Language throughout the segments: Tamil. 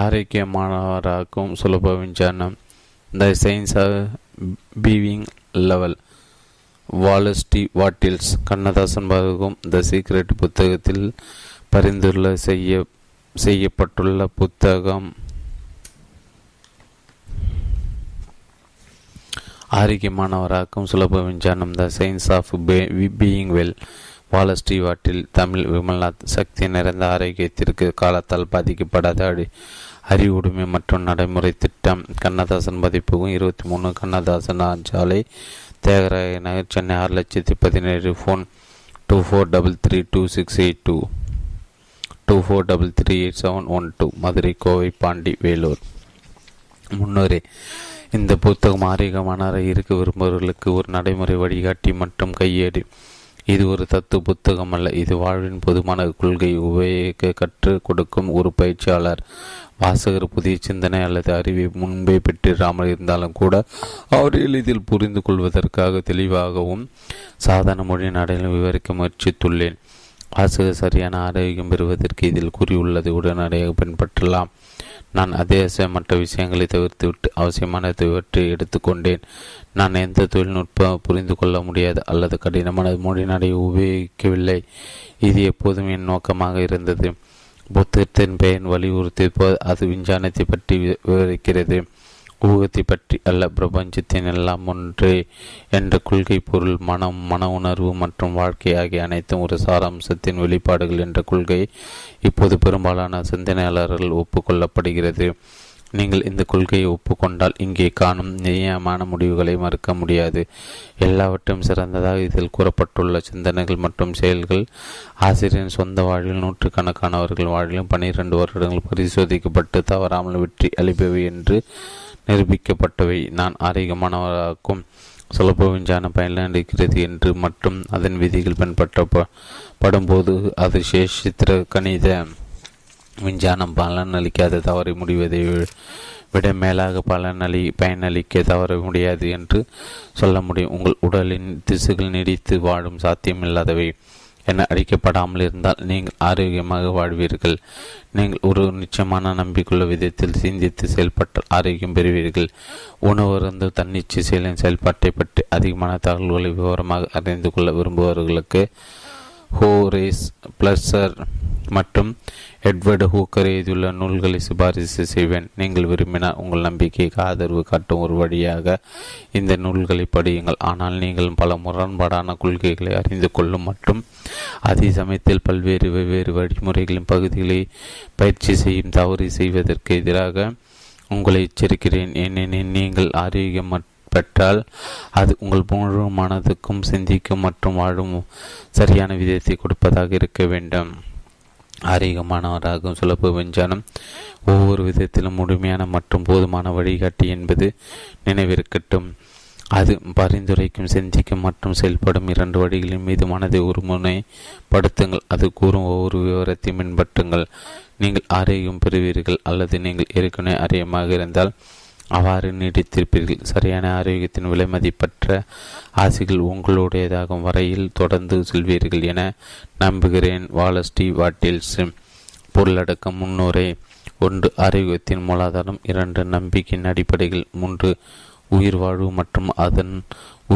ஆரோக்கியமானவராக்கும் சுலபவின் சாரணம் the science of being well Wallace D Wattles. Kannadasan பாருக்கும் த சீக்ரெட் புத்தகத்தில் பரிந்துள்ள செய்யப்பட்டுள்ள புத்தகம் ஆரோக்கியமானவராக்கும் சுலபவின் சாரணம் the science of being well Wallace D Wattles. Tamil Vimalnath. சக்தி நிறைந்த ஆரோக்கியத்திற்கு காலத்தால் பாதிக்கப்படாத அறிவுடைமை மற்றும் நடைமுறை திட்டம். கண்ணதாசன் பதிப்புக்கும் 23 கண்ணதாசன் சாலை, தியாகராய நகர், சென்னை 6,17,000. ஃபோன் 24332682 24338712. மதுரை, கோவை, பாண்டி, வேலூர். முன்னோரே, இந்த புத்தகம் ஆரோக்கியமான இருக்க விரும்புவர்களுக்கு ஒரு நடைமுறை வழிகாட்டி மற்றும் கையேடு. இது ஒரு தத்துவ புத்தகம் அல்ல, இது வாழ்வின் பொதுவான கொள்கை உபயோகிக்க கற்றுக் கொடுக்கும் ஒரு பயிற்சியாளர். வாசகர் புதிய சிந்தனை அல்லது அறிவை முன்பே பெற்றிடாமல் இருந்தாலும் கூட அவர் எளிதில் புரிந்து கொள்வதற்காக தெளிவாகவும் சாதாரண மொழி நடையில் விவரிக்க முயற்சித்துள்ளேன். வாசகர் சரியான ஆரோக்கியம் பெறுவதற்கு இதில் கூறியுள்ளது உடனடியாக பின்பற்றலாம். நான் அத்தியாவசியமற்ற விஷயங்களை தவிர்த்துவிட்டு அவசியமானவற்றை எடுத்துக்கொண்டேன். நான் எந்த தொழில்நுட்பம் புரிந்து கொள்ள முடியாது அல்லது கடினமான மொழிநடையை உபயோகிக்கவில்லை. இது எப்போதும் என் நோக்கமாக இருந்தது. புத்தகத்தின் பெயர் வலியுறுத்திப்போது அது விஞ்ஞானத்தை பற்றி விவரிக்கிறது, ஊகத்தை பற்றி அல்ல. பிரபஞ்சத்தின் எல்லாம் ஒன்றே என்ற கொள்கை பொருள், மனம், மன உணர்வு மற்றும் வாழ்க்கை ஆகிய அனைத்தும் ஒரு சாராம்சத்தின் வெளிப்பாடுகள் என்ற கொள்கை இப்போது பெரும்பாலான சிந்தனையாளர்கள் ஒப்புக்கொள்ளப்படுகிறது. நீங்கள் இந்த கொள்கையை ஒப்புக்கொண்டால் இங்கே காணும் நியாயமான முடிவுகளை மறுக்க முடியாது. எல்லாவற்றையும் சிறந்ததாக இதில் கூறப்பட்டுள்ள சிந்தனைகள் மற்றும் செயல்கள் ஆசிரியரின் சொந்த வாழ்வில், நூற்றுக்கணக்கானவர்கள் வாழ்விலும் 12 வருடங்கள் பரிசோதிக்கப்பட்டு தவறாமல் வெற்றி அளிப்பவை என்று நிரூபிக்கப்பட்டவை. நான் ஆரோக்கியமானவராக்கும் சுலபவிஞ்சான பயனளிக்கிறது என்று மற்றும் அதன் விதிகள் பின்பற்றப்படும்போது அது சேஷித்திர கணித விஞ்ஞானம் பலனளிக்காத தவறை முடிவதை விட மேலாக பயனளிக்க தவற முடியாது என்று சொல்ல முடியும். உங்கள் உடலின் திசுகள் நீடித்து வாழும் சாத்தியமில்லாதவை என அடிக்கப்படாமல் இருந்தால் நீங்கள் ஆரோக்கியமாக வாழ்வீர்கள். நீங்கள் ஒரு நிச்சயமான நம்பிக்கொள்ள விதத்தில் சிந்தித்து செயல்பட்டால் ஆரோக்கியம் பெறுவீர்கள். உணவருந்து தன்னிச்சை செயலின் செயல்பாட்டை பற்றி அதிகமான தகவல்களை விவரமாக அறிந்து கொள்ள விரும்புபவர்களுக்கு ஹோரேஸ் ஃப்ளெச்சர் மற்றும் எட்வர்டு ஹூக்கர் எழுதியுள்ள நூல்களை சிபாரிசு செய்வேன். நீங்கள் விரும்பினால் உங்கள் நம்பிக்கைக்கு ஆதரவு காட்டும் ஒரு வழியாக இந்த நூல்களை படியுங்கள். ஆனால் நீங்கள் பல முரண்பாடான கொள்கைகளை அறிந்து கொள்ளும் மற்றும் அதே சமயத்தில் வெவ்வேறு வழிமுறைகளின் பகுதிகளை பயிற்சி செய்யும் தவறு செய்வதற்கு எதிராக உங்களை எச்சரிக்கிறேன். ஏனெனில் நீங்கள் ஆரோக்கியம் பெற்றால் அது உங்கள் முழு மனதுக்கும் சிந்திக்கும் மற்றும் வாழும் சரியான விதத்தை கொடுப்பதாக இருக்க வேண்டும். ஆரோக்கியமானவராகும் சுலப விஞ்ஞானம் ஒவ்வொரு விதத்திலும் முழுமையான மற்றும் போதுமான வழிகாட்டி என்பது நினைவிருக்கட்டும். அது பரிந்துரைக்கும், சிந்திக்கும் மற்றும் செயல்படும் 2 வழிகளின் மீது மனதை ஒருமுனைப்படுத்துங்கள். அது கூறும் ஒவ்வொரு விவரத்தையும் பின்பற்றுங்கள். நீங்கள் ஆரோக்கியம் பெறுவீர்கள் அல்லது நீங்கள் ஏற்கனவே ஆரோக்கியமாக இருந்தால் அவ்வாறு நீடித்திருப்பீர்கள். சரியான ஆரோக்கியத்தின் விலை மதிப்பற்ற ஆசைகள் உங்களுடையதாகும் வரையில் தொடர்ந்து செல்வீர்கள் என நம்புகிறேன். Wallace D Wattles. பொருளடக்கம் முன்னுரை. 1. ஆரோக்கியத்தின் மூலாதாரம். 2. நம்பிக்கையின் அடிப்படைகள். 3. உயிர் வாழ்வு மற்றும் அதன்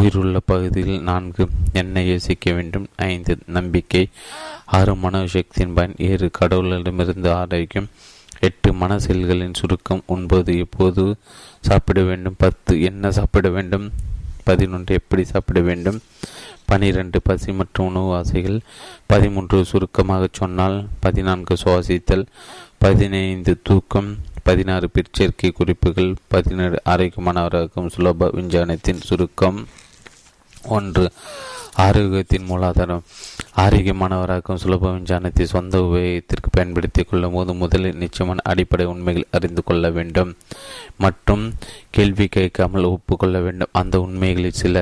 உயிருள்ள பகுதியில். 4. என்ன யோசிக்க வேண்டும். 5. நம்பிக்கை. 6. மனோசக்தியின் பயன். 7. கடவுளிடமிருந்து ஆரோக்கியம். 8. மன செயல்களின் சுருக்கம். 9. எப்போது சாப்பிட வேண்டும். 10. என்ன சாப்பிட வேண்டும். 11. எப்படி சாப்பிட வேண்டும். 12. பசி மற்றும் உணவு ஆசைகள். 13. சுருக்கமாக சொன்னால். 14. சுவாசித்தல். 15. தூக்கம். 16. பிற்சேர்க்கை குறிப்புகள். 17. ஆரோக்கியமானவராகும் சுலப விஞ்ஞானத்தின் சுருக்கம். 1. ஆரோக்கியத்தின் மூலாதாரம். ஆரோக்கியமானவராக்கும் சுலப விஞ்ஞானத்தை சொந்த உபயோகத்திற்கு பயன்படுத்திக் கொள்ளும் போது முதலில் நிச்சயமான அடிப்படை உண்மைகள் அறிந்து கொள்ள வேண்டும் மற்றும் கேள்வி கேட்காமல் ஒப்புக்கொள்ள வேண்டும். அந்த உண்மைகளில் சில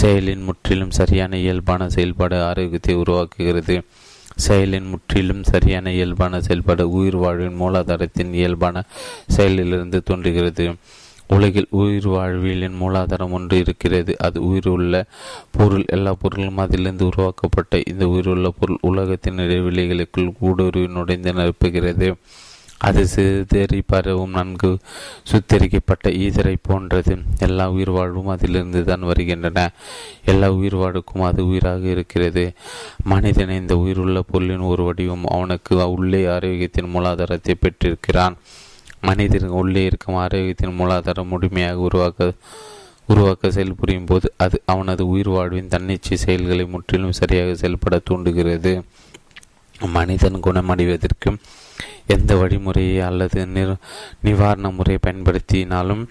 செயலின் முற்றிலும் சரியான இயல்பான செயல்பாடு ஆரோக்கியத்தை உருவாக்குகிறது. செயலின் முற்றிலும் சரியான இயல்பான செயல்பாடு உயிர் வாழ்வின் மூலாதாரத்தின் இயல்பான செயலிலிருந்து தோன்றுகிறது. உலகில் உயிர் வாழ்வியலின் மூலாதாரம் ஒன்று இருக்கிறது. அது உயிர் உள்ள பொருள். எல்லா பொருளும் அதிலிருந்து உருவாக்கப்பட்ட இந்த உயிருள்ள பொருள் உலகத்தின் இடைவெளிகளுக்குள் ஊடுருவி நுழைந்து நிரப்புகிறது. அது சிதறி பரவும் நன்கு சுத்தரிக்கப்பட்ட ஈதரை போன்றது. எல்லா உயிர் வாழ்வும் அதிலிருந்து தான் வருகின்றன. எல்லா உயிர் வாழ்வுக்கும் அது உயிராக இருக்கிறது. மனிதன் இந்த உயிருள்ள பொருளின் ஒரு வடிவம். அவனுக்கு உள்ளே ஆரோக்கியத்தின் மூலாதாரத்தை பெற்றிருக்கிறான். மனிதன் உள்ளே இருக்கும் ஆரோக்கியத்தின் மூலாதாரம் முழுமையாக உருவாக்க செயல்புரியும் போது அது அவனது உயிர் வாழ்வின் தன்னிச்சை செயல்களை முற்றிலும் சரியாக செயல்பட தூண்டுகிறது. மனிதன் குணமடைவதற்கு எந்த வழிமுறையை அல்லது நிவாரண முறையை பயன்படுத்தினாலும்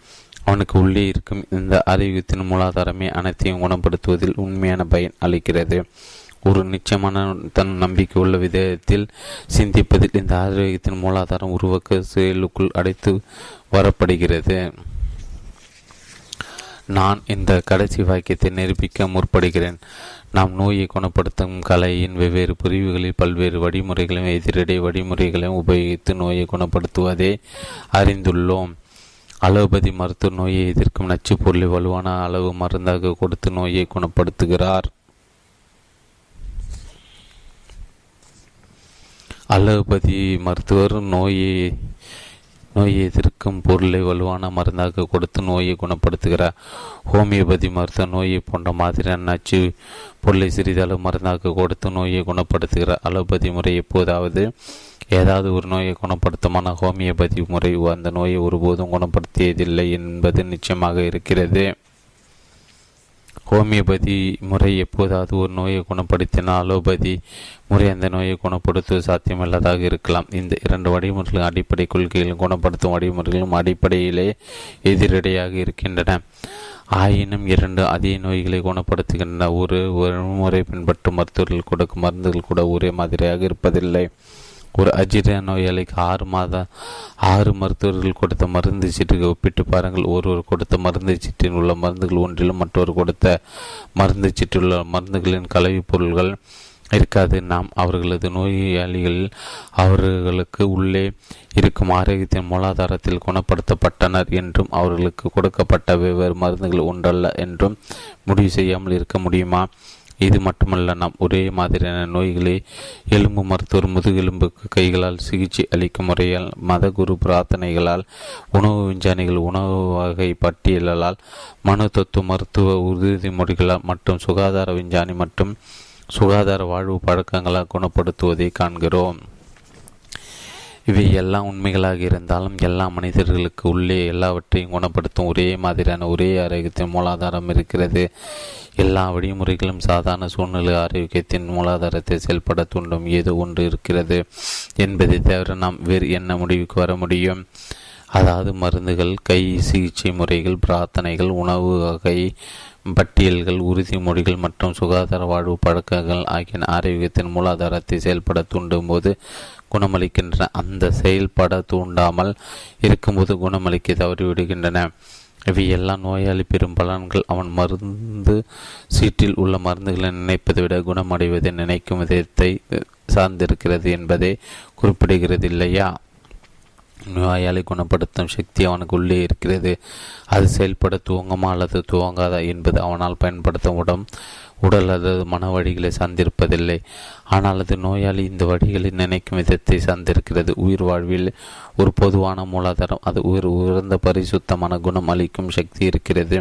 அவனுக்கு உள்ளே இருக்கும் இந்த ஆரோக்கியத்தின் மூலாதாரமே அனைத்தையும் குணப்படுத்துவதில் உண்மையான பயன் அளிக்கிறது. ஒரு நிச்சயமான தன் நம்பிக்கை உள்ள விதத்தில் சிந்திப்பதில் இந்த ஆரோக்கியத்தின் மூலாதாரம் உருவாக்க செயலுக்குள் அடைத்து வரப்படுகிறது. நான் இந்த கடைசி வாக்கியத்தை நிரூபிக்க முற்படுகிறேன். நாம் நோயை குணப்படுத்தும் கலையின் வெவ்வேறு பிரிவுகளில் பல்வேறு வழிமுறைகளையும் எதிரடை வழிமுறைகளையும் உபயோகித்து நோயை குணப்படுத்துவதை அறிந்துள்ளோம். அலோபதி மருத்துவ நோயை எதிர்க்கும் நச்சு பொருளை வலுவான அளவு மருந்தாக கொடுத்து நோயை குணப்படுத்துகிறார். அலோபதி மருத்துவர் நோயை எதிர்க்கும் பொருளை வலுவான மருந்தாக கொடுத்து நோயை குணப்படுத்துகிறார். ஹோமியோபதி மருத்துவ நோயை போன்ற மாதிரியான நச்சு பொருளை சிறிதளவு மருந்தாக கொடுத்து நோயை குணப்படுத்துகிறார். அலோபதி முறை எப்போதாவது ஏதாவது ஒரு நோயை குணப்படுத்துமான ஹோமியோபதி முறை அந்த நோயை ஒருபோதும் குணப்படுத்தியதில்லை என்பது நிச்சயமாக இருக்கிறது. ஹோமியோபதி முறை எப்போதாவது ஒரு நோயை குணப்படுத்தின அலோபதி முறை அந்த நோயை குணப்படுத்துவது சாத்தியமில்லாதாக இருக்கலாம். இந்த இரண்டு வழிமுறைகளும் அடிப்படை கொள்கைகளும் குணப்படுத்தும் வழிமுறைகளும் அடிப்படையிலே எதிரடையாக இருக்கின்றன. ஆயினும் இரண்டு அதிக நோய்களை குணப்படுத்துகின்றன. ஒரு முறை பின்பற்றும் மருத்துவர்கள் கொடுக்கும் மருந்துகள் கூட ஒரே மாதிரியாக இருப்பதில்லை. ஒரு அஜீரண நோயாளிக்கு 6 மருத்துவர்கள் கொடுத்த மருந்து சீட்டுக்கு ஒப்பிட்டு பாருங்கள். ஒருவர் கொடுத்த மருந்து சீட்டில் உள்ள மருந்துகள் ஒன்றிலும் மற்றொரு கொடுத்த மருந்து சீட்டில் உள்ள மருந்துகளின் கலவைப் பொருள்கள் இருக்காது. நாம் அவர்களது நோயாளிகள் அவர்களுக்கு உள்ளே இருக்கும் ஆரோக்கியத்தின் மூலாதாரத்தில் குணப்படுத்தப்பட்டனர் என்றும் அவர்களுக்கு கொடுக்கப்பட்ட வெவ்வேறு மருந்துகள் ஒன்றல்ல என்றும் முடிவு செய்யாமல் இருக்க முடியுமா? இது மட்டுமல்ல, நாம் ஒரே மாதிரியான நோய்களை எலும்பு மருத்துவர் முதுகெலும்புக்கு கைகளால் சிகிச்சை அளிக்கும் முறையால், மத குரு பிரார்த்தனைகளால், உணவு விஞ்ஞானிகள் உணவு வகை பட்டியலால், மனு தத்துவ மருத்துவ உறுதிமொழிகளால் மற்றும் சுகாதார விஞ்ஞானி மற்றும் சுகாதார வாழ்வு பழக்கங்களால் குணப்படுத்துவதை காண்கிறோம். இவை எல்லாம் உண்மைகளாக இருந்தாலும் எல்லா மனிதர்களுக்கு உள்ளே எல்லாவற்றையும் குணப்படுத்தும் ஒரே மாதிரியான ஒரே ஆரோக்கியத்தின் மூலாதாரம் இருக்கிறது. எல்லா வழிமுறைகளும் சாதாரண சூழ்நிலை ஆரோக்கியத்தின் மூலாதாரத்தை செயல்பட தூண்டும் ஏதோ ஒன்று இருக்கிறது என்பதை தவிர நாம் வேறு என்ன முடிவுக்கு வர முடியும்? அதாவது மருந்துகள், கை சிகிச்சை முறைகள், பிரார்த்தனைகள், உணவு வகை பட்டியல்கள், உறுதிமொழிகள் மற்றும் சுகாதார வாழ்வு பழக்கங்கள் ஆகிய ஆரோக்கியத்தின் மூலாதாரத்தை செயல்பட தூண்டும் போது குணமளிக்கின்றன. அந்த செயல்பட தூண்டாமல் இருக்கும்போது குணமளிக்க தவறிவிடுகின்றன. இவை எல்லா நோயாளி பெறும் பலன்கள் அவன் மருந்து சீட்டில் உள்ள மருந்துகளை நினைப்பதை விட குணமடைவதை நினைக்கும் விதத்தை சார்ந்திருக்கிறது என்பதை குறிப்பிடுகிறது இல்லையா? நோயாளி குணப்படுத்தும் சக்தி அவனுக்கு உள்ளே இருக்கிறது. அது செயல்பட துவங்குமா அல்லது துவங்காதா என்பது அவனால் பயன்படுத்தப்படும் உடல் அல்லது மன வழிகளை சார்ந்திருப்பதில்லை. ஆனால் அது நோயாளி இந்த வழிகளை நினைக்கும் விதத்தை சார்ந்திருக்கிறது. உயிர் வாழ்வில் ஒரு பொதுவான மூலாதாரம், அது உயிர் உயர்ந்த பரிசுத்தமான குணம் அளிக்கும் சக்தி இருக்கிறது.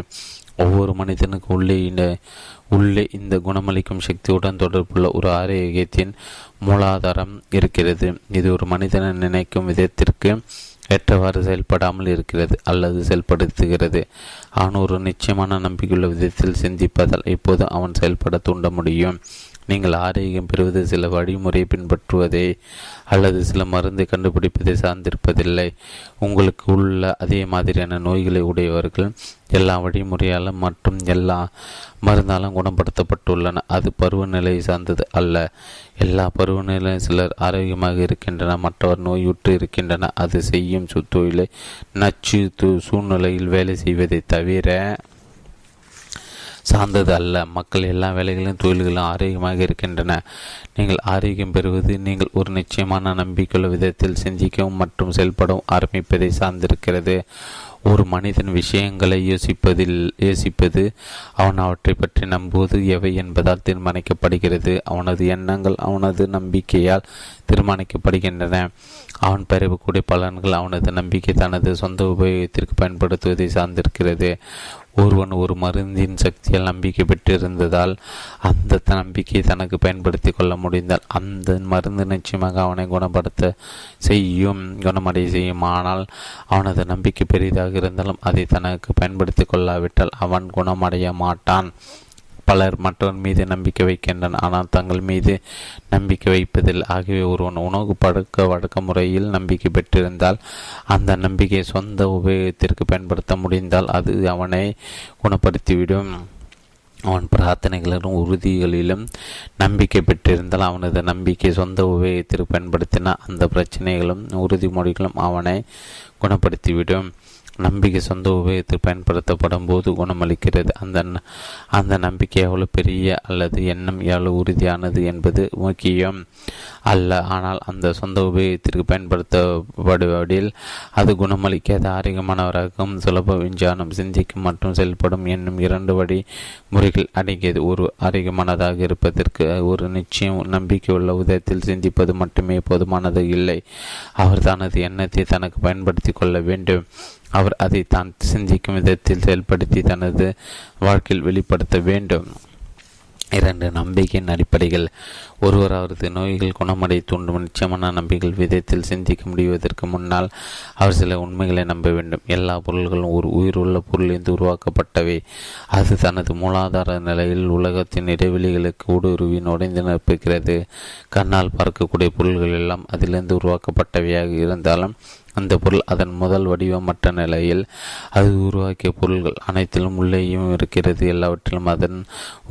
ஒவ்வொரு மனிதனுக்கு உள்ளே இந்த குணமளிக்கும் சக்தியுடன் தொடர்புள்ள ஒரு ஆரோக்கியத்தின் மூலாதாரம் இருக்கிறது. இது ஒரு மனிதனை நினைக்கும் விதத்திற்கு ஏற்றவாறு செயல்படாமல் இருக்கிறது அல்லது செயல்படுத்துகிறது. அவன் ஒரு நிச்சயமான நம்பிக்கையுள்ள விதத்தில் சிந்திப்பதால் இப்போது அவன் செயல்பட தூண்ட முடியும். நீங்கள் ஆரோக்கியம் பெறுவது சில வழிமுறையை பின்பற்றுவதை அல்லது சில மருந்தை கண்டுபிடிப்பதை சார்ந்திருப்பதில்லை. உங்களுக்கு உள்ள அதே மாதிரியான நோய்களை உடையவர்கள் எல்லா வழிமுறையாலும் மற்றும் எல்லா மருந்தாலும் குணப்படுத்தப்பட்டுள்ளன. அது பருவநிலையை சார்ந்தது அல்ல. எல்லா பருவநிலையும் சிலர் ஆரோக்கியமாக இருக்கின்றன, மற்றவர் நோயுற்று இருக்கின்றன. அது செய்யும் தொழிலை நச்சு சூழ்நிலையில் வேலை செய்வதை தவிர சார்ந்தது அல்ல. மக்கள் எல்லா வேலைகளிலும் தொழில்களும் ஆரோக்கியமாக இருக்கின்றன. நீங்கள் ஆரோக்கியம் பெறுவது நீங்கள் ஒரு நிச்சயமான நம்பிக்கையுள்ள விதத்தில் சிந்திக்கவும் மற்றும் செயல்படவும் ஆரம்பிப்பதை சார்ந்திருக்கிறது. ஒரு மனிதன் விஷயங்களை யோசிப்பது அவன் அவற்றை பற்றி நம்புவது எவை என்பதால் தீர்மானிக்கப்படுகிறது. அவனது எண்ணங்கள் அவனது நம்பிக்கையால் தீர்மானிக்கப்படுகின்றன. அவன் பெறக்கூடிய பலன்கள் அவனது நம்பிக்கை தனது சொந்த உபயோகத்திற்கு பயன்படுத்துவதை சார்ந்திருக்கிறது. ஒருவன் ஒரு மருந்தின் சக்தியால் நம்பிக்கை பெற்றிருந்ததால் அந்த நம்பிக்கையை தனக்கு பயன்படுத்தி கொள்ள முடிந்தால் அந்த மருந்து நிச்சயமாக அவனை குணமடைய செய்யும். ஆனால் அவனது நம்பிக்கை பெரிதாக இருந்தாலும் அதை தனக்கு பயன்படுத்தி கொள்ளாவிட்டால் அவன் குணமடைய மாட்டான். பலர் மற்றவன் மீது நம்பிக்கை வைக்கின்றனர், ஆனால் தங்கள் மீது நம்பிக்கை வைப்பதில். ஆகியவை ஒருவன் உணவு பழக்க வழக்க முறையில் நம்பிக்கை பெற்றிருந்தால் அந்த நம்பிக்கையை சொந்த உபயோகத்திற்கு பயன்படுத்த முடிந்தால் அது அவனை குணப்படுத்திவிடும். அவன் பிரார்த்தனைகளிலும் உறுதிகளிலும் நம்பிக்கை பெற்றிருந்தால் அவனது நம்பிக்கை சொந்த உபயோகத்திற்கு பயன்படுத்தினால் அந்த பிரச்சனைகளும் உறுதிமொழிகளும் அவனை குணப்படுத்திவிடும். நம்பிக்கை சொந்த உபயோகத்தில் பயன்படுத்தப்படும் போது குணமளிக்கிறது. அந்த நம்பிக்கை எவ்வளவு பெரிய அல்லது எண்ணம் எவ்வளவு உறுதியானது என்பது முக்கியம் அல்ல. ஆனால் அந்த சொந்த உபயோகத்திற்கு பயன்படுத்தப்படுவதில் அது குணமளிக்காத ஆரோக்கியமானவராகவும் சுலப விஞ்ஞானம் சிந்திக்கும் மற்றும் செயல்படும் என்னும் இரண்டு வழி முறைகள் அடங்கியது. ஒரு ஆரோக்கியமானதாக இருப்பதற்கு ஒரு நிச்சயம் நம்பிக்கை உள்ள உதயத்தில் சிந்திப்பது மட்டுமே போதுமானது இல்லை. அவர் தனது எண்ணத்தை தனக்கு பயன்படுத்தி கொள்ள வேண்டும். அவர் அதை தான் சிந்திக்கும் விதத்தில் செயல்படுத்தி தனது வாழ்க்கையில் வெளிப்படுத்த வேண்டும். இரண்டு, நம்பிக்கையின் அடிப்படைகள். ஒருவர் அவரது நோய்கள் குணமடைய தூண்டும் நிச்சயமான நம்பிக்கைகள் விதத்தில் சிந்திக்க முடிவதற்கு முன்னால் அவர் சில உண்மைகளை நம்ப வேண்டும். எல்லா பொருள்களும் ஒரு உயிருள்ள பொருளிலிருந்து உருவாக்கப்பட்டவை. அது தனது மூலாதார நிலையில் உலகத்தின் இடைவெளிகளுக்கு ஊடுருவி நுழைந்து நிற்பிக்கிறது. கண்ணால் பார்க்கக்கூடிய பொருள்கள் எல்லாம் அதிலிருந்து உருவாக்கப்பட்டவையாக இருந்தாலும் அந்த பொருள் அதன் முதல் வடிவமற்ற நிலையில் அது உருவாக்கிய பொருள்கள் அனைத்திலும் உள்ளேயும் இருக்கிறது. எல்லாவற்றிலும் அதன்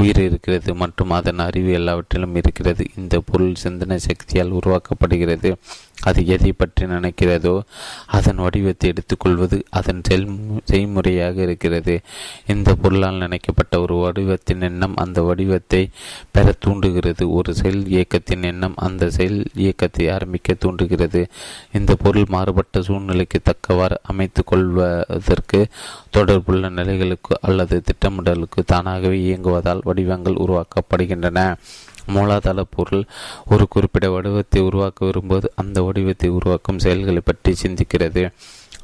உயிர் இருக்கிறது மற்றும் அதன் அறிவு எல்லாவற்றிலும் இருக்கிறது. இந்த பொருள் சிந்தனை சக்தியால் உருவாக்கப்படுகிறது. அது எதை பற்றி நினைக்கிறதோ அதன் வடிவத்தை எடுத்துக்கொள்வது அதன் செய்முறையாக இருக்கிறது. இந்த பொருளால் நினைக்கப்பட்ட ஒரு வடிவத்தின் எண்ணம் அந்த வடிவத்தை பெற தூண்டுகிறது. ஒரு செயல் இயக்கத்தின் எண்ணம் அந்த செயல் இயக்கத்தை ஆரம்பிக்க தூண்டுகிறது. இந்த பொருள் மாறுபட்ட சூழ்நிலைக்கு தக்கவாறு அமைத்து கொள்வதற்கு தொடர்புள்ள நிலைகளுக்கு அல்லது திட்டமிடலுக்கு தானாகவே இயங்குவதால் வடிவங்கள் உருவாக்கப்படுகின்றன. மூலாதார பொருள் ஒரு குறிப்பிட்ட வடிவத்தை உருவாக்க விரும்புவது அந்த வடிவத்தை உருவாக்கும் செயல்களை பற்றி சிந்திக்கிறது.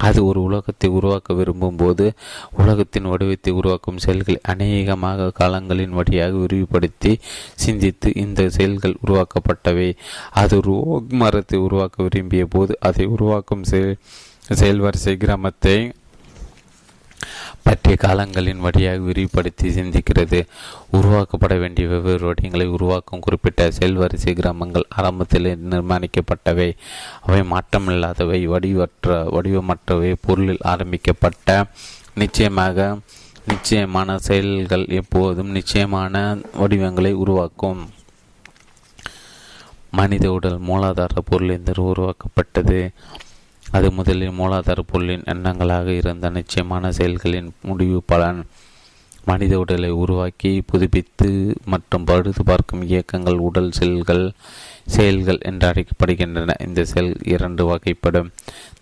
அது ஒரு உலகத்தை உருவாக்க விரும்பும் போது உலகத்தின் வடிவத்தை உருவாக்கும் செயல்களை அநேகமாக காலங்களின் வழியாக விரிவுபடுத்தி சிந்தித்து இந்த செயல்கள் உருவாக்கப்பட்டவை. அது ஒரு மரத்தை உருவாக்க விரும்பிய போது அதை உருவாக்கும் செயல்வரிசை கிராமத்தை பற்றிய காலங்களின் வழியாக விரிவுபடுத்தி சிந்திக்கிறது. உருவாக்கப்பட வேண்டிய வெவ்வேறு வடிவங்களை உருவாக்கும் குறிப்பிட்ட செயல்வரிசை கிராமங்கள் ஆரம்பத்தில் நிர்மாணிக்கப்பட்டவை. அவை மாற்றமில்லாதவை, வடிவமற்றவை. பொருளில் ஆரம்பிக்கப்பட்ட நிச்சயமான செயல்கள் எப்போதும் நிச்சயமான வடிவங்களை உருவாக்கும். மனித உடல் மூலாதார பொருளிலிருந்து உருவாக்கப்பட்டது. அது முதலில் மூலாதார பொருளின் எண்ணங்களாக இருந்த நிச்சயமான செயல்களின் முடிவு பலன். மனித உடலை உருவாக்கி புதுப்பித்து மற்றும் பழுது பார்க்கும் இயக்கங்கள் உடல் செயல்கள் என்று அழைக்கப்படுகின்றன. இந்த செயல் இரண்டு வகைப்படும்: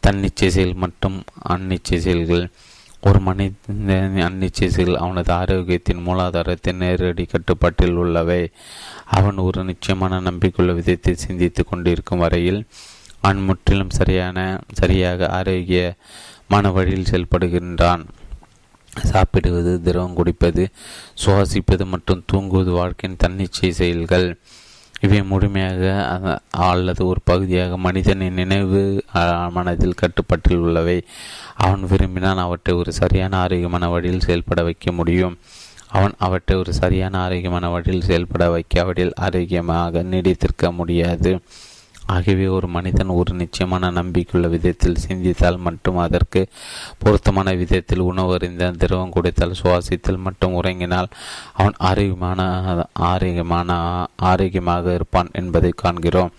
தன்னிச்சை செயல் மற்றும் அந்நிச்சை செயல்கள். ஒரு மனித அந்நிச்சை செயல் அவனது ஆரோக்கியத்தின் மூலாதாரத்தின் நேரடி கட்டுப்பாட்டில் உள்ளவை. அவன் ஒரு நிச்சயமான நம்பிக்கையுள்ள விதத்தை சிந்தித்து கொண்டிருக்கும் வரையில் அவன் முற்றிலும் சரியாக ஆரோக்கியமான வழியில் செயல்படுகின்றான். சாப்பிடுவது, திரவம் குடிப்பது, சுவாசிப்பது மற்றும் தூங்குவது வாழ்க்கையின் தன்னிச்சை செயல்கள். இவை முழுமையாக அல்லது ஒரு பகுதியாக மனிதனின் நினைவு மனதில் கட்டுப்பாட்டில் உள்ளவை. அவன் விரும்பினால் அவற்றை ஒரு சரியான ஆரோக்கியமான வழியில் செயல்பட வைக்க முடியும். அவன் அவற்றை ஒரு சரியான ஆரோக்கியமான வழியில் செயல்பட வைக்காவிடில் ஆரோக்கியமாக நீடித்திருக்க முடியாது. ஆகவே ஒரு மனிதன் ஒரு நிச்சயமான நம்பிக்கையுள்ள விதத்தில் சிந்தித்தால் மற்றும் அதற்கு பொருத்தமான விதத்தில் உணவறிந்த திரவம் குடித்தால், சுவாசித்தல் மற்றும் உறங்கினால் அவன் ஆரோக்கியமாக இருப்பான் என்பதை காண்கிறோம்.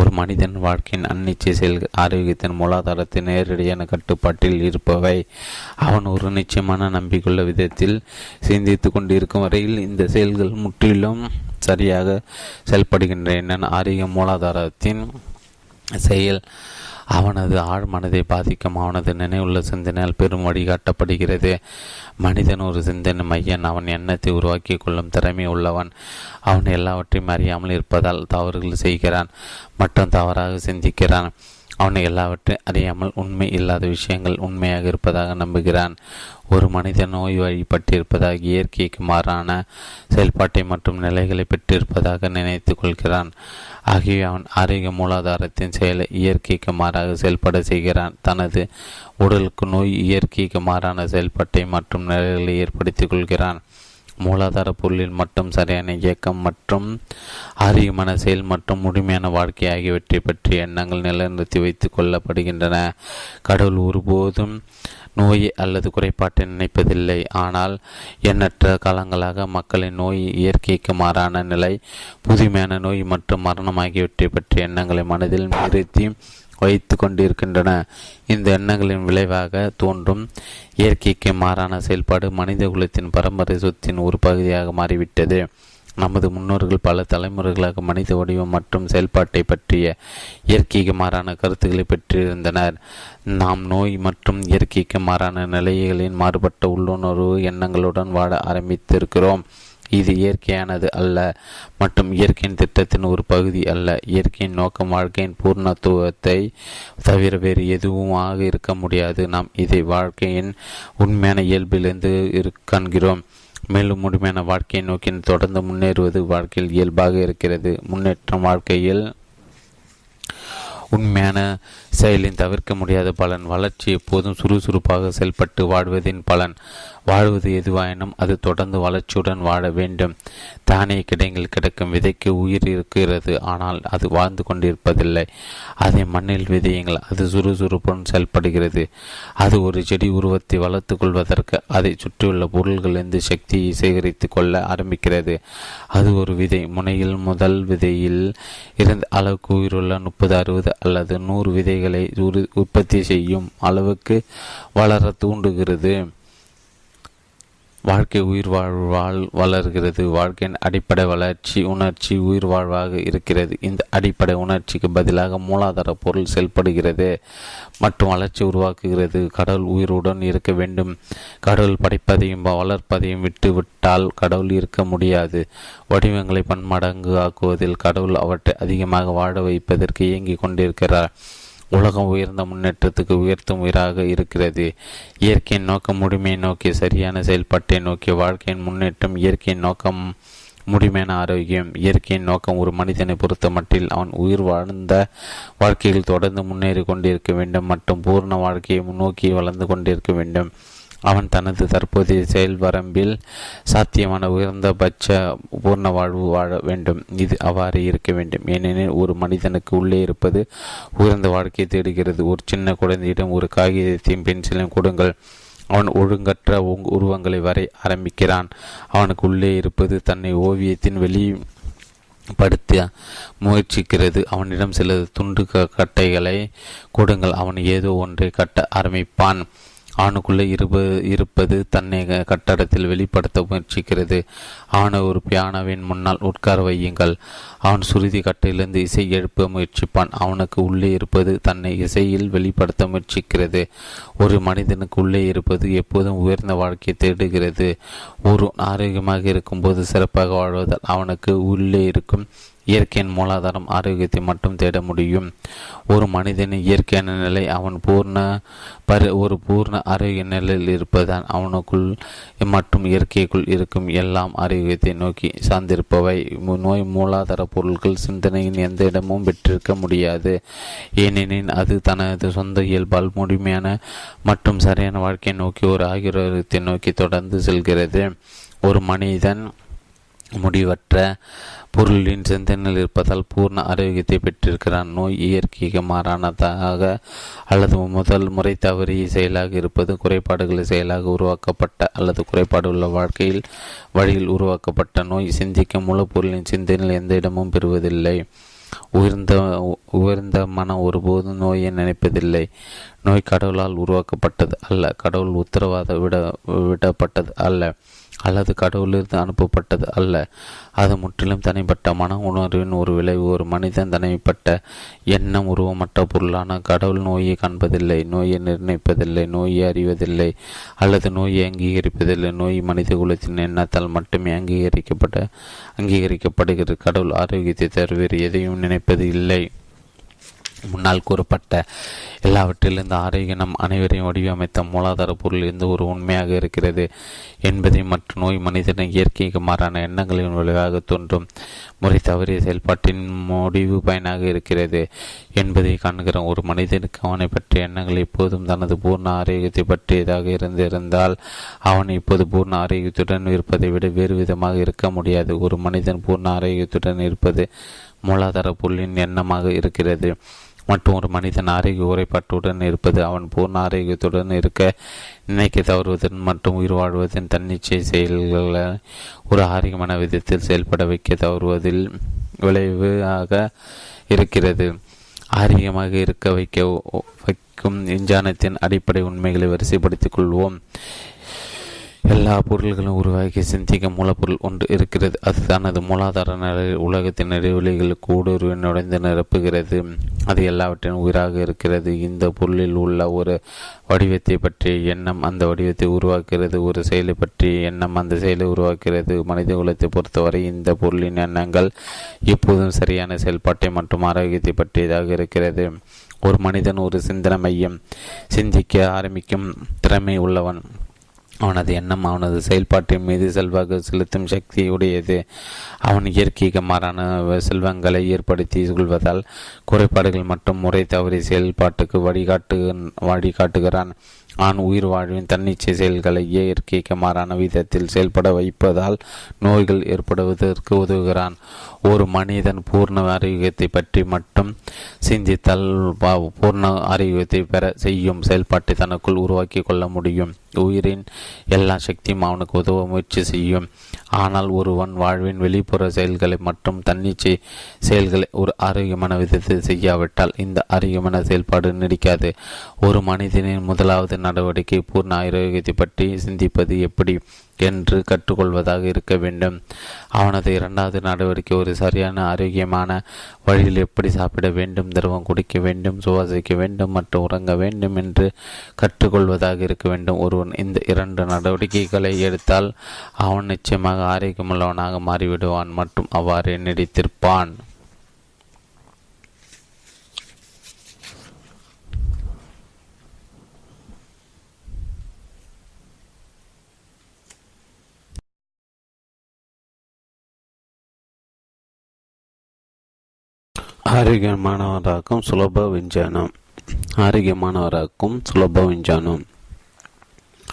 ஒரு மனிதன் வாழ்க்கையின் அந்நிச்சை செயல்கள் ஆரோக்கியத்தின் மூலாதாரத்தின் நேரடியான கட்டுப்பாட்டில் இருப்பவை. அவன் ஒரு நிச்சயமான நம்பிக்கையுள்ள விதத்தில் சிந்தித்து கொண்டிருக்கும் வரையில் இந்த செயல்கள் முற்றிலும் சரியாக செயல்படுகின்றன. ஆரோக்கிய மூலாதாரத்தின் செயல் அவனது ஆழ்மனதை பாதிக்கும் அவனது நினைவுள்ள சிந்தனையால் பெரும் வழிகாட்டப்படுகிறது. மனிதன் ஒரு சிந்தனை மையன். அவன் எண்ணத்தை உருவாக்கி கொள்ளும் திறமை உள்ளவன். அவன் எல்லாவற்றையும் அறியாமல் இருப்பதால் தவறுகள் செய்கிறான் மற்றும் தவறாக சிந்திக்கிறான். அவனை எல்லாவற்றையும் அறியாமல் உண்மை இல்லாத விஷயங்கள் உண்மையாக இருப்பதாக நம்புகிறான். ஒரு மனித நோய் வழிபட்டிருப்பதாக, இயற்கைக்கு மாறான செயல்பாட்டை மற்றும் நிலைகளை பெற்றிருப்பதாக நினைத்து கொள்கிறான். ஆகியவை அவன் ஆரோக்கிய மூலாதாரத்தின் செயலை இயற்கைக்கு மாறாக செயல்பட செய்கிறான். தனது உடலுக்கு நோய் இயற்கைக்கு மாறான செயல்பாட்டை மற்றும் நிலைகளை ஏற்படுத்தி கொள்கிறான். மூலாதார பொருளில் மட்டும் சரியான இயக்கம் மற்றும் ஆரோக்கியமான செயல் மற்றும் முழுமையான வாழ்க்கை ஆகியவற்றை பற்றிய எண்ணங்கள் நிலைநிறுத்தி வைத்துக் கொள்ளப்படுகின்றன. கடவுள் ஒருபோதும் நோயை அல்லது குறைபாட்டை நினைப்பதில்லை, ஆனால் எண்ணற்ற காலங்களாக மக்களின் நோய், இயற்கைக்கு மாறான நிலை, புதுமையான நோய் மற்றும் மரணம் ஆகியவற்றை பற்றிய எண்ணங்களை மனதில் நிறுத்தி வைத்து கொண்டிருக்கின்றன. இந்த எண்ணங்களின் விளைவாக தோன்றும் இயற்கைக்கு மாறான செயல்பாடு மனித குலத்தின் பரம்பரை சொத்தின் ஒரு பகுதியாக மாறிவிட்டது. நமது முன்னோர்கள் பல தலைமுறைகளாக மனித வடிவம் மற்றும் செயல்பாட்டை பற்றிய இயற்கைக்கு மாறான கருத்துக்களை பெற்றிருந்தனர். நாம் நோய் மற்றும் இயற்கைக்கு மாறான நிலைகளின் மாறுபட்ட உள்ளுணர்வு எண்ணங்களுடன் வாழ ஆரம்பித்திருக்கிறோம். இது இயற்கையானது அல்ல மற்றும் இயற்கையின் திட்டத்தின் ஒரு பகுதி அல்ல. இயற்கையின் நோக்கம் வாழ்க்கையின் பூர்ணத்துவத்தை தவிர வேறு எதுவுமாக இருக்க முடியாது. நாம் இதை வாழ்க்கையின் உண்மையான இயல்பிலிருந்து காண்கிறோம். மேலும் முழுமையான வாழ்க்கையை நோக்கி தொடர்ந்து முன்னேறுவது வாழ்க்கையில் இயல்பாக இருக்கிறது. முன்னேற்றம் வாழ்க்கையில் உண்மையான செயலின் தவிர்க்க முடியாத பலன். வளர்ச்சி எப்போதும் சுறுசுறுப்பாக செயல்பட்டு வாழ்வதின் பலன். வாழ்வது எதுவாயினும் அது தொடர்ந்து வளர்ச்சியுடன் வாழ வேண்டும். தானே கிடையில் கிடக்கும் விதைக்கு உயிர் இருக்கிறது, ஆனால் அது வாழ்ந்து கொண்டிருப்பதில்லை. அதை மண்ணில் விதையுங்கள், அது சுறுசுறுப்புடன் செயல்படுகிறது. அது ஒரு செடி உருவத்தை வளர்த்து கொள்வதற்கு அதை சுற்றியுள்ள பொருள்களிலிருந்து சக்தியை சேகரித்து கொள்ள ஆரம்பிக்கிறது. அது ஒரு விதை முனையில் முதல் விதையில் இருந்த அளவுக்கு உயிருள்ள 30, 60 அல்லது 100 விதைகளை உற்பத்தி செய்யும் அளவுக்கு வளர தூண்டுகிறது. வாழ்க்கை உயிர் வாழ்வால் வளர்கிறது. வாழ்க்கையின் அடிப்படை வளர்ச்சி உணர்ச்சி உயிர் வாழ்வாக இருக்கிறது. இந்த அடிப்படை உணர்ச்சிக்கு பதிலாக மூலாதார பொருள் செயல்படுகிறது மற்றும் வளர்ச்சி உருவாக்குகிறது. கடவுள் உயிருடன் இருக்க வேண்டும். கடவுள் படைப்பதையும் வளர்ப்பதையும் விட்டுவிட்டால் கடவுள் இருக்க முடியாது. வடிவங்களை பன்மடங்கு ஆக்குவதில் கடவுள் அவற்றை அதிகமாக வாழ வைப்பதற்கு இயங்கிக் கொண்டிருக்கிறார். உலகம் உயர்ந்த முன்னேற்றத்துக்கு உயர்த்தும் உயிராக இருக்கிறது. இயற்கையின் நோக்கம் முழுமையை நோக்கி சரியான செயல்பாட்டை நோக்கி வாழ்க்கையின் முன்னேற்றம். இயற்கையின் நோக்கம் முழுமையான ஆரோக்கியம். இயற்கையின் நோக்கம் ஒரு மனிதனை பொறுத்த மட்டில் அவன் உயிர் வாழ்ந்த வாழ்க்கையில் தொடர்ந்து முன்னேறி கொண்டிருக்க வேண்டும் மற்றும் பூர்ண வாழ்க்கையை முன்னோக்கி வளர்ந்து கொண்டிருக்க வேண்டும். அவன் தனது தற்போதைய செயல் வரம்பில் சாத்தியமான உயர்ந்தபட்ச பூர்ண வாழ்வு வாழ வேண்டும். இது அவ்வாறு இருக்க வேண்டும். ஏனெனில் ஒரு மனிதனுக்கு உள்ளே இருப்பது உயர்ந்த வாழ்க்கையை தேடுகிறது. ஒரு சின்ன குழந்தையிடம் ஒரு காகிதத்தையும் பென்சிலையும் கொடுங்கள். அவன் ஒழுங்கற்ற உருவங்களை வரைய ஆரம்பிக்கிறான். அவனுக்கு உள்ளே இருப்பது தன்னை ஓவியத்தின் வெளி படுத்த முயற்சிக்கிறது. அவனிடம் சில துண்டு கட்டைகளை கொடுங்கள். அவன் ஏதோ ஒன்றை கட்ட ஆரம்பிப்பான். அவனுக்குள்ளே இருப்பது தன்னை கட்டடத்தில் வெளிப்படுத்த முயற்சிக்கிறது. அவனை ஒரு பியானோவின் முன்னால் உட்கார வையுங்கள். அவன் சுருதி கட்டையிலிருந்து இசை எழுப்ப முயற்சிப்பான். அவனுக்கு உள்ளே இருப்பது தன்னை இசையில் வெளிப்படுத்த முயற்சிக்கிறது. ஒரு மனிதனுக்கு உள்ளே இருப்பது எப்போதும் உயர்ந்த வாழ்க்கையை தேடுகிறது. ஒரு ஆரோக்கியமாக இருக்கும்போது சிறப்பாக வாழ்வதால் அவனுக்கு உள்ளே இருக்கும் இயற்கையின் மூலாதாரம் ஆரோக்கியத்தை மட்டும் தேட முடியும். ஒரு மனிதனின் இயற்கையான நிலை அவன் ஒரு பூர்ண ஆரோக்கிய நிலையில் இருப்பதான். அவனுக்குள் மற்றும் இயற்கைக்குள் இருக்கும் எல்லாம் ஆரோக்கியத்தை நோக்கி சார்ந்திருப்பவை. நோய் மூலாதார பொருட்கள் சிந்தனையின் எந்த இடமும் பெற்றிருக்க முடியாது. ஏனெனில் அது தனது சொந்த இயல்பால் முழுமையான மற்றும் சரியான வாழ்க்கையை நோக்கி ஒரு ஆரோக்கியத்தை நோக்கி தொடர்ந்து செல்கிறது. ஒரு மனிதன் முடிவற்ற பொருளின் சிந்தனையில் இருப்பதால் பூர்ண ஆரோக்கியத்தை பெற்றிருக்கிறான். நோய் இயற்கைக்கு மாறானதாக அல்லது முதல் முறை தவறிய செயலாக இருப்பது குறைபாடுகளை செயலாக உருவாக்கப்பட்ட அல்லது குறைபாடு உள்ள வாழ்க்கையில் வழியில் உருவாக்கப்பட்ட நோய். சிந்திக்கும் மூலப்பொருளின் சிந்தனையில் எந்த இடமும் பெறுவதில்லை. உயர்ந்த மனம் ஒருபோதும் நோயை நினைப்பதில்லை. நோய் கடவுளால் உருவாக்கப்பட்டது அல்ல, கடவுள் உத்தரவாத விடப்பட்டது அல்ல, அல்லது கடவுளிலிருந்து அனுப்பப்பட்டது அல்ல. அது முற்றிலும் தனிப்பட்ட மன உணர்வின் ஒரு விளைவு. ஒரு மனிதன் தனிப்பட்ட எண்ணம் உருவமற்ற பொருளான கடவுள் நோயை காண்பதில்லை, நோயை நிர்ணயிப்பதில்லை, நோயை அறிவதில்லை அல்லது நோயை அங்கீகரிப்பதில்லை. நோய் மனித குலத்தின் எண்ணத்தால் மட்டுமே அங்கீகரிக்கப்படுகிறது. கடவுள் ஆரோக்கியத்தை தவிர வேறு எதையும் நினைப்பது இல்லை. முன்னால் கூறப்பட்ட எல்லாவற்றிலிருந்து ஆரோக்கிய நம் அனைவரையும் வடிவமைத்த மூலாதார பொருள் இருந்து ஒரு உண்மையாக இருக்கிறது என்பதை மற்ற நோய் மனிதனை இயற்கைக்கு மாறான எண்ணங்களின் விளைவாக தோன்றும் முறை தவறிய செயல்பாட்டின் முடிவு பயனாக இருக்கிறது என்பதை காண்கிறோம். ஒரு மனிதனுக்கு அவனை பற்றிய எண்ணங்கள் எப்போதும் தனது பூர்ண ஆரோக்கியத்தை பற்றியதாக இருந்திருந்தால் அவன் இப்போது பூர்ண ஆரோக்கியத்துடன் இருப்பதை விட வேறு விதமாக இருக்க முடியாது. ஒரு மனிதன் பூர்ண ஆரோக்கியத்துடன் இருப்பது மூலாதார பொருளின் எண்ணமாக இருக்கிறது. மற்றும் ஒரு மனிதன் ஆரோக்கிய குறைபாட்டுடன் இருப்பது அவன் பூர்ண ஆரோக்கியத்துடன் இருக்க நினைக்க தவறுவதன் மற்றும் உயிர் வாழ்வதன் தன்னிச்சை செயல்களை ஒரு ஆரோக்கியமான விதத்தில் செயல்பட வைக்க தவறுவதில் விளைவாக இருக்கிறது. ஆரோக்கியமாக இருக்க வைக்கும் விஞ்ஞானத்தின் அடிப்படை உண்மைகளை வரிசைப்படுத்திக் கொள்வோம். எல்லா பொருள்களும் உருவாக்கி சிந்திக்க மூலப்பொருள் ஒன்று இருக்கிறது. அது தனது மூலாதார நிலையில் உலகத்தின் இடைவெளிகள் ஊடுருவி நுழைந்து நிரப்புகிறது. அது எல்லாவற்றின் உயிராக இருக்கிறது. இந்த பொருளில் உள்ள ஒரு வடிவத்தை பற்றிய எண்ணம் அந்த வடிவத்தை உருவாக்கிறது. ஒரு செயலை பற்றிய எண்ணம் அந்த செயலை உருவாக்கிறது. மனித குலத்தை பொறுத்தவரை இந்த பொருளின் எண்ணங்கள் எப்போதும் சரியான செயல்பாட்டை மற்றும் ஆரோக்கியத்தை பற்றியதாக இருக்கிறது. ஒரு மனிதன் ஒரு சிந்தனை மையம் சிந்திக்க ஆரம்பிக்கும் திறமை உள்ளவன். அவனது எண்ணம் அவனது செயல்பாட்டின் மீது செல்வாக்கு செலுத்தும் சக்தி உடையது. அவன் இயற்கைக்கு மாறான செல்வங்களை ஏற்படுத்தி கொள்வதால் குறைபாடுகள் மற்றும் முறை தவறி செயல்பாட்டுக்கு வழிகாட்டுகிறான். ஆண் உயிர் வாழ்வின் தன்னிச்சை செயல்களை இயற்கைக்கு மாறான விதத்தில் செயல்பட வைப்பதால் நோய்கள் ஏற்படுவதற்கு உதவுகிறான். ஒரு மனிதன் பூர்ண ஆரோக்கியத்தை பற்றி மட்டும் சிந்தித்தால் பூர்ண ஆரோக்கியத்தை பெற செய்யும் செயல்பாட்டை தனக்குள் உருவாக்கி கொள்ள முடியும். உயிரின் எல்லா சக்தியும் அவனுக்கு உதவ முயற்சி செய்யும். ஆனால் ஒருவன் வாழ்வின் வெளிப்புற செயல்களை மற்றும் தன்னிச்சை செயல்களை ஒரு ஆரோக்கியமான விதத்தில் செய்யாவிட்டால் இந்த ஆரோக்கியமான செயல்பாடு நீடிக்காது. ஒரு மனிதனின் முதலாவது நடவடிக்கை பூர்ண ஆரோக்கியத்தை பற்றி சிந்திப்பது எப்படி என்று கற்றுக்கொள்வதாக இருக்க வேண்டும். அவனது இரண்டாவது நடவடிக்கை ஒரு சரியான ஆரோக்கியமான வழியில் எப்படி சாப்பிட வேண்டும், திரவம் குடிக்க வேண்டும், சுவாசிக்க வேண்டும் மற்றும் உறங்க வேண்டும் என்று கற்றுக்கொள்வதாக இருக்க வேண்டும். ஒருவன் இந்த இரண்டு நடவடிக்கைகளை எடுத்தால் அவன் நிச்சயமாக ஆரோக்கியமுள்ளவனாக மாறிவிடுவான் மற்றும் அவ்வாறே நீடித்திருப்பான். ஆரோக்கியமானவராக்கும் சுலப விஞ்ஞானம். ஆரோக்கியமானவராக்கும் சுலப விஞ்ஞானம்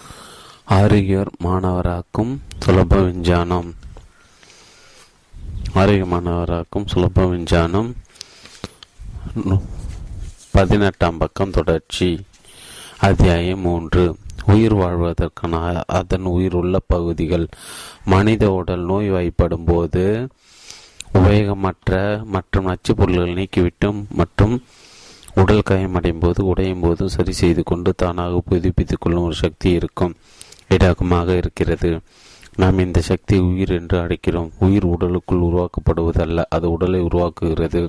18 பக்கம் தொடர்ச்சி. அத்தியாயம் 3. உயிர் வாழ்வதற்கான அதன் உயிருள்ள பகுதிகள். மனித உடல் நோய்வாய்ப்படும் போது உபயோகமற்ற மற்றும் நச்சு பொருள்களை நீக்கிவிட்டும் மற்றும் உடல் காயமடையும் போது உடையும் போதும் சரி செய்து கொண்டு தானாக புதுப்பித்துக் கொள்ளும் ஒரு சக்தி இருக்கும் இடமாக இருக்கிறது. நாம் இந்த சக்தி உயிர் என்று அழைக்கிறோம். உயிர் உடலுக்குள் உருவாக்கப்படுவதல்ல, அது உடலை உருவாக்குகிறது.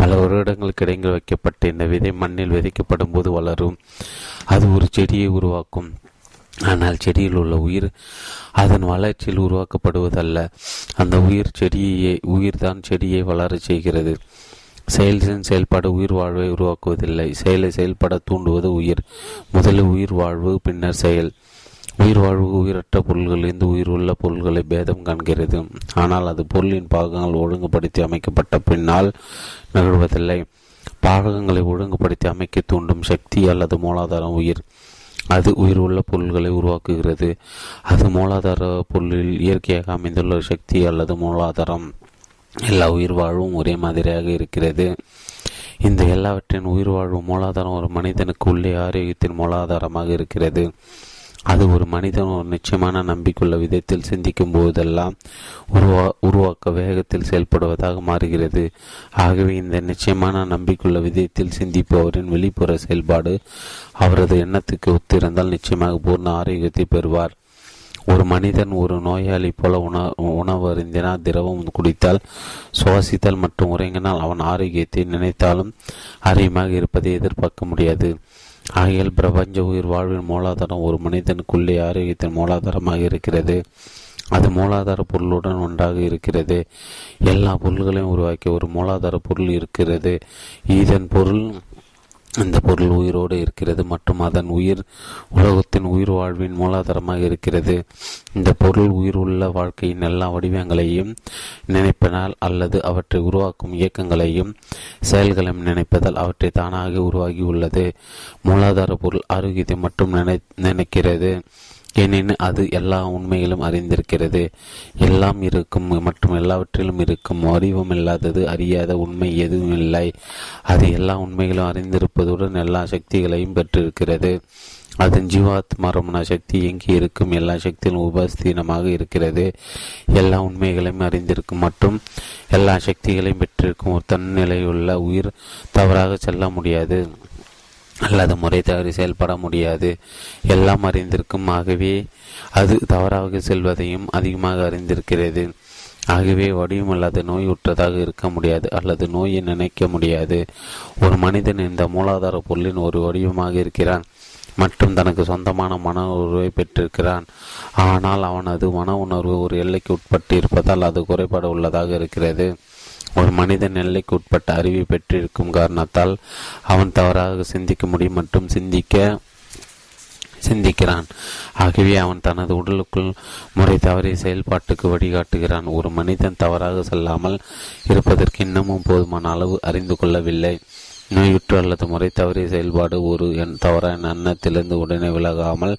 பல வருடங்களுக்கு இடையில் வைக்கப்பட்ட இந்த விதை மண்ணில் விதைக்கப்படும் போது வளரும். அது ஒரு செடியை உருவாக்கும். ஆனால் செடியில் உள்ள உயிர் அதன் வளர்ச்சியில் உருவாக்கப்படுவதல்ல. அந்த உயிர் செடியை வளர செய்கிறது. செயலின் செயல்பாடு உயிர் வாழ்வை உருவாக்குவதில்லை. செயலை செயல்பட தூண்டுவது உயிர். முதலில் உயிர் வாழ்வு, பின்னர் செயல். உயிர் வாழ்வு உயிரற்ற பொருள்களிலிருந்து உயிர் உள்ள பொருள்களை பேதம் காண்கிறது. ஆனால் அது பொருளின் பாகங்கள் ஒழுங்குபடுத்தி அமைக்கப்பட்ட பின்னால் நிகழ்வதில்லை. பாகங்களை ஒழுங்குபடுத்தி அமைக்க தூண்டும் சக்தி அல்லது மூலாதாரம் உயிர். அது உயிர் உள்ள பொருள்களை உருவாக்குகிறது. அது மூலாதார பொருளில் இயற்கையாக அமைந்துள்ள சக்தி அல்லது மூலாதாரம். எல்லா உயிர் வாழ்வும் ஒரே மாதிரியாக இருக்கிறது. இந்த எல்லாவற்றின் உயிர் வாழ்வு மூலாதாரம் ஒரு மனிதனுக்கு உள்ளே ஆரோக்கியத்தின் மூலாதாரமாக இருக்கிறது. அது ஒரு மனிதன் ஒரு நிச்சயமான நம்பிக்கையுள்ள விதத்தில் சிந்திக்கும் போதெல்லாம் உருவாக்க வேகத்தில் செயல்படுவதாக மாறுகிறது. ஆகவே இந்த நிச்சயமான நம்பிக்கையுள்ள விதத்தில் சிந்திப்பவரின் வெளிப்புற செயல்பாடு அவரது எண்ணத்துக்கு ஒத்திருந்தால் நிச்சயமாக பூர்ண ஆரோக்கியத்தை பெறுவார். ஒரு மனிதன் ஒரு நோயாளி போல உணவு அருந்தினால், திரவம் குடித்தால், சுவாசித்தால் மற்றும் உறங்கினால் அவன் ஆரோக்கியத்தை நினைத்தாலும் அதிகமாக இருப்பதை எதிர்பார்க்க முடியாது. ஆகையால் பிரபஞ்ச உயிர் வாழ்வின் மூலாதாரம் ஒரு மனிதனுக்குள்ளே ஆரோக்கியத்தின் மூலாதாரமாக இருக்கிறது. அது மூலாதார பொருளுடன் ஒன்றாக இருக்கிறது. எல்லா பொருள்களையும் உருவாக்கிய ஒரு மூலாதார பொருள் இருக்கிறது. இதன் பொருள் இந்த பொருள் உயிரோடு இருக்கிறது மற்றும் அதன் உயிர் உலகத்தின் உயிர் வாழ்வின் மூலாதாரமாக இருக்கிறது. இந்த பொருள் உயிர் உள்ள வாழ்க்கையின் எல்லா வடிவங்களையும் நினைப்பதால் அல்லது அவற்றை உருவாக்கும் இயக்கங்களையும் செயல்களையும் நினைப்பதால் அவற்றை தானாக உருவாகி உள்ளது. மூலாதார பொருள் ஆரோக்கியத்தை மட்டும் நினைக்கிறது, ஏனெனில் அது எல்லா உண்மைகளும் அறிந்திருக்கிறது. எல்லாம் இருக்கும் மற்றும் எல்லாவற்றிலும் இருக்கும். அறிவமில்லாதது, அறியாத உண்மை எதுவும் இல்லை. அது எல்லா உண்மைகளும் அறிந்திருப்பதுடன் எல்லா சக்திகளையும் பெற்றிருக்கிறது. அதன் ஜீவாத்மரமான சக்தி எங்கே இருக்கும் எல்லா சக்தியிலும் உபஸ்தீனமாக இருக்கிறது. எல்லா உண்மைகளையும் அறிந்திருக்கும் மற்றும் எல்லா சக்திகளையும் பெற்றிருக்கும் ஒரு தன்னிலையுள்ள உயிர் தவறாக செல்ல முடியாது அல்லது முறை தவறி செயல்பட முடியாது. எல்லாம் அறிந்திருக்கும், ஆகவே அது தவறாக செல்வதையும் அதிகமாக அறிந்திருக்கிறது. ஆகவே வடிவமல்லாத நோய் உற்றதாக இருக்க முடியாது அல்லது நோயை நினைக்க முடியாது. ஒரு மனிதன் இந்த மூலாதார பொருளின் ஒரு வடிவமாக இருக்கிறான் மற்றும் தனக்கு சொந்தமான மன உணர்வை பெற்றிருக்கிறான். ஆனால் அவனது மன உணர்வு ஒரு எல்லைக்கு உட்பட்டு இருப்பதால் அது குறைபாடு உள்ளதாக இருக்கிறது. ஒரு மனிதன் எல்லைக்கு உட்பட்ட அறிவை பெற்றிருக்கும் காரணத்தால் அவன் தவறாக சிந்திக்க முடியும் மற்றும் சிந்திக்கிறான். ஆகவே அவன் தனது உடலுக்குள் முறை தவறிய செயல்பாட்டுக்கு வழிகாட்டுகிறான். ஒரு மனிதன் தவறாக செல்லாமல் இருப்பதற்கு இன்னமும் போதுமான அளவு அறிந்து கொள்ளவில்லை. நோயுற்று அல்லது முறை தவறிய செயல்பாடு ஒரு தவறான எண்ணத்திலிருந்து உடனே விலகாமல்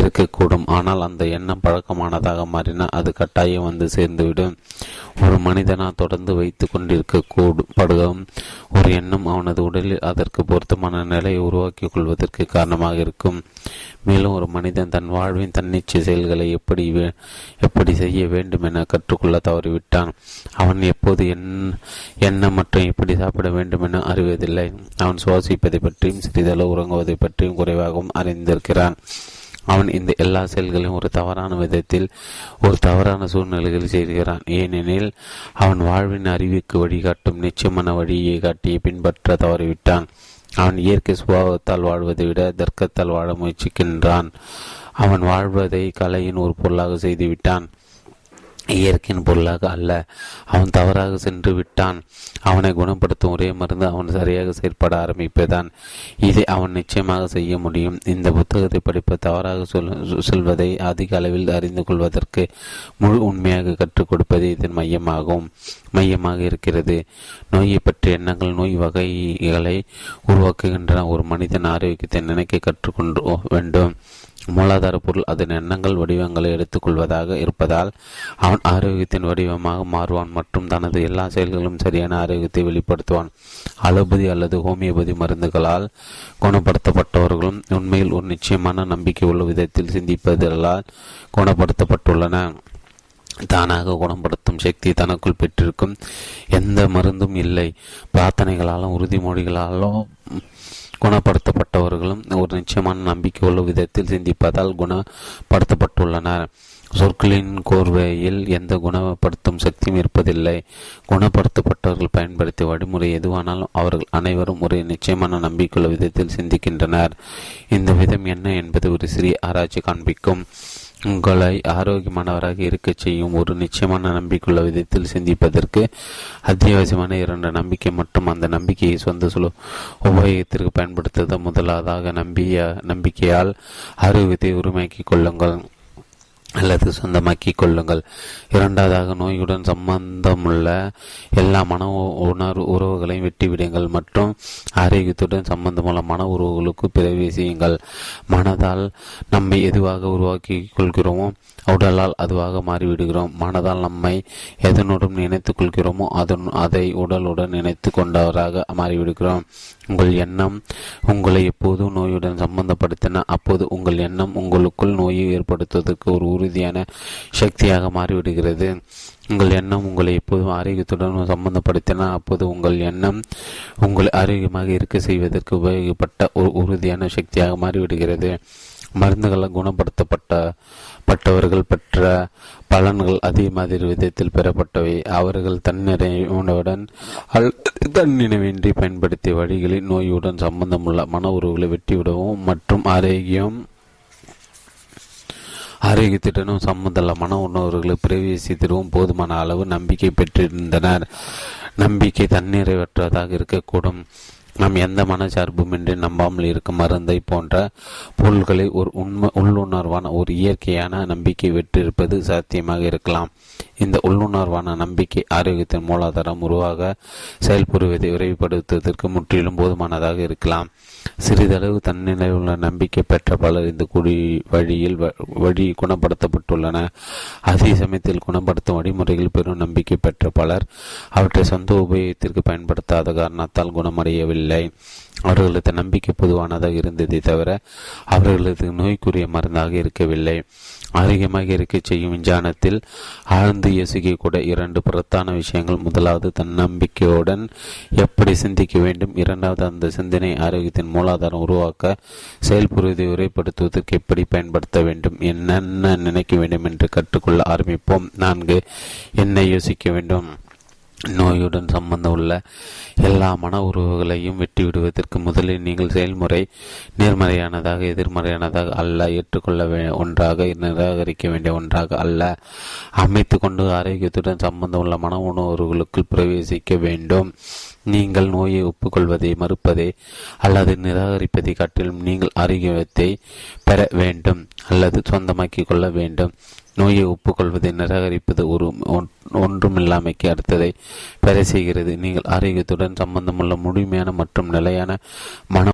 இருக்கக்கூடும். ஆனால் அந்த எண்ணம் பழக்கமானதாக மாறினால் அது கட்டாயம் வந்து சேர்ந்துவிடும். ஒரு மனிதனால் தொடர்ந்து வைத்து கொண்டிருக்கப்படுகும் ஒரு எண்ணம் அவனது உடலில் அதற்கு பொருத்தமான நிலையை உருவாக்கிக் கொள்வதற்கு காரணமாக இருக்கும். மேலும் ஒரு மனிதன் தன் வாழ்வின் தன்னிச்சை செயல்களை எப்படி செய்ய வேண்டும் என கற்றுக்கொள்ள தவறிவிட்டான். அவன் எப்போது எண்ணம் மற்றும் எப்படி சாப்பிட வேண்டும் என அறிவதில்லை. அவன் சுவாசிப்பதை பற்றியும் சிறிதளவு உறங்குவதை பற்றியும் குறைவாகவும் அறிந்திருக்கிறான். அவன் இந்த எல்லா செயல்களையும் ஒரு தவறான விதத்தில் ஒரு தவறான சூழ்நிலையில் செய்கிறான், ஏனெனில் அவன் வாழ்வின் அறிவுக்கு வழிகாட்டும் நிச்சயமான வழியை காட்டியை பின்பற்ற தவறிவிட்டான். அவன் இயற்கை சுபாவத்தால் வாழ்வதை விட தர்க்கத்தால் வாழ முயற்சிக்கின்றான். அவன் வாழ்வதை கலையின் ஒரு பொருளாக செய்துவிட்டான், இயற்கையின் பொருளாக அல்ல. அவன் தவறாக சென்று விட்டான். அவனை குணப்படுத்தும் ஒரே மருந்து அவன் சரியாக செயற்பட ஆரம்பிப்பதான். இதை அவன் நிச்சயமாக செய்ய முடியும். இந்த புத்தகத்தை படிப்பு தவறாக சொல்வதை அதிக அளவில் அறிந்து கொள்வதற்கு முழு உண்மையாக கற்றுக் கொடுப்பது இதன் மையமாக இருக்கிறது. நோயை பற்றிய எண்ணங்கள் நோய் வகைகளை உருவாக்குகின்றன. ஒரு மனிதன் ஆரோக்கியத்தை நினைக்க கற்றுக்கொண்டு வேண்டும். மூலாதார பொருள் அதன் எண்ணங்கள் வடிவங்களை எடுத்துக்கொள்வதாக இருப்பதால் அவன் ஆரோக்கியத்தின் வடிவமாக மாறுவான் மற்றும் தனது எல்லா செயல்களும் சரியான ஆரோக்கியத்தை வெளிப்படுத்துவான். அலோபதி அல்லது ஹோமியோபதி மருந்துகளால் குணப்படுத்தப்பட்டவர்களும் உண்மையில் ஒரு நிச்சயமான நம்பிக்கை உள்ள விதத்தில் சிந்திப்பதால் குணப்படுத்தப்பட்டுள்ளன. தானாக குணப்படுத்தும் சக்தி தனக்குள் பெற்றிருக்கும் எந்த மருந்தும் இல்லை. பிரார்த்தனைகளாலும் உறுதிமொழிகளாலும் குணப்படுத்தப்பட்டவர்களும் ஒரு நிச்சயமான நம்பிக்கை உள்ள விதத்தில் சிந்திப்பதால் குணப்படுத்தப்பட்டுள்ளனர். சொற்களின் கோர்வையில் எந்த குணப்படுத்தும் சக்தியும் இருப்பதில்லை. குணப்படுத்தப்பட்டவர்கள் பயன்படுத்திய வழிமுறை எதுவானாலும் அவர்கள் அனைவரும் ஒரு நிச்சயமான நம்பிக்கையுள்ள விதத்தில் சிந்திக்கின்றனர். இந்த விதம் என்ன என்பது ஒரு சிறிய ஆராய்ச்சி காண்பிக்கும். உங்களை ஆரோக்கியமானவராக இருக்க செய்யும் ஒரு நிச்சயமான நம்பிக்கையுள்ள விதத்தில் சிந்திப்பதற்கு அத்தியாவசியமான 2 நம்பிக்கை மற்றும் அந்த நம்பிக்கையை சொந்த உபயோகத்திற்கு பயன்படுத்த முதலாவதாக நம்பிக்கையால் ஆரோக்கியத்தை உரிமையாக்கிக் கொள்ளுங்கள் அல்லது சொந்தமாக்கிக் கொள்ளுங்கள். 2வதாக நோயுடன் சம்பந்தமுள்ள எல்லா மன உறவுகளையும் வெட்டிவிடுங்கள் மற்றும் ஆரோக்கியத்துடன் சம்பந்தமுள்ள மன உறவுகளுக்கு பிரவேசியுங்கள். மனதால் நம்மை எதுவாக உருவாக்கி கொள்கிறோமோ உடலால் அதுவாக மாறிவிடுகிறோம். மனதால் நம்மை எதனுடன் நினைத்துக் கொள்கிறோமோ அதை உடலுடன் நினைத்து கொண்டவராக மாறிவிடுகிறோம். உங்கள் எண்ணம் உங்களை எப்போதும் நோயுடன் சம்பந்தப்படுத்தின. அப்போது உங்கள் எண்ணம் உங்களுக்குள் நோயை ஏற்படுத்துவதற்கு ஒரு உறுதியான சக்தியாக மாறிவிடுகிறது. உங்கள் எண்ணம் உங்களை எப்போதும் ஆரோக்கியத்துடன் சம்பந்தப்படுத்தின. அப்போது உங்கள் எண்ணம் உங்களை ஆரோக்கியமாக இருக்க செய்வதற்கு உபயோகப்பட்ட ஒரு உறுதியான சக்தியாக மாறிவிடுகிறது. மருந்துகளால் குணப்படுத்தப்பட்டவர்கள் பெற்ற பலன்கள் அதே மாதிரி விதத்தில் பெறப்பட்டவை. அவர்கள் தன்னிறைவுடன் தன்னினைவின்றி பயன்படுத்திய வழிகளில் நோயுடன் சம்பந்தமுள்ள மன உறவுகளை வெட்டிவிடவும் மற்றும் ஆரோக்கியத்துடனும் சம்பந்தமல்ல மன உணர்வுகளை பிரவேசித்திடவும் போதுமான அளவு நம்பிக்கை பெற்றிருந்தனர். நம்பிக்கை தன்னிறைவற்றதாக இருக்கக்கூடும். நாம் எந்த மனச்சார்புமின்றி நம்பாமல் இருக்கும் மருந்தை போன்ற பொருள்களை ஒரு உள்ளுணர்வான ஒரு இயற்கையான நம்பிக்கை வெற்றிருப்பது சாத்தியமாக இருக்கலாம். இந்த உள்ளுணர்வான நம்பிக்கை ஆரோக்கியத்தின் மூலாதாரம் உருவாக செயல்படுவதை விரைவுபடுத்துவதற்கு முற்றிலும் போதுமானதாக இருக்கலாம். சிறிதளவு தன்னிலையுள்ள நம்பிக்கை பெற்ற பலர் இந்த வழி குணப்படுத்தப்பட்டுள்ளன. அதே சமயத்தில் குணப்படுத்தும் வழிமுறைகள் பெரும் நம்பிக்கை பெற்ற பலர் அவற்றை சொந்த உபயோகத்திற்கு பயன்படுத்தாத காரணத்தால் குணமடையவில்லை. அவர்களது நம்பிக்கை பொதுவானதாக இருந்ததை தவிர அவர்களது நோய்க்குரிய மருந்தாக இருக்கவில்லை. ஆரோக்கியமாக இருக்க செய்யும் விஞ்ஞானத்தில் ஆழ்ந்து யோசிக்க கூட இரண்டு புறத்தான விஷயங்கள். முதலாவது, தன்னம்பிக்கையுடன் எப்படி சிந்திக்க வேண்டும். இரண்டாவது, அந்த சிந்தனை ஆரோக்கியத்தின் மூலாதாரம் உருவாக்க செயல்புரிவதை உரைப்படுத்துவதற்கு எப்படி பயன்படுத்த வேண்டும், என்னென்ன நினைக்க வேண்டும் என்று கற்றுக்கொள்ள ஆரம்பிப்போம். 4, என்ன யோசிக்க வேண்டும். நோயுடன் சம்பந்தம் உள்ள எல்லா மன உறவுகளையும் வெட்டிவிடுவதற்கு முதலில் நீங்கள் செயல்முறை நேர்மறையானதாக, எதிர்மறையானதாக அல்ல, ஏற்றுக்கொள்ள ஒன்றாக, நிராகரிக்க வேண்டிய ஒன்றாக அல்ல அமைத்து கொண்டு ஆரோக்கியத்துடன் சம்பந்தம் உள்ள மன உணர்வுகளுக்குள் பிரவேசிக்க வேண்டும். நீங்கள் நோயை ஒப்புக்கொள்வதை, மறுப்பதை அல்லது நிராகரிப்பதை காட்டிலும் நீங்கள் ஆரோக்கியத்தை பெற வேண்டும் அல்லது சொந்தமாக்கி கொள்ள வேண்டும். நோயை ஒப்புக்கொள்வதை நிராகரிப்பது ஒரு ஒன்றுமில்லாமைக்கு அடுத்ததை பெற செய்கிறது. நீங்கள் ஆரோக்கியத்துடன் சம்பந்தமுள்ள முழுமையான மற்றும் நிலையான மன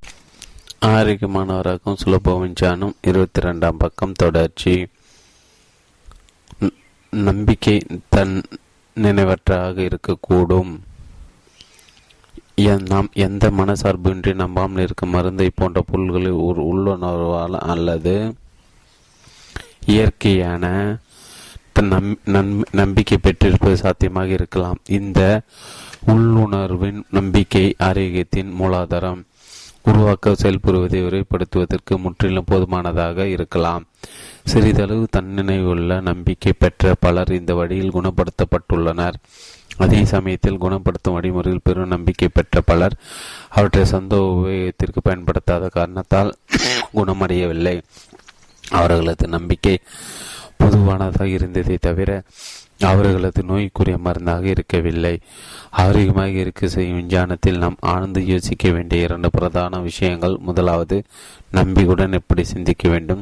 ஆரோக்கியமானவராகவும் சுலபவிஞ்சானும் 22 பக்கம் தொடர்ச்சி. நம்பிக்கை தன் நினைவற்றாக இருக்கக்கூடும். நாம் எந்த மனசார்பின்றி நம்பாமல் இருக்கும் மருந்தை போன்ற பொருள்களை ஒரு உள்ளுணர்வால் அல்லது இயற்கையான நம்பிக்கை பெற்றிருப்பது சாத்தியமாக இருக்கலாம். இந்த உள்ளுணர்வின் நம்பிக்கை ஆரோக்கியத்தின் மூலாதாரம் உருவாக்க செயல்படுவதை விரைவுபடுத்துவதற்கு முற்றிலும் போதுமானதாக இருக்கலாம். சிறிதளவு தன்னினைவுள்ள நம்பிக்கை பெற்ற பலர் இந்த வழியில் குணப்படுத்தப்பட்டுள்ளனர். அதே சமயத்தில் குணப்படுத்தும் வழிமுறையில் பெரும் நம்பிக்கை பெற்ற பலர் அவற்றை சொந்த உபயோகத்திற்கு பயன்படுத்தாத காரணத்தால் குணமடையவில்லை. அவர்களது நம்பிக்கை பொதுவானதாக இருந்ததை தவிர அவர்களது நோய்க்குரிய மருந்தாக இருக்கவில்லை. ஆரோக்கியமாக இருக்க செய்யும் விஞ்ஞானத்தில் நாம் ஆழ்ந்து யோசிக்க வேண்டிய இரண்டு பிரதான விஷயங்கள். முதலாவது, நம்பிக்கையுடன் எப்படி சிந்திக்க வேண்டும்.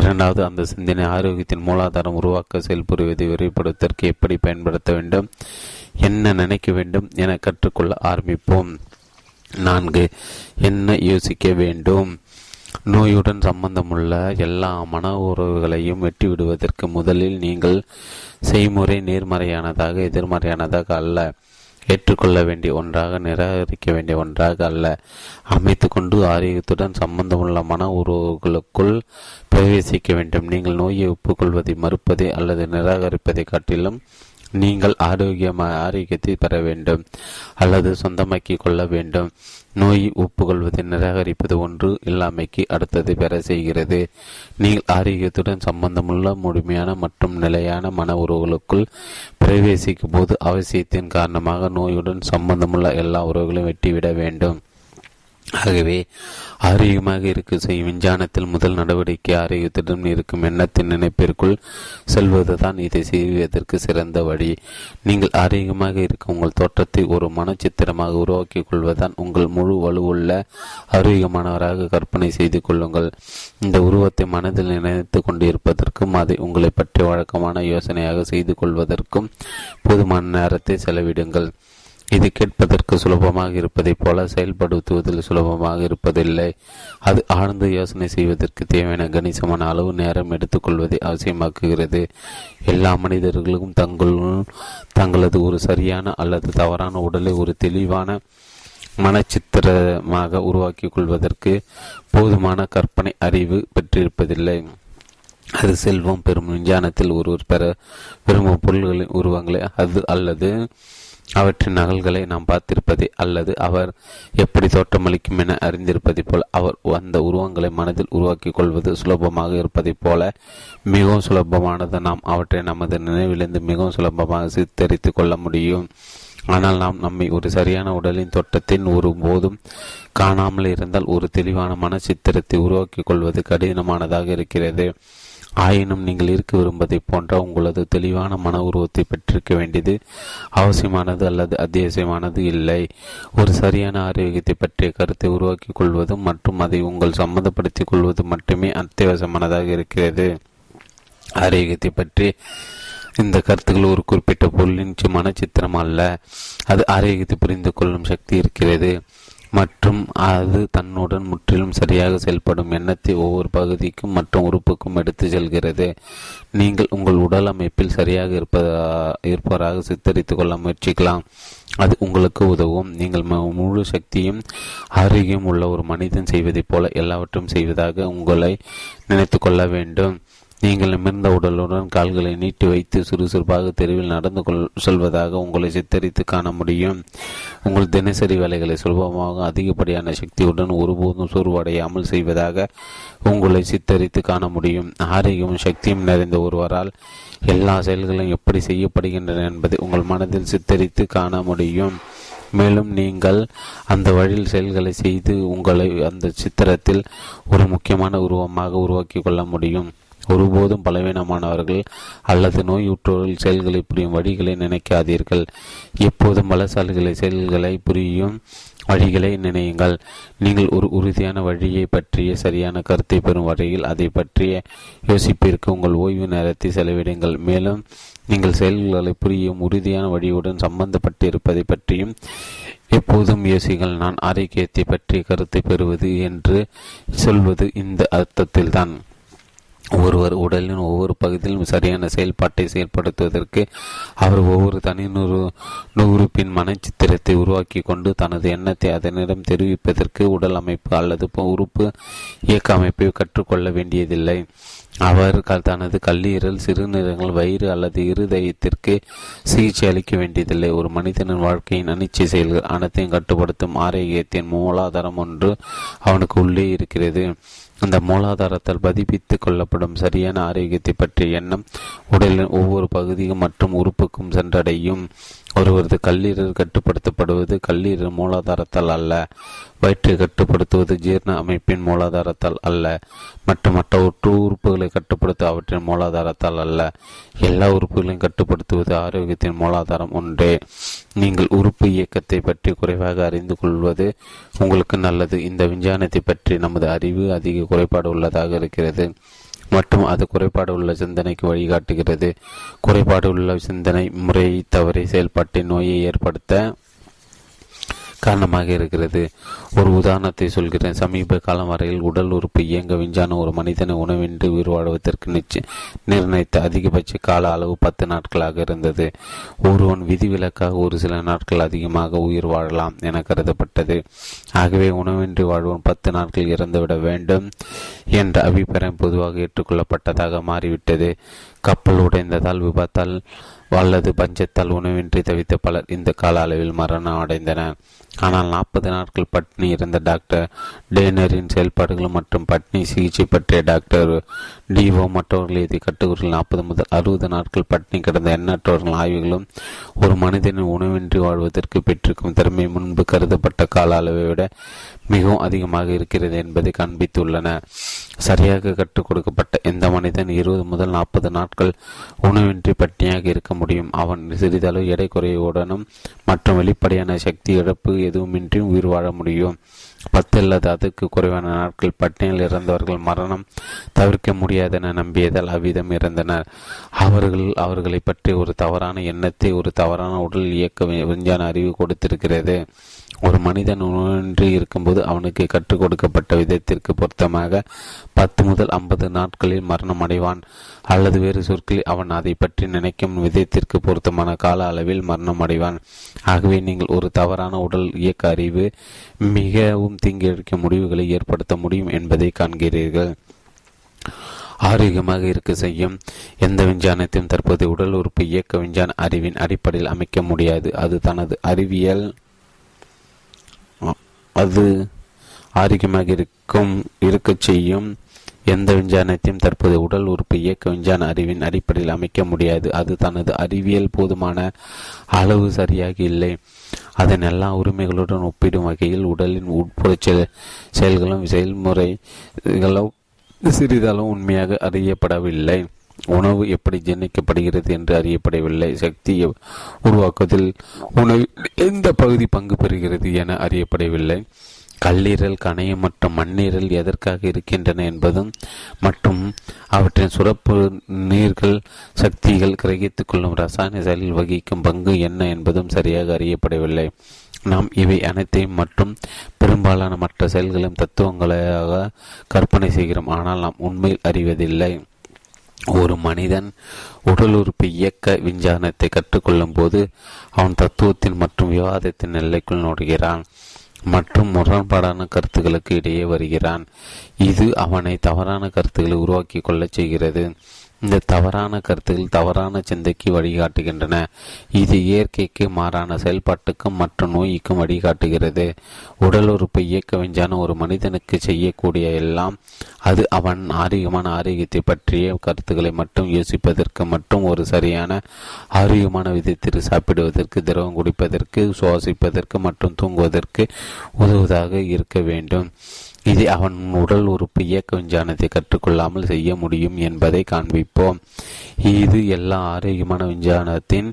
இரண்டாவது, அந்த சிந்தனை ஆரோக்கியத்தின் மூலாதாரம் உருவாக்க செயல்புரிவதை விரைவுபடுவதற்கு எப்படி பயன்படுத்த வேண்டும், என்ன நினைக்க வேண்டும் என கற்றுக்கொள்ள ஆரம்பிப்போம். 4, என்ன யோசிக்க வேண்டும். நோயுடன் சம்பந்தமுள்ள எல்லா மன உறவுகளையும் வெட்டிவிடுவதற்கு முதலில் நீங்கள் செய்முறை நேர்மறையானதாக, எதிர்மறையானதாக அல்ல, ஏற்றுக்கொள்ள வேண்டிய ஒன்றாக, நிராகரிக்க வேண்டிய ஒன்றாக அல்ல அமைத்து கொண்டு ஆரோக்கியத்துடன் சம்பந்தமுள்ள மன உறவுகளுக்குள் பிரவேசிக்க வேண்டும். நீங்கள் நோயை ஒப்புக்கொள்வதை, மறுப்பதை அல்லது நிராகரிப்பதை காட்டிலும் நீங்கள் ஆரோக்கியத்தை பெற வேண்டும் அல்லது சொந்தமாக்கி கொள்ள வேண்டும். நோயை ஒப்புக்கொள்வதை நிராகரிப்பது ஒன்று இல்லாமைக்கு அடுத்ததை பெற செய்கிறது. நீங்கள் ஆரோக்கியத்துடன் சம்பந்தமுள்ள முழுமையான மற்றும் நிலையான மன உறவுகளுக்குள் பிரவேசிக்கும் போது அவசியத்தின் காரணமாக நோயுடன் சம்பந்தமுள்ள எல்லா உறவுகளையும் வெட்டிவிட வேண்டும். ஆகவே ஆரோக்கியமாக இருக்க செய்யும் விஞ்ஞானத்தில் முதல் நடவடிக்கை ஆரோக்கியத்துடன் இருக்கும் எண்ணத்தின் நினைப்பிற்குள் செல்வதுதான். இதை செய்வதற்கு சிறந்த வழி நீங்கள் ஆரோக்கியமாக இருக்கும் உங்கள் தோற்றத்தை ஒரு மனச்சித்திரமாக உருவாக்கிக் கொள்வதுதான். உங்கள் முழு வலுவுள்ள ஆரோக்கியமானவராக கற்பனை செய்து கொள்ளுங்கள். இந்த உருவத்தை மனதில் நினைத்து கொண்டு இருப்பதற்கும் அதை உங்களை பற்றி வழக்கமான யோசனையாக செய்து கொள்வதற்கும் போதுமான நேரத்தை செலவிடுங்கள். இது கேட்பதற்கு சுலபமாக இருப்பதைப் போல செயல்படுத்துவதில் சுலபமாக இருப்பதில்லை. அது ஆழ்ந்து யோசனை செய்வதற்கு தேவையான கணிசமான அளவு நேரம் எடுத்துக்கொள்வதை அவசியமாக்குகிறது. எல்லா மனிதர்களுக்கும் தங்களது ஒரு சரியான அல்லது தவறான உடலை ஒரு தெளிவான மனச்சித்திரமாக உருவாக்கிக் கொள்வதற்கு போதுமான கற்பனை அறிவு பெற்றிருப்பதில்லை. அது செல்வம் பெறும் விஞ்ஞானத்தில் ஒருவர் பெற விரும்பும் பொருள்களின் உருவங்களை அது அல்லது அவற்றின் நகல்களை நாம் பார்த்திருப்பதை அல்லது அவர் எப்படி தோற்றமளிக்கும் என அறிந்திருப்பதை போல் அவர் அந்த உருவங்களை மனதில் உருவாக்கிக் கொள்வது சுலபமாக இருப்பதைப் போல மிகவும் சுலபமானது. நாம் அவற்றை நமது நினைவிலிருந்து மிகவும் சுலபமாக சித்தரித்து கொள்ள முடியும். ஆனால் நாம் நம்மை ஒரு சரியான உடலின் தோட்டத்தின் ஒரு போதும் காணாமல் இருந்தால் ஒரு தெளிவான மன சித்திரத்தை உருவாக்கிக் கொள்வது கடினமானதாக இருக்கிறது. ஆயினும் நீங்கள் இருக்க விரும்பதை போன்ற உங்களது தெளிவான மன உருவத்தை பெற்றிருக்க வேண்டியது அவசியமானது அல்லது அத்தியாவசியமானது இல்லை. ஒரு சரியான ஆரோக்கியத்தை பற்றிய கருத்தை உருவாக்கிக் கொள்வதும் மற்றும் அதை உங்கள் சம்மந்தப்படுத்திக் கொள்வதும் மட்டுமே அத்தியாவசியமானதாக இருக்கிறது. ஆரோக்கியத்தை பற்றி இந்த கருத்துக்கள் ஒரு குறிப்பிட்ட பொருளின் மனச்சித்திரம் அல்ல. அது ஆரோக்கியத்தை புரிந்து கொள்ளும் சக்தி இருக்கிறது மற்றும் அது தன்னுடன் முற்றிலும் சரியாக செயல்படும் எண்ணத்தை ஒவ்வொரு பகுதிக்கும் மற்றும் உறுப்புக்கும் எடுத்து செல்கிறது. நீங்கள் உங்கள் உடல் அமைப்பில் சரியாக இருப்பவராக சித்தரித்து கொள்ள முயற்சிக்கலாம். அது உங்களுக்கு உதவும். நீங்கள் முழு சக்தியும் ஆரோக்கியம் உள்ள ஒரு மனிதன் செய்வதைப் போல எல்லாவற்றையும் செய்வதாக உங்களை நினைத்து கொள்ள வேண்டும். நீங்கள் நிமிர்ந்த உடலுடன் கால்களை நீட்டி வைத்து சுறுசுறுப்பாக தெருவில் நடந்து செல்வதாக உங்களை சித்தரித்து காண முடியும். உங்கள் தினசரி வேலைகளை சுலபமாக அதிகப்படியான சக்தியுடன் ஒருபோதும் சோர்வடையாமல் செய்வதாக உங்களை சித்தரித்து காண முடியும். ஆரோக்கியமும் சக்தியும் நிறைந்த ஒருவரால் எல்லா செயல்களும் எப்படி செய்யப்படுகின்றன என்பதை உங்கள் மனதில் சித்தரித்து காண முடியும். மேலும் நீங்கள் அந்த வழியில் செயல்களை செய்து உங்களை அந்த சித்திரத்தில் ஒரு முக்கியமான உருவமாக உருவாக்கி கொள்ள முடியும். ஒருபோதும் பலவீனமானவர்கள் அல்லது நோயுற்றோர்கள் செயல்களை புரியும் வழிகளை நினைக்காதீர்கள். எப்போதும் பலசாலிகளை செயல்களை புரியும் வழிகளை நினையுங்கள். நீங்கள் ஒரு உறுதியான வழியை பற்றிய சரியான கருத்தை பெறும் வரையில் அதை பற்றிய யோசிப்பிற்கு உங்கள் ஓய்வு நேரத்தை செலவிடுங்கள். மேலும் நீங்கள் செயல்களை புரியும் உறுதியான வழியுடன் சம்பந்தப்பட்டு இருப்பதை பற்றியும் எப்போதும் யோசிகள். நான் ஆரோக்கியத்தை பற்றிய கருத்தை பெறுவது என்று சொல்வது இந்த அர்த்தத்தில் தான். ஒருவர் உடலின் ஒவ்வொரு பகுதியிலும் சரியான செயல்பாட்டை செயல்படுத்துவதற்கு அவர் ஒவ்வொரு தனி உறுப்பின் மனச்சித்திரத்தை உருவாக்கி கொண்டு தனது எண்ணத்தை அதனிடம் தெரிவிப்பதற்கு உடல் அமைப்பு அல்லது உறுப்பு இயக்க அமைப்பை கற்றுக்கொள்ள வேண்டியதில்லை. அவர் தனது கல்லீரல், சிறுநீரகங்கள், வயிறு அல்லது இருதயத்திற்கு சிகிச்சை அளிக்க வேண்டியதில்லை. ஒரு மனிதனின் வாழ்க்கையின் அனிச்சை செயல்கள் அனைத்தையும் கட்டுப்படுத்தும் ஆரோக்கியத்தின் மூலாதாரம் ஒன்று அவனுக்கு உள்ளே இருக்கிறது. அந்த மூலாதாரத்தால் பதிப்பித்து கொள்ளப்படும் சரியான ஆரோக்கியத்தை பற்றிய எண்ணம் உடலின் ஒவ்வொரு பகுதியும் மற்றும் உறுப்புக்கும் சென்றடையும். ஒருவரது கல்லீரல் கட்டுப்படுத்தப்படுவது கல்லீரல் மூலாதாரத்தால் அல்ல. வயிற்றை கட்டுப்படுத்துவது ஜீரண அமைப்பின் மூலாதாரத்தால் அல்ல மற்றும் மற்ற ஒற்று உறுப்புகளை கட்டுப்படுத்த அவற்றின் மூலாதாரத்தால் அல்ல. எல்லா உறுப்புகளையும் கட்டுப்படுத்துவது ஆரோக்கியத்தின் மூலாதாரம் ஒன்றே. நீங்கள் உறுப்பு இயக்கத்தை பற்றி குறைவாக அறிந்து கொள்வது உங்களுக்கு நல்லது. இந்த விஞ்ஞானத்தை பற்றி நமது அறிவு அதிக குறைபாடு உள்ளதாக இருக்கிறது மற்றும் அது குறைபாடு உள்ள சிந்தனைக்கு வழிகாட்டுகிறது. குறைபாடு உள்ள சிந்தனை முறையை தவறி செயல்பாட்டை நோயை ஏற்படுத்த காரணமாக இருக்கிறது. ஒரு உதாரணத்தை சொல்கிறேன். சமீப காலம் வரையில் உடல் உறுப்பு இயங்க விஞ்ஞானம் ஒரு மனிதனை உணவின்றி உயிர் வாழ்வதற்கு நிர்ணயித்த அதிகபட்ச கால அளவு 10 நாட்களாக இருந்தது. ஒருவன் விதிவிலக்காக ஒரு சில நாட்கள் அதிகமாக உயிர் வாழலாம் என கருதப்பட்டது. ஆகவே உணவின்றி வாழ்வோன் 10 நாட்கள் இறந்துவிட வேண்டும் என்ற அபிப்பிராயம் பொதுவாக ஏற்றுக்கொள்ளப்பட்டதாக மாறிவிட்டது. கப்பல் உடைந்ததால், விபத்தால் அல்லது பஞ்சத்தால் உணவின்றி தவித்த பலர் இந்த கால அளவில் மரணம் அடைந்தனர். ஆனால் 40 நாட்கள் பட்னி இருந்த டாக்டர் டேனரின் செயல்பாடுகள் மற்றும் பட்னி சிகிச்சை பற்றிய டாக்டர் டிஓ மற்றவர்கள் இதை கட்டுகுறில் 40 முதல் 60 நாட்கள் பட்னி கிடந்த எண்ணற்றவர்கள் ஆய்வுகளும் ஒரு மனிதனின் உணவின்றி வாழ்வதற்கு பெற்றிருக்கும் திறமை முன்பு கருதப்பட்ட கால அளவை விட மிகவும் அதிகமாக இருக்கிறது என்பதை காண்பித்துள்ளன. சரியாக கற்றுக் கொடுக்கப்பட்ட எந்த மனிதன் 20 முதல் 40 நாட்கள் உணவின்றி பட்னியாக இருக்க முடியும். அவன் சிறிதளவு எடை குறைவுடனும் மற்றும் வெளிப்படையான சக்தி இழப்பு எதுவுமின்றியும் உயிர் வாழ முடியும். 10 அல்லது அதற்கு குறைவான நாட்கள் பட்டினியில் இறந்தவர்கள் மரணம் தவிர்க்க முடியாதென நம்பியதால் அவ்விதம் இறந்தனர். அவர்களை பற்றி ஒரு தவறான எண்ணத்தை ஒரு தவறான உடல் இயக்க விஞ்ஞான அறிவு கொடுத்திருக்கிறது. ஒரு மனிதன் உணவின்றி இருக்கும்போது அவனுக்கு கற்றுக் கொடுக்கப்பட்ட விதத்திற்கு பொருத்தமாக 10 முதல் 50 நாட்களில் மரணம் அடைவான், அல்லது வேறு சொற்களில் அவன் அதை பற்றி நினைக்கும் விதத்திற்கு பொருத்தமான கால அளவில் மரணம் அடைவான். ஆகவே நீங்கள் ஒரு தவறான உடல் இயக்க அறிவு மிகவும் தீங்கிழைக்கும் முடிவுகளை ஏற்படுத்த முடியும் என்பதை காண்கிறீர்கள். ஆரோக்கியமாக இருக்க செய்யும் எந்த விஞ்ஞானத்தையும் தற்போது உடல் உறுப்பு இயக்க விஞ்ஞான அறிவின் அடிப்படையில் அமைக்க முடியாது. அது தனது அறிவியல் போதுமான அளவு சரியாக இல்லை. அதன் எல்லா உரிமைகளுடன் ஒப்பிடும் வகையில் உடலின் உட்புற செயல்களும் செயல்முறைகளும் சிறிதளவு உண்மையாக அறியப்படவில்லை. உணவு எப்படி ஜீர்ணிக்கப்படுகிறது என்று அறியப்படவில்லை. சக்தி உருவாக்குவதில் உணவு எந்த பகுதி பங்கு பெறுகிறது என அறியப்படவில்லை. கல்லீரல், கணையம் மற்றும் மண்ணீரல் எதற்காக இருக்கின்றன என்பதும் மற்றும் அவற்றின் சுரப்பு நீர்கள் சக்திகள் கிரகித்துக் கொள்ளும் ரசாயன செயலில் வகிக்கும் பங்கு என்ன என்பதும் சரியாக அறியப்படவில்லை. நாம் இவை அனைத்தையும் மற்றும் பெரும்பாலான மற்ற செயல்களும் தத்துவங்களாக கற்பனை செய்கிறோம், ஆனால் நாம் உண்மையில் அறிவதில்லை. ஒரு மனிதன் உடல் உறுப்பு இயக்க விஞ்ஞானத்தை கற்றுக்கொள்ளும் போது அவன் தத்துவத்தின் மற்றும் விவாதத்தின் எல்லைக்குள் நுழைகிறான் மற்றும் முரண்பாடான கருத்துக்களுக்கு இடையே வருகிறான். இது அவனை தவறான கருத்துக்களை உருவாக்கி கொள்ள செய்கிறது. இந்த தவறான கருத்துக்கள் தவறான சிந்தைக்கு வழிகாட்டுகின்றன. இது இயற்கைக்கு மாறான செயல்பாட்டுக்கும் மற்றும் நோய்க்கும் வழிகாட்டுகிறது. உடல் உறுப்பு இயக்க விஞ்ஞானம் ஒரு மனிதனுக்கு செய்யக்கூடிய எல்லாம் அது அவன் ஆரோக்கியமான ஆரோக்கியத்தை பற்றிய கருத்துக்களை மட்டும் யோசிப்பதற்கு மற்றும் ஒரு சரியான ஆரோக்கியமான விதத்திற்கு சாப்பிடுவதற்கு, திரவம் குடிப்பதற்கு, சுவாசிப்பதற்கு மற்றும் தூங்குவதற்கு உதவுவதாக இருக்க வேண்டும். இதை அவன் உடல் உறுப்பு இயக்க விஞ்ஞானத்தை கற்றுக்கொள்ளாமல் செய்ய முடியும் என்பதை காண்பிப்போம். இது எல்லா ஆரோக்கியமான விஞ்ஞானத்தின்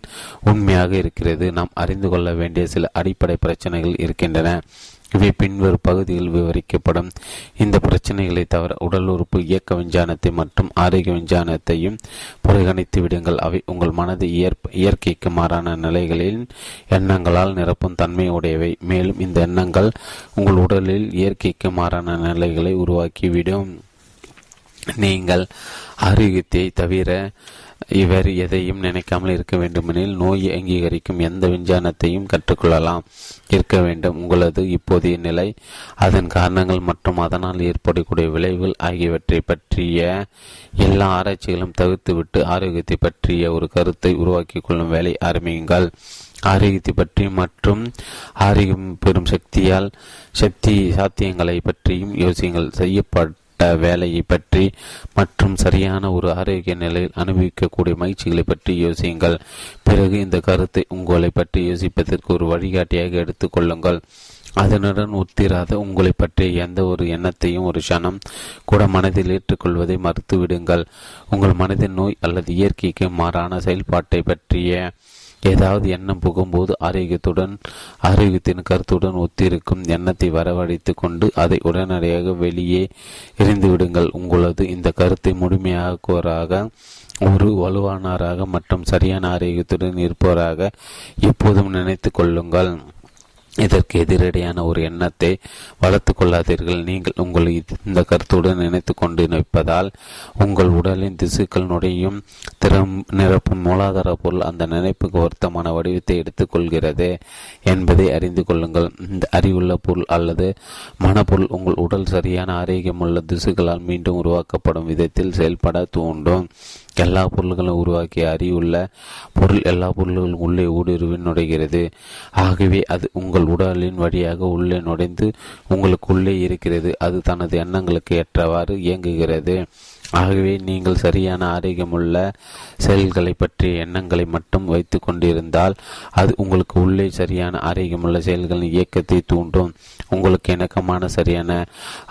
உண்மையாக இருக்கிறது. நாம் அறிந்து கொள்ள வேண்டிய சில அடிப்படை பிரச்சனைகள் இருக்கின்றன. இவை பின்வரும் பகுதியில் விவரிக்கப்படும். இந்த பிரச்சனைகளை தவிர உடல் உறுப்பு இயக்க விஞ்ஞானத்தை மற்றும் ஆரோக்கிய விஞ்ஞானத்தையும் புறக்கணித்து விடுங்கள். அவை உங்கள் மனதை இயற்கைக்கு மாறான நிலைகளின் எண்ணங்களால் நிரப்பும் தன்மை உடையவை, மேலும் இந்த எண்ணங்கள் உங்கள் உடலில் இயற்கைக்கு மாறான நிலைகளை உருவாக்கிவிடும். நீங்கள் ஆரோக்கியத்தை தவிர இவர் எதையும் நினைக்காமல் இருக்க வேண்டுமெனில் நோயை அங்கீகரிக்கும் எந்த விஞ்ஞானத்தையும் கற்றுக்கொள்ளலாம் இருக்க வேண்டும். உங்களது இப்போதைய நிலை, அதன் காரணங்கள் மற்றும் அதனால் ஏற்படக்கூடிய விளைவுகள் ஆகியவற்றை பற்றிய எல்லா ஆராய்ச்சிகளும் தவிர்த்துவிட்டு ஆரோக்கியத்தை பற்றிய ஒரு கருத்தை உருவாக்கி கொள்ளும் வேலை ஆரம்பியுங்கள். ஆரோக்கியத்தை பற்றி மற்றும் ஆரோக்கியம் பெறும் சக்தி சாத்தியங்களை பற்றியும் யோசியுங்கள். வேலையை பற்றி மற்றும் சரியான ஒரு ஆரோக்கிய நிலையில் அனுபவிக்கக்கூடிய மகிழ்ச்சிகளை பற்றி யோசியுங்கள். பிறகு இந்த கருத்தை உங்களை பற்றி யோசிப்பதற்கு ஒரு வழிகாட்டியாக எடுத்துக்கொள்ளுங்கள். அதனுடன் ஒத்திராத உங்களை பற்றிய எந்த ஒரு எண்ணத்தையும் ஒரு க்ஷணம் கூட மனதில் ஏற்றுக்கொள்வதை மறுத்துவிடுங்கள். உங்கள் மனதின் நோய் அல்லது இயற்கைக்கு மாறான செயல்பாட்டை பற்றிய ஏதாவது எண்ணம் புகும்போது ஆரோக்கியத்தின் கருத்துடன் ஒத்திருக்கும் எண்ணத்தை வரவழைத்து கொண்டு அதை உடனடியாக வெளியே எறிந்துவிடுங்கள். உங்களது இந்த கருத்தை முழுமையாக்குவராக, ஒரு வலுவானவராக மற்றும் சரியான ஆரோக்கியத்துடன் இருப்பவராக எப்போதும் நினைத்து கொள்ளுங்கள். இதற்கு எதிரடையான ஒரு எண்ணத்தை வளர்த்து கொள்ளாதீர்கள். நீங்கள் உங்களை இந்த கருத்துடன் நினைத்து கொண்டு நிற்பதால் உங்கள் உடலின் திசுக்கள் நுழையும் நிரப்பும் மூலாதார பொருள் அந்த நினைப்புக்கு வருத்தமான வடிவத்தை எடுத்துக்கொள்கிறது என்பதை அறிந்து கொள்ளுங்கள். இந்த அறிவுள்ள பொருள் அல்லது மனப்பொருள் உங்கள் உடல் சரியான ஆரோக்கியமுள்ள திசுக்களால் மீண்டும் உருவாக்கப்படும் விதத்தில் செயல்பட தூண்டும். எல்லா பொருள்களும் உருவாக்கிய அறிவுள்ள பொருள் எல்லா பொருள்களும் உள்ளே ஊடுருவி நுழைகிறது. ஆகவே அது உங்கள் உடலின் வழியாக உள்ளே நுழைந்து உங்களுக்குள்ளே இருக்கிறது. அது தனது எண்ணங்களுக்கு ஏற்றவாறு இயங்குகிறது. ஆகவே நீங்கள் சரியான ஆரோக்கியமுள்ள செயல்களை பற்றிய எண்ணங்களை மட்டும் வைத்து கொண்டிருந்தால் அது உங்களுக்கு உள்ளே சரியான ஆரோக்கியமுள்ள செயல்களின் இயக்கத்தை தூண்டும். உங்களுக்கு இணக்கமான சரியான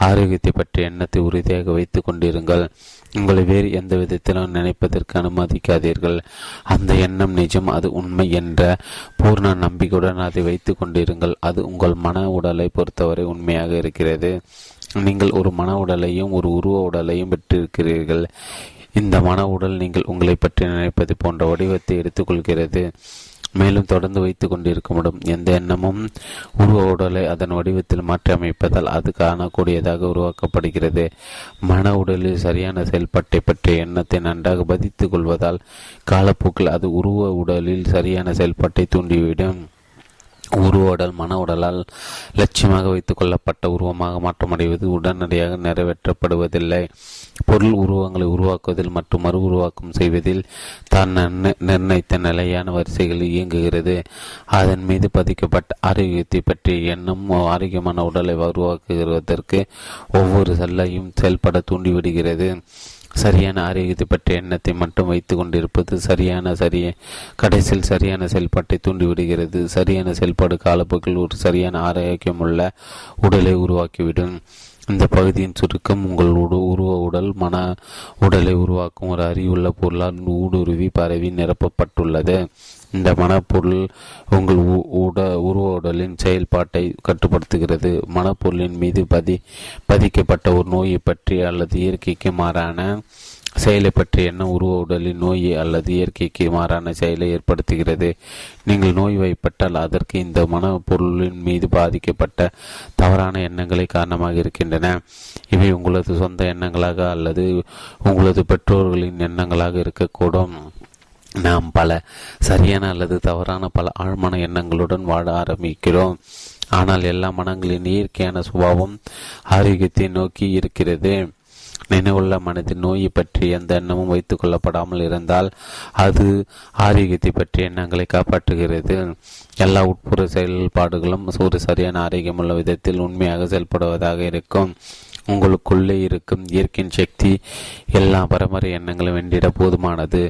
ஆரோக்கியத்தை பற்றிய எண்ணத்தை உறுதியாக வைத்து கொண்டிருங்கள். உங்களை வேறு எந்த விதத்திலும் நினைப்பதற்கு அனுமதிக்காதீர்கள். அந்த எண்ணம் நிஜம், அது உண்மை என்ற பூர்ண நம்பிக்கையுடன் அதை வைத்து கொண்டிருங்கள். அது உங்கள் மன உடலை பொறுத்தவரை உண்மையாக இருக்கிறது. நீங்கள் ஒரு மன உடலையும் ஒரு உருவ உடலையும் பெற்றிருக்கிறீர்கள். இந்த மன உடல் நீங்கள் உங்களை பற்றி நினைப்பது போன்ற வடிவத்தை எடுத்துக்கொள்கிறது. மேலும் தொடர்ந்து வைத்துக் கொண்டிருக்க முடியும். எந்த எண்ணமும் உருவ உடலை அதன் வடிவத்தில் மாற்றி அமைப்பதால் அது காணக்கூடியதாக உருவாக்கப்படுகிறது. மன உடலில் சரியான செயல்பாட்டை பற்றிய எண்ணத்தை நன்றாக பதித்து கொள்வதால் காலப்போக்கில் அது உருவ உடலில் சரியான செயல்பாட்டை தூண்டிவிடும். உருவடல் மன உடலால் லட்சியமாக வைத்துக் கொள்ளப்பட்ட உருவமாக மாற்றமடைவது உடனடியாக நிறைவேற்றப்படுவதில்லை. பொருள் உருவங்களை உருவாக்குவதில் மற்றும் மறு உருவாக்கம் செய்வதில் தான் நிர்ணயித்த நிலையான வரிசைகளில் இயங்குகிறது. அதன் மீது பதிக்கப்பட்ட ஆரோக்கியத்தை பற்றிய எண்ணம் ஆரோக்கியமான உடலை உருவாக்குவதற்கு ஒவ்வொரு செல்லையும் செயல்பட தூண்டிவிடுகிறது. சரியான ஆரோக்கியத்தை பற்றிய எண்ணத்தை மட்டும் வைத்து கொண்டிருப்பது கடைசியில் சரியான செயல்பாட்டை தூண்டிவிடுகிறது. சரியான செயல்பாடு காலப்போக்கில் ஒரு சரியான ஆரோக்கியமுள்ள உடலை உருவாக்கிவிடும். இந்த பகுதியின் சுருக்கம் உங்கள் உருவ உடல் மன உடலை உருவாக்கும் ஒரு அறிவுள்ள பொருளால் ஊடுருவி பரவி நிரப்பப்பட்டுள்ளது. இந்த மனப்பொருள் உங்கள் உருவ உடலின் செயல்பாட்டை கட்டுப்படுத்துகிறது. மனப்பொருளின் மீது பதிக்கப்பட்ட ஒரு நோயை பற்றி அல்லது இயற்கைக்கு மாறான செயலை பற்றி என்ன உருவ உடலின் நோயை அல்லது இயற்கைக்கு மாறான செயலை ஏற்படுத்துகிறது. நீங்கள் நோய் வைப்பட்டால் அதற்கு இந்த மனப்பொருளின் மீது பாதிக்கப்பட்ட தவறான எண்ணங்களை காரணமாக இருக்கின்றன. இவை உங்களது சொந்த எண்ணங்களாக அல்லது உங்களது பெற்றோர்களின் எண்ணங்களாக இருக்கக்கூடும். நாம் பல சரியான அல்லது தவறான பல ஆழ்மான எண்ணங்களுடன் வாழ ஆரம்பிக்கிறோம். ஆனால் எல்லா மனங்களின் இயற்கையான சுபாவம் ஆரோக்கியத்தை நோக்கி இருக்கிறது. நினைவுள்ள மனதின் நோயை பற்றி எந்த எண்ணமும் வைத்துக் கொள்ளப்படாமல் இருந்தால் அது ஆரோக்கியத்தை பற்றிய எண்ணங்களை காப்பாற்றுகிறது. எல்லா உட்புற செயல்பாடுகளும் ஒரு சரியான ஆரோக்கியமுள்ள விதத்தில் உண்மையாக செயல்படுவதாக இருக்கும். உங்களுக்குள்ளே இருக்கும் இயற்கையின் சக்தி எல்லா பரம்பரை எண்ணங்களை வென்றிட போதுமானது.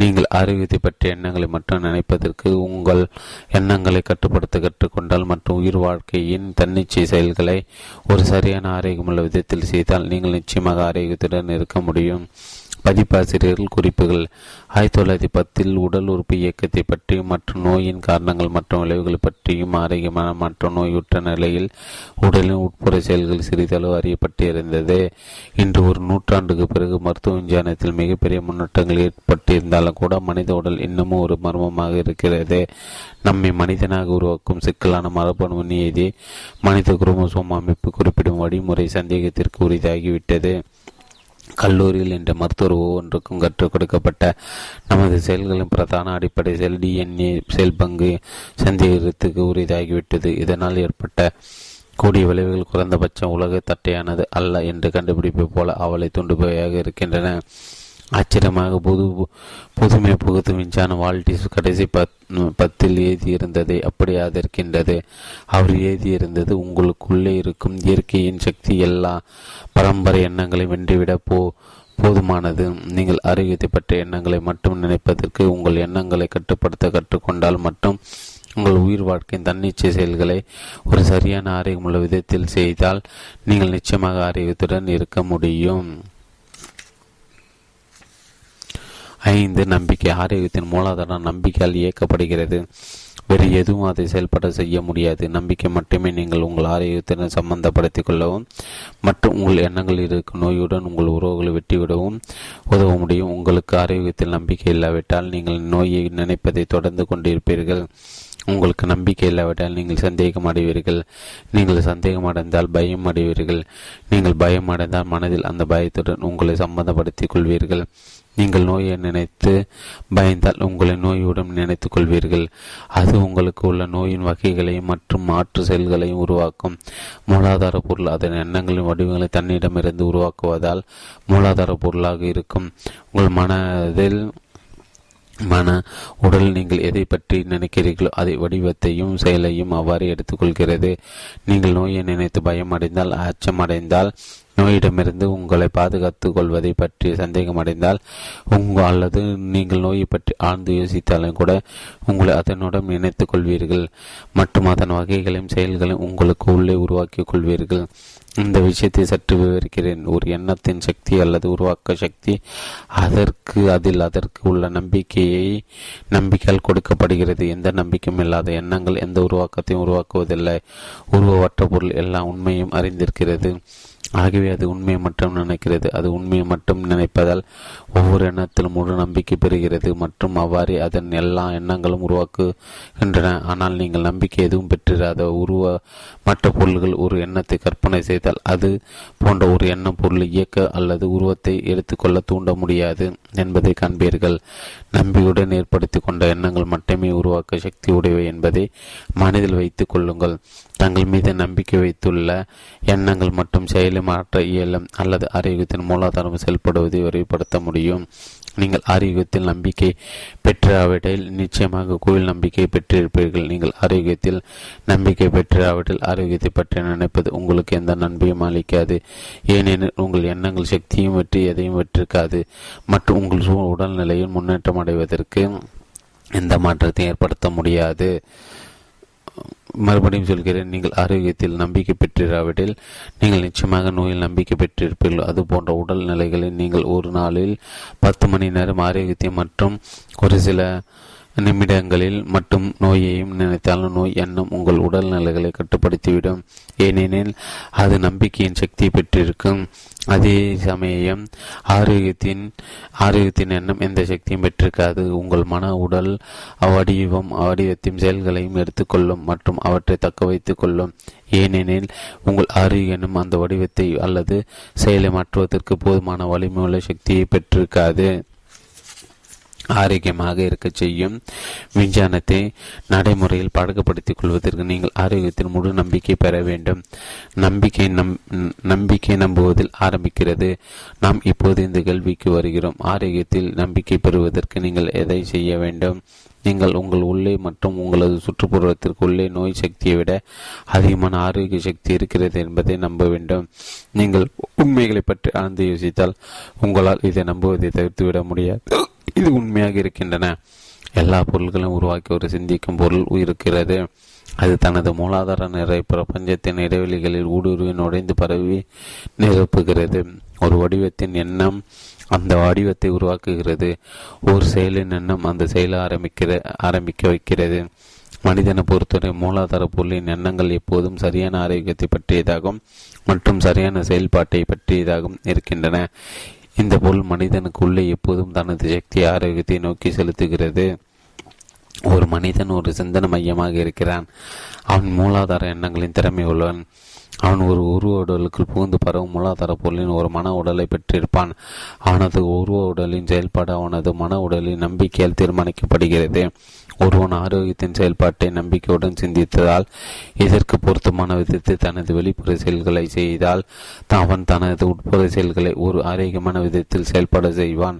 நீங்கள் ஆரோக்கியத்தை பற்றிய எண்ணங்களை மட்டும் நினைப்பதற்கு உங்கள் எண்ணங்களை கட்டுப்படுத்த கற்றுக்கொண்டால் மற்றும் உயிர் வாழ்க்கையின் தன்னிச்சை செயல்களை ஒரு சரியான ஆரோக்கியமுள்ள விதத்தில் செய்தால் நீங்கள் நிச்சயமாக ஆரோக்கியத்துடன் இருக்க முடியும். பதிப்பாசிரியர்கள் குறிப்புகள் 1910 உடல் உறுப்பு இயக்கத்தை பற்றியும் மற்றும் நோயின் காரணங்கள் மற்றும் விளைவுகள் பற்றியும் ஆரோக்கியமான மற்றும் நோயுற்ற நிலையில் உடலின் உட்புற செயல்கள் சிறிதளவு அறியப்பட்டிருந்தது. இன்று ஒரு நூற்றாண்டுக்கு பிறகு மருத்துவ விஞ்ஞானத்தில் மிகப்பெரிய முன்னேற்றங்கள் ஏற்பட்டிருந்தாலும் கூட மனித உடல் இன்னமும் ஒரு மர்மமாக இருக்கிறது. நம்மை மனிதனாக உருவாக்கும் சிக்கலான மரபணு நியதி மனித குரோமோசோம் அமைப்பு குறிப்பிடும் வழிமுறை சந்தேகத்திற்கு உரிதாகிவிட்டது. கல்லூரியில் என்ற மருத்துவர் ஒவ்வொன்றுக்கும் கற்றுக் கொடுக்கப்பட்ட நமது செயல்களின் பிரதான அடிப்படை செல் DNA செல் பங்கு சந்தேகத்துக்கு உரிதாகிவிட்டது. இதனால் ஏற்பட்ட கூடிய விளைவுகள் குறைந்தபட்சம் உலக தட்டையானது அல்ல என்று கண்டுபிடிப்பை போல அவளை தூண்டுபவையாக இருக்கின்றன. ஆச்சரியமாக புதுமை புகுத்து விஞ்ஞான வால்டிஸ் கடைசி 10 எழுதியிருந்ததை அப்படி ஆதரிக்கின்றது. அவர் எழுதியிருந்தது உங்களுக்குள்ளே இருக்கும் இயற்கையின் சக்தி எல்லா பரம்பரை எண்ணங்களை வென்றுவிட போதுமானது. நீங்கள் ஆரோக்கியத்தை பற்றிய எண்ணங்களை மட்டும் நினைப்பதற்கு உங்கள் எண்ணங்களை கட்டுப்படுத்த கற்றுக்கொண்டால் மட்டும் உங்கள் உயிர் வாழ்க்கையின் தன்னிச்சை செயல்களை ஒரு சரியான ஆரோக்கியமுள்ள விதத்தில் செய்தால் நீங்கள் நிச்சயமாக ஆரோக்கியத்துடன் இருக்க முடியும். 5. நம்பிக்கை. ஆரோக்கியத்தின் மூலாதாரம் நம்பிக்கையால் இயக்கப்படுகிறது. வேறு எதுவும் அதை செயல்பட செய்ய முடியாது. நம்பிக்கை மட்டுமே நீங்கள் உங்கள் ஆரோக்கியத்துடன் சம்பந்தப்படுத்திக் கொள்ளவும் மற்றும் உங்கள் எண்ணங்கள் இருக்கும் நோயுடன் உங்கள் உறவுகளை வெட்டிவிடவும் உதவ முடியும். உங்களுக்கு ஆரோக்கியத்தில் நம்பிக்கை இல்லாவிட்டால் நீங்கள் நோயை நினைப்பதை தொடர்ந்து கொண்டிருப்பீர்கள். உங்களுக்கு நம்பிக்கை இல்லாவிட்டால் நீங்கள் சந்தேகம் அடைவீர்கள். நீங்கள் சந்தேகம் அடைந்தால் பயம் அடைவீர்கள். நீங்கள் பயம் அடைந்தால் மனதில் அந்த பயத்துடன் உங்களை சம்பந்தப்படுத்திக் கொள்வீர்கள். நீங்கள் நோயை நினைத்து பயந்தால் உங்களை நோயுடன் நினைத்துக் கொள்வீர்கள். அது உங்களுக்கு உள்ள நோயின் வகைகளையும் மற்றும் மாற்று செயல்களையும் உருவாக்கும். மூலாதார பொருள் அதன் எண்ணங்களின் வடிவங்களை தன்னிடமிருந்து உருவாக்குவதால் மூலாதார பொருளாக இருக்கும். உங்கள் உடல் நீங்கள் எதை பற்றி நினைக்கிறீர்களோ அதை வடிவத்தையும் செயலையும் அவ்வாறு எடுத்துக்கொள்கிறது. நீங்கள் நோயை நினைத்து பயம் அடைந்தால் அச்சம் அடைந்தால் நோயிடமிருந்து உங்களை பாதுகாத்துக் கொள்வதை பற்றி சந்தேகம் அடைந்தால் உங்கள் அல்லது நீங்கள் நோயை பற்றி ஆழ்ந்து யோசித்தாலும் கூட உங்களை அதனுடன் நினைத்துக் கொள்வீர்கள் மற்றும் அதன் வகைகளையும் செயல்களையும் உங்களுக்கு உள்ளே உருவாக்கிக் கொள்வீர்கள். இந்த விஷயத்தை சற்று விவரிக்கிறேன். ஒரு எண்ணத்தின் சக்தி அல்லது உருவாக்க சக்தி அதற்கு உள்ள நம்பிக்கையை நம்பிக்கையால் கொடுக்கப்படுகிறது. எந்த நம்பிக்கையும் இல்லாத எண்ணங்கள் எந்த உருவாக்கத்தையும் உருவாக்குவதில்லை. உருவற்ற பொருள் எல்லா உண்மையும் அறிந்திருக்கிறது. ஆகவே அது உண்மையை மட்டும் நினைக்கிறது. அது உண்மையை மட்டும் நினைப்பதால் ஒவ்வொரு எண்ணத்திலும் முழு நம்பிக்கை பெறுகிறது மற்றும் அவ்வாறே அதன் எல்லா எண்ணங்களும் உருவாக்குகின்றன. ஆனால் நீங்கள் நம்பிக்கை எதுவும் பெற்றிராத மற்ற பொருள்கள் ஒரு எண்ணத்தை கற்பனை செய்தால் அது போன்ற ஒரு எண்ண பொருள் இயக்க அல்லது உருவத்தை எடுத்துக்கொள்ள தூண்ட முடியாது என்பதை காண்பீர்கள். நம்பியுடன் ஏற்படுத்தி கொண்ட எண்ணங்கள் மட்டுமே உருவாக்க சக்தி உடையவை என்பதை மனதில் வைத்துக் கொள்ளுங்கள். தங்கள் மீது நம்பிக்கை வைத்துள்ள எண்ணங்கள் மற்றும் செயலை மாற்ற இயலும் அல்லது ஆரோக்கியத்தின் மூலாதாரம் செயல்படுவதை விரைவுபடுத்த முடியும். நீங்கள் ஆரோக்கியத்தில் நம்பிக்கை பெற்றாவிட்டில் நிச்சயமாக கோயில் நம்பிக்கை பெற்றிருப்பீர்கள். நீங்கள் ஆரோக்கியத்தில் நம்பிக்கை பெற்றாவிட்டில் ஆரோக்கியத்தை பற்றி நினைப்பது உங்களுக்கு எந்த நன்மையும் அளிக்காது. ஏனெனில் உங்கள் எண்ணங்கள் சக்தியும் வெற்றி எதையும் வெற்றிருக்காது மற்றும் உங்கள் உடல்நிலையில் முன்னேற்றம் அடைவதற்கு எந்த மாற்றத்தையும் ஏற்படுத்த முடியாது. மறுபடியும் சொல்கிறேன், நீங்கள் ஆரோக்கியத்தில் நம்பிக்கை பெற்றிராவிட்டில் நீங்கள் நிச்சயமாக நோயில் நம்பிக்கை பெற்றிருப்பீர்கள். அது போன்ற உடல் நிலைகளில் நீங்கள் ஒரு நாளில் 10 மணி நேரம் ஆரோக்கியத்தை மற்றும் ஒரு சில நிமிடங்களில் மட்டும் நோயையும் நினைத்தாலும் நோய் எண்ணம் உங்கள் உடல் நிலைகளை கட்டுப்படுத்திவிடும். ஏனெனில் அது நம்பிக்கையின் சக்தியை பெற்றிருக்கும். அதே சமயம் ஆரோக்கியத்தின் எண்ணம் எந்த சக்தியும் பெற்றிருக்காது. உங்கள் மன உடல் வடிவத்தையும் செயல்களையும் எடுத்துக்கொள்ளும் மற்றும் அவற்றை தக்க வைத்துக் கொள்ளும். ஏனெனில் உங்கள் ஆரோக்கிய எண்ணம் அந்த வடிவத்தை அல்லது செயலை மாற்றுவதற்கு போதுமான வலிமையுள்ள சக்தியை பெற்றிருக்காது. ஆரோக்கியமாக இருக்க செய்யும் விஞ்ஞானத்தை நடைமுறையில் பழக்கப்படுத்திக் கொள்வதற்கு நீங்கள் ஆரோக்கியத்தில் முழு நம்பிக்கை பெற வேண்டும். நம்பிக்கை நம்புவதில் ஆரம்பிக்கிறது. நாம் இப்போது இந்த கேள்விக்கு வருகிறோம். ஆரோக்கியத்தில் நம்பிக்கை பெறுவதற்கு நீங்கள் எதை செய்ய வேண்டும்? நீங்கள் உங்கள் உள்ளே மற்றும் உங்களது சுற்றுப்புறத்திற்கு உள்ளே நோய் சக்தியை விட அதிகமான ஆரோக்கிய சக்தி இருக்கிறது என்பதை நம்ப வேண்டும். நீங்கள் உண்மைகளை பற்றி ஆழ்ந்து யோசித்தால் உங்களால் இதை நம்புவதை தவிர்த்துவிட முடியாது. இது உண்மையாக இருக்கின்றன. எல்லா பொருள்களும் உருவாக்கி ஒரு சிந்திக்கும் பொருள் இருக்கிறது. அது தனது மூலாதார நிறை பிரபஞ்சத்தின் இடைவெளிகளில் ஊடுருவி நுழைந்து பரவி நிரப்புகிறது. ஒரு வடிவத்தின் எண்ணம் அந்த வடிவத்தை உருவாக்குகிறது. ஒரு செயலின் எண்ணம் அந்த செயலை ஆரம்பிக்க வைக்கிறது. மனிதனை பொறுத்தவரை மூலாதார பொருளின் எண்ணங்கள் எப்போதும் சரியான ஆரோக்கியத்தை பற்றியதாகவும் மற்றும் சரியான செயல்பாட்டை பற்றியதாகவும் இருக்கின்றன. இந்த பொருள் மனிதனுக்குள்ளே எப்போதும் தனது சக்தி ஆரோக்கியத்தை நோக்கி செலுத்துகிறது. ஒரு மனிதன் ஒரு சிந்தனை மையமாக இருக்கிறான். அவன் மூலாதார எண்ணங்களின் திறமை உள்ளவன். அவன் ஒரு உருவ உடலுக்குள் புகுந்து பரவும் மூலாதார பொருளின் ஒரு மன உடலை பெற்றிருப்பான். அவனது உருவ உடலின் செயல்பாடு அவனது மன உடலின் நம்பிக்கையால் தீர்மானிக்கப்படுகிறது. ஒருவன் ஆரோக்கியத்தின் செயல்பாட்டை நம்பிக்கையுடன் சிந்தித்ததால் இதற்கு பொருத்தமான விதத்தில் தனது வெளிப்புற செயல்களை செய்தால் அவன் தனது உட்புற செயல்களை ஒரு ஆரோக்கியமான விதத்தில் செயல்பட செய்வான்.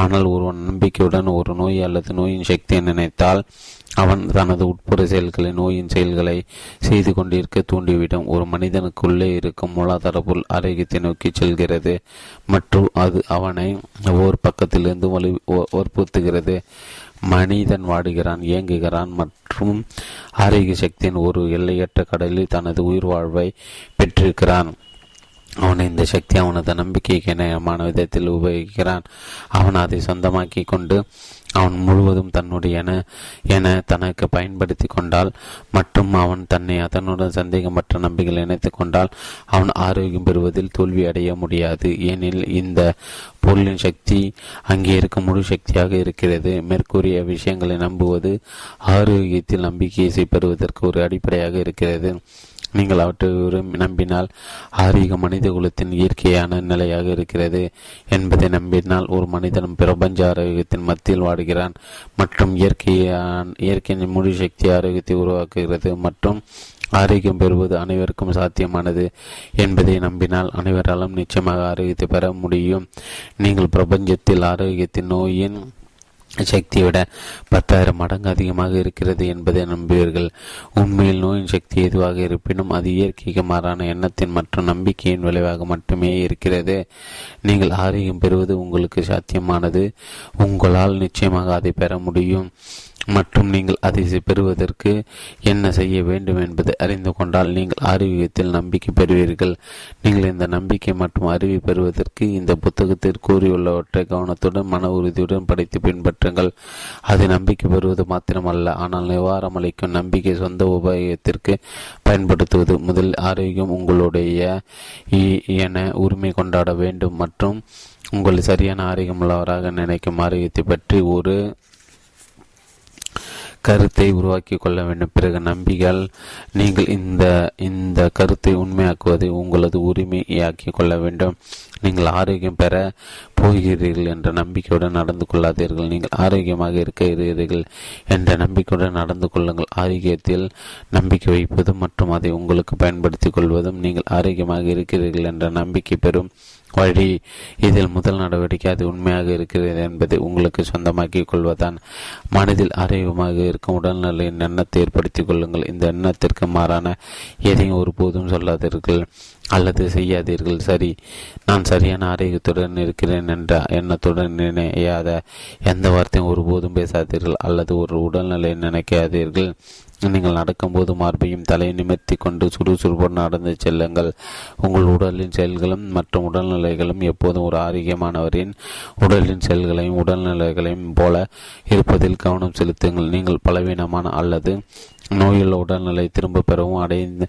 ஆனால் ஒருவன் நம்பிக்கையுடன் ஒரு நோய் அல்லது நோயின் சக்தியை நினைத்தால் அவன் தனது உட்புற செயல்களை நோயின் செயல்களை செய்து கொண்டிருக்க தூண்டிவிடும். ஒரு மனிதனுக்குள்ளே இருக்கும் மூலாதார பொருள் ஆரோக்கியத்தை நோக்கி செல்கிறது மற்றும் அது அவனை ஒவ்வொரு பக்கத்திலிருந்து வற்புறுத்துகிறது. மனிதன் வாடுகிறான், இயங்குகிறான் மற்றும் ஆரோக்கிய சக்தியின் ஒரு எல்லையற்ற கடலில் தனது உயிர் வாழ்வை பெற்றிருக்கிறான். அவன் இந்த சக்தி அவனது நம்பிக்கைக்கான விதத்தில் உபயோகிக்கிறான். அவன் அதை சொந்தமாக்கி கொண்டு அவன் முழுவதும் தன்னுடைய என தனக்கு பயன்படுத்தி கொண்டால் மற்றும் அவன் தன்னை அதனுடன் சந்தேகமற்ற நம்பிக்கையில் இணைத்து கொண்டால் அவன் ஆரோக்கியம் பெறுவதில் தோல்வி அடைய முடியாது. ஏனெனில் இந்த பொருளின் சக்தி அங்கே இருக்கும் முழு சக்தியாக இருக்கிறது. மேற்கூறிய விஷயங்களை நம்புவது ஆரோக்கியத்தில் நம்பிக்கையை பெறுவதற்கு ஒரு அடிப்படையாக இருக்கிறது. நீங்கள் அவற்றை நம்பினால் ஆரோக்கிய மனித குலத்தின் இயற்கையான நிலையாக இருக்கிறது என்பதை நம்பினால் ஒரு மனிதனும் பிரபஞ்ச ஆரோக்கியத்தின் மத்தியில் வாடுகிறான் மற்றும் இயற்கையின் முழு சக்தி ஆரோக்கியத்தை உருவாக்குகிறது மற்றும் ஆரோக்கியம் பெறுவது அனைவருக்கும் சாத்தியமானது என்பதை நம்பினால் அனைவராலும் நிச்சயமாக ஆரோக்கியத்தை பெற முடியும். நீங்கள் பிரபஞ்சத்தில் ஆரோக்கியத்தின் நோயின் சக்தியை விட 10,000 மடங்கு அதிகமாக இருக்கிறது என்பதை நம்புவீர்கள். உண்மையில் நோயின் சக்தி எதுவாக இருப்பினும் அது இயற்கைக்கு மாறான எண்ணத்தின் மற்றும் நம்பிக்கையின் விளைவாக மட்டுமே இருக்கிறது. நீங்கள் ஆரோக்கியம் பெறுவது உங்களுக்கு சாத்தியமானது. உங்களால் நிச்சயமாக அதை பெற முடியும். மற்றும் நீங்கள் அதை பெறுவதற்கு என்ன செய்ய வேண்டும் என்பதை அறிந்து கொண்டால் நீங்கள் ஆரோக்கியத்தில் நம்பிக்கை பெறுவீர்கள். நீங்கள் இந்த நம்பிக்கை மற்றும் அறிவை பெறுவதற்கு இந்த புத்தகத்தில் கூறியுள்ளவற்றை கவனத்துடன் மன உறுதியுடன் படித்து பின்பற்றுங்கள். அது நம்பிக்கை பெறுவது மாத்திரமல்ல, ஆனால் நிவாரம் அளிக்கும் நம்பிக்கை சொந்த உபயோகத்திற்கு பயன்படுத்துவது. முதலில் ஆரோக்கியம் உங்களுடைய என உரிமை கொண்டாட வேண்டும் மற்றும் உங்களை சரியான ஆரோக்கியமுள்ளவராக நினைக்கும் ஆரோக்கியத்தை பற்றி ஒரு கருத்தை உருவாக்கி கொள்ள வேண்டும். பிறகு நம்பிகள் நீங்கள் இந்த கருத்தை உண்மையாக்குவதை உங்களது உரிமையாக்கி கொள்ள வேண்டும். நீங்கள் ஆரோக்கியம் பெற போகிறீர்கள் என்ற நம்பிக்கையுடன் நடந்து கொள்ளாதீர்கள். நீங்கள் ஆரோக்கியமாக இருக்கிறீர்கள் என்ற நம்பிக்கையுடன் நடந்து கொள்ளுங்கள். ஆரோக்கியத்தில் நம்பிக்கை வைப்பதும் மற்றும் அதை உங்களுக்கு பயன்படுத்திக் கொள்வதும் நீங்கள் ஆரோக்கியமாக இருக்கிறீர்கள் என்ற நம்பிக்கை பெறும் வழி. இதில் முதல் நடவடிக்கை அது உண்மையாக இருக்கிறது என்பதை உங்களுக்கு சொந்தமாக்கிக் கொள்வதான். மனதில் ஆரோக்கியமாக இருக்கும் உடல்நிலையின் எண்ணத்தை ஏற்படுத்திக் கொள்ளுங்கள். இந்த எண்ணத்திற்கு மாறான எதையும் ஒருபோதும் சொல்லாதீர்கள் அல்லது செய்யாதீர்கள். சரி, நான் சரியான ஆரோக்கியத்துடன் இருக்கிறேன் என்ற எண்ணத்துடன் நினையாத எந்த வார்த்தையும் ஒருபோதும் பேசாதீர்கள் அல்லது ஒரு உடல்நிலையை நினைக்காதீர்கள். நீங்கள் நடக்கும்போது மார்பையும் தலையை நிமிர்த்தி கொண்டு சுறுசுறுப்புடன் நடந்து செல்லுங்கள். உங்கள் உடலின் செயல்களும் மற்றும் உடல்நிலைகளும் எப்போதும் ஒரு ஆரோக்கியமானவரின் உடலின் செயல்களையும் உடல்நிலைகளையும் போல இருப்பதில் கவனம் செலுத்துங்கள். நீங்கள் பலவீனமான அல்லது நோயுள்ள உடல்நிலை திரும்ப பெறவும்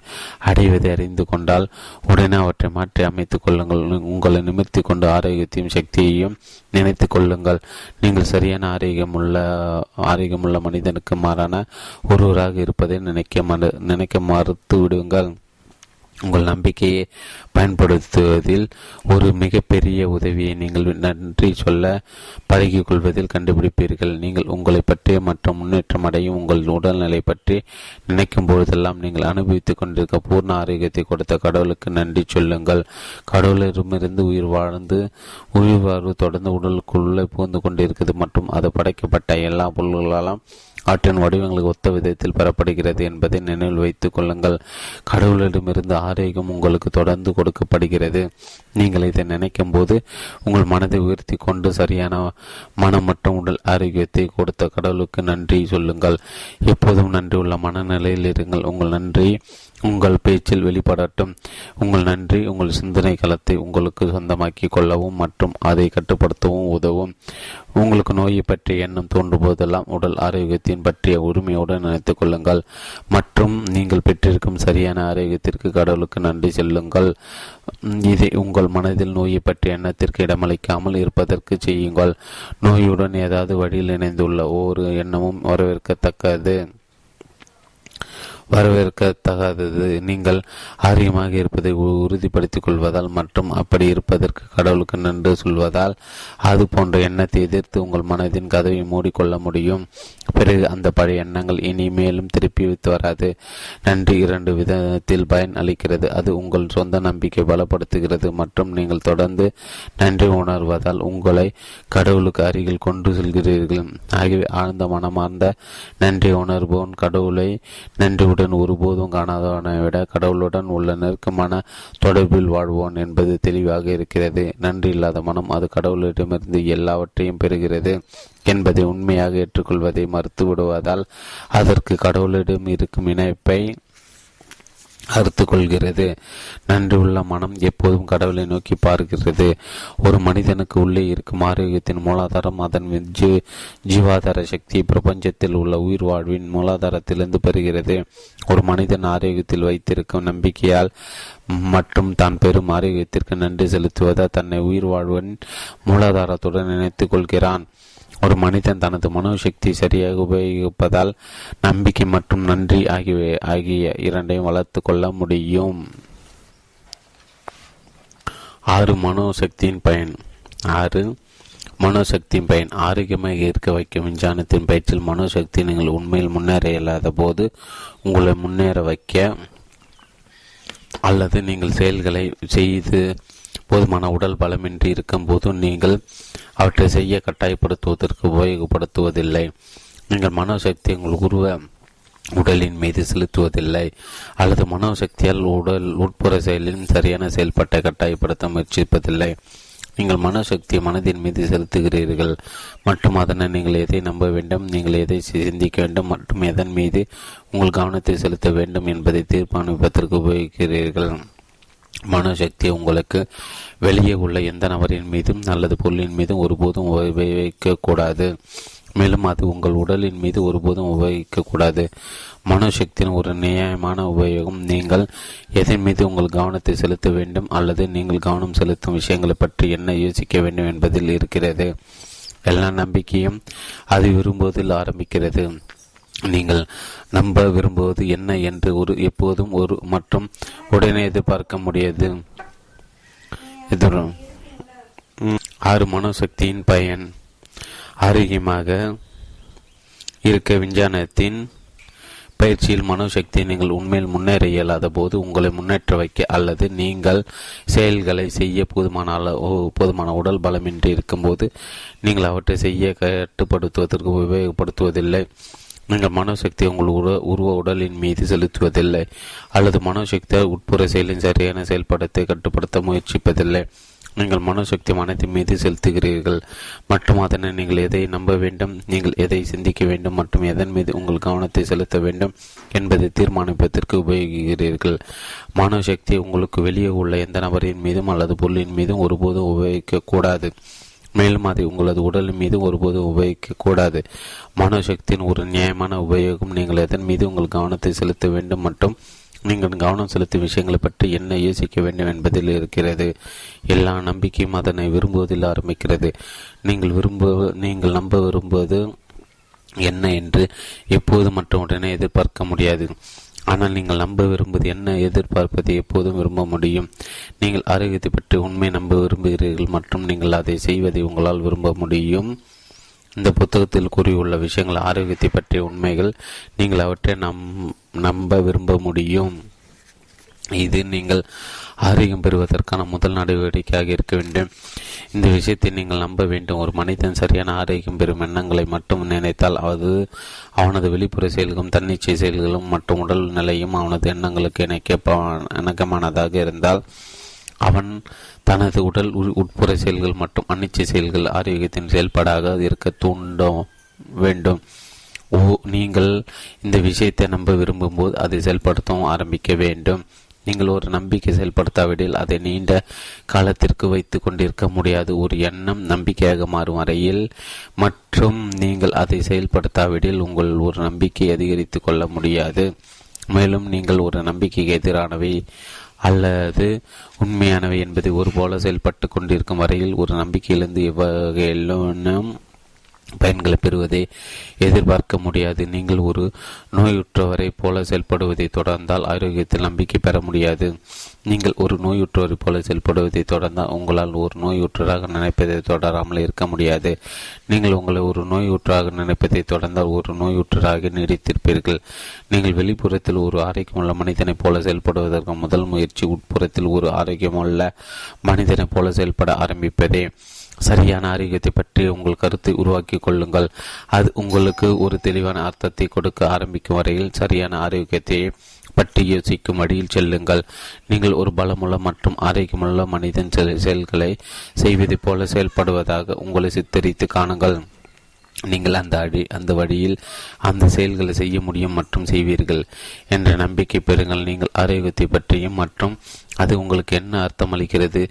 அடைவதை அறிந்து கொண்டால் உடனே அவற்றை மாற்றி அமைத்துக் கொள்ளுங்கள். உங்களை நிமிர்த்தி கொண்டு ஆரோக்கியத்தையும் சக்தியையும் நினைத்து கொள்ளுங்கள். நீங்கள் சரியான ஆரோக்கியமுள்ள மனிதனுக்கு மாறான ஒருவராக இருப்பதை நினைக்க மறுத்து விடுங்கள். உங்கள் நம்பிக்கையை பயன்படுத்துவதில் ஒரு மிகப்பெரிய உதவியை நீங்கள் நன்றி சொல்ல பழகிக் கொள்வதில் கண்டுபிடிப்பீர்கள். நீங்கள் உங்களை பற்றி மற்றும் முன்னேற்றம் அடையும் உங்கள் உடல்நிலை பற்றி நினைக்கும் பொழுதெல்லாம் நீங்கள் அனுபவித்துக் கொண்டிருக்க பூர்ண ஆரோக்கியத்தை கொடுத்த கடவுளுக்கு நன்றி சொல்லுங்கள். கடவுளிடமிருந்து உயிர் வாழ்வு தொடர்ந்து உடலுக்குள்ளே புகுந்து கொண்டிருக்கிறது மற்றும் அது படைக்கப்பட்ட எல்லா பொருள்களாலும் ஆற்றின் வடிவங்களுக்கு ஒத்த விதத்தில் பெறப்படுகிறது என்பதை நினைவில் வைத்துக் கொள்ளுங்கள். கடவுளிடமிருந்து ஆரோக்கியம் உங்களுக்கு தொடர்ந்து கொடுக்கப்படுகிறது. நீங்கள் இதை நினைக்கும் போது உங்கள் மனதை உயர்த்தி கொண்டு சரியான மனம் மற்றும் உடல் ஆரோக்கியத்தை கொடுத்த கடவுளுக்கு நன்றி சொல்லுங்கள். எப்போதும் நன்றி உள்ள மனநிலையில் இருங்கள். உங்கள் நன்றி உங்கள் பேச்சில் வெளிப்படட்டும். உங்கள் நன்றி உங்கள் சிந்தனை களத்தை உங்களுக்கு சொந்தமாக்கி கொள்ளவும் மற்றும் அதை கட்டுப்படுத்தவும் உதவும். உங்களுக்கு நோயை பற்றிய எண்ணம் தோன்றும் போதெல்லாம் உடல் ஆரோக்கியத்தின் பற்றிய உரிமையுடன் நினைத்துக் கொள்ளுங்கள் மற்றும் நீங்கள் பெற்றிருக்கும் சரியான ஆரோக்கியத்திற்கு கடவுளுக்கு நன்றி சொல்லுங்கள். இதை உங்கள் மனதில் நோயை பற்றிய எண்ணத்திற்கு இடமளிக்காமல் இருப்பதற்கு செய்யுங்கள். நோயுடன் ஏதாவது வழியில் இணைந்துள்ள ஒவ்வொரு எண்ணமும் வரவேற்கத்தகாதது. நீங்கள் ஆரோக்கியமாக இருப்பதை உறுதிப்படுத்திக் கொள்வதால் மற்றும் அப்படி இருப்பதற்கு கடவுளுக்கு நன்றி சொல்வதால் அது போன்ற எண்ணத்தை எதிர்த்து உங்கள் மனதின் கதவை மூடிக்கொள்ள முடியும். பிறகு அந்த பழைய எண்ணங்கள் இனிமேலும் திருப்பி வைத்து வராது. நன்றி இரண்டு விதத்தில் பயன் அளிக்கிறது. அது உங்கள் சொந்த நம்பிக்கை பலப்படுத்துகிறது மற்றும் நீங்கள் தொடர்ந்து நன்றி உணர்வதால் உங்களை கடவுளுக்கு அருகில் கொண்டு செல்கிறீர்கள். ஆகியவை ஆழ்ந்த மனமார்ந்த நன்றி உணர்வோன் கடவுளை நன்றியுடன் ஒருபோதும் காணாதவனை விட கடவுளுடன் உள்ள நெருக்கமான தொடர்பில் வாழ்வோன் என்பது தெளிவாக இருக்கிறது. நன்றி இல்லாத மனம் அது கடவுளிடமிருந்து எல்லாவற்றையும் பெறுகிறது என்பதை உண்மையாக ஏற்றுக்கொள்வதை மறுத்துவிடுவதால் அதற்கு கடவுளிடம் இருக்கும் இணைப்பை அறுத்து கொள்கிறது. நன்றி உள்ள மனம் எப்போதும் கடவுளை நோக்கி பார்க்கிறது. ஒரு மனிதனுக்கு உள்ளே இருக்கும் ஆரோக்கியத்தின் மூலாதாரம் அதன் ஜீவாதார சக்தி பிரபஞ்சத்தில் உள்ள உயிர் வாழ்வின் மூலாதாரத்திலிருந்து பெறுகிறது. ஒரு மனிதன் ஆரோக்கியத்தில் வைத்திருக்கும் நம்பிக்கையால் மற்றும் தான் பெறும் ஆரோக்கியத்திற்கு நன்றி செலுத்துவதால் தன்னை உயிர் வாழ்வின் மூலாதாரத்துடன் இணைத்துக் கொள்கிறான். ஒரு மனிதன் தனது மனோசக்தி சரியாக உபயோகிப்பதால் நம்பிக்கை மற்றும் நன்றி ஆகிய இரண்டையும் வளர்த்து கொள்ள முடியும். 6 மனோசக்தியின் பயன். 6 மனோசக்தியின் பயன். ஆரோக்கியமாக இருக்க வைக்கும் விஞ்ஞானத்தின் பயிற்சியில் மனோசக்தி நீங்கள் உண்மையில் முன்னேற இல்லாத போது உங்களை முன்னேற வைக்க அல்லது நீங்கள் செயல்களை செய்து போதுமான உடல் பலமின்றி இருக்கும் போதும் நீங்கள் அவற்றை செய்ய கட்டாயப்படுத்துவதற்கு உபயோகப்படுத்துவதில்லை. நீங்கள் மனோசக்தி உங்கள் உடலின் மீது செலுத்துவதில்லை அல்லது மனோசக்தியால் உட்புற செயலின் சரியான செயல்பாட்டை கட்டாயப்படுத்த முயற்சிப்பதில்லை. நீங்கள் மனசக்தியை மனதின் மீது செலுத்துகிறீர்கள் மற்றும் அதனை நீங்கள் எதை நம்ப வேண்டும், நீங்கள் எதை சிந்திக்க வேண்டும் மற்றும் எதன் மீது உங்கள் கவனத்தை செலுத்த வேண்டும் என்பதை தீர்மானிப்பதற்கு உபயோகிக்கிறீர்கள். மனசக்தியை உங்களுக்கு வெளியே உள்ள எந்த நபரின் மீதும் அல்லது பொருளின் மீதும் ஒருபோதும் உபயோகிக்கக்கூடாது. மேலும் அது உங்கள் உடலின் மீது ஒருபோதும் உபயோகிக்கக்கூடாது. மனோசக்தியின் ஒரு நியாயமான உபயோகம் நீங்கள் எதன் மீது உங்கள் கவனத்தை செலுத்த வேண்டும் அல்லது நீங்கள் கவனம் செலுத்தும் விஷயங்களை பற்றி என்ன யோசிக்க வேண்டும் என்பதில் இருக்கிறது. எல்லா நம்பிக்கையும் அது விரும்புவதில் ஆரம்பிக்கிறது. நீங்கள் நம்ப விரும்புவது என்ன என்று எப்போதும் மற்றும் உடனே எதிர்பார்க்க முடியாது. 6 மனோசக்தியின் பயன். ஆரோக்கியமாக இருக்க விஞ்ஞானத்தின் பயிற்சியில் மனோசக்தியை நீங்கள் உண்மையில் முன்னேற இயலாத போது உங்களை முன்னேற்ற வைக்க அல்லது நீங்கள் செயல்களை செய்ய போதுமான உடல் பலமின்றி இருக்கும்போது நீங்கள் அவற்றை செய்ய கட்டுப்படுத்துவதற்கு உபயோகப்படுத்துவதில்லை. நீங்கள் மனோசக்தியை உங்கள் உருவ உடலின் மீது செலுத்துவதில்லை அல்லது மனோசக்தியால் உட்புற செயலின் சரியான செயல்படத்தை கட்டுப்படுத்த முயற்சிப்பதில்லை. நீங்கள் மனோசக்தி மனத்தின் மீது செலுத்துகிறீர்கள் மற்றும் அதனை நீங்கள் எதை நம்ப வேண்டும், நீங்கள் எதை சிந்திக்க வேண்டும் மற்றும் எதன் மீது உங்கள் கவனத்தை செலுத்த வேண்டும் என்பதை தீர்மானிப்பதற்கு உபயோகிக்கிறீர்கள். மனோசக்தி உங்களுக்கு வெளியே உள்ள எந்த நபரின் மீதும் அல்லது பொருளின் மீதும் ஒருபோதும் உபயோகிக்கக்கூடாது. மேலும் அதை உங்களது உடலின் மீது ஒருபோதும் உபயோகிக்கக்கூடாது. மனோசக்தியின் ஒரு நியாயமான உபயோகம் நீங்கள் எதன் மீது உங்கள் கவனத்தை செலுத்த வேண்டும் மற்றும் நீங்கள் கவனம் செலுத்தும் விஷயங்களை பற்றி என்ன யோசிக்க வேண்டும் என்பதில் இருக்கிறது. எல்லா நம்பிக்கையும் அதனை விரும்புவதில் ஆரம்பிக்கிறது. நீங்கள் நம்ப விரும்புவது என்ன என்று எப்போது மற்றும் உடனே எதிர்பார்க்க முடியாது. ஆனால் நீங்கள் நம்ப விரும்புவது என்ன எதிர்பார்ப்பதை எப்போதும் விரும்ப முடியும். நீங்கள் ஆரோக்கியத்தை பற்றி உண்மை நம்ப விரும்புகிறீர்கள் மற்றும் நீங்கள் அதை செய்வதை உங்களால் விரும்ப முடியும். இந்த புத்தகத்தில் கூறியுள்ள விஷயங்கள் ஆரோக்கியத்தை பற்றிய உண்மைகள். நீங்கள் அவற்றை நம்ப விரும்ப முடியும். இது நீங்கள் ஆரோக்கியம் பெறுவதற்கான முதல் நடவடிக்கையாக இருக்க வேண்டும். இந்த விஷயத்தை நீங்கள் நம்ப வேண்டும். ஒரு மனிதன் சரியான ஆரோக்கியம் பெறும் எண்ணங்களை மட்டும் நினைத்தால் அது அவனது வெளிப்புற செயல்களும் தன்னிச்சை செயல்களும் மற்றும் உடல் நிலையும் அவனது எண்ணங்களுக்கு இணக்கமானதாக இருந்தால் அவன் தனது உடல் உட்புற செயல்கள் மற்றும் அனிச்சை செயல்கள் ஆரோக்கியத்தின் செயல்பாடாக இருக்க தூண்ட வேண்டும். நீங்கள் இந்த விஷயத்தை நம்ப விரும்பும் போது அதை செயல்படுத்தவும் ஆரம்பிக்க வேண்டும். நீங்கள் ஒரு நம்பிக்கை செயல்படுத்தாவிடில் அதை நீண்ட காலத்திற்கு வைத்து கொண்டிருக்க முடியாது. ஒரு எண்ணம் நம்பிக்கையாக மாறும் வரையில் மற்றும் நீங்கள் அதை செயல்படுத்தாவிடில் உங்கள் ஒரு நம்பிக்கை அதிகரித்து கொள்ள முடியாது. மேலும் நீங்கள் ஒரு நம்பிக்கைக்கு எதிரானவை அல்லது உண்மையானவை என்பதை ஒருபோல செயல்பட்டு கொண்டிருக்கும் வரையில் ஒரு நம்பிக்கையிலிருந்து எவ்வகையிலும் பயன்களை பெறுவதை எதிர்பார்க்க முடியாது. நீங்கள் ஒரு நோயுற்றவரை போல செயல்படுவதை தொடர்ந்தால் ஆரோக்கியத்தில் நம்பிக்கை பெற முடியாது. நீங்கள் ஒரு நோயுற்றவரை போல செயல்படுவதை தொடர்ந்தால் உங்களால் ஒரு நோயுற்றராக நினைப்பதை தொடராமல் இருக்க முடியாது. நீங்கள் உங்களை ஒரு நோயுற்றாக நினைப்பதை தொடர்ந்தால் ஒரு நோயுற்றராக நீடித்திருப்பீர்கள். நீங்கள் வெளிப்புறத்தில் ஒரு ஆரோக்கியமுள்ள மனிதனைப் போல செயல்படுவதற்கு முதல் முயற்சி உட்புறத்தில் ஒரு ஆரோக்கியமுள்ள மனிதனைப் போல செயல்பட ஆரம்பிப்பதே. சரியான ஆரோக்கியத்தை பற்றி உங்கள் கருத்தை உருவாக்கி கொள்ளுங்கள். அது உங்களுக்கு ஒரு தெளிவான அர்த்தத்தை கொடுக்க ஆரம்பிக்கும் வரையில் சரியான ஆரோக்கியத்தை பற்றி யோசிக்கும் வழியில் செல்லுங்கள். நீங்கள் ஒரு பலமுள்ள மற்றும் ஆரோக்கியமுள்ள மனிதன் செயல்களை செய்வது போல செயல்படுவதாக உங்களை சித்தரித்து காணுங்கள். நீங்கள் அந்த வழியில் அந்த செயல்களை செய்ய முடியும் மற்றும் செய்வீர்கள் என்ற நம்பிக்கை பெறுங்கள். நீங்கள் ஆரோக்கியத்தை பற்றியும் மற்றும் அது உங்களுக்கு என்ன அர்த்தமளிக்கிறது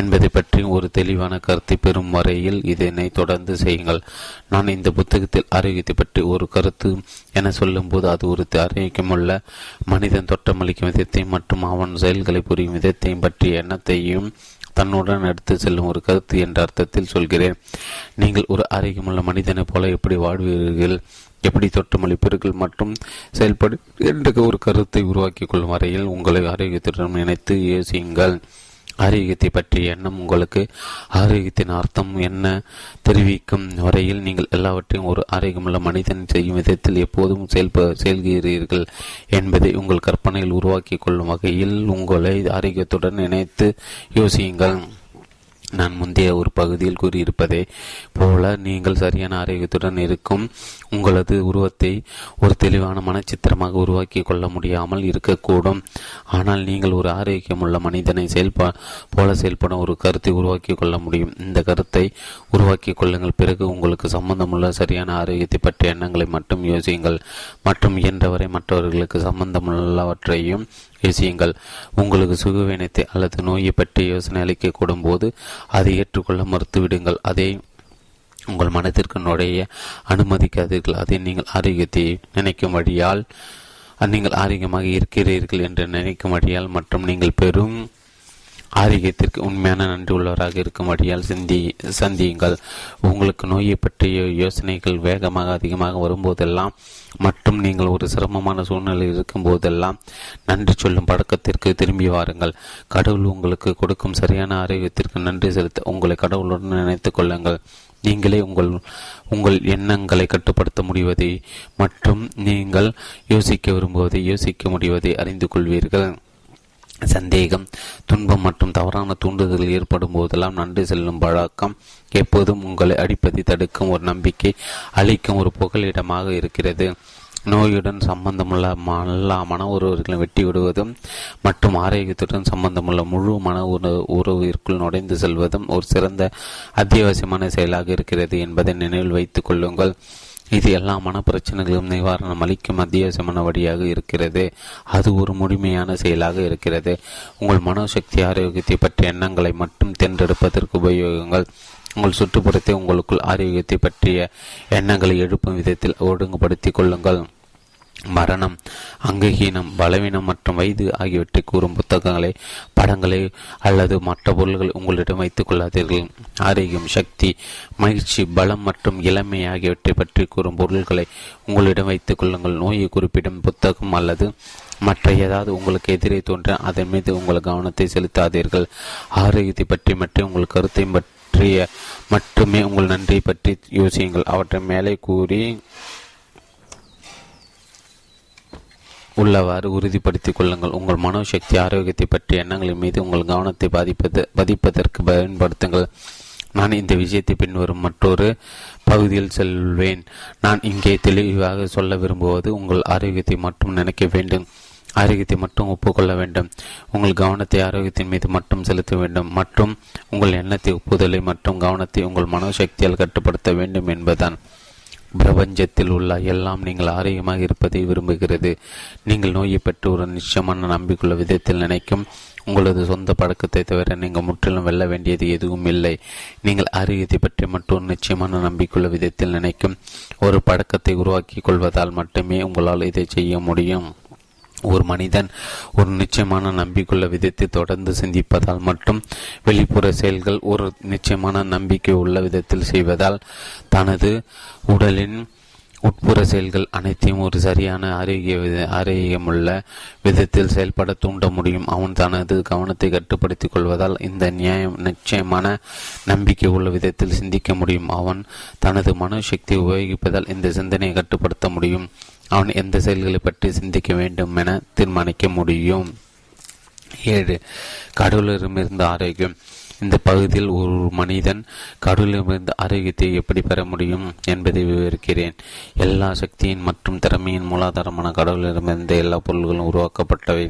என்பதை பற்றியும் ஒரு தெளிவான கருத்தை பெறும் வரையில் இதனை தொடர்ந்து செய்யுங்கள். நான் இந்த புத்தகத்தில் ஆரோக்கியத்தை பற்றி ஒரு கருத்து என சொல்லும்போது அது ஒரு ஆரோக்கியமுள்ள மனிதன் தோற்றமளிக்கும் விதத்தையும் மற்றும் அவன் செயல்களை புரியும் விதத்தையும் பற்றிய எண்ணத்தையும் தன்னுடன் எடுத்து செல்லும் ஒரு கருத்து என்ற அர்த்தத்தில் சொல்கிறேன். நீங்கள் ஒரு ஆரோக்கியமுள்ள மனிதனைப் போல எப்படி வாழ்வீர்கள், எப்படி தோற்றமளிப்பீர்கள் மற்றும் செயல்படு என்ற ஒரு கருத்தை உருவாக்கிக் கொள்ளும் வரையில் உங்களை ஆரோக்கியத்துடன் இணைத்து யோசியுங்கள். ஆரோக்கியத்தை பற்றிய எண்ணம் உங்களுக்கு ஆரோக்கியத்தின் அர்த்தம் என்ன தெரிவிக்கும் வரையில் நீங்கள் எல்லாவற்றையும் ஒரு ஆரோக்கியமுள்ள மனிதன் செய்யும் விதத்தில் எப்போதும் செயல்கிறீர்கள் என்பதை உங்கள் கற்பனையில் உருவாக்கி கொள்ளும் வகையில் உங்களை ஆரோக்கியத்துடன் இணைத்து யோசியுங்கள். நான் முந்தைய ஒரு பகுதியில் கூறியிருப்பதை போல நீங்கள் சரியான ஆரோக்கியத்துடன் இருக்கும் உங்களது உருவத்தை ஒரு தெளிவான மனச்சித்திரமாக உருவாக்கி கொள்ள முடியாமல் இருக்கக்கூடும். ஆனால் நீங்கள் ஒரு ஆரோக்கியமுள்ள மனிதனை போல செயல்படும் ஒரு கருத்தை உருவாக்கி கொள்ள முடியும். இந்த கருத்தை உருவாக்கி கொள்ளுங்கள். பிறகு உங்களுக்கு சம்பந்தமுள்ள சரியான ஆரோக்கியத்தை பற்றிய எண்ணங்களை மட்டும் யோசியுங்கள் மற்றும் இயன்றவரை மற்றவர்களுக்கு சம்பந்தமுள்ளவற்றையும் யோசியுங்கள். உங்களுக்கு சுகவீனத்தை அல்லது நோயை பற்றி யோசனை அளிக்கக்கூடும் போது அதை ஏற்றுக்கொள்ள மறுத்துவிடுங்கள். அதை உங்கள் மனத்திற்கு நுழைய அனுமதிக்காதீர்கள். அதை நீங்கள் ஆரோக்கியத்தை நினைக்கும் வழியால் நீங்கள் ஆரோக்கியமாக இருக்கிறீர்கள் என்று நினைக்கும் வழியால் மற்றும் நீங்கள் பெரும் ஆரோக்கியத்திற்கு உண்மையான நன்றி உள்ளவராக இருக்கும் வழியால் சந்தியுங்கள். உங்களுக்கு நோயை பற்றிய யோசனைகள் வேகமாக அதிகமாக வரும்போதெல்லாம் மற்றும் நீங்கள் ஒரு சிரமமான சூழ்நிலையில் இருக்கும் போதெல்லாம் நன்றி சொல்லும் பழக்கத்திற்கு திரும்பி வாருங்கள். கடவுள் உங்களுக்கு கொடுக்கும் சரியான ஆரோக்கியத்திற்கு நன்றி செலுத்த உங்களை கடவுளுடன் நினைத்துக் கொள்ளுங்கள். நீங்களே உங்கள் எண்ணங்களை கட்டுப்படுத்த முடிவதை மற்றும் நீங்கள் யோசிக்க விரும்புவதை யோசிக்க முடிவதை அறிந்து கொள்வீர்கள். சந்தேகம், துன்பம் மற்றும் தவறான தூண்டுதல்கள் ஏற்படும் போதெல்லாம் நன்றி செல்லும் பழக்கம் எப்போதும் உங்களை அடிப்பதை தடுக்கும் ஒரு நம்பிக்கை அளிக்கும் ஒரு புகலிடமாக இருக்கிறது. நோயுடன் சம்பந்தமுள்ளமான உறவுகளை வெட்டி விடுவதும் மற்றும் ஆரோக்கியத்துடன் சம்பந்தமுள்ள முழு மன உறவிற்குள் நுழைந்து செல்வதும் ஒரு சிறந்த அத்தியாவசியமான செயலாக இருக்கிறது என்பதை நினைவில் வைத்துக் கொள்ளுங்கள். இது எல்லா மன பிரச்சனைகளும் நிவாரணம் அளிக்கும் அத்தியாவசியமான வழியாக இருக்கிறது. அது ஒரு முழுமையான செயலாக இருக்கிறது. உங்கள் மனோசக்தி ஆரோக்கியத்தை பற்றிய எண்ணங்களை மட்டும் தேர்ந்தெடுப்பதற்கு உபயோகங்கள். உங்கள் சுற்றுப்புறத்தை உங்களுக்குள் ஆரோக்கியத்தை பற்றிய எண்ணங்களை எழுப்பும் விதத்தில் ஒழுங்குபடுத்திக் கொள்ளுங்கள். மரணம், அங்கஹீனம், பலவீனம் மற்றும் வயது ஆகியவற்றை கூறும் புத்தகங்களை, படங்களை அல்லது மற்ற பொருள்களை உங்களிடம் வைத்துக் கொள்ளாதீர்கள். ஆரோக்கியம், சக்தி, மகிழ்ச்சி, பலம் மற்றும் இளமை ஆகியவற்றை பற்றி கூறும் பொருள்களை உங்களிடம் வைத்துக் கொள்ளுங்கள். நோயை குறிப்பிடும் புத்தகம் அல்லது மற்ற ஏதாவது உங்களுக்கு எதிரே தோன்ற அதன் மீது உங்கள் கவனத்தை செலுத்தாதீர்கள். ஆரோக்கியத்தை பற்றி மற்றும் உங்கள் கருத்தை பற்றிய மட்டுமே உங்கள் நன்றியை பற்றி யோசியுங்கள். அவற்றை மேலே கூறி உள்ளவாறு உறுதிப்படுத்திக் கொள்ளுங்கள். உங்கள் மனோசக்தி ஆரோக்கியத்தை பற்றிய எண்ணங்களின் மீது உங்கள் கவனத்தை பதிப்பதற்கு பயன்படுத்துங்கள். நான் இந்த விஷயத்தை பின்வரும் மற்றொரு பகுதியில் செல்வேன். நான் இங்கே தெளிவாக சொல்ல விரும்புவது உங்கள் ஆரோக்கியத்தை மட்டும் நினைக்க வேண்டும். ஆரோக்கியத்தை மட்டும் ஒப்புக்கொள்ள வேண்டும். உங்கள் கவனத்தை ஆரோக்கியத்தின் மீது மட்டும் செலுத்த வேண்டும் மற்றும் உங்கள் எண்ணத்தை, ஒப்புதலை மற்றும் கவனத்தை உங்கள் மனோசக்தியால் கட்டுப்படுத்த வேண்டும் என்பதுதான். பிரபஞ்சத்தில் உள்ள எல்லாம் நீங்கள் ஆரோக்கியமாக இருப்பதை விரும்புகிறது. நீங்கள் நோயை பற்றி ஒரு நிச்சயமான நம்பிக்கொள்ள விதத்தில் நினைக்கும் உங்களது சொந்த பழக்கத்தை தவிர நீங்கள் முற்றிலும் வெல்ல வேண்டியது எதுவும் இல்லை. நீங்கள் ஆரோக்கியத்தை பற்றி மற்றொரு நிச்சயமான நம்பிக்கொள்ள விதத்தில் நினைக்கும் ஒரு பழக்கத்தை உருவாக்கி கொள்வதால் மட்டுமே உங்களால் இதை செய்ய முடியும். ஒரு மனிதன் ஒரு நிச்சயமான நம்பிக்கொள்ள விதத்தை தொடர்ந்து சிந்திப்பதால் மற்றும் வெளிப்புற செயல்கள் ஒரு நிச்சயமான நம்பிக்கை உள்ள விதத்தில் செய்வதால் தனது உடலின் உட்புற செயல்கள் அனைத்தையும் ஒரு சரியான ஆரோக்கியமுள்ள விதத்தில் செயல்பட தூண்ட முடியும். அவன் தனது கவனத்தை கட்டுப்படுத்திக் கொள்வதால் இந்த நிச்சயமான நம்பிக்கை உள்ள விதத்தில் சிந்திக்க முடியும். அவன் தனது மனோசக்தியை உபயோகிப்பதால் இந்த சிந்தனையை கட்டுப்படுத்த முடியும். அவன் எந்த செயல்களை பற்றி சிந்திக்க வேண்டும் என தீர்மானிக்க முடியும். 7. கடவுளிடமிருந்து ஆரோக்கியம். இந்த பகுதியில் ஒரு மனிதன் கடவுளிடமிருந்து ஆரோக்கியத்தை எப்படி பெற முடியும் என்பதை விவரிக்கிறேன். எல்லா சக்தியின் மற்றும் திறமையின் மூலாதாரமான கடவுளிடமிருந்து எல்லா பொருள்களும் உருவாக்கப்பட்டவை.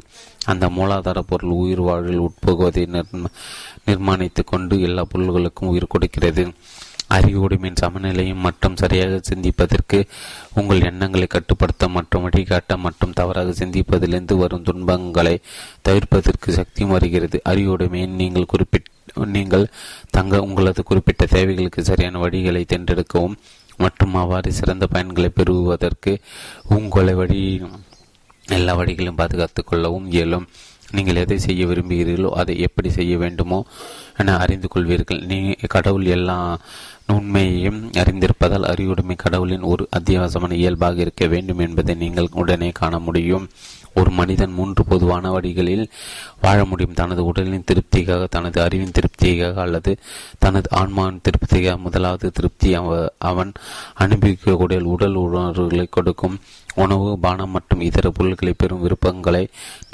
அந்த மூலாதார பொருள் உயிர் வாழ்வில் உட்புகுவதை நிர்மாணித்து கொண்டு எல்லா பொருள்களுக்கும் உயிர் கொடுக்கிறது. அறிவுடைமையின் சமநிலையும் மற்றும் சரியாக சிந்திப்பதற்கு உங்கள் எண்ணங்களை கட்டுப்படுத்த மற்றும் வழிகாட்ட மற்றும் தவறாக சிந்திப்பதிலிருந்து வரும் துன்பங்களை தவிர்ப்பதற்கு சக்தியும் வருகிறது. அறிவுடைமையின் நீங்கள் உங்களது குறிப்பிட்ட தேவைகளுக்கு சரியான வழிகளை தேர்ந்தெடுக்கவும் மற்றும் அவ்வாறு சிறந்த பயன்களை பெறுவதற்கு உங்களை எல்லா வழிகளையும் பாதுகாத்துக் கொள்ளவும் இயலும். நீங்கள் எதை செய்ய விரும்புகிறீர்களோ அதை எப்படி செய்ய வேண்டுமோ என அறிந்து கொள்வீர்கள். கடவுள் எல்லா உண்மையையும் அறிந்திருப்பதால் அறிவுடைமை கடவுளின் ஒரு அத்தியாவசியமான இயல்பாக இருக்க வேண்டும் என்பதை நீங்கள் உடனே காண முடியும். ஒரு மனிதன் 3 பொதுவான வழிகளில் வாழ முடியும். தனது உடலின் திருப்திக்காக, தனது அறிவின் திருப்திக்காக அல்லது தனது ஆன்மாவின் திருப்திக்காக. முதலாவது திருப்தி அவன் அனுபவிக்கக்கூடிய உடல் உணர்வுகளை கொடுக்கும் உணவு, பானம் மற்றும் இதர பொருட்களை பெறும் விருப்பங்களை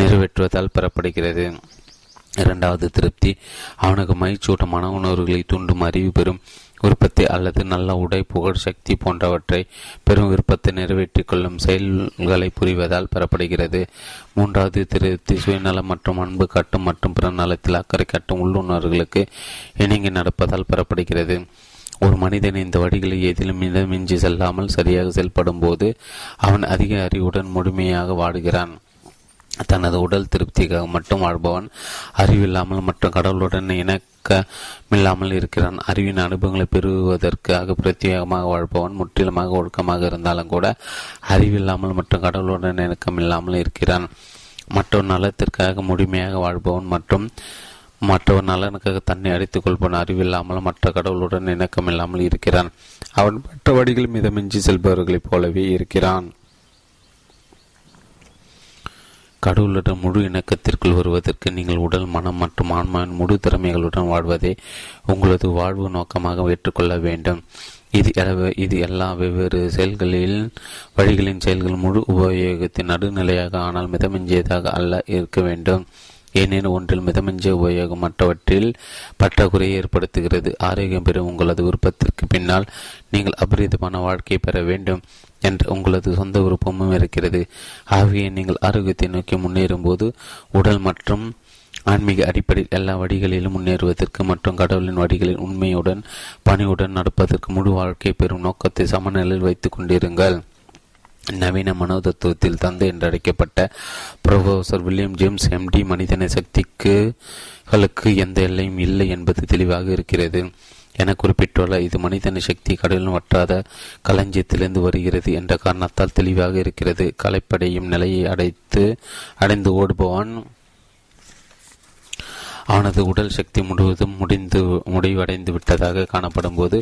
நிறைவேற்றுவதால் பெறப்படுகிறது. இரண்டாவது திருப்தி, அவனுக்கு மகிழ்ச்சியூட்டமான உணர்வுகளை தூண்டும் அறிவு, பெறும் விருப்பத்தை அல்லது நல்ல உடை, புகழ், சக்தி போன்றவற்றை பெரும் விருப்பத்தை நிறைவேற்றிக் கொள்ளும் செயல்களை புரிவதால் பெறப்படுகிறது. மூன்றாவது திருப்தி சுயநலம் மற்றும் அன்பு காட்டும் மற்றும் பிற நலத்தில் அக்கறை காட்டும் உள்ளுணர்களுக்கு இணங்கி நடப்பதால் பெறப்படுகிறது. ஒரு மனிதன் இந்த வழிகளை எதிலும் இடமின்றி செல்லாமல் சரியாக செயல்படும் போது அவன் அதிக அறிவுடன் முழுமையாக வாடுகிறான். தனது உடல் திருப்திக்காக மட்டும் வாழ்பவன் அறிவில்லாமல் மற்றும் கடவுளுடன் இணக்கமில்லாமல் இருக்கிறான். அறிவின் அனுபவங்களை பெறுவதற்காக பிரத்யேகமாக வாழ்பவன் முற்றிலுமாக ஒழுக்கமாக இருந்தாலும் கூட அறிவில்லாமல் மற்றும் கடவுளுடன் இணக்கமில்லாமல் இருக்கிறான். மற்றொரு நலத்திற்காக முழுமையாக வாழ்பவன் மற்றும் மற்றவர் நலனுக்காக தன்னை அடித்துக் கொள்பவன் அறிவில்லாமல் மற்ற கடவுளுடன் இணக்கமில்லாமல் இருக்கிறான். அவன் மற்ற வழிகள் மிதமின்றி செல்பவர்களைப் போலவே இருக்கிறான். கடவுளுடன் முழு இணக்கத்திற்குள் வருவதற்கு நீங்கள் உடல், மனம் மற்றும் ஆன்மாவின் முழு திறமைகளுடன் வாழ்வதை உங்களது வாழ்வு நோக்கமாக ஏற்றுக்கொள்ள வேண்டும். இது எல்லா வெவ்வேறு வழிகளின் செயல்கள் முழு உபயோகத்தின் நடுநிலையாக ஆனால் மிதமிஞ்சியதாக அல்ல இருக்க வேண்டும். ஏனெனில் ஒன்றில் மிதமிஞ்சிய உபயோகம் மற்றவற்றில் பற்றாக்குறையை ஏற்படுத்துகிறது. ஆரோக்கியம் பெறும் உங்களது விருப்பத்திற்கு பின்னால் நீங்கள் அபரிதமான வாழ்க்கையை பெற வேண்டும் என்ற உங்களது சொந்த விருப்பமும் இருக்கிறது. ஆகிய நீங்கள் ஆரோக்கியத்தை நோக்கி முன்னேறும் போது உடல் மற்றும் ஆன்மீக அடிப்படையில் எல்லா வழிகளிலும் முன்னேறுவதற்கு மற்றும் கடவுளின் வழிகளில் உண்மையுடன் பணியுடன் நடப்பதற்கு முழு வாழ்க்கை பெறும் நோக்கத்தை சமநிலையில் வைத்துக் கொண்டிருங்கள். நவீன மனோதத்துவத்தில் தந்தை என்றழைக்கப்பட்ட புரொஃபசர் வில்லியம் ஜேம்ஸ் எம்டி மனிதனை சக்திகளுக்கு எந்த எல்லையும் இல்லை என்பது தெளிவாக இருக்கிறது என குறிப்பிட்டுள்ள இது மனிதனை சக்தி கடலிலும் வற்றாத களஞ்சியத்திலிருந்து வருகிறது என்ற காரணத்தால் தெளிவாக இருக்கிறது. கலைப்படையும் நிலையை அடைந்து ஓடுபவன் அவனது உடல் சக்தி முழுவதும் முடிவடைந்து விட்டதாக காணப்படும் போது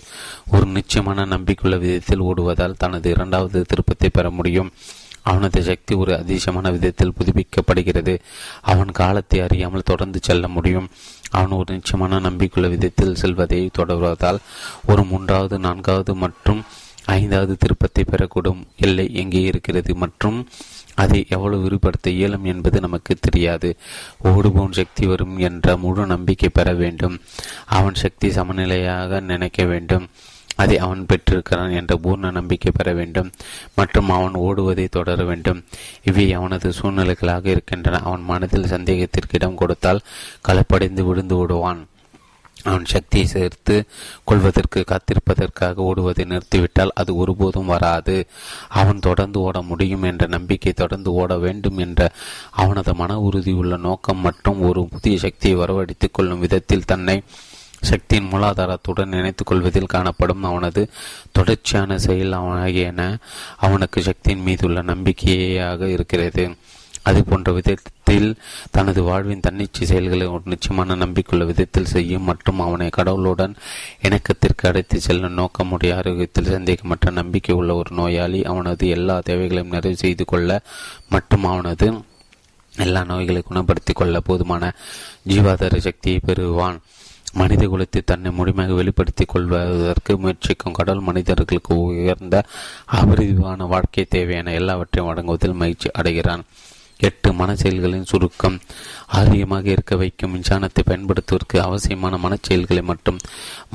ஒரு நிச்சயமான நம்பிக்கையுள்ள விதத்தில் ஓடுவதால் தனது இரண்டாவது திருப்பத்தை பெற முடியும். அவனது சக்தி ஒரு அதிசயமான விதத்தில் புதுப்பிக்கப்படுகிறது. அவன் காலத்தை அறியாமல் தொடர்ந்து செல்ல முடியும். அவன் ஒரு நிச்சயமான நம்பிக்கையுள்ள விதத்தில் செல்வதை தொடர்வதால் ஒரு மூன்றாவது, நான்காவது மற்றும் ஐந்தாவது திருப்பத்தை பெறக்கூடும். எல்லை எங்கே இருக்கிறது மற்றும் அதை எவ்வளவு விரிவுபடுத்த இயலும் என்பது நமக்கு தெரியாது. ஓடுபவன் சக்தி வரும் என்ற முழு நம்பிக்கை பெற வேண்டும். அவன் சக்தி சமநிலையாக நினைக்க வேண்டும். அதை அவன் பெற்றிருக்கிறான் என்ற பூர்ண நம்பிக்கை பெற வேண்டும் மற்றும் அவன் ஓடுவதை தொடர வேண்டும். இவை அவனது சூழ்நிலைகளாக இருக்கின்றன. அவன் மனதில் சந்தேகத்திற்கு இடம் கொடுத்தால் கலப்படைந்து விழுந்து ஓடுவான். அவன் சக்தியை சேர்த்து கொள்வதற்கு காத்திருப்பதற்காக ஓடுவதை நிறுத்திவிட்டால் அது ஒருபோதும் வராது. அவன் தொடர்ந்து ஓட முடியும் என்ற நம்பிக்கை, தொடர்ந்து ஓட வேண்டும் என்ற அவனது மன உறுதியுள்ள நோக்கம் மற்றும் ஒரு புதிய சக்தியை வரவழைத்துக் கொள்ளும் விதத்தில் தன்னை சக்தியின் மூலாதாரத்துடன் இணைத்துக் கொள்வதில் காணப்படும் அவனது தொடர்ச்சியான செயல் ஆகியன அவனுக்கு சக்தியின் மீதுள்ள நம்பிக்கையாக இருக்கிறது. அது போன்ற விதத்தில் தனது வாழ்வின் தன்னிச்சை செயல்களை ஒரு நிச்சயமான நம்பிக்கையுள்ள விதத்தில் செய்யும் மற்றும் அவனை கடவுளுடன் இணக்கத்திற்கு அடைத்து செல்லும் நோக்கமுடைய ஆரோக்கியத்தில் சந்தேகமற்ற நம்பிக்கை உள்ள ஒரு நோயாளி அவனது எல்லா தேவைகளையும் நிறைவு செய்து கொள்ள மற்றும் அவனது எல்லா நோய்களை குணப்படுத்திக் கொள்ள போதுமான ஜீவாதார சக்தியை பெறுவான். மனித குலத்தை தன்னை முழுமையாக வெளிப்படுத்திக் கொள்வதற்கு முயற்சிக்கும் கடவுள் மனிதர்களுக்கு உயர்ந்த அபரிவான வாழ்க்கை தேவையான எல்லாவற்றையும் வழங்குவதில் மகிழ்ச்சி அடைகிறான். 8 மனச்செயல்களின் சுருக்கம். ஆரோக்கியமாக இருக்க வைக்கும் விஞ்ஞானத்தை பயன்படுத்துவதற்கு அவசியமான மனச்செயல்களை மற்றும்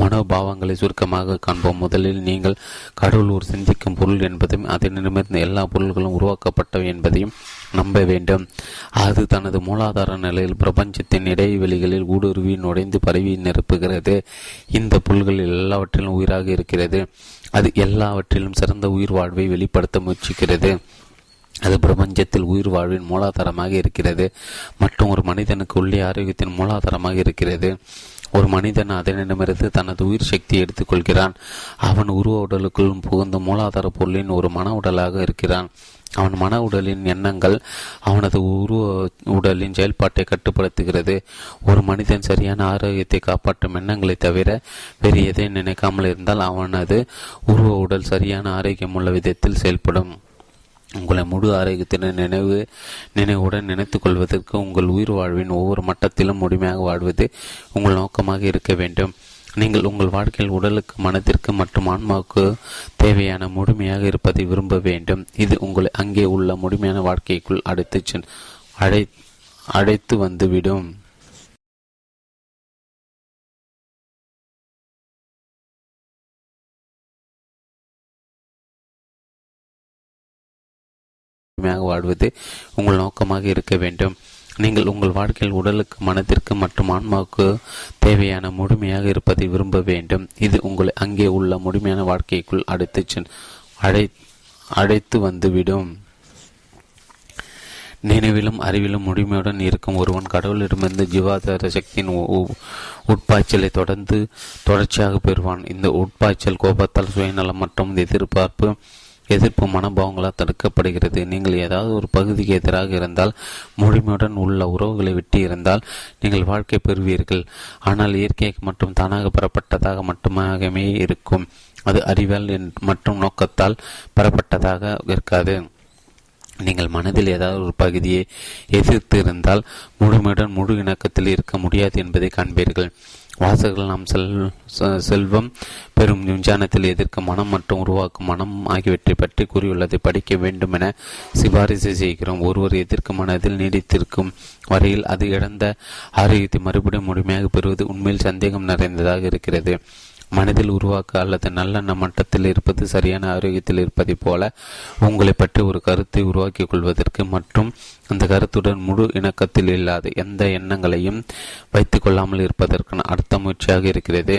மனோபாவங்களை சுருக்கமாக காண்போம். முதலில் நீங்கள் கடவுள் ஒரு சிந்திக்கும் பொருள் என்பதையும் அதனிடமிருந்து எல்லா பொருள்களும் உருவாக்கப்பட்டவை என்பதையும் நம்ப வேண்டும். அது தனது மூலாதார நிலையில் பிரபஞ்சத்தின் இடைவெளிகளில் ஊடுருவி நுழைந்து பரவி நிரப்புகிறது. இந்த பொருள்கள் எல்லாவற்றிலும் உயிராக இருக்கிறது. அது எல்லாவற்றிலும் சிறந்த உயிர் வாழ்வை வெளிப்படுத்த முயற்சிக்கிறது. அது பிரபஞ்சத்தில் உயிர் வாழ்வின் மூலாதாரமாக இருக்கிறது மற்றும் ஒரு மனிதனுக்கு உள்ளே ஆரோக்கியத்தின் மூலாதாரமாக இருக்கிறது. ஒரு மனிதன் அதனிடமிருந்து தனது உயிர் சக்தியை எடுத்துக்கொள்கிறான். அவன் உருவ உடலுக்குள்ளும் புகுந்த மூலாதார பொருளின் ஒரு மன உடலாக இருக்கிறான். அவன் மன உடலின் எண்ணங்கள் அவனது உருவ உடலின் செயல்பாட்டை கட்டுப்படுத்துகிறது. ஒரு மனிதன் சரியான ஆரோக்கியத்தை காப்பாற்றும் எண்ணங்களை தவிர வேறு எதையும் நினைக்காமல் இருந்தால் அவனது உருவ உடல் சரியான ஆரோக்கியம் உள்ள விதத்தில் செயல்படும். உங்களை முழு ஆரோக்கியத்தின் நினைவுடன் நினைத்துக் கொள்வதற்கு உங்கள் உயிர் வாழ்வின் ஒவ்வொரு மட்டத்திலும் முழுமையாக வாழ்வது உங்கள் நோக்கமாக இருக்க வேண்டும். நீங்கள் உங்கள் வாழ்க்கையில் உடலுக்கு, மனத்திற்கு மற்றும் ஆன்மாவுக்கு தேவையான முழுமையாக இருப்பதை விரும்ப வேண்டும். இது உங்களை அங்கே உள்ள முழுமையான வாழ்க்கைக்குள் அழைத்து வந்துவிடும். தூய்மையாக வாழ்வது உங்கள் நோக்கமாக இருக்க வேண்டும். நீங்கள் உங்கள் வாழ்க்கையில் உடலுக்கு, மனத்திற்கு மற்றும் ஆன்மாவுக்கு தேவையான முழுமையாக இருப்பதை விரும்ப வேண்டும். இது உங்களை அங்கே உள்ள முழுமையான வாழ்க்கைக்குள் அழைத்து வந்துவிடும். நினைவிலும் அறிவிலும் முழுமையுடன் இருக்கும் ஒருவன் கடவுளிடமிருந்து ஜீவாதார சக்தியின் உட்பாய்ச்சலை தொடர்ச்சியாக பெறுவான். இந்த உட்பாய்ச்சல் கோபத்தால், சுயநலம் மற்றும் எதிர்ப்பு மனபாவங்களால் தடுக்கப்படுகிறது. நீங்கள் ஏதாவது ஒரு பகுதிக்கு எதிராக இருந்தால், முழுமையுடன் உள்ள உறவுகளை விட்டு இருந்தால் நீங்கள் வாழ்க்கை பெறுவீர்கள். ஆனால் இயற்கை மற்றும் தானாக பெறப்பட்டதாக மட்டுமே இருக்கும். அது அறிவால் மற்றும் நோக்கத்தால் பெறப்பட்டதாக இருக்காது. நீங்கள் மனதில் ஏதாவது ஒரு பகுதியை எதிர்த்து இருந்தால் முழுமையுடன் முழு இணக்கத்தில் இருக்க முடியாது என்பதை காண்பீர்கள். வாசகர்கள் நாம் செல்வம் பெரும் விஞ்ஞானத்தில் எதிர்க்கும் மனம் மற்றும் உருவாக்கும் மனம் ஆகியவற்றை பற்றி கூறியுள்ளதை படிக்க வேண்டும் என சிபாரிசு செய்கிறோம். ஒருவர் எதிர்க்கும் மனதில் நீடித்திருக்கும் வரையில் அது இழந்த ஆரோக்கியத்தை மறுபடியும் முழுமையாக பெறுவது உண்மையில் சந்தேகம் நிறைந்ததாக இருக்கிறது. மனதில் உருவாக்க அல்லது நல்லெண்ண மட்டத்தில் இருப்பது சரியான ஆரோக்கியத்தில் இருப்பதை போல உங்களை பற்றி ஒரு கருத்தை உருவாக்கிக் கொள்வதற்கு மற்றும் அந்த கருத்துடன் முழு இணக்கத்தில் இல்லாத எந்த எண்ணங்களையும் வைத்துக் கொள்ளாமல் இருப்பதற்கான அடுத்த முயற்சியாக இருக்கிறது.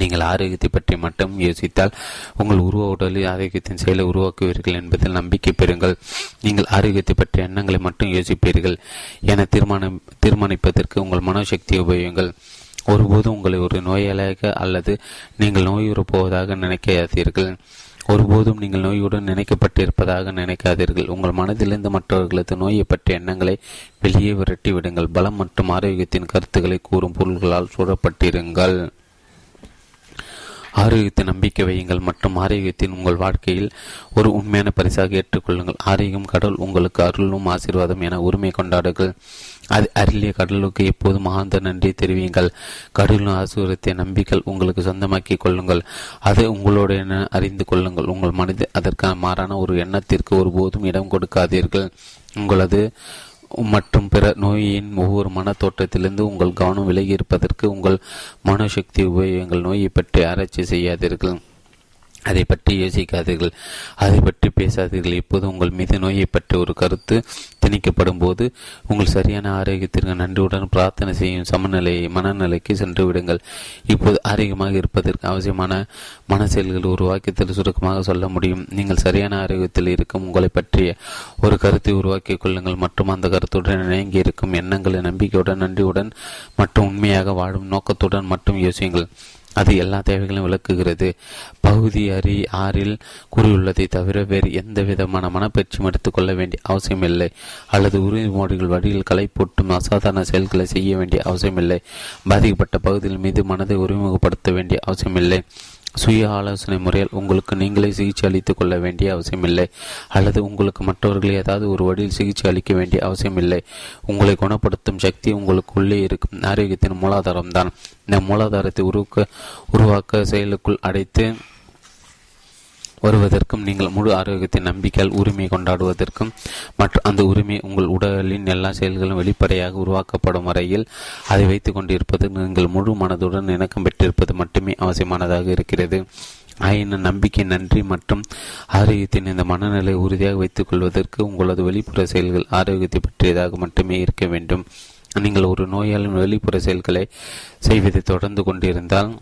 நீங்கள் ஆரோக்கியத்தை பற்றி மட்டும் யோசித்தால் உங்கள் உடலில் ஆரோக்கியத்தின் செயலை உருவாக்குவீர்கள் என்பதில் நம்பிக்கை பெறுங்கள். நீங்கள் ஆரோக்கியத்தை பற்றிய எண்ணங்களை மட்டும் யோசிப்பீர்கள் என தீர்மானிப்பதற்கு உங்கள் மனோசக்தியை உபயோகிங்கள். ஒருபோதும் உங்களை ஒரு நோயாளியாக அல்லது நீங்கள் நோயுறப்போவதாக நினைக்காதீர்கள். ஒருபோதும் நீங்கள் நோயுடன் நினைக்கப்பட்டிருப்பதாக நினைக்காதீர்கள். உங்கள் மனதிலிருந்து மற்றவர்களது நோயை பற்றிய எண்ணங்களை வெளியே விரட்டி விடுங்கள். பலம் மற்றும் ஆரோக்கியத்தின் கருத்துக்களை கூறும் பொருள்களால் சூழப்பட்டிருங்கள். ஆரோக்கியத்தை நம்பிக்கை வையுங்கள் மற்றும் ஆரோக்கியத்தின் உங்கள் வாழ்க்கையில் ஒரு உண்மையான பரிசாக ஏற்றுக்கொள்ளுங்கள். ஆரோக்கியம் கடவுள் உங்களுக்கு அருளும் ஆசீர்வாதம் என உரிமை கொண்டாடுங்கள். அது அருளிய கடலுக்கு எப்போதும் ஆழ்ந்த நன்றியை தெரிவியுங்கள். கடலின் ஆசீர்வாதத்தை நம்பிக்கை உங்களுக்கு சொந்தமாக்கி கொள்ளுங்கள். அதை உங்களுடைய அறிந்து கொள்ளுங்கள். உங்கள் மனது அதற்கான மாறான ஒரு எண்ணத்திற்கு ஒருபோதும் இடம் கொடுக்காதீர்கள். உங்களது மற்றும் பிற நோயின் ஒவ்வொரு மன தோற்றத்திலிருந்து உங்கள் கவனம் விலகி இருப்பதற்கு உங்கள் மனோசக்தி உபயோகங்கள். நோயை பற்றி ஆராய்ச்சி செய்யாதீர்கள். அதை பற்றி யோசிக்காதீர்கள். அதை பற்றி பேசாதீர்கள். இப்போது உங்கள் மீது நோயை பற்றி ஒரு கருத்து திணிக்கப்படும் போது உங்கள் சரியான ஆரோக்கியத்திற்கு நன்றியுடன் பிரார்த்தனை செய்யும் மனநிலைக்கு சென்று விடுங்கள். இப்போது ஆரோக்கியமாக இருப்பதற்கு அவசியமான மன செயல்கள் உருவாக்கியத்தில் சுருக்கமாக சொல்ல முடியும். நீங்கள் சரியான ஆரோக்கியத்தில் இருக்கும் உங்களை பற்றிய ஒரு கருத்தை உருவாக்கிக் கொள்ளுங்கள் மற்றும் அந்த கருத்துடன் இணங்கி இருக்கும் எண்ணங்களை நம்பிக்கையுடன், நன்றியுடன் மற்றும் உண்மையாக வாழும் நோக்கத்துடன் மட்டும் யோசியுங்கள். அது எல்லா தேவைகளையும் விளக்குகிறது. பகுதி ஆறில் கூறியுள்ளதை தவிர வேறு எந்த விதமான மனப்பயிற்சியும் எடுத்துக்கொள்ள வேண்டிய அவசியமில்லை அல்லது உறுதிமொழிகள் வழியில் களை போட்டும் அசாதாரண செயல்களை செய்ய வேண்டிய அவசியமில்லை. பாதிக்கப்பட்ட பகுதிகள் மீது மனதை ஒருமுகப்படுத்த வேண்டிய அவசியமில்லை. சுய ஆலோசனை முறையால் உங்களுக்கு நீங்களே சிகிச்சை அளித்துக் கொள்ள வேண்டிய அவசியமில்லை அல்லது உங்களுக்கு மற்றவர்கள் ஏதாவது ஒரு வழியில் சிகிச்சை அளிக்க வேண்டிய அவசியமில்லை. உங்களை குணப்படுத்தும் சக்தி உங்களுக்குள்ளே இருக்கும் ஆரோக்கியத்தின் மூலாதாரம்தான். இந்த மூலாதாரத்தை உருவாக்க செயலுக்குள் அடைத்து வருவதற்கும் நீங்கள் முழு ஆரோக்கியத்தின் நம்பிக்கையால் உரிமை கொண்டாடுவதற்கும் மற்றும் அந்த உரிமை உங்கள் உடலின் எல்லா செயல்களும் வெளிப்படையாக உருவாக்கப்படும் வரையில் அதை வைத்துக் கொண்டிருப்பது நீங்கள் முழு மனதுடன் இணக்கம் பெற்றிருப்பது மட்டுமே அவசியமானதாக இருக்கிறது. ஆயின நம்பிக்கை, நன்றி மற்றும் ஆரோக்கியத்தின் இந்த மனநிலை உறுதியாக வைத்துக் கொள்வதற்கு உங்களது வெளிப்புற செயல்கள் ஆரோக்கியத்தை பற்றியதாக மட்டுமே இருக்க வேண்டும். நீங்கள் ஒரு நோயாளின் வெளிப்புற செயல்களை செய்வதை தொடர்ந்து கொண்டிருந்தால்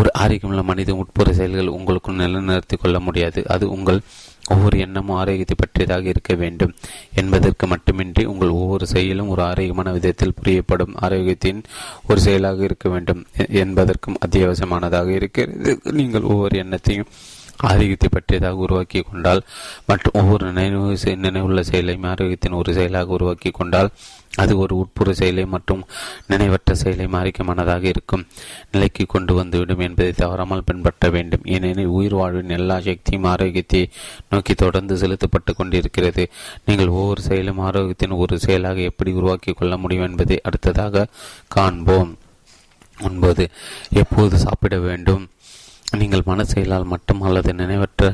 ஒரு ஆரோக்கியமுள்ள மனிதன் உட்புற செயல்கள் உங்களுக்குள் நிலைநிறுத்திக் கொள்ள முடியாது. அது உங்கள் ஒவ்வொரு எண்ணமும் ஆரோக்கியத்தை பற்றியதாக இருக்க வேண்டும் என்பதற்கு மட்டுமின்றி உங்கள் ஒவ்வொரு செயலும் ஒரு ஆரோக்கியமான விதத்தில் புரியப்படும் ஆரோக்கியத்தின் ஒரு செயலாக இருக்க வேண்டும் என்பதற்கும் அத்தியாவசியமானதாக இருக்கிறது. நீங்கள் ஒவ்வொரு எண்ணத்தையும் ஆரோக்கியத்தை பற்றியதாக உருவாக்கி கொண்டால் மற்றும் ஒவ்வொரு நினைவுள்ள செயலையும் ஆரோக்கியத்தின் ஒரு செயலாக உருவாக்கி கொண்டால் அது ஒரு உட்புற செயலை மற்றும் நினைவற்ற செயலை ஆரோக்கியமானதாக இருக்கும் நிலைக்கு கொண்டு வந்துவிடும் என்பதை தவறாமல் பின்பற்ற வேண்டும். ஏனெனில் உயிர் வாழ்வின் எல்லா சக்தியும் ஆரோக்கியத்தை நோக்கி தொடர்ந்து செலுத்தப்பட்டு கொண்டிருக்கிறது. நீங்கள் ஒவ்வொரு செயலும் ஆரோக்கியத்தின் ஒரு செயலாக எப்படி உருவாக்கி கொள்ள முடியும் என்பதை அடுத்ததாக காண்போம். 9. எப்போது சாப்பிட வேண்டும்? நீங்கள் மன செயலால் மட்டும் அல்லது நினைவற்ற